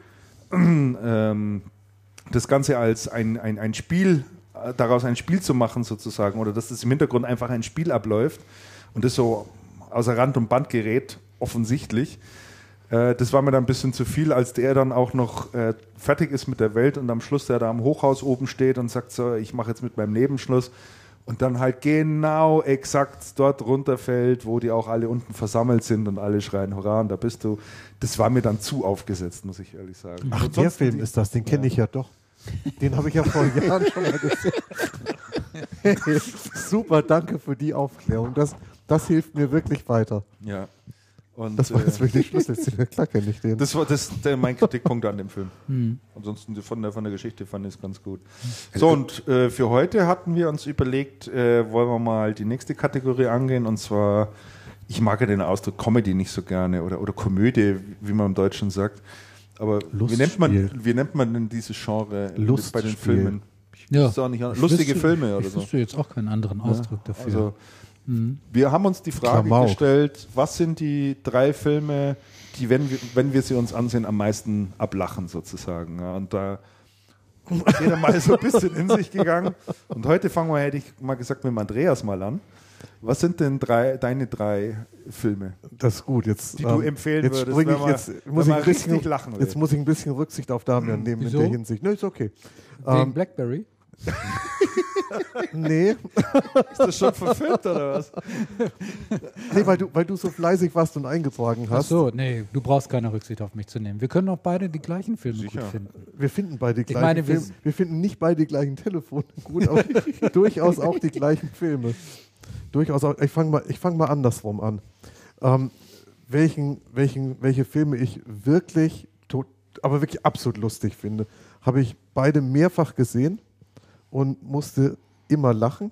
das Ganze als ein Spiel, daraus ein Spiel zu machen sozusagen, oder dass das im Hintergrund einfach ein Spiel abläuft und das so außer Rand und Band gerät, offensichtlich. Das war mir dann ein bisschen zu viel, als der dann auch noch fertig ist mit der Welt und am Schluss der da am Hochhaus oben steht und sagt so, ich mache jetzt mit meinem Nebenschluss, und dann halt genau exakt dort runterfällt, wo die auch alle unten versammelt sind und alle schreien, hurra, und da bist du. Das war mir dann zu aufgesetzt, muss ich ehrlich sagen. Ach, der Film ist das, den kenne ich ja doch. Den habe ich ja vor Jahren schon mal gesehen. Super, danke für die Aufklärung. Das hilft mir wirklich weiter. Ja. Und das war jetzt wirklich Schluss. Klar kenne ich den. Das war mein Kritikpunkt an dem Film. Ansonsten von der Geschichte fand ich es ganz gut. So, und für heute hatten wir uns überlegt, wollen wir mal die nächste Kategorie angehen, und zwar, ich mag ja den Ausdruck Comedy nicht so gerne, oder Komödie, wie man im Deutschen sagt. Aber wie nennt man denn dieses Genre bei den Filmen? Lustige Filme oder so. Ich wüsste jetzt auch keinen anderen Ausdruck dafür. Also, wir haben uns die Frage gestellt, was sind die 3 Filme, die, wenn wir sie uns ansehen, am meisten ablachen sozusagen. Ja, und da ist jeder mal so ein bisschen in sich gegangen. Und heute fangen wir, hätte ich mal gesagt, mit dem Andreas mal an. Was sind denn deine drei Filme, das ist gut, jetzt, die du empfehlen jetzt würdest, wenn man richtig lachen will? Jetzt muss ich ein bisschen Rücksicht auf Damian nehmen in der Hinsicht. Ne, ist okay. Wegen Blackberry? Nee. Ist das schon verfilmt oder was? Nee, weil du so fleißig warst und eingetragen hast. Ach so, nee, du brauchst keine Rücksicht auf mich zu nehmen. Wir können auch beide die gleichen Filme gut finden. Wir finden beide die gleichen Filme. Wir finden nicht beide die gleichen Telefone gut, aber durchaus auch die gleichen Filme. Durchaus auch, ich fange mal andersrum an. Welche Filme ich wirklich absolut lustig finde, habe ich beide mehrfach gesehen und musste immer lachen,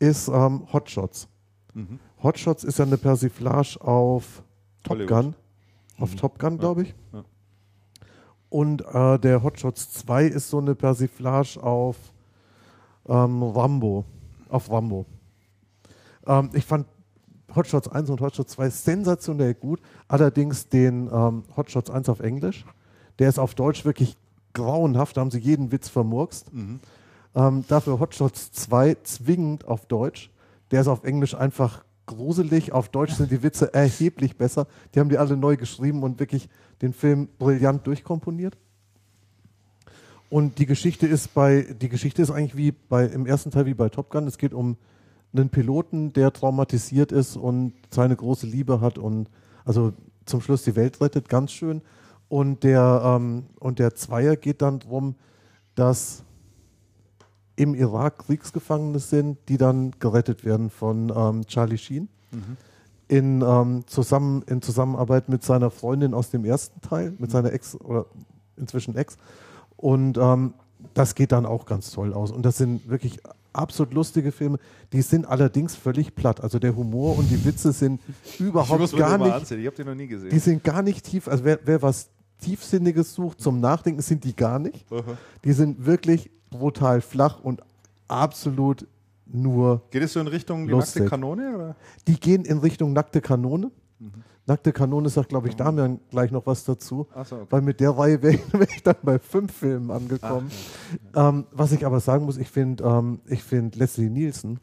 ist Hot Shots. Mhm. Hot Shots ist ja eine Persiflage auf Hollywood. Top Gun. Auf Top Gun, glaube ich. Ja. Und der Hot Shots 2 ist so eine Persiflage auf Rambo. Auf Rambo. Ich fand Hot Shots 1 und Hot Shots 2 sensationell gut. Allerdings den Hot Shots 1 auf Englisch. Der ist auf Deutsch wirklich grauenhaft. Da haben sie jeden Witz vermurkst. Mhm. Dafür Hot Shots 2 zwingend auf Deutsch. Der ist auf Englisch einfach gruselig. Auf Deutsch sind die Witze erheblich besser. Die haben die alle neu geschrieben und wirklich den Film brillant durchkomponiert. Und die Geschichte ist eigentlich im ersten Teil wie bei Top Gun. Es geht um einen Piloten, der traumatisiert ist und seine große Liebe hat und also zum Schluss die Welt rettet, ganz schön. Und der Zweier geht dann darum, dass im Irak Kriegsgefangene sind, die dann gerettet werden von Charlie Sheen in Zusammenarbeit mit seiner Freundin aus dem ersten Teil, mit seiner Ex oder inzwischen Ex. Und das geht dann auch ganz toll aus. Und das sind wirklich absolut lustige Filme, die sind allerdings völlig platt. Also der Humor und die Witze sind überhaupt gar nicht. Ich habe den noch nie gesehen. Die sind gar nicht tief. Also wer was Tiefsinniges sucht zum Nachdenken, sind die gar nicht. Die sind wirklich brutal flach und absolut nur. Geht es so in Richtung nackte Kanone? Oder? Die gehen in Richtung nackte Kanone. Mhm. Nackte Kanone sagt, glaube ich, Damian gleich noch was dazu, so, okay. Weil mit der Reihe wäre ich dann bei 5 Filmen angekommen. Ja. Was ich aber sagen muss, ich finde Leslie Nielsen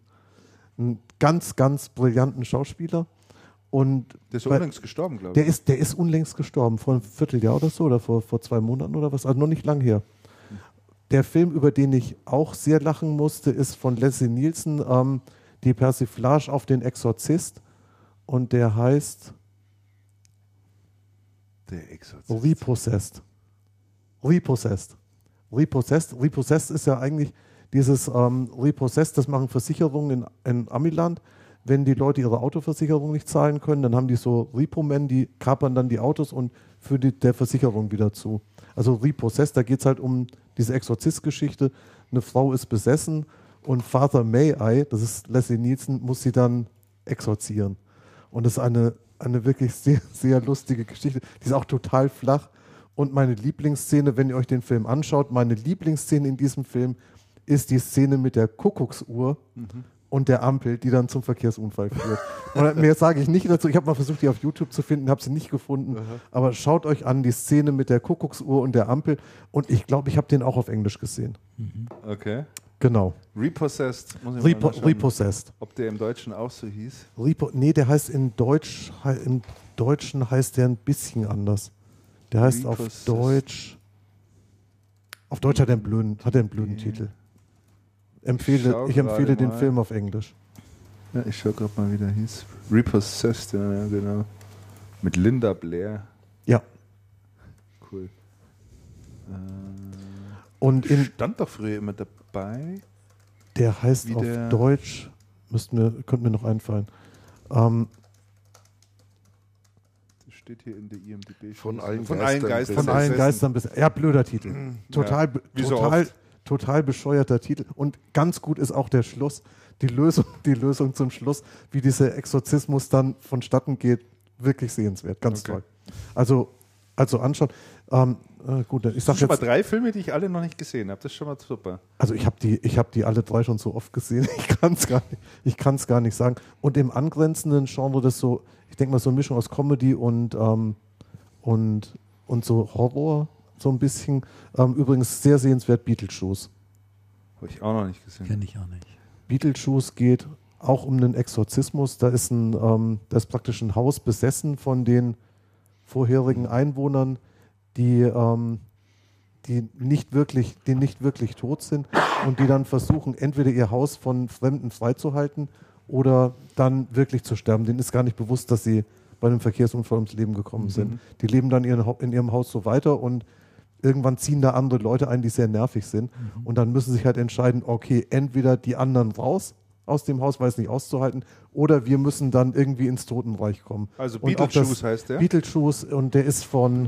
einen ganz, ganz brillanten Schauspieler. Und der ist unlängst gestorben, glaube ich. Der ist unlängst gestorben, vor einem Vierteljahr oder so, oder vor 2 Monaten oder was, also noch nicht lang her. Der Film, über den ich auch sehr lachen musste, ist von Leslie Nielsen, die Persiflage auf den Exorzist. Und der heißt Der Exorzist. Repossessed. Repossessed ist ja eigentlich dieses Repossessed, das machen Versicherungen in Amiland. Wenn die Leute ihre Autoversicherung nicht zahlen können, dann haben die so Repo-Men, die kapern dann die Autos und führen die der Versicherung wieder zu. Also Repossessed, da geht es halt um diese Exorzist-Geschichte. Eine Frau ist besessen und Father May-I, das ist Leslie Nielsen, muss sie dann exorzieren. Und das ist eine wirklich sehr, sehr lustige Geschichte. Die ist auch total flach. Und meine Lieblingsszene, wenn ihr euch den Film anschaut, meine Lieblingsszene in diesem Film ist die Szene mit der Kuckucksuhr und der Ampel, die dann zum Verkehrsunfall führt. Und mehr sage ich nicht dazu. Ich habe mal versucht, die auf YouTube zu finden, habe sie nicht gefunden. Aber schaut euch an die Szene mit der Kuckucksuhr und der Ampel. Und ich glaube, ich habe den auch auf Englisch gesehen. Mhm. Okay. Genau. Repossessed. Repossessed. Ob der im Deutschen auch so hieß? Nee, der heißt im Deutschen heißt der ein bisschen anders. Der heißt auf Deutsch hat er einen blöden Titel. Ich empfehle den Film auf Englisch. Ja, ich schaue gerade mal, wie der hieß. Repossessed, ja, genau. Mit Linda Blair. Ja. Cool. Und stand doch früher immer dabei. Der heißt auf Deutsch, könnte mir noch einfallen. Das steht hier in der IMDb. Von allen Geistern bis. Ja, blöder Titel. Total bescheuerter Titel. Und ganz gut ist auch der Schluss, die Lösung zum Schluss, wie dieser Exorzismus dann vonstatten geht, wirklich sehenswert. Ganz toll. Also anschauen. Gut, ich sag schon mal 3 Filme, die ich alle noch nicht gesehen habe. Das ist schon mal super. Also ich hab die alle 3 schon so oft gesehen. Ich kann es gar nicht sagen. Und im angrenzenden Genre, ich denke mal so eine Mischung aus Comedy und und so Horror so ein bisschen. Übrigens sehr sehenswert Beetlejuice. Habe ich auch noch nicht gesehen. Kenne ich auch nicht. Beetlejuice geht auch um einen Exorzismus. Da ist praktisch ein Haus besessen von den vorherigen Einwohnern, die nicht wirklich tot sind und die dann versuchen, entweder ihr Haus von Fremden freizuhalten oder dann wirklich zu sterben. Denen ist gar nicht bewusst, dass sie bei einem Verkehrsunfall ums Leben gekommen sind. Die leben dann in ihrem Haus so weiter und irgendwann ziehen da andere Leute ein, die sehr nervig sind. Und dann müssen sich halt entscheiden, okay, entweder die anderen raus aus dem Haus, weil es nicht auszuhalten, oder wir müssen dann irgendwie ins Totenreich kommen. Also Beetlejuice heißt der? Beetlejuice, und der ist von...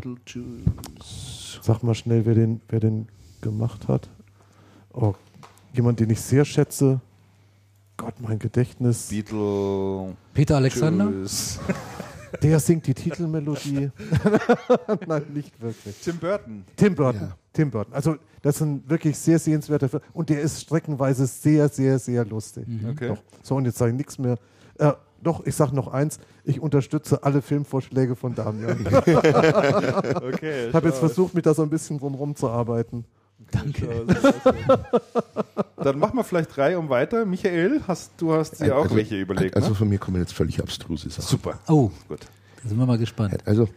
Sag mal schnell, wer den gemacht hat. Oh, jemand, den ich sehr schätze. Gott, mein Gedächtnis. Peter Alexander? Der singt die Titelmelodie. Nein, nicht wirklich. Tim Burton. Ja. Tim Burton. Also das ist ein wirklich sehr sehenswerter Film. Und der ist streckenweise sehr, sehr, sehr lustig. Okay. Doch. So, und jetzt sage ich nichts mehr. Doch, ich sage noch eins. Ich unterstütze alle Filmvorschläge von Damian. Okay, ich habe jetzt versucht, mich da so ein bisschen drumherum zu arbeiten. Okay, danke. Dann machen wir vielleicht drei um weiter. Michael, du hast dir auch welche überlegt. Also von mir kommen jetzt völlig abstruse Sachen. Super. Oh, gut. Da sind wir mal gespannt. Also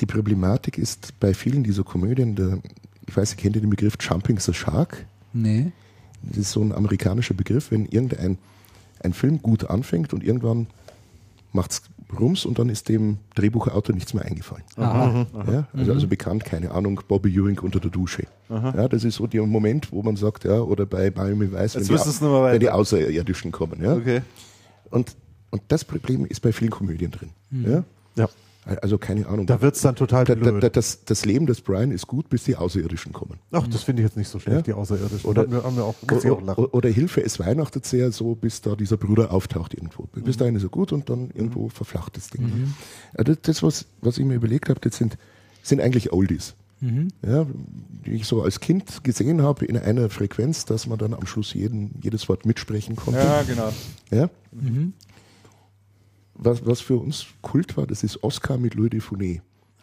die Problematik ist bei vielen dieser Komödien, ich weiß nicht, kennt ihr den Begriff Jumping the Shark? Nee. Das ist so ein amerikanischer Begriff, wenn ein Film gut anfängt und irgendwann macht's Rums und dann ist dem Drehbuchautor nichts mehr eingefallen. Aha. Ja, also bekannt, keine Ahnung, Bobby Ewing unter der Dusche. Ja, das ist so der Moment, wo man sagt, ja, oder bei Miami Vice, wenn die Außerirdischen kommen. Ja? Okay. Und das Problem ist bei vielen Komödien drin. Ja. Also keine Ahnung. Da wird es dann total blöd. Das Leben des Brian ist gut, bis die Außerirdischen kommen. Ach, das finde ich jetzt nicht so schlecht, die Außerirdischen. Oder Hilfe, es weihnachtet sehr so, bis da dieser Bruder auftaucht irgendwo. Bis dahin ist er gut und dann irgendwo verflacht das Ding. Also das, was ich mir überlegt habe, das sind eigentlich Oldies. Ja, die ich so als Kind gesehen habe in einer Frequenz, dass man dann am Schluss jedes Wort mitsprechen konnte. Ja, genau. Ja? Was für uns Kult war, das ist Oscar mit Louis de Funès.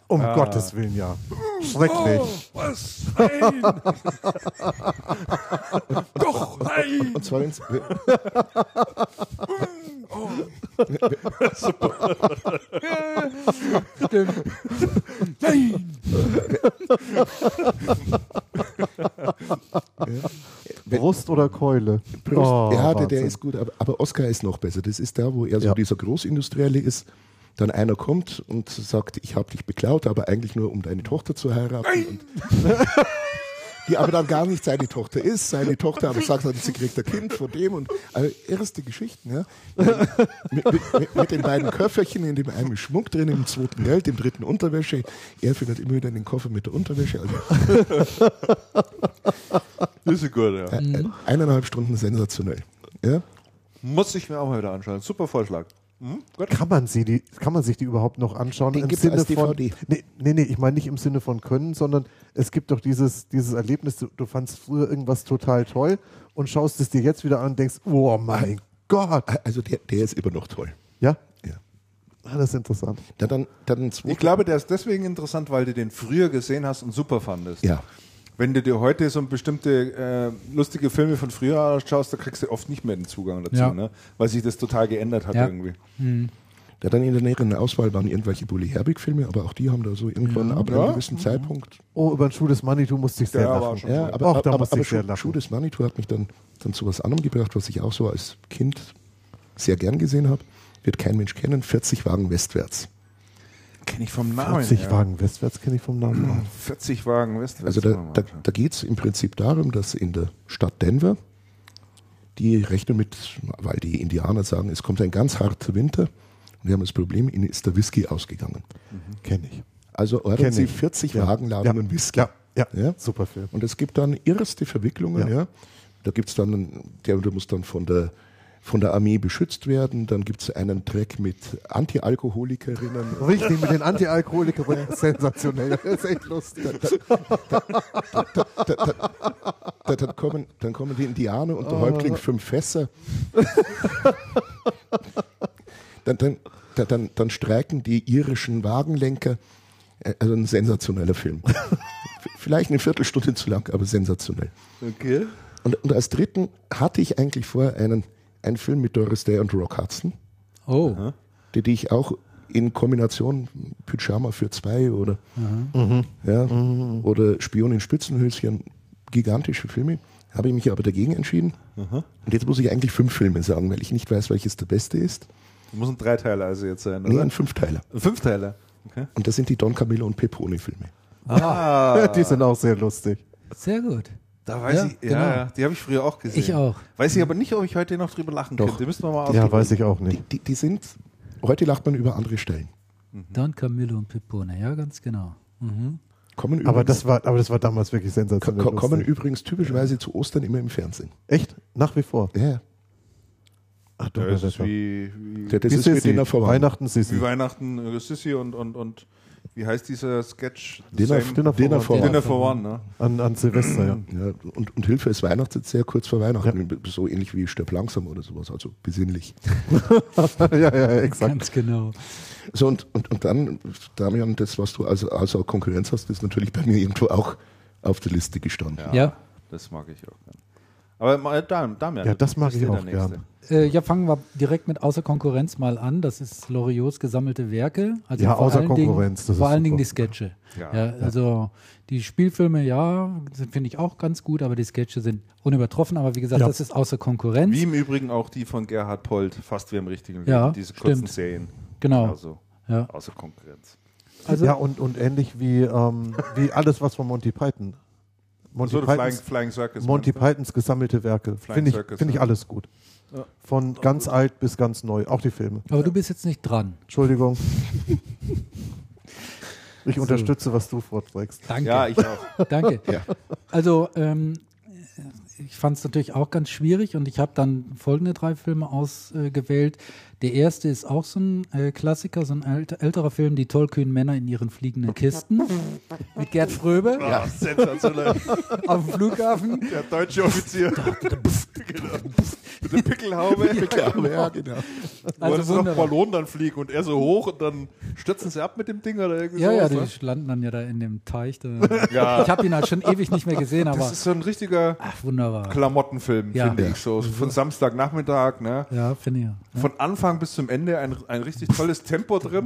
Um Gottes Willen, ja. Schrecklich. Oh, was? Nein! Doch, nein! Und zwar ins... Oh. Super. Stimmt. Nein! Brust oder Keule? Brust. Oh, ja, der ist gut, aber Oscar ist noch besser. Das ist da, wo er so dieser Großindustrielle ist. Dann einer kommt und sagt, ich habe dich beklaut, aber eigentlich nur, um deine Tochter zu heiraten. Und die aber dann gar nicht seine Tochter ist. Seine Tochter aber sagt, sie kriegt ein Kind von dem. Und also erste Geschichten. Ja. Mit den beiden Köfferchen, in dem einen Schmuck drin, im zweiten Geld, im dritten Unterwäsche. Er findet immer wieder den Koffer mit der Unterwäsche. Also das ist gut, ja. 1,5 Stunden sensationell. Ja? Muss ich mir auch mal wieder anschauen. Super Vorschlag. Kann man sich die überhaupt noch anschauen? Den gibt es als DVD. Nee, ich meine nicht im Sinne von können, sondern es gibt doch dieses Erlebnis, du fandst früher irgendwas total toll und schaust es dir jetzt wieder an und denkst, oh mein Gott. Also der ist immer noch toll. Ja? Ja. Ah, das ist interessant. Dann ich glaube, der ist deswegen interessant, weil du den früher gesehen hast und super fandest. Ja. Wenn du dir heute so bestimmte lustige Filme von früher anschaust, da kriegst du oft nicht mehr den Zugang dazu, ne? Weil sich das total geändert hat irgendwie. Ja, dann in der näheren Auswahl waren irgendwelche Bully Herbig-Filme, aber auch die haben da so irgendwann ab einem gewissen Zeitpunkt... Oh, über ein Schuh des Manitou musste ich sehr lachen. Ja, aber Schuh des Manitou hat mich dann zu was anderem gebracht, was ich auch so als Kind sehr gern gesehen habe. Wird kein Mensch kennen, 40 Wagen westwärts. Kenne ich vom Namen. 40 Wagen westwärts kenne ich vom Namen. 40 Wagen westwärts. Also da geht es im Prinzip darum, dass in der Stadt Denver die rechnen mit, weil die Indianer sagen, es kommt ein ganz harter Winter und wir haben das Problem, ihnen ist der Whisky ausgegangen. Kenne ich. Also ordern sie 40 Wagenladungen Whisky. Ja, super Film. Und es gibt dann irrste Verwicklungen. Ja. Da gibt es dann, der muss dann von der Armee beschützt werden. Dann gibt es einen Track mit Antialkoholikerinnen. Richtig, mit den Antialkoholikerinnen. Sensationell. Das ist echt lustig. Dann kommen die Indianer und der Häuptling 5 Fässer. Dann streiken die irischen Wagenlenker. Also ein sensationeller Film. Vielleicht eine Viertelstunde zu lang, aber sensationell. Okay. Und als dritten hatte ich eigentlich vor einen Film mit Doris Day und Rock Hudson. Oh. Die ich auch in Kombination Pyjama für zwei oder, ja, oder Spion in Spitzenhöschen, gigantische Filme, habe ich mich aber dagegen entschieden. Aha. Und jetzt muss ich eigentlich 5 Filme sagen, weil ich nicht weiß, welches der beste ist. Das muss ein Dreiteiler also jetzt sein, oder? Nee, ein Fünfteiler. Ein Fünfteiler? Okay. Und das sind die Don Camillo und Pepone-Filme. Ah, die sind auch sehr lustig. Sehr gut. Da weiß ja, ich, ja, genau. Die habe ich früher auch gesehen. Ich auch. Weiß ich aber nicht, ob ich heute noch drüber lachen könnte. Die müssen wir mal ausprobieren. Ja, weiß ich auch nicht. Die sind, heute lacht man über andere Stellen. Mhm. Don Camillo und Pepone, ja, ganz genau. Mhm. Kommen aber das war damals wirklich sensationell. Kommen übrigens typischerweise zu Ostern immer im Fernsehen. Echt? Nach wie vor? Ja. Ach, du bist das ist mit denen vorbei. Weihnachten Sissi. Wie Weihnachten Sissi und wie heißt dieser Sketch? Dinner for One. Ne? An Silvester, ja. Ja und Hilfe ist Weihnachten sehr kurz vor Weihnachten. Ja. So ähnlich wie Stirb langsam oder sowas. Also besinnlich. ja, exakt. Ganz genau. So und dann, Damian, das, was du also Konkurrenz hast, ist natürlich bei mir irgendwo auch auf der Liste gestanden. Ja. Das mag ich auch gerne. Aber Damian, ja, das mag ich auch gerne. Ja, fangen wir direkt mit Außer Konkurrenz mal an. Das ist Loriots gesammelte Werke. Also ja, Außer Konkurrenz. Vor allen Dingen die Sketche. Ja, also die Spielfilme, ja, finde ich auch ganz gut, aber die Sketche sind unübertroffen. Aber wie gesagt, das ist Außer Konkurrenz. Wie im Übrigen auch die von Gerhard Polt, fast wie im richtigen Leben. Ja, diese kurzen Serien. Genau. Also Außer Konkurrenz. Also ja, und ähnlich wie alles, was von Monty Python. Monty Pythons gesammelte Werke. Finde ich alles gut. Ja. Von ganz alt bis ganz neu, auch die Filme. Aber du bist jetzt nicht dran. Entschuldigung. Ich unterstütze, was du vorträgst. Danke. Ja, ich auch. Danke. Ja. Also, ich fand es natürlich auch ganz schwierig und ich habe dann folgende 3 Filme ausgewählt. Der erste ist auch so ein Klassiker, so ein älterer Film, die tollkühnen Männer in ihren fliegenden Kisten mit Gerd Fröbe. Ja, sensationell. Auf dem Flughafen. Der deutsche Offizier. Genau. Mit der Pickelhaube. Ja, genau. Also das noch Ballon dann fliegen und er so hoch und dann stürzen sie ab mit dem Ding oder irgendwie sowas. Ja, die landen dann ja da in dem Teich. Ja. Ich habe ihn halt schon ewig nicht mehr gesehen. Das ist so ein richtiger Klamottenfilm, finde ich so. Von Samstagnachmittag. Ne? Ja, finde ich. Ja. Von Anfang bis zum Ende ein richtig tolles Tempo drin.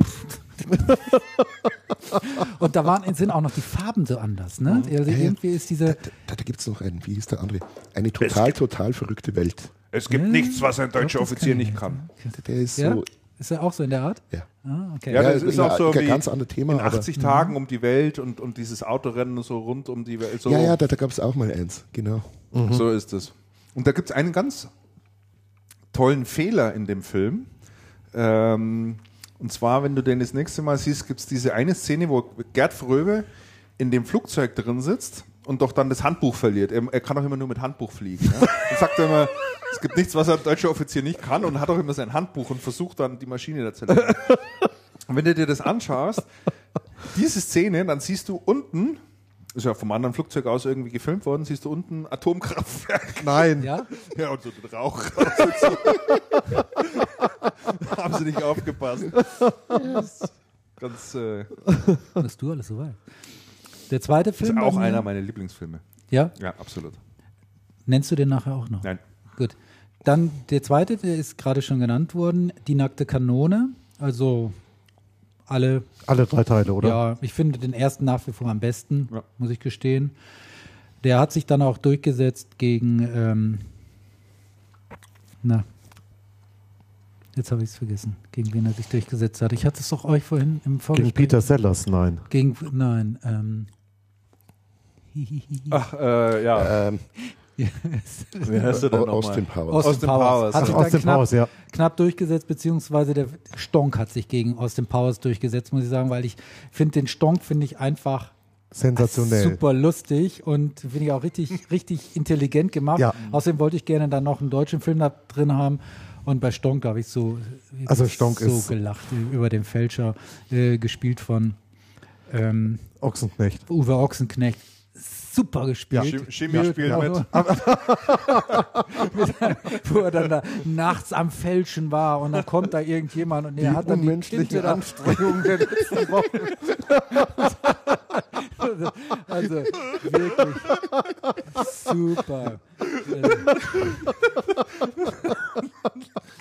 Und da sind auch noch die Farben so anders. Ne? Also irgendwie ist diese... Da gibt es noch einen, wie hieß der andere? Eine total verrückte Welt. Es gibt nichts, was ein deutscher Offizier nicht kann. Der ist so... Ist er auch so in der Art? Ja. Ah, okay. Ja, das ist auch so wie ganz anderes Thema, in 80 Tagen um die Welt und dieses Autorennen so rund um die Welt. So. Ja, da gab es auch mal eins, genau. Mhm. So ist es. Und da gibt es einen ganz tollen Fehler in dem Film. Und zwar, wenn du den das nächste Mal siehst, gibt es diese eine Szene, wo Gerd Fröbe in dem Flugzeug drin sitzt und doch dann das Handbuch verliert. Er kann doch immer nur mit Handbuch fliegen. Ne? Und sagt immer... Es gibt nichts, was ein deutscher Offizier nicht kann und hat auch immer sein Handbuch und versucht dann die Maschine dazu zu lenken. Und wenn du dir das anschaust, diese Szene, dann siehst du unten, ist ja vom anderen Flugzeug aus irgendwie gefilmt worden, siehst du unten Atomkraftwerk. Nein. Ja? Ja, und so den Rauch. Haben sie nicht aufgepasst. Yes. Ganz... Was du alles so weißt. Der zweite Film... Ist auch einer meiner Lieblingsfilme. Ja? Ja, absolut. Nennst du den nachher auch noch? Nein. Gut. Dann der zweite, der ist gerade schon genannt worden, Die nackte Kanone. Also alle 3 Teile, oder? Ja, ich finde den ersten nach wie vor am besten, muss ich gestehen. Der hat sich dann auch durchgesetzt gegen jetzt habe ich es vergessen, gegen wen er sich durchgesetzt hat. Ich hatte es doch euch vorhin im Vorgespräch. Gegen Peter Sellers, nein. Wie heißt er denn nochmal? Austin Powers. Hat sich dann knapp durchgesetzt, beziehungsweise der Stonk hat sich gegen Austin Powers durchgesetzt, muss ich sagen, weil ich finde den Stonk einfach sensationell, super lustig und finde ich auch richtig intelligent gemacht. Ja. Außerdem wollte ich gerne dann noch einen deutschen Film da drin haben und bei Stonk habe ich so gelacht über den Fälscher, gespielt von Ochsenknecht. Uwe Ochsenknecht. super gespielt. Ja, Schimmi spielt mit. Wo er dann da nachts am Fälschen war und dann kommt da irgendjemand und er hat dann die unmenschliche Anstrengung der letzten Wochen. Also wirklich super.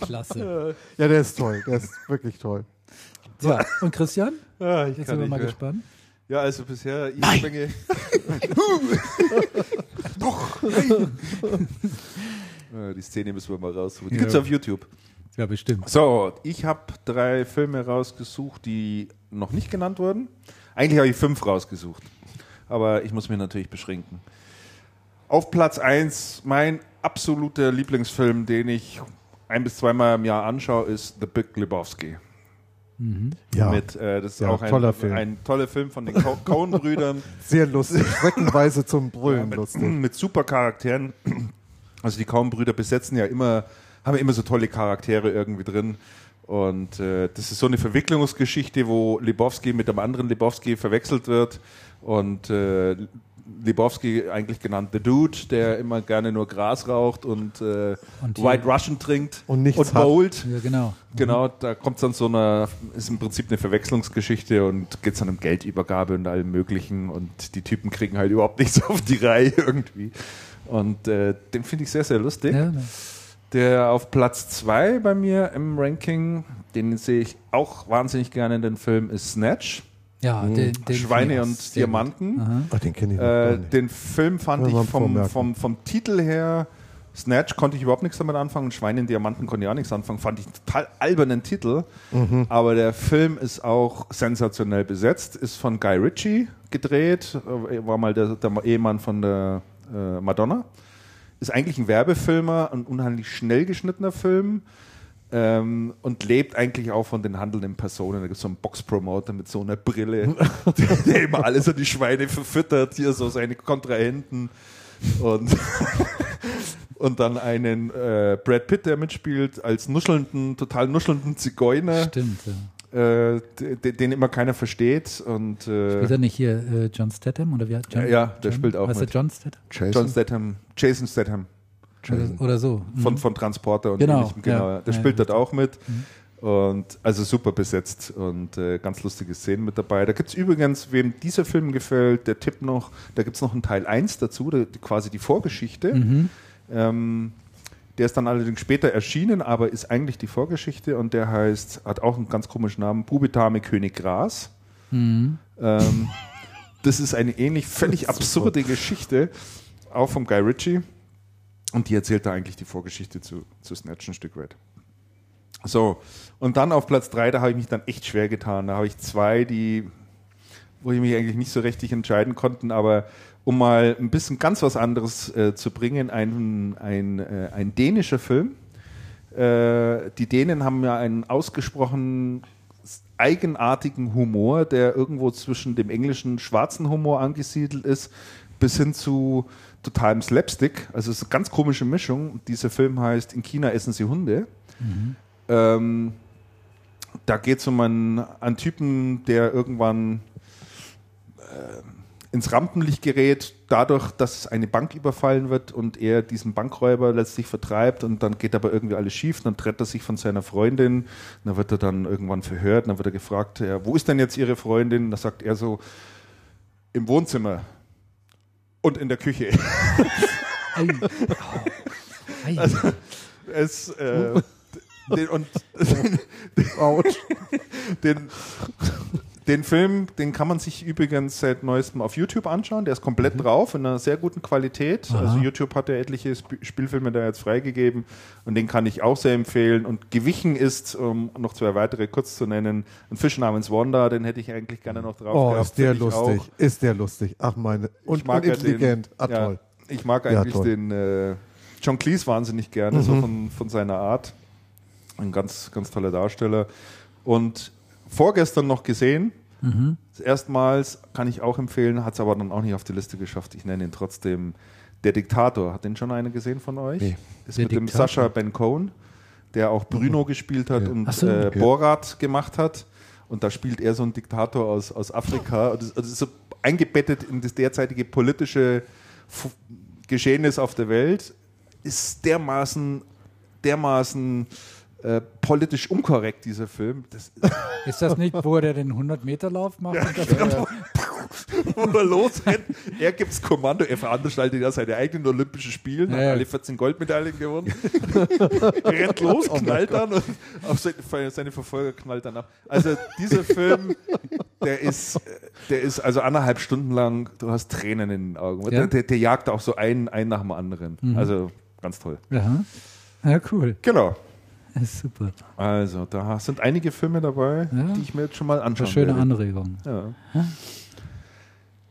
Klasse. Ja, der ist toll. Der ist wirklich toll. Ja, und Christian? Ja, ich jetzt sind wir mal gespannt. Ja, also bisher Isbänge. Doch! Die Szene müssen wir mal raussuchen. Die gibt es auf YouTube. Ja, bestimmt. So, ich habe 3 Filme rausgesucht, die noch nicht genannt wurden. Eigentlich habe ich 5 rausgesucht. Aber ich muss mich natürlich beschränken. Auf Platz 1, mein absoluter Lieblingsfilm, den ich 1- bis 2-mal im Jahr anschaue, ist The Big Lebowski. Mhm. Ja. Mit, das ist auch ein toller Film von den Coen-Brüdern. Sehr lustig, schreckenweise zum Brüllen lustig. Mit super Charakteren. Also die Coen-Brüder besetzen ja immer, haben ja immer so tolle Charaktere irgendwie drin. Und das ist so eine Verwicklungsgeschichte, wo Lebowski mit einem anderen Lebowski verwechselt wird. Und Lebowski, eigentlich genannt The Dude, der immer gerne nur Gras raucht und White Russian trinkt und bowlt. Ja, genau. Genau, da kommt es dann so eine, ist im Prinzip eine Verwechslungsgeschichte und geht es dann um Geldübergabe und allem Möglichen und die Typen kriegen halt überhaupt nichts auf die Reihe irgendwie. Und den finde ich sehr, sehr lustig. Ja, ne. Der auf Platz 2 bei mir im Ranking, den sehe ich auch wahnsinnig gerne in den Film, ist Snatch. Ja, den Schweine und Diamanten. Oh, den kenne ich nicht. Den Film fand ich vom Titel her, Snatch konnte ich überhaupt nichts damit anfangen und Schweine und Diamanten konnte ich auch nichts anfangen. Fand ich einen total albernen Titel. Mhm. Aber der Film ist auch sensationell besetzt. Ist von Guy Ritchie gedreht. War mal der Ehemann von der Madonna. Ist eigentlich ein Werbefilmer, ein unheimlich schnell geschnittener Film. Und lebt eigentlich auch von den handelnden Personen. Da gibt es so einen Boxpromoter mit so einer Brille, der immer alles an die Schweine verfüttert, hier so seine Kontrahenten und dann einen Brad Pitt, der mitspielt, als nuschelnden, total nuschelnden Zigeuner. Stimmt, ja. Den immer keiner versteht. Und, spielt er nicht hier John Statham? Oder wie heißt John? Ja, der spielt auch mit. John Statham? Jason Statham. Oder so. Mhm. Von Transporter und genau. Ähnlichem. Genau. Ja. Der spielt dort auch mit. Mhm. Und also super besetzt und ganz lustige Szenen mit dabei. Da gibt es übrigens, wem dieser Film gefällt, der Tipp noch, da gibt es noch einen Teil 1 dazu, quasi die Vorgeschichte. Mhm. Der ist dann allerdings später erschienen, aber ist eigentlich die Vorgeschichte und der heißt, hat auch einen ganz komischen Namen, Bubitame König Gras. Mhm. Das ist eine ähnlich völlig absurde Geschichte, auch vom Guy Ritchie. Und die erzählt da eigentlich die Vorgeschichte zu Snatch ein Stück weit. So, und dann auf Platz 3, da habe ich mich dann echt schwer getan. Da habe ich 2, wo ich mich eigentlich nicht so richtig entscheiden konnte, aber um mal ein bisschen ganz was anderes zu bringen, ein dänischer Film. Die Dänen haben ja einen ausgesprochen eigenartigen Humor, der irgendwo zwischen dem englischen schwarzen Humor angesiedelt ist, bis hin zu totalem Slapstick. Also es ist eine ganz komische Mischung. Dieser Film heißt In China essen sie Hunde. Mhm. Da geht es um einen Typen, der irgendwann ins Rampenlicht gerät, dadurch, dass eine Bank überfallen wird und er diesen Bankräuber letztlich vertreibt und dann geht aber irgendwie alles schief, dann trennt er sich von seiner Freundin, dann wird er dann irgendwann verhört, dann wird er gefragt, ja, wo ist denn jetzt ihre Freundin? Da sagt er so, im Wohnzimmer. Und in der Küche. Also, den Film, den kann man sich übrigens seit Neuestem auf YouTube anschauen. Der ist komplett drauf, in einer sehr guten Qualität. Aha. Also YouTube hat ja etliche Spielfilme da jetzt freigegeben. Und den kann ich auch sehr empfehlen. Und gewichen ist, um noch 2 weitere kurz zu nennen, ein Fisch namens Wanda, den hätte ich eigentlich gerne noch drauf gehabt. Ist der lustig. Ach meine, und intelligent. Toll. Ja, ich mag eigentlich den John Cleese wahnsinnig gerne, so von seiner Art. Ein ganz, ganz toller Darsteller. Und vorgestern noch gesehen. Mhm. Erstmals, kann ich auch empfehlen, hat es aber dann auch nicht auf die Liste geschafft. Ich nenne ihn trotzdem Der Diktator. Hat den schon einer gesehen von euch? Nee. Ist mit dem Sacha Ben Cohen, der auch Bruno gespielt hat und Borat gemacht hat. Und da spielt er so einen Diktator aus Afrika. Und das ist so eingebettet in das derzeitige politische Geschehnis auf der Welt, ist dermaßen politisch unkorrekt, dieser Film. Ist das nicht, wo er den 100-Meter-Lauf macht? Ja, genau. Wo er losrennt. Er gibt das Kommando, er veranstaltet ja seine eigenen Olympischen Spiele, hat alle 14 Goldmedaillen gewonnen. Rennt los, knallt dann und auf seine Verfolger knallt dann ab. Also dieser Film, der ist also 1,5 Stunden lang, du hast Tränen in den Augen. Ja? Der jagt auch so einen nach dem anderen. Mhm. Also ganz toll. Aha. Ja, cool. Genau. Super. Also, da sind einige Filme dabei, die ich mir jetzt schon mal anschauen werde. Schöne Anregung. Ja.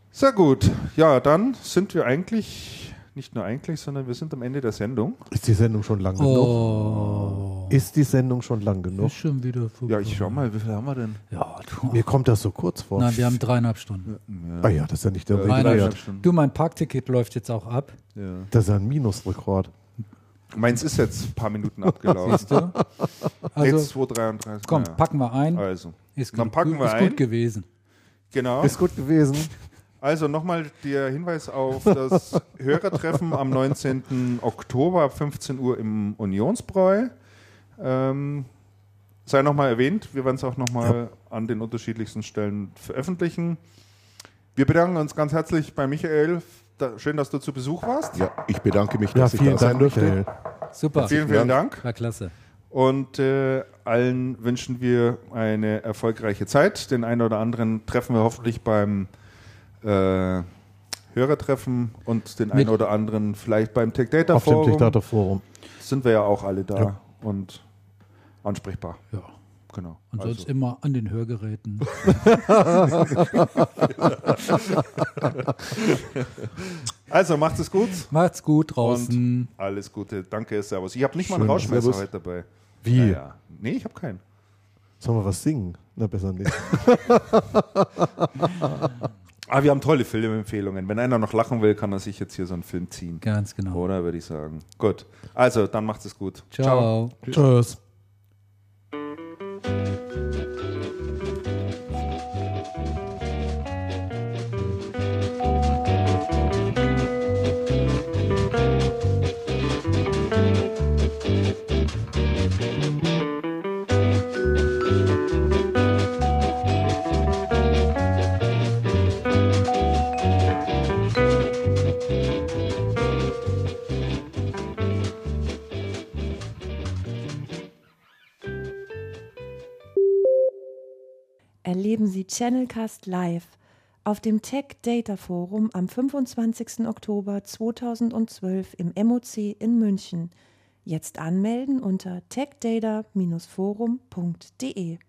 Sehr gut. Ja, dann sind wir eigentlich, nicht nur eigentlich, sondern wir sind am Ende der Sendung. Ist die Sendung schon lang genug? Ist die Sendung schon lang genug? Ist schon wieder vorbei. Ja, ich schau mal, wie viel haben wir denn? Ja, mir kommt das so kurz vor. Nein, wir haben 3,5 Stunden. Ja. Ah ja, das ist ja nicht der Rekord. Du, mein Parkticket läuft jetzt auch ab. Ja. Das ist ein Minusrekord. Meins ist jetzt ein paar Minuten abgelaufen. Siehst du? Also, jetzt 2,33. Komm, packen wir ein. Also. Ist gut, dann packen wir ist ein. Ist gut gewesen. Genau. Ist gut gewesen. Also nochmal der Hinweis auf das Hörertreffen am 19. Oktober ab 15 Uhr im Unionsbräu. Sei nochmal erwähnt, wir werden es auch nochmal an den unterschiedlichsten Stellen veröffentlichen. Wir bedanken uns ganz herzlich bei Michael. Schön, dass du zu Besuch warst. Ja, ich bedanke mich, dass ich da sein durfte. Super. Vielen Dank. War klasse. Und allen wünschen wir eine erfolgreiche Zeit. Den einen oder anderen treffen wir hoffentlich beim Hörertreffen und den einen oder anderen vielleicht beim Tech Data Forum. Auf dem Tech Data Forum. Sind wir ja auch alle da und ansprechbar. Ja. Genau. Und sonst also immer an den Hörgeräten. Also macht es gut. Macht's gut draußen. Und alles Gute. Danke, servus. Ich habe nicht mal einen Rauschmesser heute dabei. Wie? Naja. Nee, ich habe keinen. Sollen wir was singen? Na, besser nicht. Aber wir haben tolle Filmempfehlungen. Wenn einer noch lachen will, kann er sich jetzt hier so einen Film ziehen. Ganz genau. Oder würde ich sagen. Gut. Also, dann macht es gut. Ciao. Ciao. Tschüss. Erleben Sie Channelcast live auf dem Tech Data Forum am 25. Oktober 2012 im MOC in München. Jetzt anmelden unter techdata-forum.de.